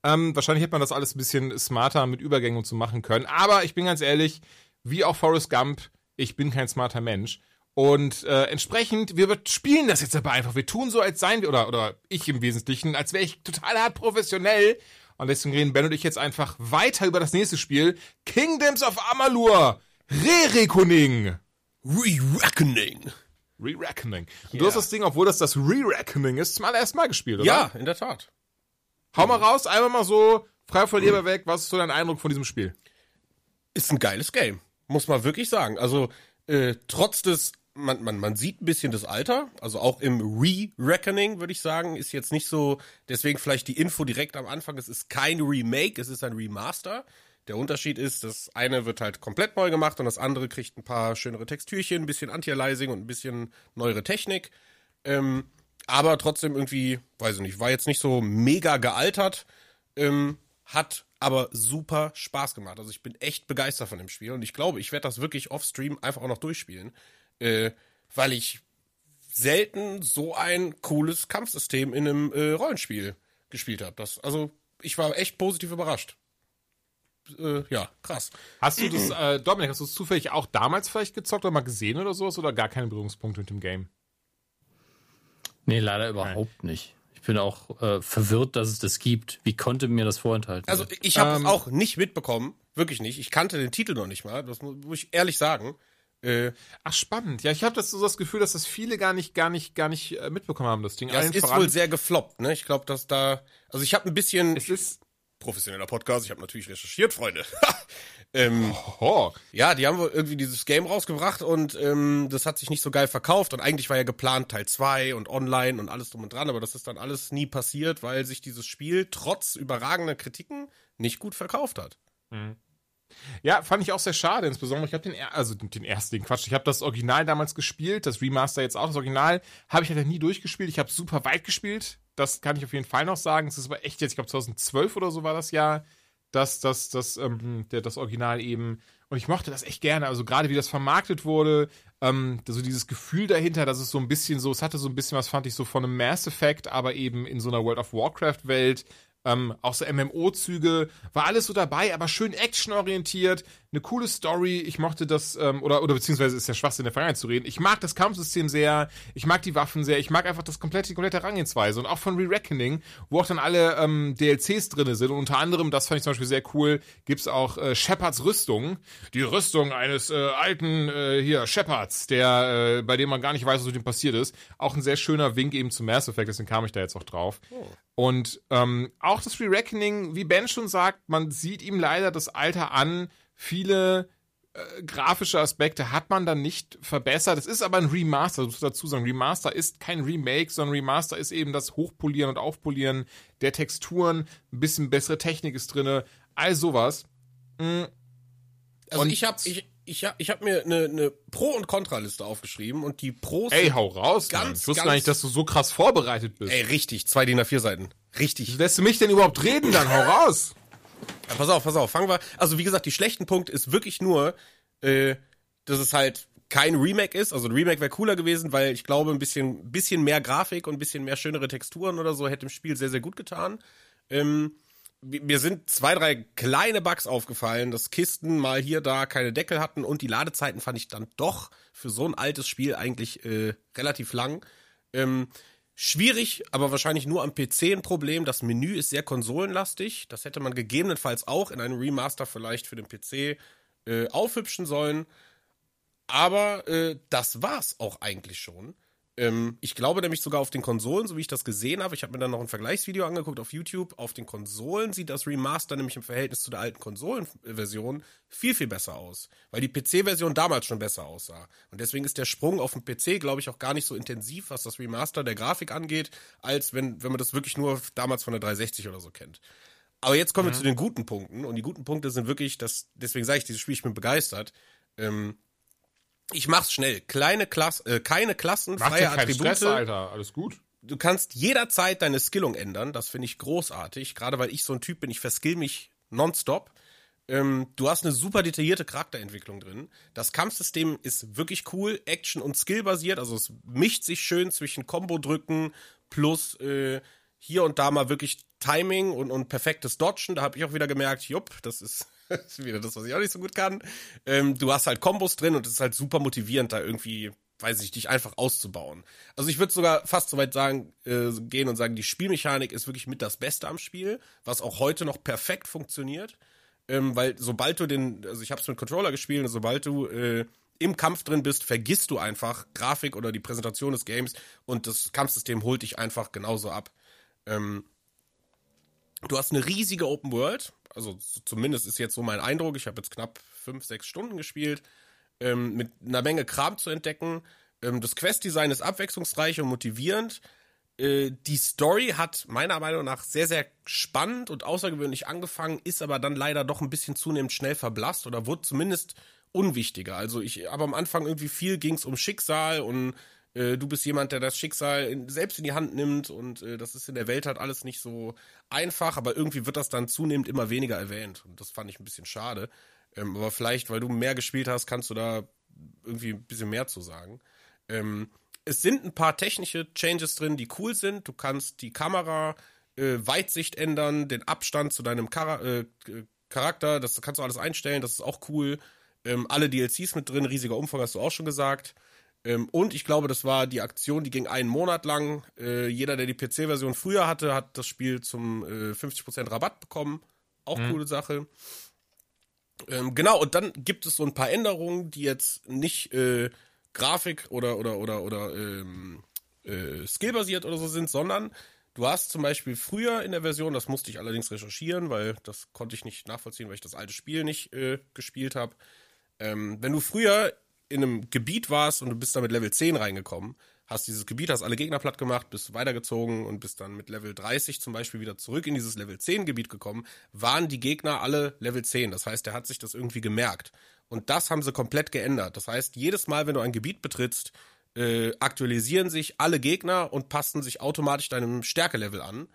Ähm, wahrscheinlich hätte man das alles ein bisschen smarter mit Übergängen und so machen können. Aber ich bin ganz ehrlich, wie auch Forrest Gump, ich bin kein smarter Mensch. Und äh, entsprechend, wir spielen das jetzt aber einfach. Wir tun so, als seien wir, oder, oder ich im Wesentlichen, als wäre ich total hart professionell. Und deswegen reden Ben und ich jetzt einfach weiter über das nächste Spiel. Kingdoms of Amalur, Re-Reckoning. Re-Reckoning. Re-Reckoning. Und yeah. du hast das Ding, obwohl das das Re-Reckoning ist, zum allerersten Mal gespielt, oder? Ja, in der Tat. Hau mal raus, einmal mal so, frei von dir weg, was ist so dein Eindruck von diesem Spiel? Ist ein geiles Game, muss man wirklich sagen. Also, äh, trotz des, man, man, man sieht ein bisschen das Alter, also auch im Re-Reckoning, würde ich sagen, ist jetzt nicht so, deswegen vielleicht die Info direkt am Anfang, es ist kein Remake, es ist ein Remaster. Der Unterschied ist, das eine wird halt komplett neu gemacht und das andere kriegt ein paar schönere Textürchen, ein bisschen Anti-Aliasing und ein bisschen neuere Technik. Ähm, aber trotzdem irgendwie, weiß ich nicht, war jetzt nicht so mega gealtert, ähm, hat aber super Spaß gemacht. Also ich bin echt begeistert von dem Spiel und ich glaube, ich werde das wirklich off-stream einfach auch noch durchspielen, äh, weil ich selten so ein cooles Kampfsystem in einem äh, Rollenspiel gespielt habe. Das, also ich war echt positiv überrascht. Ja, krass. Hast du das, äh, Dominik, hast du es zufällig auch damals vielleicht gezockt oder mal gesehen oder sowas oder gar keine Berührungspunkte mit dem Game? Nee, leider überhaupt Nein. nicht. Ich bin auch äh, verwirrt, dass es das gibt. Wie konnte mir das vorenthalten? Also ich habe es ähm, auch nicht mitbekommen, wirklich nicht. Ich kannte den Titel noch nicht mal, das muss ich ehrlich sagen. Äh, Ach, spannend. Ja, ich habe das so das Gefühl, dass das viele gar nicht, gar nicht, gar nicht äh, mitbekommen haben, das Ding. Ja, es ist wohl sehr gefloppt, ne? Ich glaube, dass da, also ich habe ein bisschen... Es ist professioneller Podcast, ich habe natürlich recherchiert, Freunde. ähm, ja, die haben irgendwie dieses Game rausgebracht und ähm, das hat sich nicht so geil verkauft und eigentlich war ja geplant Teil zwei und online und alles drum und dran, aber das ist dann alles nie passiert, weil sich dieses Spiel trotz überragender Kritiken nicht gut verkauft hat. Mhm. Ja, fand ich auch sehr schade, insbesondere ich habe den, also den ersten, den Quatsch, ich habe das Original damals gespielt, das Remaster jetzt auch, das Original habe ich halt nie durchgespielt, ich habe super weit gespielt, das kann ich auf jeden Fall noch sagen, es ist aber echt jetzt, ich glaube zwanzig zwölf oder so war das Jahr, dass das, das, ähm, der, das Original eben, und ich mochte das echt gerne, also gerade wie das vermarktet wurde, ähm, so dieses Gefühl dahinter, dass es so ein bisschen so, es hatte so ein bisschen was, fand ich so von einem Mass Effect, aber eben in so einer World of Warcraft Welt, Ähm, auch so M M O-Züge, war alles so dabei, aber schön actionorientiert, eine coole Story, ich mochte das, ähm, oder, oder beziehungsweise ist ja Schwachsinn in der Vergangenheit zu reden, ich mag das Kampfsystem sehr, ich mag die Waffen sehr, ich mag einfach das komplette, die komplette Herangehensweise und auch von Re-Reckoning, wo auch dann alle ähm, D L Cs drin sind und unter anderem, das fand ich zum Beispiel sehr cool, gibt's auch äh, Shepards Rüstung, die Rüstung eines äh, alten, äh, hier, Shepards, der, äh, bei dem man gar nicht weiß, was mit ihm passiert ist, auch ein sehr schöner Wink eben zu Mass Effect, deswegen kam ich da jetzt auch drauf. Oh. Und ähm, auch das Re-Reckoning, wie Ben schon sagt, man sieht ihm leider das Alter an. Viele äh, grafische Aspekte hat man dann nicht verbessert. Es ist aber ein Remaster, muss ich dazu sagen. Remaster ist kein Remake, sondern Remaster ist eben das Hochpolieren und Aufpolieren der Texturen. Ein bisschen bessere Technik ist drin, all sowas. Mhm. Also und ich habe ich, ich hab, ich hab mir eine, eine Pro- und Kontraliste aufgeschrieben und die Pros... Ey, hau raus, ganz, Mann. Ich wusste gar nicht, dass du so krass vorbereitet bist. Ey, richtig, zwei D I N A vier Seiten. Richtig. Wie lässt du mich denn überhaupt reden, dann hau raus. Ja, pass auf, pass auf, fangen wir... Also wie gesagt, die schlechten Punkt ist wirklich nur, äh, dass es halt kein Remake ist. Also ein Remake wäre cooler gewesen, weil ich glaube, ein bisschen, bisschen mehr Grafik und ein bisschen mehr schönere Texturen oder so hätte im Spiel sehr, sehr gut getan. Ähm, mir sind zwei, drei kleine Bugs aufgefallen, dass Kisten mal hier, da keine Deckel hatten und die Ladezeiten fand ich dann doch für so ein altes Spiel eigentlich äh, relativ lang. Ähm, schwierig, aber wahrscheinlich nur am P C ein Problem. Das Menü ist sehr konsolenlastig. Das hätte man gegebenenfalls auch in einem Remaster vielleicht für den P C äh, aufhübschen sollen. Aber äh, das war's auch eigentlich schon. Ähm, ich glaube nämlich sogar auf den Konsolen, so wie ich das gesehen habe, ich habe mir dann noch ein Vergleichsvideo angeguckt auf YouTube, auf den Konsolen sieht das Remaster nämlich im Verhältnis zu der alten Konsolenversion viel, viel besser aus. Weil die P C-Version damals schon besser aussah. Und deswegen ist der Sprung auf den P C, glaube ich, auch gar nicht so intensiv, was das Remaster der Grafik angeht, als wenn, wenn man das wirklich nur damals von der dreihundertsechzig oder so kennt. Aber jetzt kommen mhm. wir zu den guten Punkten. Und die guten Punkte sind wirklich, dass, deswegen sage ich, dieses Spiel, ich bin begeistert, ähm, ich mach's schnell. Kleine Klasse, äh, keine Klassen, freie Mach dir keinen Attribute. Stress, Alter. Alles gut. Du kannst jederzeit deine Skillung ändern. Das finde ich großartig. Gerade weil ich so ein Typ bin, ich verskill mich nonstop. Ähm, du hast eine super detaillierte Charakterentwicklung drin. Das Kampfsystem ist wirklich cool, Action- und Skill-basiert. Also es mischt sich schön zwischen Combo-Drücken plus äh, hier und da mal wirklich Timing und, und perfektes Dodgen. Da habe ich auch wieder gemerkt, jupp, das ist... Das ist wieder das, was ich auch nicht so gut kann. Ähm, du hast halt Kombos drin und es ist halt super motivierend, da irgendwie, weiß ich, dich einfach auszubauen. Also ich würde sogar fast so weit sagen, äh, gehen und sagen, die Spielmechanik ist wirklich mit das Beste am Spiel, was auch heute noch perfekt funktioniert. Ähm, weil sobald du den, also ich habe es mit Controller gespielt und sobald du äh, im Kampf drin bist, vergisst du einfach Grafik oder die Präsentation des Games und das Kampfsystem holt dich einfach genauso ab. Ähm, du hast eine riesige Open World. Also zumindest ist jetzt so mein Eindruck, ich habe jetzt knapp fünf, sechs Stunden gespielt, ähm, mit einer Menge Kram zu entdecken. Ähm, das Quest-Design ist abwechslungsreich und motivierend. Äh, die Story hat meiner Meinung nach sehr, sehr spannend und außergewöhnlich angefangen, ist aber dann leider doch ein bisschen zunehmend schnell verblasst oder wurde zumindest unwichtiger. Also ich, aber am Anfang irgendwie viel ging es um Schicksal und du bist jemand, der das Schicksal in, selbst in die Hand nimmt und äh, das ist in der Welt halt alles nicht so einfach, aber irgendwie wird das dann zunehmend immer weniger erwähnt und das fand ich ein bisschen schade, ähm, aber vielleicht, weil du mehr gespielt hast, kannst du da irgendwie ein bisschen mehr zu sagen. Ähm, es sind ein paar technische Changes drin, die cool sind, du kannst die Kamera, äh, Weitsicht ändern, den Abstand zu deinem Char- äh, Charakter, das kannst du alles einstellen, das ist auch cool, ähm, alle D L Cs mit drin, riesiger Umfang, hast du auch schon gesagt. Und ich glaube, das war die Aktion, die ging einen Monat lang. Äh, jeder, der die P C-Version früher hatte, hat das Spiel zum äh, fünfzig Prozent Rabatt bekommen. Auch mhm. coole Sache. Ähm, genau, und dann gibt es so ein paar Änderungen, die jetzt nicht äh, Grafik oder, oder, oder, oder ähm, äh, Skill-basiert oder so sind, sondern du hast zum Beispiel früher in der Version, das musste ich allerdings recherchieren, weil das konnte ich nicht nachvollziehen, weil ich das alte Spiel nicht äh, gespielt habe. Ähm, wenn du früher in einem Gebiet warst und du bist dann mit Level zehn reingekommen, hast dieses Gebiet, hast alle Gegner platt gemacht, bist weitergezogen und bist dann mit Level dreißig zum Beispiel wieder zurück in dieses Level zehn Gebiet gekommen, waren die Gegner alle Level zehn. Das heißt, der hat sich das irgendwie gemerkt. Und das haben sie komplett geändert. Das heißt, jedes Mal, wenn du ein Gebiet betrittst, äh, aktualisieren sich alle Gegner und passen sich automatisch deinem Stärkelevel an,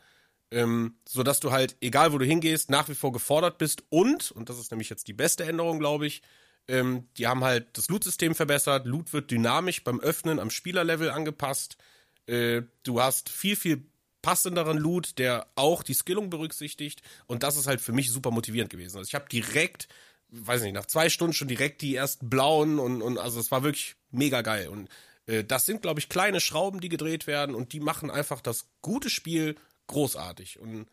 ähm, sodass du halt, egal wo du hingehst, nach wie vor gefordert bist und, und das ist nämlich jetzt die beste Änderung, glaube ich, Ähm, die haben halt das Loot-System verbessert. Loot wird dynamisch beim Öffnen am Spielerlevel angepasst. Äh, du hast viel, viel passenderen Loot, der auch die Skillung berücksichtigt. Und das ist halt für mich super motivierend gewesen. Also ich habe direkt, weiß nicht, nach zwei Stunden schon direkt die ersten blauen. Und, und also es war wirklich mega geil. Und äh, das sind, glaube ich, kleine Schrauben, die gedreht werden. Und die machen einfach das gute Spiel großartig. Und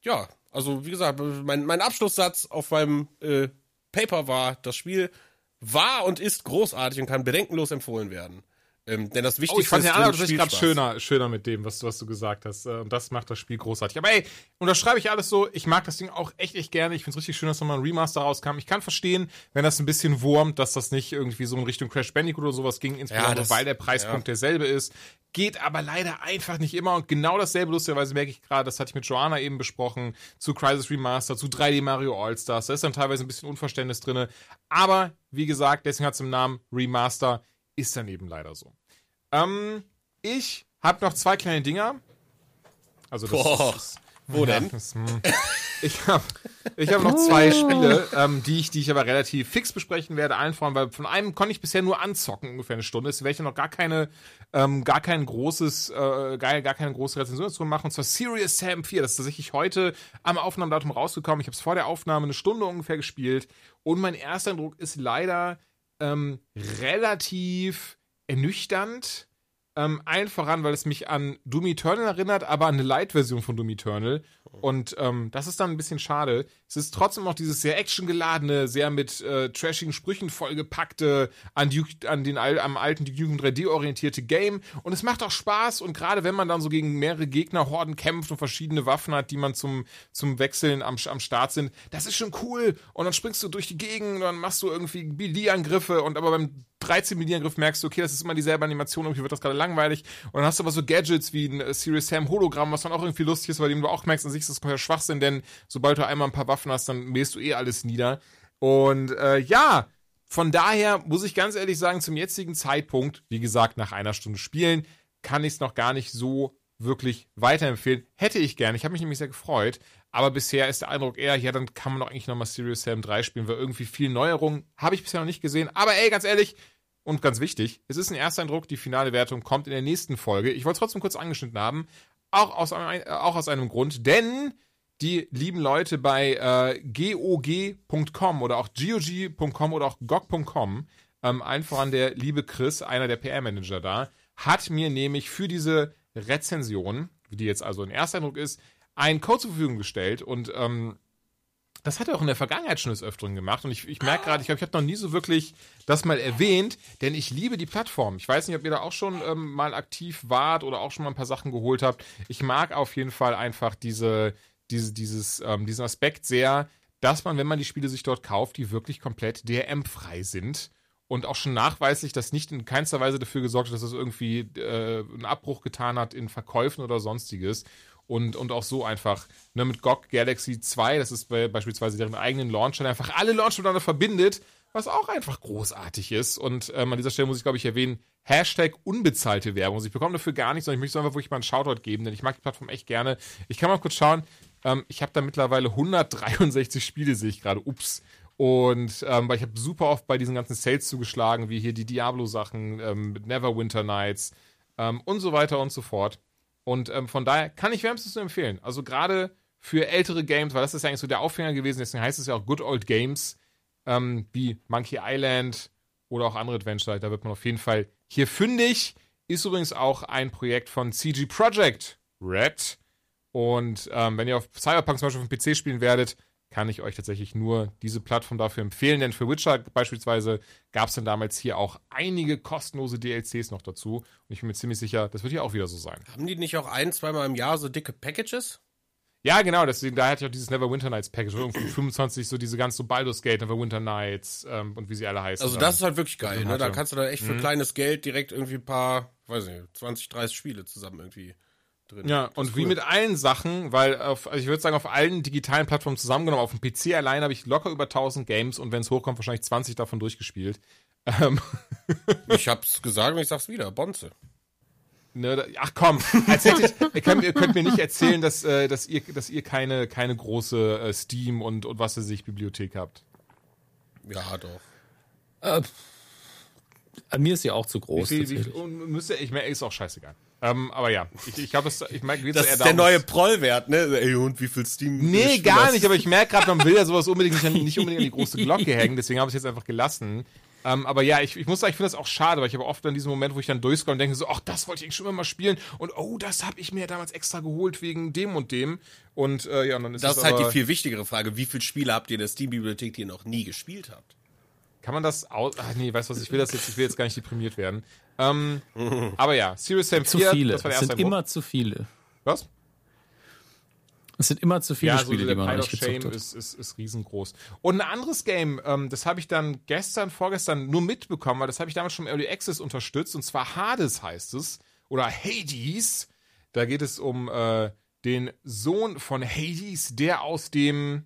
ja, also wie gesagt, mein, mein Abschlusssatz auf meinem äh, Paper war, das Spiel war und ist großartig und kann bedenkenlos empfohlen werden. Ähm, denn das Wichtigste oh, ich fand ist, ja, das ist gerade schöner, schöner mit dem, was, was du gesagt hast. Und das macht das Spiel großartig. Aber ey, unterschreibe ich alles so. Ich mag das Ding auch echt, echt gerne. Ich finde es richtig schön, dass nochmal ein Remaster rauskam. Ich kann verstehen, wenn das ein bisschen wurmt, dass das nicht irgendwie so in Richtung Crash Bandicoot oder sowas ging, insbesondere ja, das, weil der Preispunkt ja. derselbe ist. Geht aber leider einfach nicht immer. Und genau dasselbe, lustigerweise merke ich gerade, das hatte ich mit Joanna eben besprochen, zu Crisis Remaster, zu drei D Mario All-Stars. Da ist dann teilweise ein bisschen Unverständnis drin. Aber, wie gesagt, deswegen hat es im Namen Remaster, ist dann eben leider so. Ähm, ich habe noch zwei kleine Dinger. Also das ist, Wo ja, denn? Das, ich habe ich hab noch zwei Spiele, ähm, die, ich, die ich aber relativ fix besprechen werde. Einen von, weil von einem konnte ich bisher nur anzocken, ungefähr eine Stunde. Es werde ich noch gar keine, ähm, gar kein großes, äh, gar, gar keine große Rezension dazu machen. Und zwar Serious Sam vier. Das ist tatsächlich heute am Aufnahmedatum rausgekommen. Ich habe es vor der Aufnahme eine Stunde ungefähr gespielt. Und mein erster Eindruck ist leider ähm, relativ ernüchternd. Ähm, allen voran, weil es mich an Doom Eternal erinnert, aber an eine Light-Version von Doom Eternal. Und ähm, das ist dann ein bisschen schade. Es ist trotzdem noch dieses sehr actiongeladene, sehr mit äh, trashigen Sprüchen vollgepackte, an, Duke, an den am alten Duke Nukem drei D orientierte Game. Und es macht auch Spaß. Und gerade wenn man dann so gegen mehrere Gegnerhorden kämpft und verschiedene Waffen hat, die man zum, zum Wechseln am, am Start sind, das ist schon cool. Und dann springst du durch die Gegend und dann machst du irgendwie Melee-Angriffe. Und aber beim dreizehn Melee-Angriff merkst du, okay, das ist immer dieselbe Animation, irgendwie wird das gerade langweilig. Und dann hast du aber so Gadgets wie ein Serious Sam Hologramm, was dann auch irgendwie lustig ist, weil dem du auch merkst, an sich ist das komplett Schwachsinn, denn sobald du einmal ein paar Waffen hast, dann mähst du eh alles nieder. Und äh, ja, von daher muss ich ganz ehrlich sagen, zum jetzigen Zeitpunkt, wie gesagt, nach einer Stunde spielen, kann ich es noch gar nicht so wirklich weiterempfehlen. Hätte ich gerne. Ich habe mich nämlich sehr gefreut. Aber bisher ist der Eindruck eher, ja, dann kann man doch eigentlich nochmal Serious Sam drei spielen, weil irgendwie viel Neuerungen habe ich bisher noch nicht gesehen. Aber ey, ganz ehrlich, und ganz wichtig, es ist ein Ersteindruck, die finale Wertung kommt in der nächsten Folge. Ich wollte es trotzdem kurz angeschnitten haben, auch aus einem, auch aus einem Grund, denn die lieben Leute bei äh, G O G Punkt com oder auch G O G Punkt com oder auch G O G Punkt com, ähm, allen voran der liebe Chris, einer der P R-Manager da, hat mir nämlich für diese Rezension, die jetzt also ein Ersteindruck ist, einen Code zur Verfügung gestellt und ähm, das hat er auch in der Vergangenheit schon des Öfteren gemacht und ich, ich merke gerade, ich glaube, ich habe noch nie so wirklich das mal erwähnt, denn ich liebe die Plattform. Ich weiß nicht, ob ihr da auch schon ähm, mal aktiv wart oder auch schon mal ein paar Sachen geholt habt. Ich mag auf jeden Fall einfach diese, diese, dieses, ähm, diesen Aspekt sehr, dass man, wenn man die Spiele sich dort kauft, die wirklich komplett D R M-frei sind. Und auch schon nachweislich, dass nicht in keinster Weise dafür gesorgt hat, dass es irgendwie äh, einen Abbruch getan hat in Verkäufen oder Sonstiges. Und, und auch so einfach, ne, mit G O G Galaxy zwei, das ist bei, beispielsweise deren eigenen Launcher, der einfach alle Launcher miteinander verbindet, was auch einfach großartig ist. Und ähm, an dieser Stelle muss ich, glaube ich, erwähnen, Hashtag unbezahlte Werbung. Also ich bekomme dafür gar nichts, sondern ich möchte einfach wirklich mal einen Shoutout geben, denn ich mag die Plattform echt gerne. Ich kann mal kurz schauen, ähm, ich habe da mittlerweile hundertdreiundsechzig Spiele, sehe ich gerade, ups. Und ähm, weil ich habe super oft bei diesen ganzen Sales zugeschlagen, wie hier die Diablo-Sachen, ähm, Neverwinter Nights ähm, und so weiter und so fort. Und ähm, von daher kann ich wärmstens nur empfehlen. Also gerade für ältere Games, weil das ist ja eigentlich so der Aufhänger gewesen, deswegen heißt es ja auch Good Old Games, ähm, wie Monkey Island oder auch andere Adventure. Da wird man auf jeden Fall hier fündig. Ist übrigens auch ein Projekt von C G Projekt Red. Und ähm, wenn ihr auf Cyberpunk zum Beispiel auf dem P C spielen werdet, kann ich euch tatsächlich nur diese Plattform dafür empfehlen. Denn für Witcher beispielsweise gab es dann damals hier auch einige kostenlose D L Cs noch dazu. Und ich bin mir ziemlich sicher, das wird hier auch wieder so sein. Haben die nicht auch ein-, zweimal im Jahr so dicke Packages? Ja, genau. Deswegen, da hatte ich auch dieses Neverwinter Nights Package. Irgendwie fünfundzwanzig, so diese ganzen so Baldur's Gate, Neverwinter Nights ähm, und wie sie alle heißen. Also das ist halt wirklich geil. Ne? Da kannst du dann echt für mhm. kleines Geld direkt irgendwie ein paar, weiß nicht, zwanzig, dreißig Spiele zusammen irgendwie drin. Ja, das und wie cool. Mit allen Sachen, weil auf, also ich würde sagen, auf allen digitalen Plattformen zusammengenommen, auf dem P C allein habe ich locker über tausend Games und wenn es hochkommt, wahrscheinlich zwanzig davon durchgespielt. Ähm. Ich hab's gesagt und ich sag's wieder, Bonze. Ne, da, ach komm, als hätte ich, ihr, könnt, ihr könnt mir nicht erzählen, dass, äh, dass, ihr, dass ihr keine, keine große äh, Steam und, und was weiß ich Bibliothek habt. Ja, doch. Äh, an mir ist ja auch zu groß. Wie, wie, wie, müsste, ich merke, ist auch scheißegal. Ähm, aber ja, ich, ich glaube, das, ich merke, das ist der neue Prollwert, ne? Ey, und wie viel Steam? Nee, gar nicht, aber ich merke gerade, man will ja sowas unbedingt nicht, nicht unbedingt an die große Glocke hängen, deswegen habe ich es jetzt einfach gelassen. Ähm, aber ja, ich, ich muss sagen, ich finde das auch schade, weil ich habe oft dann diesen Moment, wo ich dann durchscroll und denke so, ach, das wollte ich eigentlich schon immer mal spielen und oh, das habe ich mir ja damals extra geholt wegen dem und dem und äh, ja, und dann ist das es ist halt die viel wichtigere Frage, wie viele Spiele habt ihr in der Steam-Bibliothek, die ihr noch nie gespielt habt? Kann man das aus... Ach nee, weißt du was, ich will das jetzt, ich will jetzt gar nicht deprimiert werden. Ähm, aber ja, Serious Sam vier, zu viele. Das war der erste. Es sind immer zu viele. Was? Es sind immer zu viele ja, Spiele, so die man Pile nicht gezockt hat. Ist, ist, ist riesengroß. Und ein anderes Game, ähm, das habe ich dann gestern, vorgestern nur mitbekommen, weil das habe ich damals schon im Early Access unterstützt, und zwar Hades heißt es, oder Hades. Da geht es um äh, den Sohn von Hades, der aus dem...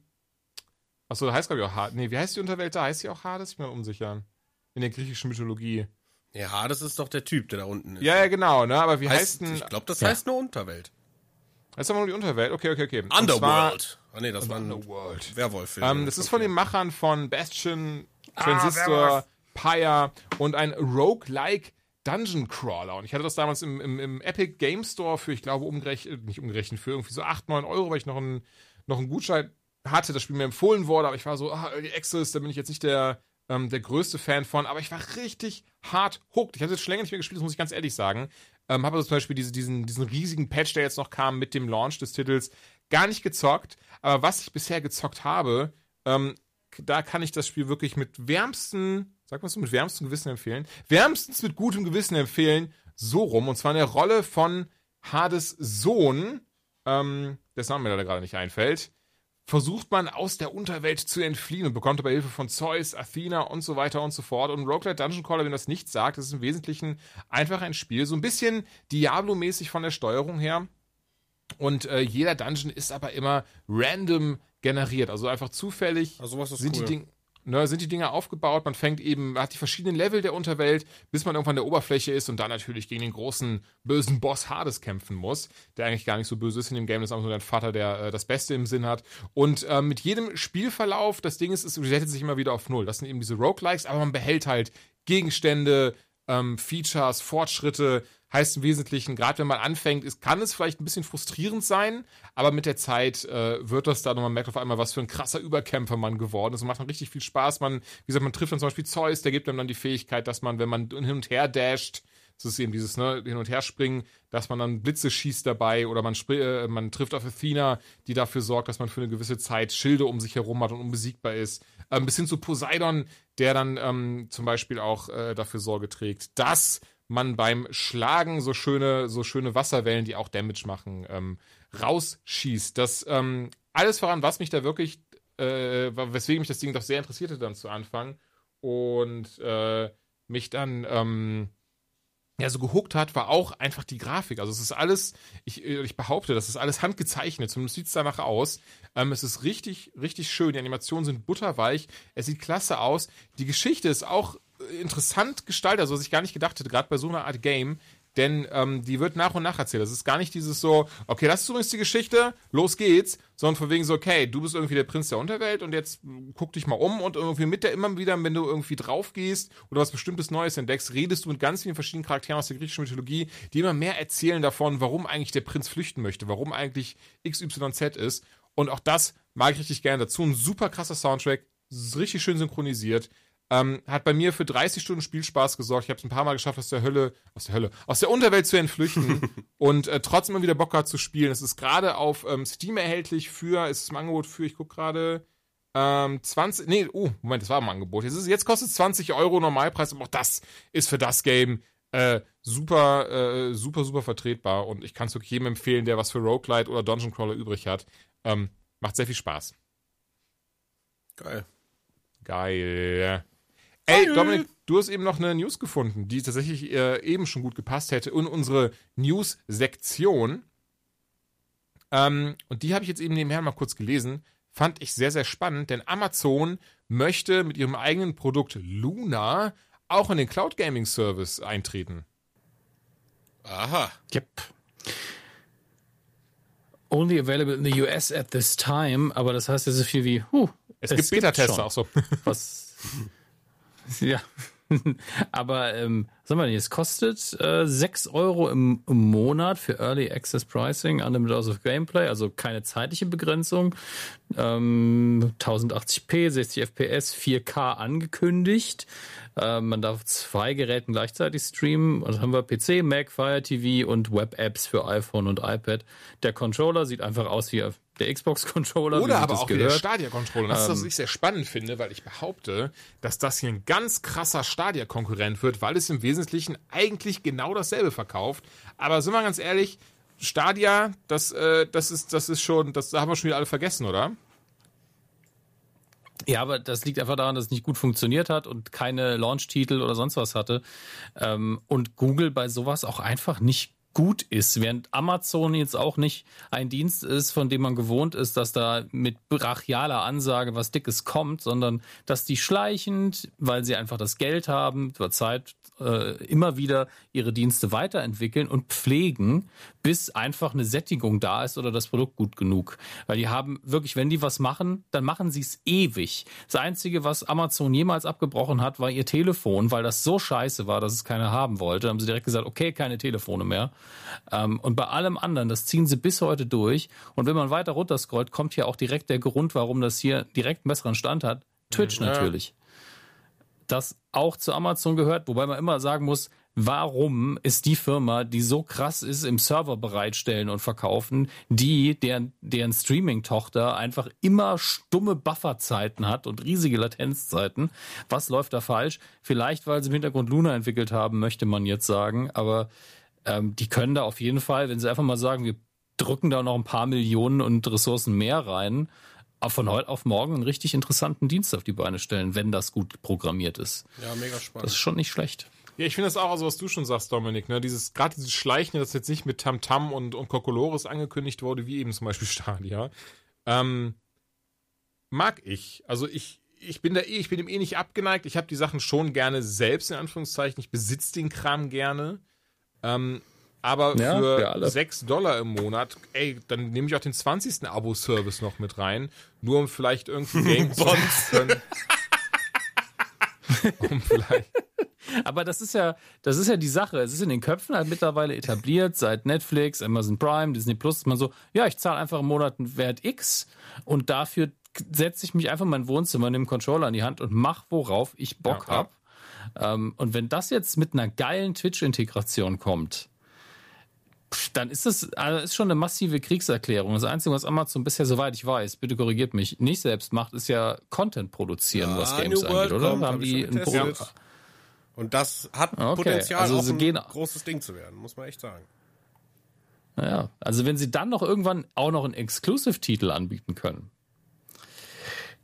Achso, da heißt glaube ich auch Hades. Nee, wie heißt die Unterwelt da? Heißt sie auch Hades? Ich bin mir unsicher. In der griechischen Mythologie. Ja, Hades ist doch der Typ, der da unten ist. Ja, ja, genau, ne? Aber wie heißt, heißt denn... Ich glaube, das ja. heißt nur Unterwelt. Das ist aber nur die Unterwelt. Okay, okay, okay. Und Underworld. Ah, nee, das war ein Werwolf-Film. Um, das ist okay. Von den Machern von Bastion, Transistor, ah, Pyre und ein Roguelike Dungeon Crawler. Und ich hatte das damals im, im, im Epic Game Store für, ich glaube, umgerechnet, nicht umgerechnet, für irgendwie so acht, neun Euro, weil ich noch einen, noch einen Gutschein hatte, das Spiel mir empfohlen wurde. Aber ich war so, ah, Early Access, da bin ich jetzt nicht der, ähm, der größte Fan von. Aber ich war richtig hart hooked. Ich habe es jetzt schon länger nicht mehr gespielt, das muss ich ganz ehrlich sagen. Ähm, habe also zum Beispiel diese, diesen, diesen riesigen Patch, der jetzt noch kam mit dem Launch des Titels, gar nicht gezockt. Aber was ich bisher gezockt habe, ähm, da kann ich das Spiel wirklich mit wärmsten, sag mal so, mit wärmstem Gewissen empfehlen, wärmstens mit gutem Gewissen empfehlen, so rum. Und zwar in der Rolle von Hades Sohn, ähm, dessen Name mir leider gerade nicht einfällt, versucht man aus der Unterwelt zu entfliehen und bekommt dabei Hilfe von Zeus, Athena und so weiter und so fort. Und Roguelite Dungeon Crawler, wenn das nicht sagt, das ist im Wesentlichen einfach ein Spiel, so ein bisschen Diablo-mäßig von der Steuerung her. Und äh, jeder Dungeon ist aber immer random generiert, also einfach zufällig also was ist sind, cool. die Ding, ne, sind die Dinger aufgebaut. Man fängt eben, hat die verschiedenen Level der Unterwelt, bis man irgendwann an der Oberfläche ist und dann natürlich gegen den großen, bösen Boss Hades kämpfen muss, der eigentlich gar nicht so böse ist in dem Game, das ist einfach nur dein Vater, der äh, das Beste im Sinn hat. Und äh, mit jedem Spielverlauf, das Ding ist, es resettet sich immer wieder auf Null. Das sind eben diese Roguelikes, aber man behält halt Gegenstände, ähm, Features, Fortschritte. Heißt im Wesentlichen, gerade wenn man anfängt, ist, kann es vielleicht ein bisschen frustrierend sein, aber mit der Zeit äh, wird das dann und man merkt auf einmal, was für ein krasser Überkämpfer man geworden ist und macht dann richtig viel Spaß. Man, wie gesagt, man trifft dann zum Beispiel Zeus, der gibt einem dann die Fähigkeit, dass man, wenn man hin und her dasht, das ist eben dieses ne, Hin- und Herspringen, dass man dann Blitze schießt dabei oder man, äh, man trifft auf Athena, die dafür sorgt, dass man für eine gewisse Zeit Schilde um sich herum hat und unbesiegbar ist. Ähm, bis hin zu Poseidon, der dann ähm, zum Beispiel auch äh, dafür Sorge trägt, dass man beim Schlagen so schöne, so schöne Wasserwellen, die auch Damage machen, ähm, rausschießt. Das ähm, alles voran, was mich da wirklich, äh, weswegen mich das Ding doch sehr interessierte dann zu Anfang und äh, mich dann ähm, ja so gehuckt hat, war auch einfach die Grafik. Also es ist alles, ich, ich behaupte, das ist alles handgezeichnet, zumindest sieht es danach aus. Ähm, es ist richtig, richtig schön. Die Animationen sind butterweich, es sieht klasse aus. Die Geschichte ist auch interessant gestaltet, also was ich gar nicht gedacht hätte, gerade bei so einer Art Game, denn ähm, die wird nach und nach erzählt. Das ist gar nicht dieses so, okay, das ist übrigens die Geschichte, los geht's, sondern von wegen so, okay, du bist irgendwie der Prinz der Unterwelt und jetzt guck dich mal um und irgendwie mit der immer wieder, wenn du irgendwie drauf gehst oder was bestimmtes Neues entdeckst, redest du mit ganz vielen verschiedenen Charakteren aus der griechischen Mythologie, die immer mehr erzählen davon, warum eigentlich der Prinz flüchten möchte, warum eigentlich X Y Z ist. Und auch das mag ich richtig gerne dazu. Ein super krasser Soundtrack, richtig schön synchronisiert. Ähm, hat bei mir für dreißig Stunden Spielspaß gesorgt. Ich habe es ein paar Mal geschafft, aus der Hölle, aus der Hölle, aus der Unterwelt zu entflüchten und äh, trotzdem immer wieder Bock gehabt zu spielen. Es ist gerade auf ähm, Steam erhältlich für, ist es im Angebot für, ich gucke gerade, ähm, zwanzig, nee, oh, Moment, das war im Angebot. Jetzt, ist, jetzt kostet es zwanzig Euro Normalpreis, aber auch das ist für das Game äh, super, äh, super, super vertretbar und ich kann es wirklich jedem empfehlen, der was für Roguelite oder Dungeon Crawler übrig hat. Ähm, macht sehr viel Spaß. Geil. Geil. Ey, Dominik, du hast eben noch eine News gefunden, die tatsächlich äh, eben schon gut gepasst hätte in unsere News-Sektion. Ähm, und die habe ich jetzt eben nebenher mal kurz gelesen. Fand ich sehr, sehr spannend, denn Amazon möchte mit ihrem eigenen Produkt Luna auch in den Cloud-Gaming-Service eintreten. Aha. Yep. Only available in the U S at this time. Aber das heißt, es ist viel wie, huh, es, es gibt Beta-Tests auch so. Was... Ja, aber ähm, was haben wir denn? Es kostet äh, sechs Euro im, im Monat für Early Access Pricing, Unlimited Hours of Gameplay, also keine zeitliche Begrenzung, ähm, tausendachtzig p, sechzig F P S, vier K angekündigt. Äh, man darf auf zwei Geräten gleichzeitig streamen. Also haben wir P C, Mac, Fire T V und Web-Apps für iPhone und iPad. Der Controller sieht einfach aus wie der Xbox-Controller. Oder aber auch wie der Stadia-Controller. Das ist das, was ich sehr spannend finde, weil ich behaupte, dass das hier ein ganz krasser Stadia-Konkurrent wird, weil es im Wesentlichen eigentlich genau dasselbe verkauft. Aber sind wir ganz ehrlich, Stadia, das, äh, das ist, das ist schon, das haben wir schon wieder alle vergessen, oder? Ja, aber das liegt einfach daran, dass es nicht gut funktioniert hat und keine Launch-Titel oder sonst was hatte. Ähm, und Google bei sowas auch einfach nicht gut ist, während Amazon jetzt auch nicht ein Dienst ist, von dem man gewohnt ist, dass da mit brachialer Ansage was Dickes kommt, sondern dass die schleichend, weil sie einfach das Geld haben, über Zeit äh, immer wieder ihre Dienste weiterentwickeln und pflegen, bis einfach eine Sättigung da ist oder das Produkt gut genug. Weil die haben wirklich, wenn die was machen, dann machen sie es ewig. Das Einzige, was Amazon jemals abgebrochen hat, war ihr Telefon, weil das so scheiße war, dass es keiner haben wollte. Da haben sie direkt gesagt, okay, keine Telefone mehr. Und bei allem anderen, das ziehen sie bis heute durch. Und wenn man weiter runterscrollt, kommt hier auch direkt der Grund, warum das hier direkt einen besseren Stand hat. Twitch ja. natürlich. Das auch zu Amazon gehört, wobei man immer sagen muss, warum ist die Firma, die so krass ist im Server bereitstellen und verkaufen, die, deren, deren Streaming-Tochter einfach immer stumme Bufferzeiten hat und riesige Latenzzeiten? Was läuft da falsch? Vielleicht, weil sie im Hintergrund Luna entwickelt haben, möchte man jetzt sagen, aber ähm, die können da auf jeden Fall, wenn sie einfach mal sagen, wir drücken da noch ein paar Millionen und Ressourcen mehr rein, von heute auf morgen einen richtig interessanten Dienst auf die Beine stellen, wenn das gut programmiert ist. Ja, mega spannend. Das ist schon nicht schlecht. Ja, ich finde das auch, also was du schon sagst, Dominik, ne, dieses, gerade dieses Schleichen, das jetzt nicht mit Tamtam und, und Kokolores angekündigt wurde, wie eben zum Beispiel Stadia, ähm, mag ich. Also ich, ich bin da eh, ich bin dem eh nicht abgeneigt. Ich habe die Sachen schon gerne selbst, in Anführungszeichen. Ich besitze den Kram gerne. Ähm, aber ja, für sechs Dollar im Monat, ey, dann nehme ich auch den zwanzigsten Abo-Service noch mit rein, nur um vielleicht irgendwie Games zu können. Um vielleicht. Aber das ist ja, das ist ja die Sache. Es ist in den Köpfen halt mittlerweile etabliert, seit Netflix, Amazon Prime, Disney Plus, ist man so, ja, ich zahle einfach im Monat einen Wert X und dafür setze ich mich einfach in mein Wohnzimmer, nehme einen Controller in die Hand und mach, worauf ich Bock ja, habe. Ähm, und wenn das jetzt mit einer geilen Twitch-Integration kommt, dann ist das, also das ist schon eine massive Kriegserklärung. Das Einzige, was Amazon bisher, soweit ich weiß, bitte korrigiert mich, nicht selbst macht, ist ja Content produzieren, ja, was Games angeht, oder? Kommt, haben die ein Pro- Und das hat okay. Potenzial, also auch ein großes Ding zu werden, muss man echt sagen. Naja, also wenn sie dann noch irgendwann auch noch einen Exclusive-Titel anbieten können,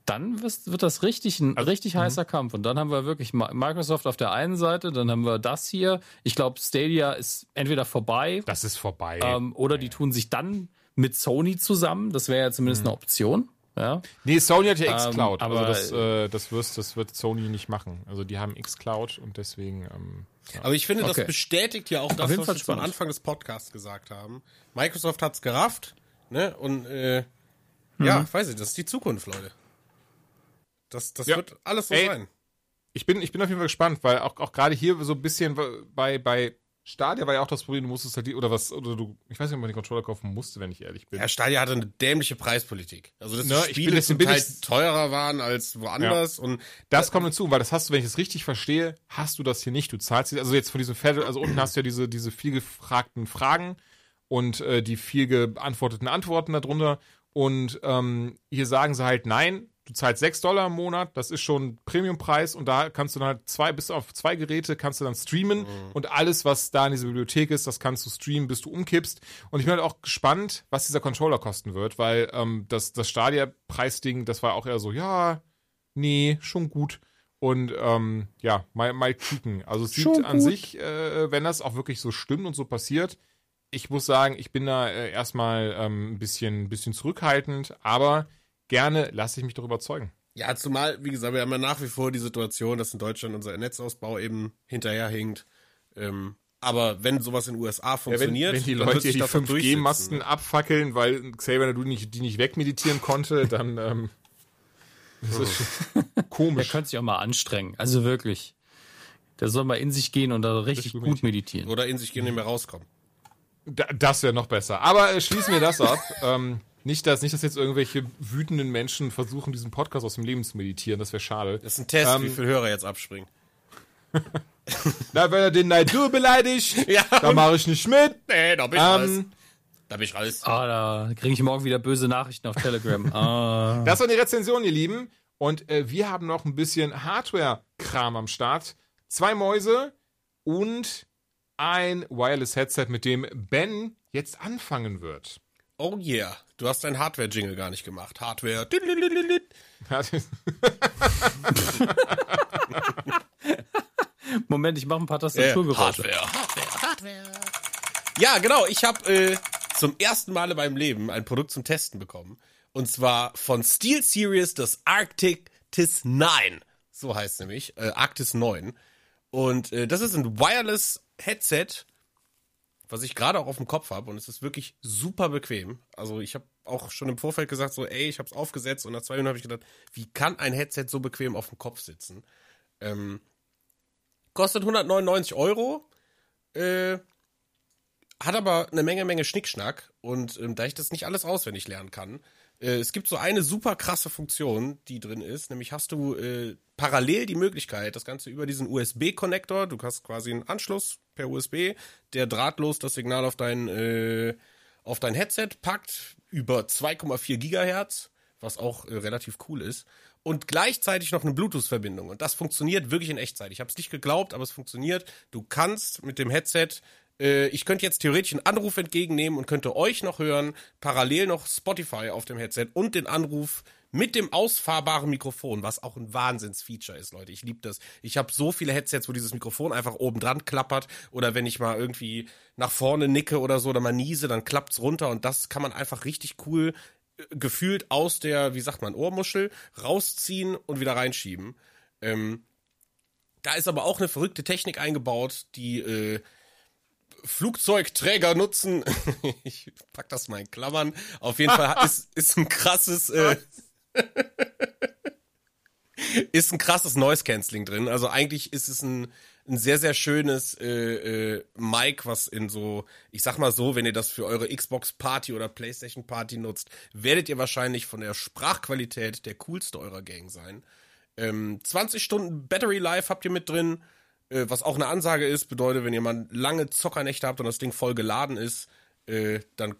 dann wird das richtig ein also, richtig m- heißer Kampf. Und dann haben wir wirklich Microsoft auf der einen Seite, dann haben wir das hier. Ich glaube, Stadia ist entweder vorbei. Das ist vorbei. Ähm, oder ja. die tun sich dann mit Sony zusammen. Das wäre ja zumindest mhm. eine Option. Ja. Nee, Sony hat ja Xcloud, ähm, aber also das, äh, das, wirst, das wird Sony nicht machen. Also die haben Xcloud und deswegen... Ähm, ja. Aber ich finde, okay. das bestätigt ja auch das, was wir schon am Anfang des Podcasts gesagt haben. Microsoft hat's gerafft, ne? Und äh, mhm. ja, ich weiß nicht, das ist die Zukunft, Leute. Das, das ja. wird alles so Ey, sein. Ich bin, ich bin auf jeden Fall gespannt, weil auch, auch gerade hier so ein bisschen bei... bei Stadia war ja auch das Problem, du musstest halt die, oder was, oder du, ich weiß nicht, ob man den Controller kaufen musste, wenn ich ehrlich bin. Ja, Stadia hatte eine dämliche Preispolitik. Also, dass die ne, Spiele ich bin, halt ich, teurer waren als woanders ja. und. Das äh, kommt hinzu, weil das hast du, wenn ich es richtig verstehe, hast du das hier nicht. Du zahlst, also jetzt von diesem Federal, also unten hast du ja diese, diese viel gefragten Fragen und äh, die viel geantworteten Antworten darunter und ähm, hier sagen sie halt nein. Du zahlst sechs Dollar im Monat, das ist schon Premiumpreis und da kannst du dann halt zwei, bis auf zwei Geräte kannst du dann streamen mhm. und alles, was da in dieser Bibliothek ist, das kannst du streamen, bis du umkippst. Und ich bin halt auch gespannt, was dieser Controller kosten wird, weil ähm, das, das Stadia-Preisding, das war auch eher so, ja, nee, schon gut. Und ähm, ja, mal, mal kicken. Also es sieht an sich, äh, wenn das auch wirklich so stimmt und so passiert, ich muss sagen, ich bin da äh, erstmal ähm, ein bisschen, bisschen zurückhaltend, aber gerne lasse ich mich doch überzeugen. Ja, zumal, wie gesagt, wir haben ja nach wie vor die Situation, dass in Deutschland unser Netzausbau eben hinterherhinkt. Ähm, aber wenn sowas in den U S A funktioniert, ja, wenn, wenn die Leute die fünf G-Masten abfackeln, weil Xavier du nicht, die nicht wegmeditieren konnte, dann ähm, das ist schon komisch. Der könnte sich auch mal anstrengen, also wirklich. Der soll mal in sich gehen und da richtig gut meditieren. meditieren. Oder in sich gehen und nicht mehr rauskommen. Da, das wäre noch besser. Aber äh, schließen wir das ab. ähm, Nicht dass, nicht, dass jetzt irgendwelche wütenden Menschen versuchen, diesen Podcast aus dem Leben zu meditieren. Das wäre schade. Das ist ein Test, ähm, wie viele Hörer jetzt abspringen. Na, wenn er den Naidu beleidigt, ja, da mache ich nicht mit. Nee, da bin ich ähm, raus. Da bin ich raus. Ah, da kriege ich morgen wieder böse Nachrichten auf Telegram. Ah. Das war die Rezension, ihr Lieben. Und äh, wir haben noch ein bisschen Hardware-Kram am Start. Zwei Mäuse und ein Wireless-Headset, mit dem Ben jetzt anfangen wird. Oh yeah, du hast deinen Hardware-Jingle gar nicht gemacht. Hardware. Moment, ich mache ein paar Tastaturgeräusche. Hardware, Hardware, Hardware. Ja, genau. Ich habe äh, zum ersten Mal in meinem Leben ein Produkt zum Testen bekommen. Und zwar von SteelSeries das Arctis neun. So heißt es nämlich. Äh, Arctis neun. Und äh, das ist ein Wireless-Headset, was ich gerade auch auf dem Kopf habe. Und es ist wirklich super bequem. Also ich habe auch schon im Vorfeld gesagt, so ey, ich habe es aufgesetzt. Und nach zwei Minuten habe ich gedacht, wie kann ein Headset so bequem auf dem Kopf sitzen? Ähm, kostet hundertneunundneunzig Euro. Äh, hat aber eine Menge, Menge Schnickschnack. Und ähm, da ich das nicht alles auswendig lernen kann, äh, es gibt so eine super krasse Funktion, die drin ist. Nämlich hast du äh, parallel die Möglichkeit, das Ganze über diesen U S B-Konnektor, du hast quasi einen Anschluss per U S B, der drahtlos das Signal auf dein, äh, auf dein Headset packt, über zwei Komma vier Gigahertz, was auch äh, relativ cool ist. Und gleichzeitig noch eine Bluetooth-Verbindung. Und das funktioniert wirklich in Echtzeit. Ich habe es nicht geglaubt, aber es funktioniert. Du kannst mit dem Headset, äh, ich könnte jetzt theoretisch einen Anruf entgegennehmen und könnte euch noch hören, parallel noch Spotify auf dem Headset und den Anruf mit dem ausfahrbaren Mikrofon, was auch ein Wahnsinns-Feature ist, Leute. Ich liebe das. Ich habe so viele Headsets, wo dieses Mikrofon einfach oben dran klappert. Oder wenn ich mal irgendwie nach vorne nicke oder so oder mal niese, dann klappt es runter. Und das kann man einfach richtig cool gefühlt aus der, wie sagt man, Ohrmuschel rausziehen und wieder reinschieben. Ähm, da ist aber auch eine verrückte Technik eingebaut, die äh, Flugzeugträger nutzen. Ich pack das mal in Klammern. Auf jeden Fall ist, ist ein krasses äh, ist ein krasses Noise-Canceling drin. Also eigentlich ist es ein ein sehr, sehr schönes äh, äh, Mic, was in so, ich sag mal so, wenn ihr das für eure Xbox-Party oder PlayStation-Party nutzt, werdet ihr wahrscheinlich von der Sprachqualität der coolste eurer Gang sein. Ähm, zwanzig Stunden Battery Life habt ihr mit drin, äh, was auch eine Ansage ist, bedeutet, wenn ihr mal lange Zockernächte habt und das Ding voll geladen ist, äh, dann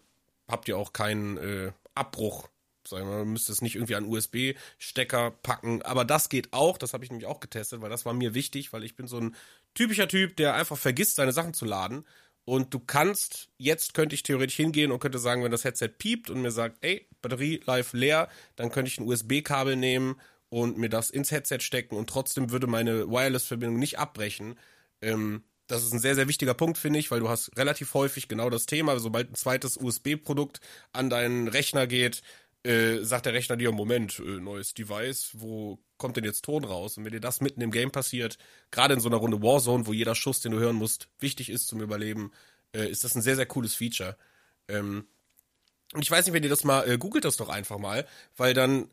habt ihr auch keinen äh, Abbruch. Sagen wir, man müsste es nicht irgendwie an U S B-Stecker packen, aber das geht auch, das habe ich nämlich auch getestet, weil das war mir wichtig, weil ich bin so ein typischer Typ, der einfach vergisst, seine Sachen zu laden und du kannst, jetzt könnte ich theoretisch hingehen und könnte sagen, wenn das Headset piept und mir sagt, ey, Batterie live leer, dann könnte ich ein U S B-Kabel nehmen und mir das ins Headset stecken und trotzdem würde meine Wireless-Verbindung nicht abbrechen. ähm, Das ist ein sehr, sehr wichtiger Punkt, finde ich, weil du hast relativ häufig genau das Thema, sobald ein zweites U S B-Produkt an deinen Rechner geht, Äh, sagt der Rechner dir, Moment, äh, neues Device, wo kommt denn jetzt Ton raus? Und wenn dir das mitten im Game passiert, gerade in so einer Runde Warzone, wo jeder Schuss, den du hören musst, wichtig ist zum Überleben, äh, ist das ein sehr, sehr cooles Feature. Ähm, und ich weiß nicht, wenn ihr das mal, äh, googelt das doch einfach mal, weil dann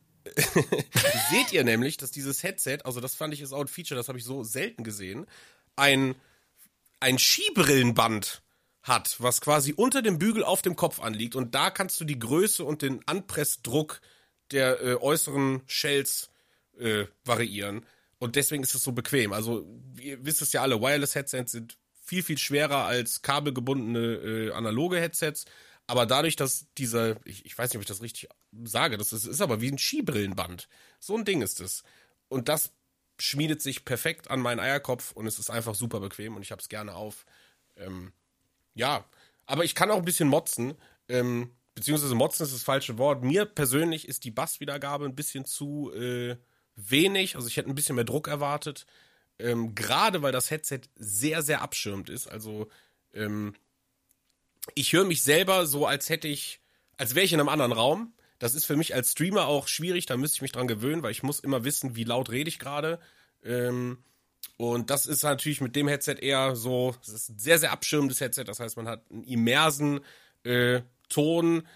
seht ihr nämlich, dass dieses Headset, also das fand ich ist auch ein Feature, das habe ich so selten gesehen, ein, ein Skibrillenband hat, was quasi unter dem Bügel auf dem Kopf anliegt und da kannst du die Größe und den Anpressdruck der äh, äußeren Shells äh, variieren und deswegen ist es so bequem. Also ihr wisst es ja alle, Wireless-Headsets sind viel, viel schwerer als kabelgebundene äh, analoge Headsets, aber dadurch, dass dieser, ich, ich weiß nicht, ob ich das richtig sage, das ist, ist aber wie ein Skibrillenband. So ein Ding ist es. Und das schmiedet sich perfekt an meinen Eierkopf und es ist einfach super bequem und ich hab's gerne auf. Ähm, Ja, aber ich kann auch ein bisschen motzen, ähm, beziehungsweise motzen ist das falsche Wort. Mir persönlich ist die Basswiedergabe ein bisschen zu äh, wenig, also ich hätte ein bisschen mehr Druck erwartet, ähm, gerade weil das Headset sehr, sehr abschirmend ist. Also ähm, ich höre mich selber so, als hätte ich, als wäre ich in einem anderen Raum. Das ist für mich als Streamer auch schwierig, da müsste ich mich dran gewöhnen, weil ich muss immer wissen, wie laut rede ich gerade. Ähm, Und das ist natürlich mit dem Headset eher so, es ist ein sehr, sehr abschirmendes Headset, das heißt, man hat einen immersen äh, Ton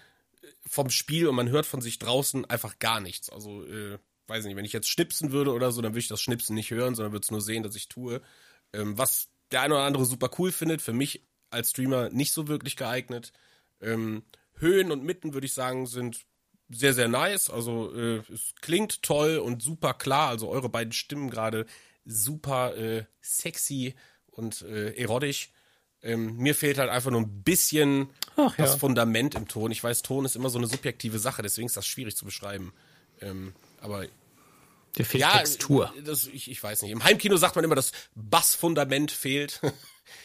vom Spiel und man hört von sich draußen einfach gar nichts. Also, äh, weiß nicht, wenn ich jetzt schnipsen würde oder so, dann würde ich das Schnipsen nicht hören, sondern würde es nur sehen, dass ich tue. Ähm, was der eine oder andere super cool findet, für mich als Streamer nicht so wirklich geeignet. Ähm, Höhen und Mitten, würde ich sagen, sind sehr, sehr nice. Also, äh, es klingt toll und super klar, also eure beiden Stimmen gerade super äh, sexy und äh, erotisch. Ähm, mir fehlt halt einfach nur ein bisschen Ach, das ja. Fundament im Ton. Ich weiß, Ton ist immer so eine subjektive Sache, deswegen ist das schwierig zu beschreiben. Ähm, aber dir fehlt ja, Textur. Das, ich, ich weiß nicht. Im Heimkino sagt man immer, das Bassfundament fehlt.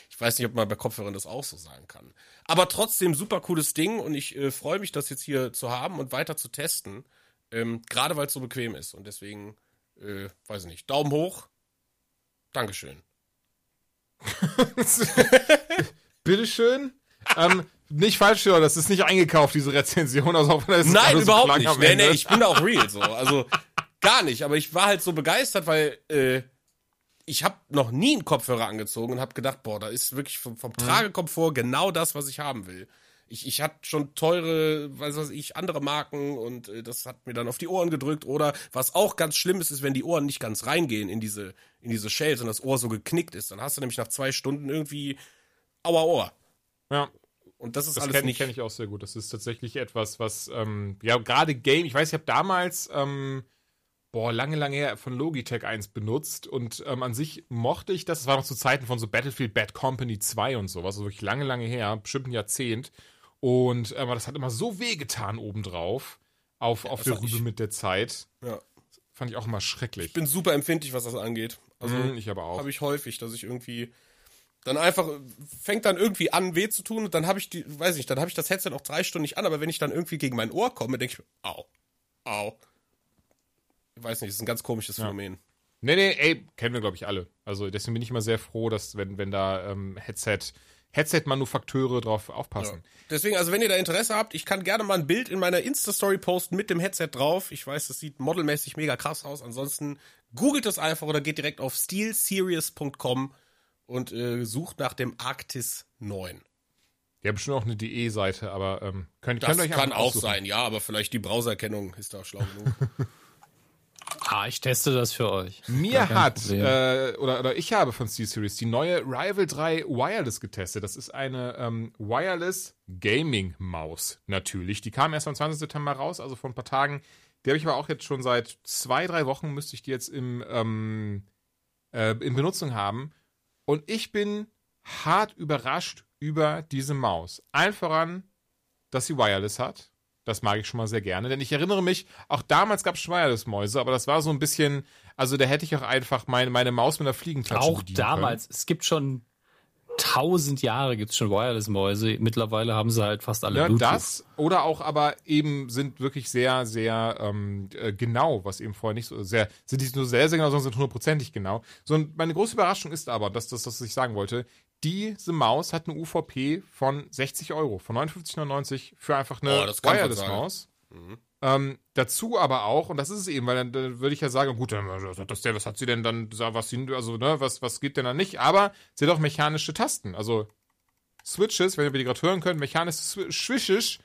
Ich weiß nicht, ob man bei Kopfhörern das auch so sagen kann. Aber trotzdem super cooles Ding und ich äh, freue mich, das jetzt hier zu haben und weiter zu testen. Ähm, gerade weil es so bequem ist und deswegen äh, weiß ich nicht. Daumen hoch. Dankeschön. Bitteschön. ähm, nicht falsch, ja, das ist nicht eingekauft, diese Rezension. Also auch, das ist Nein, überhaupt so nicht. Nee, nee, ich bin da auch real so. Also gar nicht, aber ich war halt so begeistert, weil äh, ich habe noch nie einen Kopfhörer angezogen und habe gedacht, boah, da ist wirklich vom, vom Tragekomfort genau das, was ich haben will. Ich, ich hatte schon teure, weiß was ich, andere Marken und äh, das hat mir dann auf die Ohren gedrückt. Oder was auch ganz schlimm ist, ist, wenn die Ohren nicht ganz reingehen in diese, in diese Shells und das Ohr so geknickt ist. Dann hast du nämlich nach zwei Stunden irgendwie aua Ohr. Ja. Und das ist das alles kenn, nicht... Das kenne ich auch sehr gut. Das ist tatsächlich etwas, was, ähm, ja, gerade Game, ich weiß, ich habe damals, ähm, boah, lange, lange her von Logitech eins benutzt und ähm, an sich mochte ich das. Das war noch zu Zeiten von so Battlefield Bad Company zwei und sowas, also wirklich lange, lange her, bestimmt ein Jahrzehnt. Und ähm, das hat immer so wehgetan obendrauf, auf, ja, auf der Rübe mit der Zeit. Ja. Fand ich auch immer schrecklich. Ich bin super empfindlich, was das angeht. Also mhm, ich aber auch. Habe ich häufig, dass ich irgendwie dann einfach, fängt dann irgendwie an, weh zu tun und dann habe ich die, weiß nicht, dann habe ich das Headset auch drei Stunden nicht an, aber wenn ich dann irgendwie gegen mein Ohr komme, denke ich, au, au. Ich weiß nicht, das ist ein ganz komisches ja. Phänomen. Nee, nee, ey, kennen wir, glaube ich, alle. Also deswegen bin ich immer sehr froh, dass, wenn, wenn da ähm, Headset... Headset-Manufakteure drauf aufpassen. Ja. Deswegen, also wenn ihr da Interesse habt, ich kann gerne mal ein Bild in meiner Insta-Story posten mit dem Headset drauf. Ich weiß, das sieht modelmäßig mega krass aus. Ansonsten googelt es einfach oder geht direkt auf steel series dot com und äh, sucht nach dem Arctis neun. Ja, bestimmt auch eine D E-Seite, aber ähm, könnt, könnt ihr euch... Das kann auch sein, ja, aber vielleicht die Browsererkennung ist da schlau genug. Ah, ich teste das für euch. Mir hat, äh, oder, oder ich habe von SteelSeries die neue Rival drei Wireless getestet. Das ist eine ähm, Wireless Gaming Maus, natürlich. Die kam erst am zwanzigsten September raus, also vor ein paar Tagen. Die habe ich aber auch jetzt schon seit zwei, drei Wochen, müsste ich die jetzt im, ähm, äh, in Benutzung haben. Und ich bin hart überrascht über diese Maus. Allen voran, dass sie Wireless hat. Das mag ich schon mal sehr gerne, denn ich erinnere mich, auch damals gab es Wireless-Mäuse, aber das war so ein bisschen, also da hätte ich auch einfach meine, meine Maus mit einer Fliegentaste auch bedienen damals, können. Es gibt schon tausend Jahre gibt es schon Wireless-Mäuse, mittlerweile haben sie halt fast alle ja, Bluetooth. Das oder auch aber eben sind wirklich sehr, sehr ähm, genau, was eben vorher nicht so sehr, sind die nur sehr, sehr genau, sondern sind hundertprozentig genau. So, und meine große Überraschung ist aber, dass das, was ich sagen wollte, diese Maus hat eine U V P von sechzig Euro, von neunundfünfzig neunundneunzig für einfach eine oh, Wireless-Maus. Mhm. Ähm, dazu aber auch, und das ist es eben, weil dann, dann würde ich ja sagen, gut, dann, das, was hat sie denn dann, was, also, ne, was, was geht denn da nicht? Aber sie hat auch mechanische Tasten, also Switches, wenn ihr die gerade hören könnt, mechanische Switches,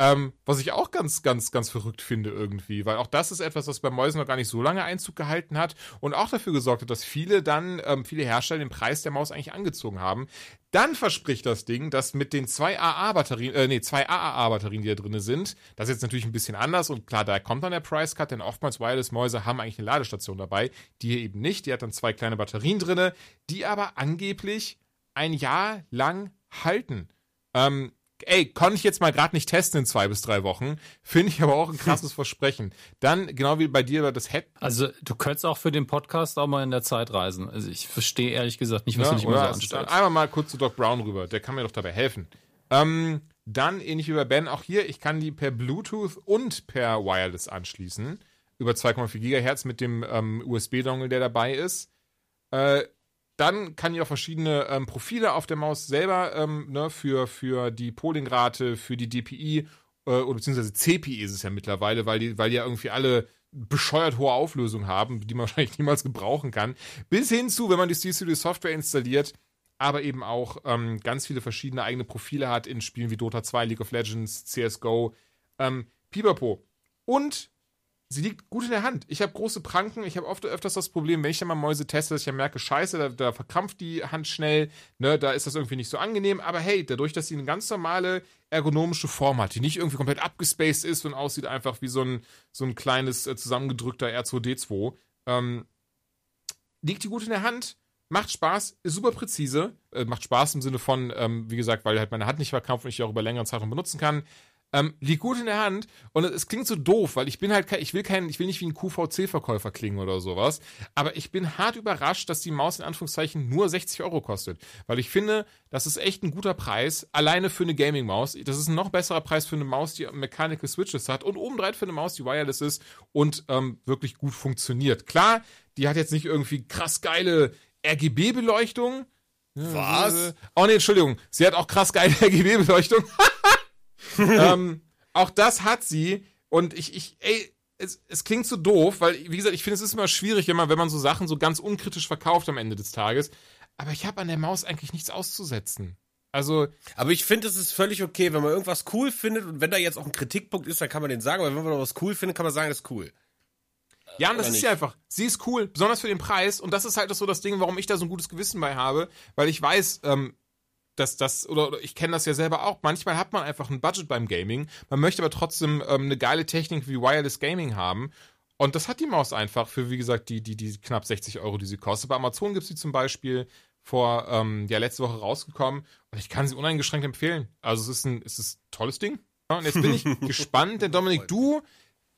ähm, was ich auch ganz, ganz, ganz verrückt finde irgendwie, weil auch das ist etwas, was bei Mäusen noch gar nicht so lange Einzug gehalten hat und auch dafür gesorgt hat, dass viele dann, ähm, viele Hersteller den Preis der Maus eigentlich angezogen haben. Dann verspricht das Ding, dass mit den zwei A A-Batterien, äh, nee, zwei A A A-Batterien, die da drin sind, das ist jetzt natürlich ein bisschen anders und klar, da kommt dann der Price Cut, denn oftmals Wireless-Mäuse haben eigentlich eine Ladestation dabei, die hier eben nicht, die hat dann zwei kleine Batterien drin, die aber angeblich ein Jahr lang halten. Ähm, Ey, konnte ich jetzt mal gerade nicht testen in zwei bis drei Wochen. Finde ich aber auch ein krasses Versprechen. Dann, genau wie bei dir, das Head... Also, du könntest auch für den Podcast auch mal in der Zeit reisen. Also, ich verstehe ehrlich gesagt nicht, was ja, du nicht immer so anstellst. Einmal mal kurz zu Doc Brown rüber. Der kann mir doch dabei helfen. Ähm, dann, ähnlich wie bei Ben, auch hier, ich kann die per Bluetooth und per Wireless anschließen. Über zwei Komma vier Gigahertz mit dem ähm, U S B-Dongle, der dabei ist. Äh, Dann kann ich auch verschiedene ähm, Profile auf der Maus selber ähm, ne, für, für die Pollingrate, für die D P I äh, oder beziehungsweise C P I ist es ja mittlerweile, weil die, weil die ja irgendwie alle bescheuert hohe Auflösungen haben, die man wahrscheinlich niemals gebrauchen kann. Bis hin zu, wenn man die SteelSeries-Software installiert, aber eben auch ähm, ganz viele verschiedene eigene Profile hat in Spielen wie Dota zwei, League of Legends, C S G O, ähm, Pipapo. Und sie liegt gut in der Hand. Ich habe große Pranken. Ich habe oft öfters das Problem, wenn ich dann mal Mäuse teste, dass ich dann merke, scheiße, da, da verkrampft die Hand schnell. Ne, da ist das irgendwie nicht so angenehm. Aber hey, dadurch, dass sie eine ganz normale ergonomische Form hat, die nicht irgendwie komplett abgespaced ist und aussieht einfach wie so ein, so ein kleines äh, zusammengedrückter R zwei D zwei, ähm, liegt die gut in der Hand. Macht Spaß, ist super präzise. Äh, macht Spaß im Sinne von, ähm, wie gesagt, weil halt meine Hand nicht verkrampft und ich die auch über längere Zeitraum benutzen kann. Ähm, liegt gut in der Hand und es klingt so doof, weil ich bin halt kein, ich will kein, ich will nicht wie ein Q V C-Verkäufer klingen oder sowas, aber ich bin hart überrascht, dass die Maus in Anführungszeichen nur sechzig Euro kostet, weil ich finde, das ist echt ein guter Preis, alleine für eine Gaming-Maus, das ist ein noch besserer Preis für eine Maus, die Mechanical Switches hat und obendrein für eine Maus, die wireless ist und ähm, wirklich gut funktioniert. Klar, die hat jetzt nicht irgendwie krass geile R G B-Beleuchtung, Was? Oh nee, Entschuldigung. Sie hat auch krass geile R G B-Beleuchtung. ähm, auch das hat sie. Und ich, ich ey, es, es klingt so doof, weil, wie gesagt, ich finde, es ist immer schwierig, wenn man, wenn man so Sachen so ganz unkritisch verkauft am Ende des Tages. Aber ich habe an der Maus eigentlich nichts auszusetzen. Also, aber ich finde, es ist völlig okay, wenn man irgendwas cool findet und wenn da jetzt auch ein Kritikpunkt ist, dann kann man den sagen, aber wenn man noch was cool findet, kann man sagen, das ist cool. Ja, und das ist ja einfach. Sie ist cool, besonders für den Preis. Und das ist halt so das Ding, warum ich da so ein gutes Gewissen bei habe. Weil ich weiß, ähm, dass das, oder, oder ich kenne das ja selber auch, manchmal hat man einfach ein Budget beim Gaming. Man möchte aber trotzdem ähm, eine geile Technik wie Wireless Gaming haben. Und das hat die Maus einfach für, wie gesagt, die, die, die knapp sechzig Euro, die sie kostet. Bei Amazon gibt es die zum Beispiel vor, ähm, ja, letzte Woche rausgekommen. Und ich kann sie uneingeschränkt empfehlen. Also es ist ein, es ist ein tolles Ding. Ja, und jetzt bin ich gespannt, denn Dominik, du...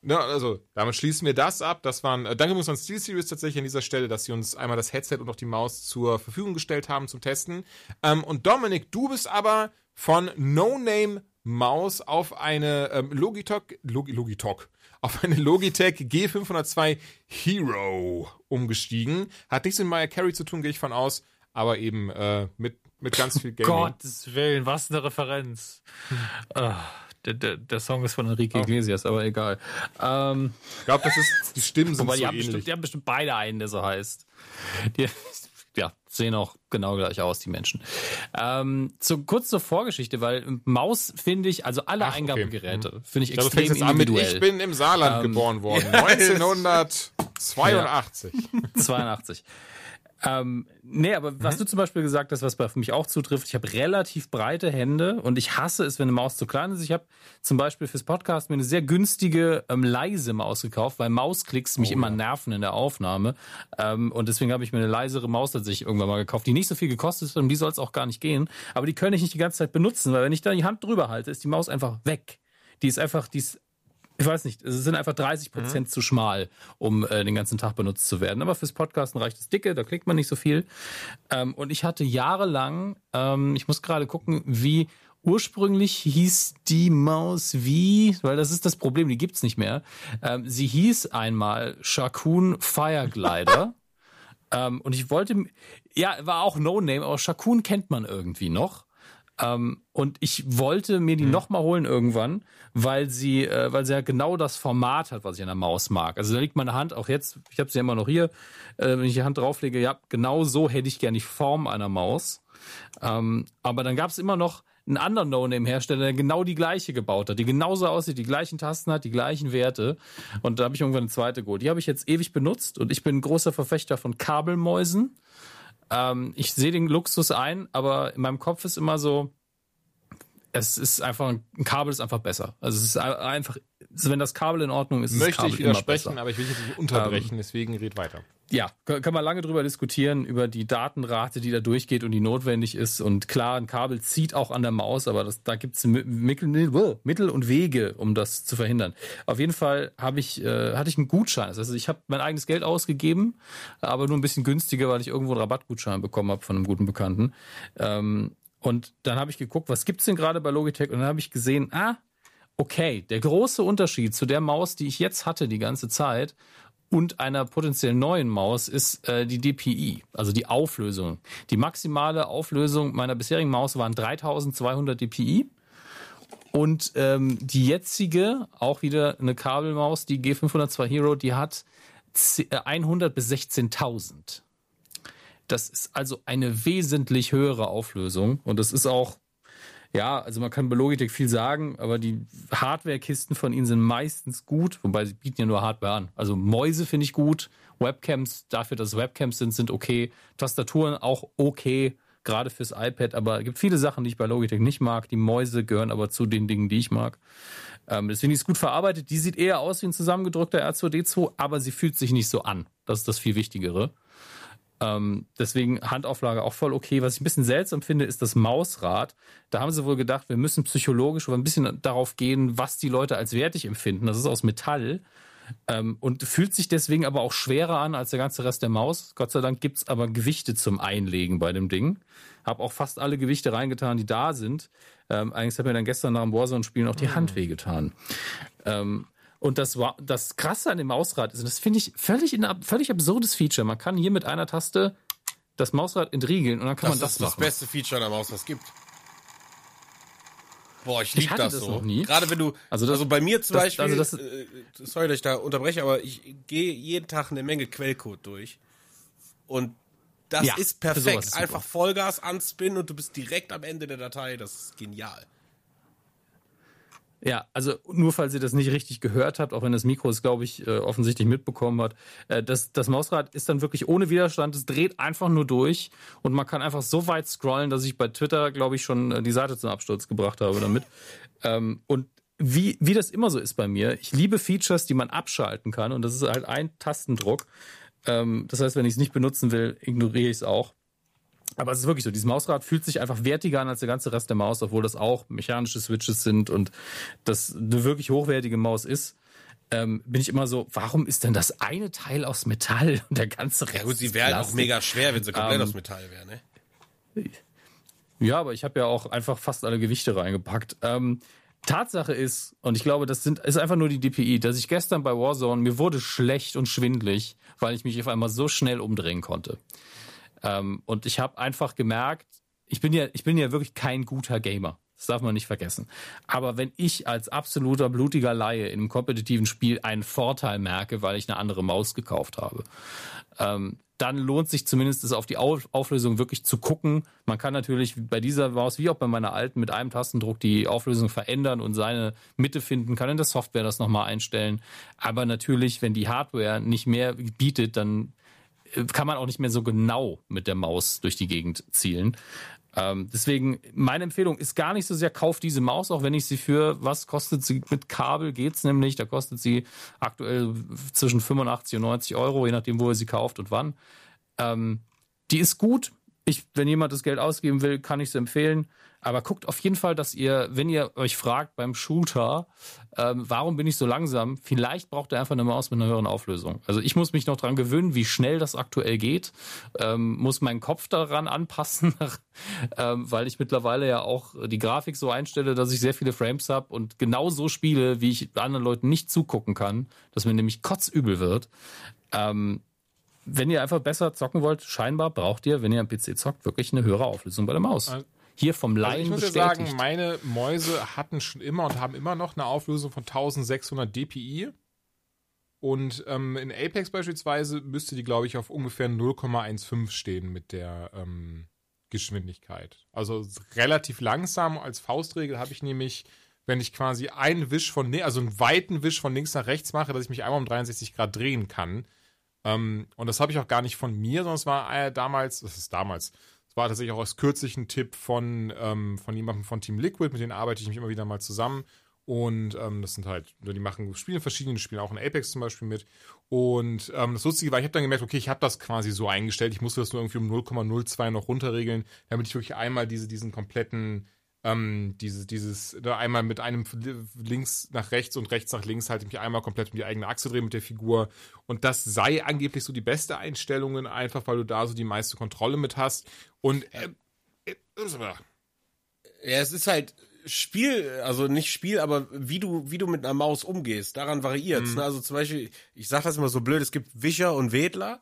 Ja, also, damit schließen wir das ab. Das waren, äh, danke muss an SteelSeries tatsächlich an dieser Stelle, dass sie uns einmal das Headset und auch die Maus zur Verfügung gestellt haben zum Testen. Ähm, und Dominik, du bist aber von No-Name-Maus auf eine ähm, Logitech, Logi, Logitech, auf eine Logitech G fünfhundertzwei Hero umgestiegen. Hat nichts mit Maya Carey zu tun, gehe ich von aus, aber eben äh, mit, mit ganz viel Gaming. Gottes Willen, was eine Referenz. Ah. Der, der, der Song ist von Enrique Iglesias, aber egal. Ähm, ich glaube, das ist, die Stimmen sind so die ähnlich. Haben bestimmt, die haben bestimmt beide einen, der so heißt. Die, ja, sehen auch genau gleich aus, die Menschen. Ähm, zu, kurz zur Vorgeschichte, weil Maus finde ich, also alle Ach, Eingabegeräte, okay. finde ich, ich extrem glaub, individuell. An mit, ich bin im Saarland ähm, geboren worden, neunzehnhundertzweiundachtzig. Ja, zweiundachtzig. Ähm, nee, aber mhm. was du zum Beispiel gesagt hast, was bei mich auch zutrifft, ich habe relativ breite Hände und ich hasse es, wenn eine Maus zu klein ist. Ich habe zum Beispiel fürs Podcast mir eine sehr günstige, ähm, leise Maus gekauft, weil Mausklicks mich oh, immer ja. nerven in der Aufnahme. Ähm, und deswegen habe ich mir eine leisere Maus tatsächlich irgendwann mal gekauft, die nicht so viel gekostet hat und um die soll es auch gar nicht gehen. Aber die kann ich nicht die ganze Zeit benutzen, weil wenn ich da die Hand drüber halte, ist die Maus einfach weg. Die ist einfach, die ist Ich weiß nicht, es sind einfach dreißig Prozent mhm. zu schmal, um äh, den ganzen Tag benutzt zu werden. Aber fürs Podcasten reicht das Dicke, da klickt man nicht so viel. Ähm, und ich hatte jahrelang, ähm, ich muss gerade gucken, wie ursprünglich hieß die Maus wie, weil das ist das Problem, die gibt's nicht mehr. Ähm, sie hieß einmal Shakun Fireglider. ähm, und ich wollte, ja, war auch No-Name, aber Shakun kennt man irgendwie noch. Um, und ich wollte mir die mhm. nochmal holen irgendwann, weil sie, äh, weil sie ja genau das Format hat, was ich an der Maus mag. Also da liegt meine Hand auch jetzt, ich habe sie ja immer noch hier, äh, wenn ich die Hand drauflege, ja, genau so hätte ich gerne die Form einer Maus. Um, aber dann gab es immer noch einen anderen No-Name-Hersteller, der genau die gleiche gebaut hat, die genauso aussieht, die gleichen Tasten hat, die gleichen Werte. Und da habe ich irgendwann eine zweite geholt. Die habe ich jetzt ewig benutzt und ich bin ein großer Verfechter von Kabelmäusen. Ich sehe den Luxus ein, aber in meinem Kopf ist immer so, es ist einfach, ein Kabel ist einfach besser. Also es ist einfach, wenn das Kabel in Ordnung ist, ist das Kabel immer besser. Möchte ich widersprechen, aber ich will jetzt nicht unterbrechen, ähm, deswegen red weiter. Ja, kann man lange drüber diskutieren, über die Datenrate, die da durchgeht und die notwendig ist. Und klar, ein Kabel zieht auch an der Maus, aber das, da gibt es Mittel und Wege, um das zu verhindern. Auf jeden Fall habe ich, äh, hatte ich einen Gutschein. Also ich habe mein eigenes Geld ausgegeben, aber nur ein bisschen günstiger, weil ich irgendwo einen Rabattgutschein bekommen habe von einem guten Bekannten. Ähm, und dann habe ich geguckt, was gibt's denn gerade bei Logitech? Und dann habe ich gesehen, ah, okay, der große Unterschied zu der Maus, die ich jetzt hatte die ganze Zeit und einer potenziell neuen Maus ist äh, die D P I, also die Auflösung. Die maximale Auflösung meiner bisherigen Maus waren dreitausendzweihundert D P I und ähm, die jetzige, auch wieder eine Kabelmaus, die G fünfhundertzwei Hero, die hat hundert bis sechzehntausend. Das ist also eine wesentlich höhere Auflösung. Und das ist auch, ja, also man kann bei Logitech viel sagen, aber die Hardware-Kisten von ihnen sind meistens gut, wobei sie bieten ja nur Hardware an. Also Mäuse finde ich gut, Webcams, dafür, dass es Webcams sind, sind okay. Tastaturen auch okay, gerade fürs iPad, aber es gibt viele Sachen, die ich bei Logitech nicht mag. Die Mäuse gehören aber zu den Dingen, die ich mag. Ähm, deswegen ist es gut verarbeitet. Die sieht eher aus wie ein zusammengedrückter R zwei D zwei, aber sie fühlt sich nicht so an. Das ist das viel Wichtigere. Deswegen Handauflage auch voll okay. Was ich ein bisschen seltsam finde, ist das Mausrad. Da haben sie wohl gedacht, wir müssen psychologisch ein bisschen darauf gehen, was die Leute als wertig empfinden. Das ist aus Metall und fühlt sich deswegen aber auch schwerer an als der ganze Rest der Maus. Gott sei Dank gibt es aber Gewichte zum Einlegen bei dem Ding. Habe auch fast alle Gewichte reingetan, die da sind. Eigentlich hat mir dann gestern nach dem Warzone-Spielen auch die oh. Hand wehgetan. Ähm, Und das, das Krasse an dem Mausrad ist, und das finde ich völlig ein völlig absurdes Feature. Man kann hier mit einer Taste das Mausrad entriegeln und dann kann das man das machen. Das ist das beste Feature an der Maus, was es gibt. Boah, ich liebe das, das so. Noch nie. Gerade wenn du, also, das, also bei mir zum das, Beispiel, also das, äh, sorry, dass ich da unterbreche, aber ich gehe jeden Tag eine Menge Quellcode durch. Und das ja, ist perfekt. Ist einfach Vollgas anspinnen und du bist direkt am Ende der Datei. Das ist genial. Ja, also nur falls ihr das nicht richtig gehört habt, auch wenn das Mikro es, glaube ich, äh, offensichtlich mitbekommen hat, äh, das, das Mausrad ist dann wirklich ohne Widerstand, es dreht einfach nur durch und man kann einfach so weit scrollen, dass ich bei Twitter, glaube ich, schon äh, die Seite zum Absturz gebracht habe damit. ähm, und wie, wie das immer so ist bei mir, ich liebe Features, die man abschalten kann und das ist halt ein Tastendruck. Ähm, das heißt, wenn ich es nicht benutzen will, ignoriere ich es auch. Aber es ist wirklich so, dieses Mausrad fühlt sich einfach wertiger an als der ganze Rest der Maus, obwohl das auch mechanische Switches sind und das eine wirklich hochwertige Maus ist, ähm, bin ich immer so, warum ist denn das eine Teil aus Metall und der ganze Rest? Ja gut, sie wären auch mega schwer, wenn sie komplett ähm, aus Metall wären, ne? Ja, aber ich habe ja auch einfach fast alle Gewichte reingepackt. Ähm, Tatsache ist, und ich glaube, das sind, ist einfach nur die D P I, dass ich gestern bei Warzone, mir wurde schlecht und schwindelig, weil ich mich auf einmal so schnell umdrehen konnte. Ähm, und ich habe einfach gemerkt, ich bin ja, ich bin ja wirklich kein guter Gamer. Das darf man nicht vergessen. Aber wenn ich als absoluter blutiger Laie in einem kompetitiven Spiel einen Vorteil merke, weil ich eine andere Maus gekauft habe, ähm, dann lohnt sich zumindest es auf die Auf- Auflösung wirklich zu gucken. Man kann natürlich bei dieser Maus, wie auch bei meiner alten, mit einem Tastendruck die Auflösung verändern und seine Mitte finden, kann in der Software das nochmal einstellen. Aber natürlich, wenn die Hardware nicht mehr bietet, dann kann man auch nicht mehr so genau mit der Maus durch die Gegend zielen. Ähm, deswegen, meine Empfehlung ist gar nicht so sehr, kauft diese Maus, auch wenn ich sie für, was kostet sie, mit Kabel geht's nämlich, da kostet sie aktuell zwischen fünfundachtzig und neunzig Euro, je nachdem, wo ihr sie kauft und wann. Ähm, die ist gut. Ich, wenn jemand das Geld ausgeben will, kann ich es empfehlen. Aber guckt auf jeden Fall, dass ihr, wenn ihr euch fragt beim Shooter, ähm, warum bin ich so langsam, vielleicht braucht ihr einfach eine Maus mit einer höheren Auflösung. Also ich muss mich noch dran gewöhnen, wie schnell das aktuell geht. Ähm, muss meinen Kopf daran anpassen, ähm, weil ich mittlerweile ja auch die Grafik so einstelle, dass ich sehr viele Frames habe und genau so spiele, wie ich anderen Leuten nicht zugucken kann, dass mir nämlich kotzübel wird. Ähm, wenn ihr einfach besser zocken wollt, scheinbar braucht ihr, wenn ihr am P C zockt, wirklich eine höhere Auflösung bei der Maus. Also hier vom Laien bestätigt. Also ich würde sagen, meine Mäuse hatten schon immer und haben immer noch eine Auflösung von sechzehnhundert D P I. Und ähm, in Apex beispielsweise müsste die, glaube ich, auf ungefähr null Komma fünfzehn stehen mit der ähm, Geschwindigkeit. Also relativ langsam. Als Faustregel habe ich nämlich, wenn ich quasi einen Wisch von, also einen weiten Wisch von links nach rechts mache, dass ich mich einmal um dreiundsechzig Grad drehen kann. Ähm, und das habe ich auch gar nicht von mir, sondern es war äh, damals, das ist damals, es war tatsächlich auch als kürzlichen Tipp von, ähm, von jemandem von Team Liquid, mit denen arbeite ich mich immer wieder mal zusammen. Und ähm, das sind halt, die machen, spielen verschiedene Spiele, auch in Apex zum Beispiel mit. Und ähm, das Lustige war, ich habe dann gemerkt, okay, ich habe das quasi so eingestellt, ich musste das nur irgendwie um null Komma null zwei noch runterregeln, damit ich wirklich einmal diese, diesen kompletten, ähm, diese, dieses, einmal mit einem links nach rechts und rechts nach links halt mich einmal komplett um die eigene Achse drehen mit der Figur. Und das sei angeblich so die beste Einstellung, einfach weil du da so die meiste Kontrolle mit hast. Und äh, äh, ja, es ist halt Spiel, also nicht Spiel, aber wie du, wie du mit einer Maus umgehst, daran variiert es. Mhm. Ne? Also zum Beispiel, ich sag das immer so blöd, es gibt Wischer und Wedler.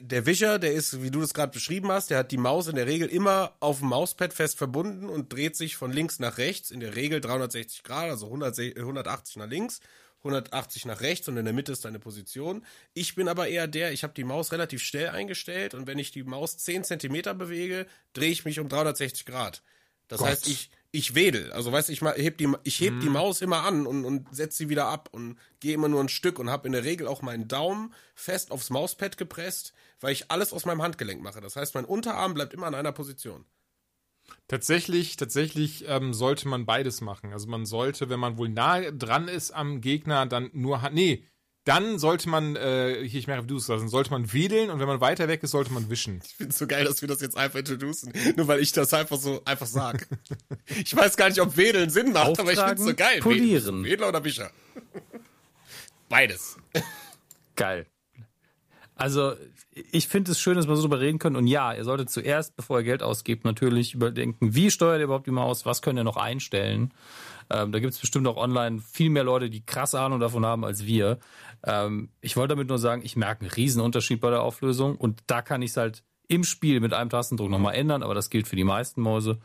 Der Wischer, der ist, wie du das gerade beschrieben hast, der hat die Maus in der Regel immer auf dem Mauspad fest verbunden und dreht sich von links nach rechts, in der Regel dreihundertsechzig Grad, also hundertachtzig nach links, hundertachtzig nach rechts und in der Mitte ist deine Position. Ich bin aber eher der, ich habe die Maus relativ schnell eingestellt und wenn ich die Maus zehn Zentimeter bewege, drehe ich mich um dreihundertsechzig Grad. Das Gott. heißt, ich, ich wedel. Also weißt du, ich, ich heb, die, ich heb hm. die Maus immer an und, und setze sie wieder ab und gehe immer nur ein Stück und habe in der Regel auch meinen Daumen fest aufs Mauspad gepresst, weil ich alles aus meinem Handgelenk mache. Das heißt, mein Unterarm bleibt immer an einer Position. Tatsächlich, tatsächlich ähm, sollte man beides machen. Also man sollte, wenn man wohl nah dran ist am Gegner, dann nur... Ha- nee, dann sollte man, äh, hier, ich merke, wie du es lassen, sollte man wedeln und wenn man weiter weg ist, sollte man wischen. Ich finde es so geil, dass wir das jetzt einfach introducen, nur weil ich das einfach so einfach sage. Ich weiß gar nicht, ob wedeln Sinn macht, Auftragen, aber ich finde es so geil. Polieren. Wedler oder Wischer. Beides. Geil. Also, ich finde es schön, dass wir so drüber reden können. Und ja, ihr solltet zuerst, bevor ihr Geld ausgibt, natürlich überdenken, wie steuert ihr überhaupt die Maus, was könnt ihr noch einstellen. Ähm, da gibt es bestimmt auch online viel mehr Leute, die krasse Ahnung davon haben als wir. Ähm, ich wollte damit nur sagen, ich merke einen riesen Unterschied bei der Auflösung. Und da kann ich es halt im Spiel mit einem Tastendruck nochmal ändern, aber das gilt für die meisten Mäuse.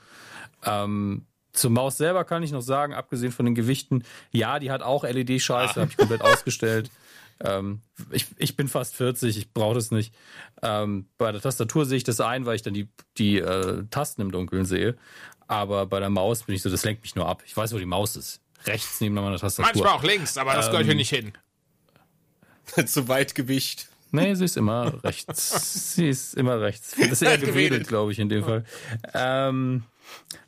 Ähm, zur Maus selber kann ich noch sagen, abgesehen von den Gewichten, ja, die hat auch L E D-Scheiße, ah. habe ich komplett ausgestellt. Ähm, ich, ich bin fast vierzig, ich brauche das nicht. Ähm, bei der Tastatur sehe ich das ein, weil ich dann die, die äh, Tasten im Dunkeln sehe. Aber bei der Maus bin ich so, das lenkt mich nur ab. Ich weiß, wo die Maus ist. Rechts neben meiner Tastatur. Manchmal auch links, aber das ähm, gehört hier nicht hin. Zu weit Gewicht. Nee, sie ist immer rechts. Sie ist immer rechts. Das ist eher gewedelt, glaube ich, in dem Fall. Ähm,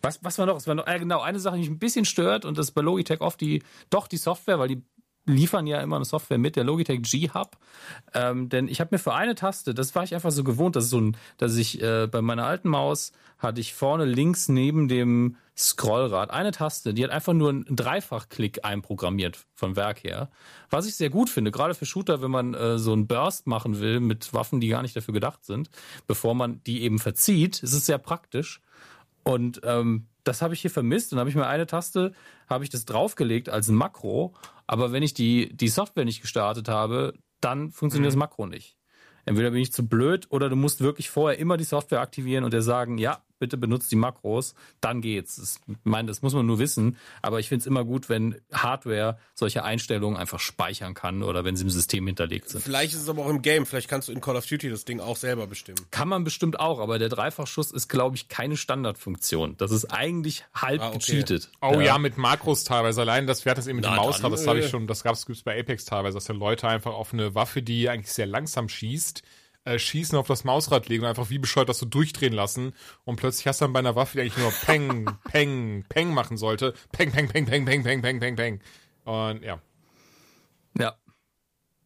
was, was war noch? Es war noch, äh, genau, eine Sache, die mich ein bisschen stört, und das ist bei Logitech oft die, doch die Software, weil die liefern ja immer eine Software mit, der Logitech G-Hub. Ähm, denn ich habe mir für eine Taste, das war ich einfach so gewohnt, dass, so ein, dass ich äh, bei meiner alten Maus hatte ich vorne links neben dem Scrollrad eine Taste, die hat einfach nur einen Dreifachklick einprogrammiert vom Werk her. Was ich sehr gut finde, gerade für Shooter, wenn man äh, so einen Burst machen will mit Waffen, die gar nicht dafür gedacht sind, bevor man die eben verzieht. Es ist sehr praktisch. Und ähm, das habe ich hier vermisst. Und habe ich mir eine Taste, habe ich das draufgelegt als ein Makro. Aber wenn ich die, die Software nicht gestartet habe, dann funktioniert mhm. das Makro nicht. Entweder bin ich zu blöd oder du musst wirklich vorher immer die Software aktivieren und dir sagen, ja, bitte benutzt die Makros, dann geht's. Das, ich meine, das muss man nur wissen. Aber ich finde es immer gut, wenn Hardware solche Einstellungen einfach speichern kann oder wenn sie im System hinterlegt sind. Vielleicht ist es aber auch im Game. Vielleicht kannst du in Call of Duty das Ding auch selber bestimmen. Kann man bestimmt auch, aber der Dreifachschuss ist, glaube ich, keine Standardfunktion. Das ist eigentlich halb ah, okay. gecheatet. Oh ja. ja, mit Makros teilweise. Allein das, wir hatten es eben mit dem Mausrad, das habe ich schon, das gab es bei Apex teilweise, dass die Leute einfach auf eine Waffe, die eigentlich sehr langsam schießt, Äh, schießen auf das Mausrad legen und einfach wie bescheuert das so durchdrehen lassen und plötzlich hast du dann bei einer Waffe, die eigentlich nur Peng, Peng, Peng machen sollte, Peng, Peng, Peng, Peng, Peng, Peng, Peng, Peng, Peng. Und ja. Ja.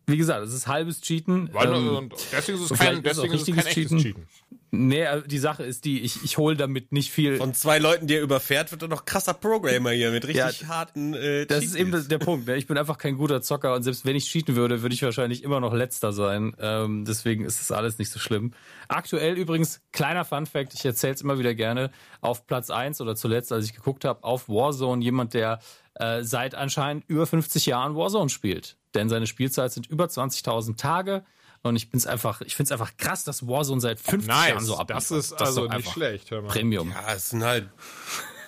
Wie gesagt, es ist halbes Cheaten. Weil, ähm, und deswegen ist es kein, deswegen ist es kein Cheaten. echtes Cheaten. Nee, die Sache ist die, ich, ich hole damit nicht viel. Von zwei Leuten, die er überfährt, wird er noch krasser Programmer hier mit richtig ja, harten äh, Das Cheat-Deals. Ist eben der Punkt. Ne? Ich bin einfach kein guter Zocker und selbst wenn ich cheaten würde, würde ich wahrscheinlich immer noch Letzter sein. Ähm, deswegen ist das alles nicht so schlimm. Aktuell übrigens, kleiner Funfact, ich erzähle es immer wieder gerne, auf Platz eins oder zuletzt, als ich geguckt habe, auf Warzone jemand, der äh, seit anscheinend über fünfzig Jahren Warzone spielt. Denn seine Spielzeit sind über zwanzigtausend Tage. Und ich bin's einfach, ich find's einfach krass, dass Warzone seit fünfzig nice. Jahren so ab. Das ist das also ist nicht schlecht, hör mal. Premium. Ja, es sind halt.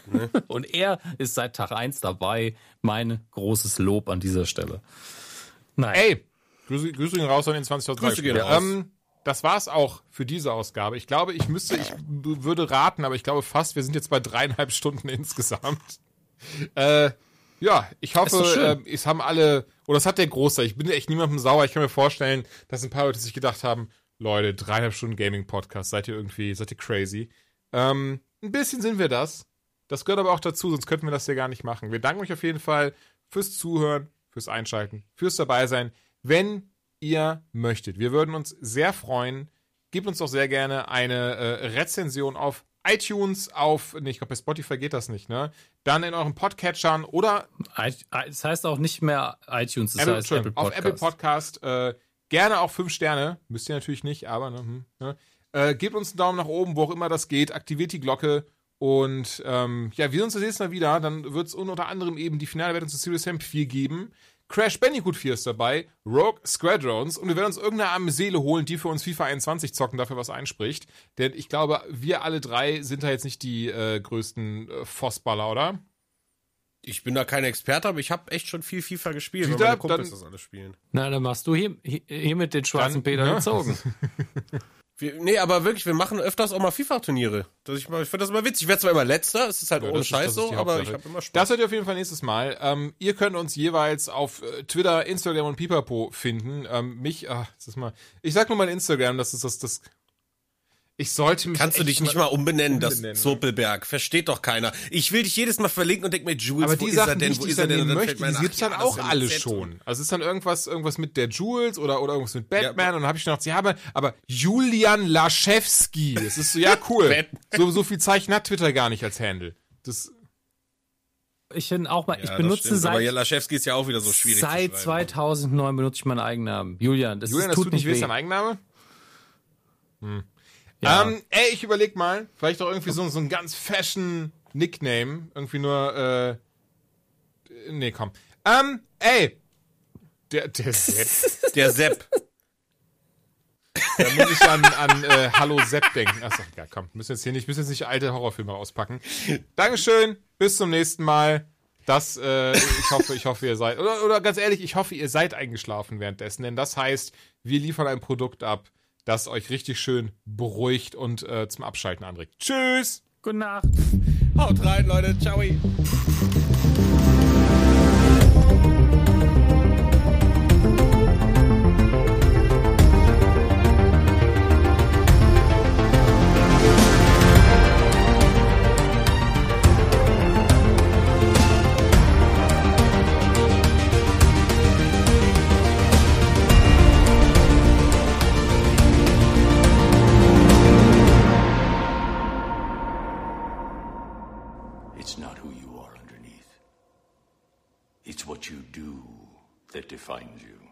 Ne? Und er ist seit Tag eins dabei. Mein großes Lob an dieser Stelle. Nein. Ey, Grüße, Grüße gehen raus an den zwanzigtausend Tage. Ähm, das war's auch für diese Ausgabe. Ich glaube, ich müsste, ich würde raten, aber ich glaube fast, wir sind jetzt bei dreieinhalb Stunden insgesamt. Äh. Ja, ich hoffe, äh, es haben alle, oder es hat der Großteil, ich bin echt niemandem sauer, ich kann mir vorstellen, dass ein paar Leute sich gedacht haben, Leute, dreieinhalb Stunden Gaming-Podcast, seid ihr irgendwie, seid ihr crazy. Ähm, ein bisschen sind wir das, das gehört aber auch dazu, sonst könnten wir das hier gar nicht machen. Wir danken euch auf jeden Fall fürs Zuhören, fürs Einschalten, fürs Dabeisein, wenn ihr möchtet. Wir würden uns sehr freuen, gebt uns doch sehr gerne eine äh, Rezension auf iTunes auf, nee, ich glaube, bei Spotify geht das nicht, ne? Dann in euren Podcatchern oder... Es das heißt auch nicht mehr iTunes, das Apple, heißt Apple Podcast. Auf Apple Podcast, äh, gerne auch fünf Sterne, müsst ihr natürlich nicht, aber... Ne, hm, ne. Äh, gebt uns einen Daumen nach oben, wo auch immer das geht, aktiviert die Glocke und ähm, ja, wir sehen uns das nächste Mal wieder, dann wird es unter anderem eben die finale Wertung zu Serious Sam vier geben, Crash Bandicoot vier ist dabei, Rogue Squadrons und wir werden uns irgendeine arme Seele holen, die für uns FIFA einundzwanzig zocken, dafür was einspricht. Denn ich glaube, wir alle drei sind da jetzt nicht die äh, größten äh, Fossballer, oder? Ich bin da kein Experte, aber ich habe echt schon viel FIFA gespielt, weil meine Kumpels das alles spielen. Na, dann machst du hier, hier mit den schwarzen Peter gezogen. Wir, nee, aber wirklich, wir machen öfters auch mal FIFA-Turniere. Das ich, mal, ich finde das immer witzig. Ich werde zwar immer Letzter, es ist halt ja, ohne Scheiß so, aber ich habe immer Spaß. Das seid ihr auf jeden Fall nächstes Mal. Ähm, ihr könnt uns jeweils auf Twitter, Instagram und Pipapo finden. Ähm, mich, ach, das ist mal. Ich sag nur mal Instagram, das ist das. das Ich sollte mich Kannst du dich nicht mal umbenennen, umbenennen. Das Zopelberg. Versteht doch keiner. Ich will dich jedes Mal verlinken und denk mir, Jules, aber wo die ist er denn? Wo ist er denn? Die gibt's dann auch alle schon. Also ist dann irgendwas, irgendwas mit der Jules oder, oder irgendwas mit Batman ja, und dann habe ich noch, sie haben, aber Julian Laschewski. Das ist so, ja cool. so, so viel Zeichen hat Twitter gar nicht als Handle. Das, ich bin auch mal, ja, ich benutze stimmt, seit. Aber ja, Laschewski ist ja auch wieder so schwierig. Seit zweitausendneun benutze ich meinen Eigennamen. Julian, das Julian, ist das tut nicht weh. Julian, das tut nicht weh, ist dein Eigenname? Hm. Ja. Ähm, ey, ich überleg mal, vielleicht doch irgendwie so, so ein ganz fashion Nickname, irgendwie nur, äh, nee, komm. Ähm, ey, der, der Sepp. Der Sepp. Da muss ich an, an äh, Hallo Sepp denken. Achso, ja, komm, müssen jetzt hier nicht, müssen jetzt nicht alte Horrorfilme auspacken. Dankeschön, bis zum nächsten Mal. Das, äh, ich hoffe, ich hoffe, ihr seid, oder, oder ganz ehrlich, ich hoffe, ihr seid eingeschlafen währenddessen, denn das heißt, wir liefern ein Produkt ab, das euch richtig schön beruhigt und äh, zum Abschalten anregt. Tschüss! Gute Nacht! Haut rein, Leute! Ciao! That defines you.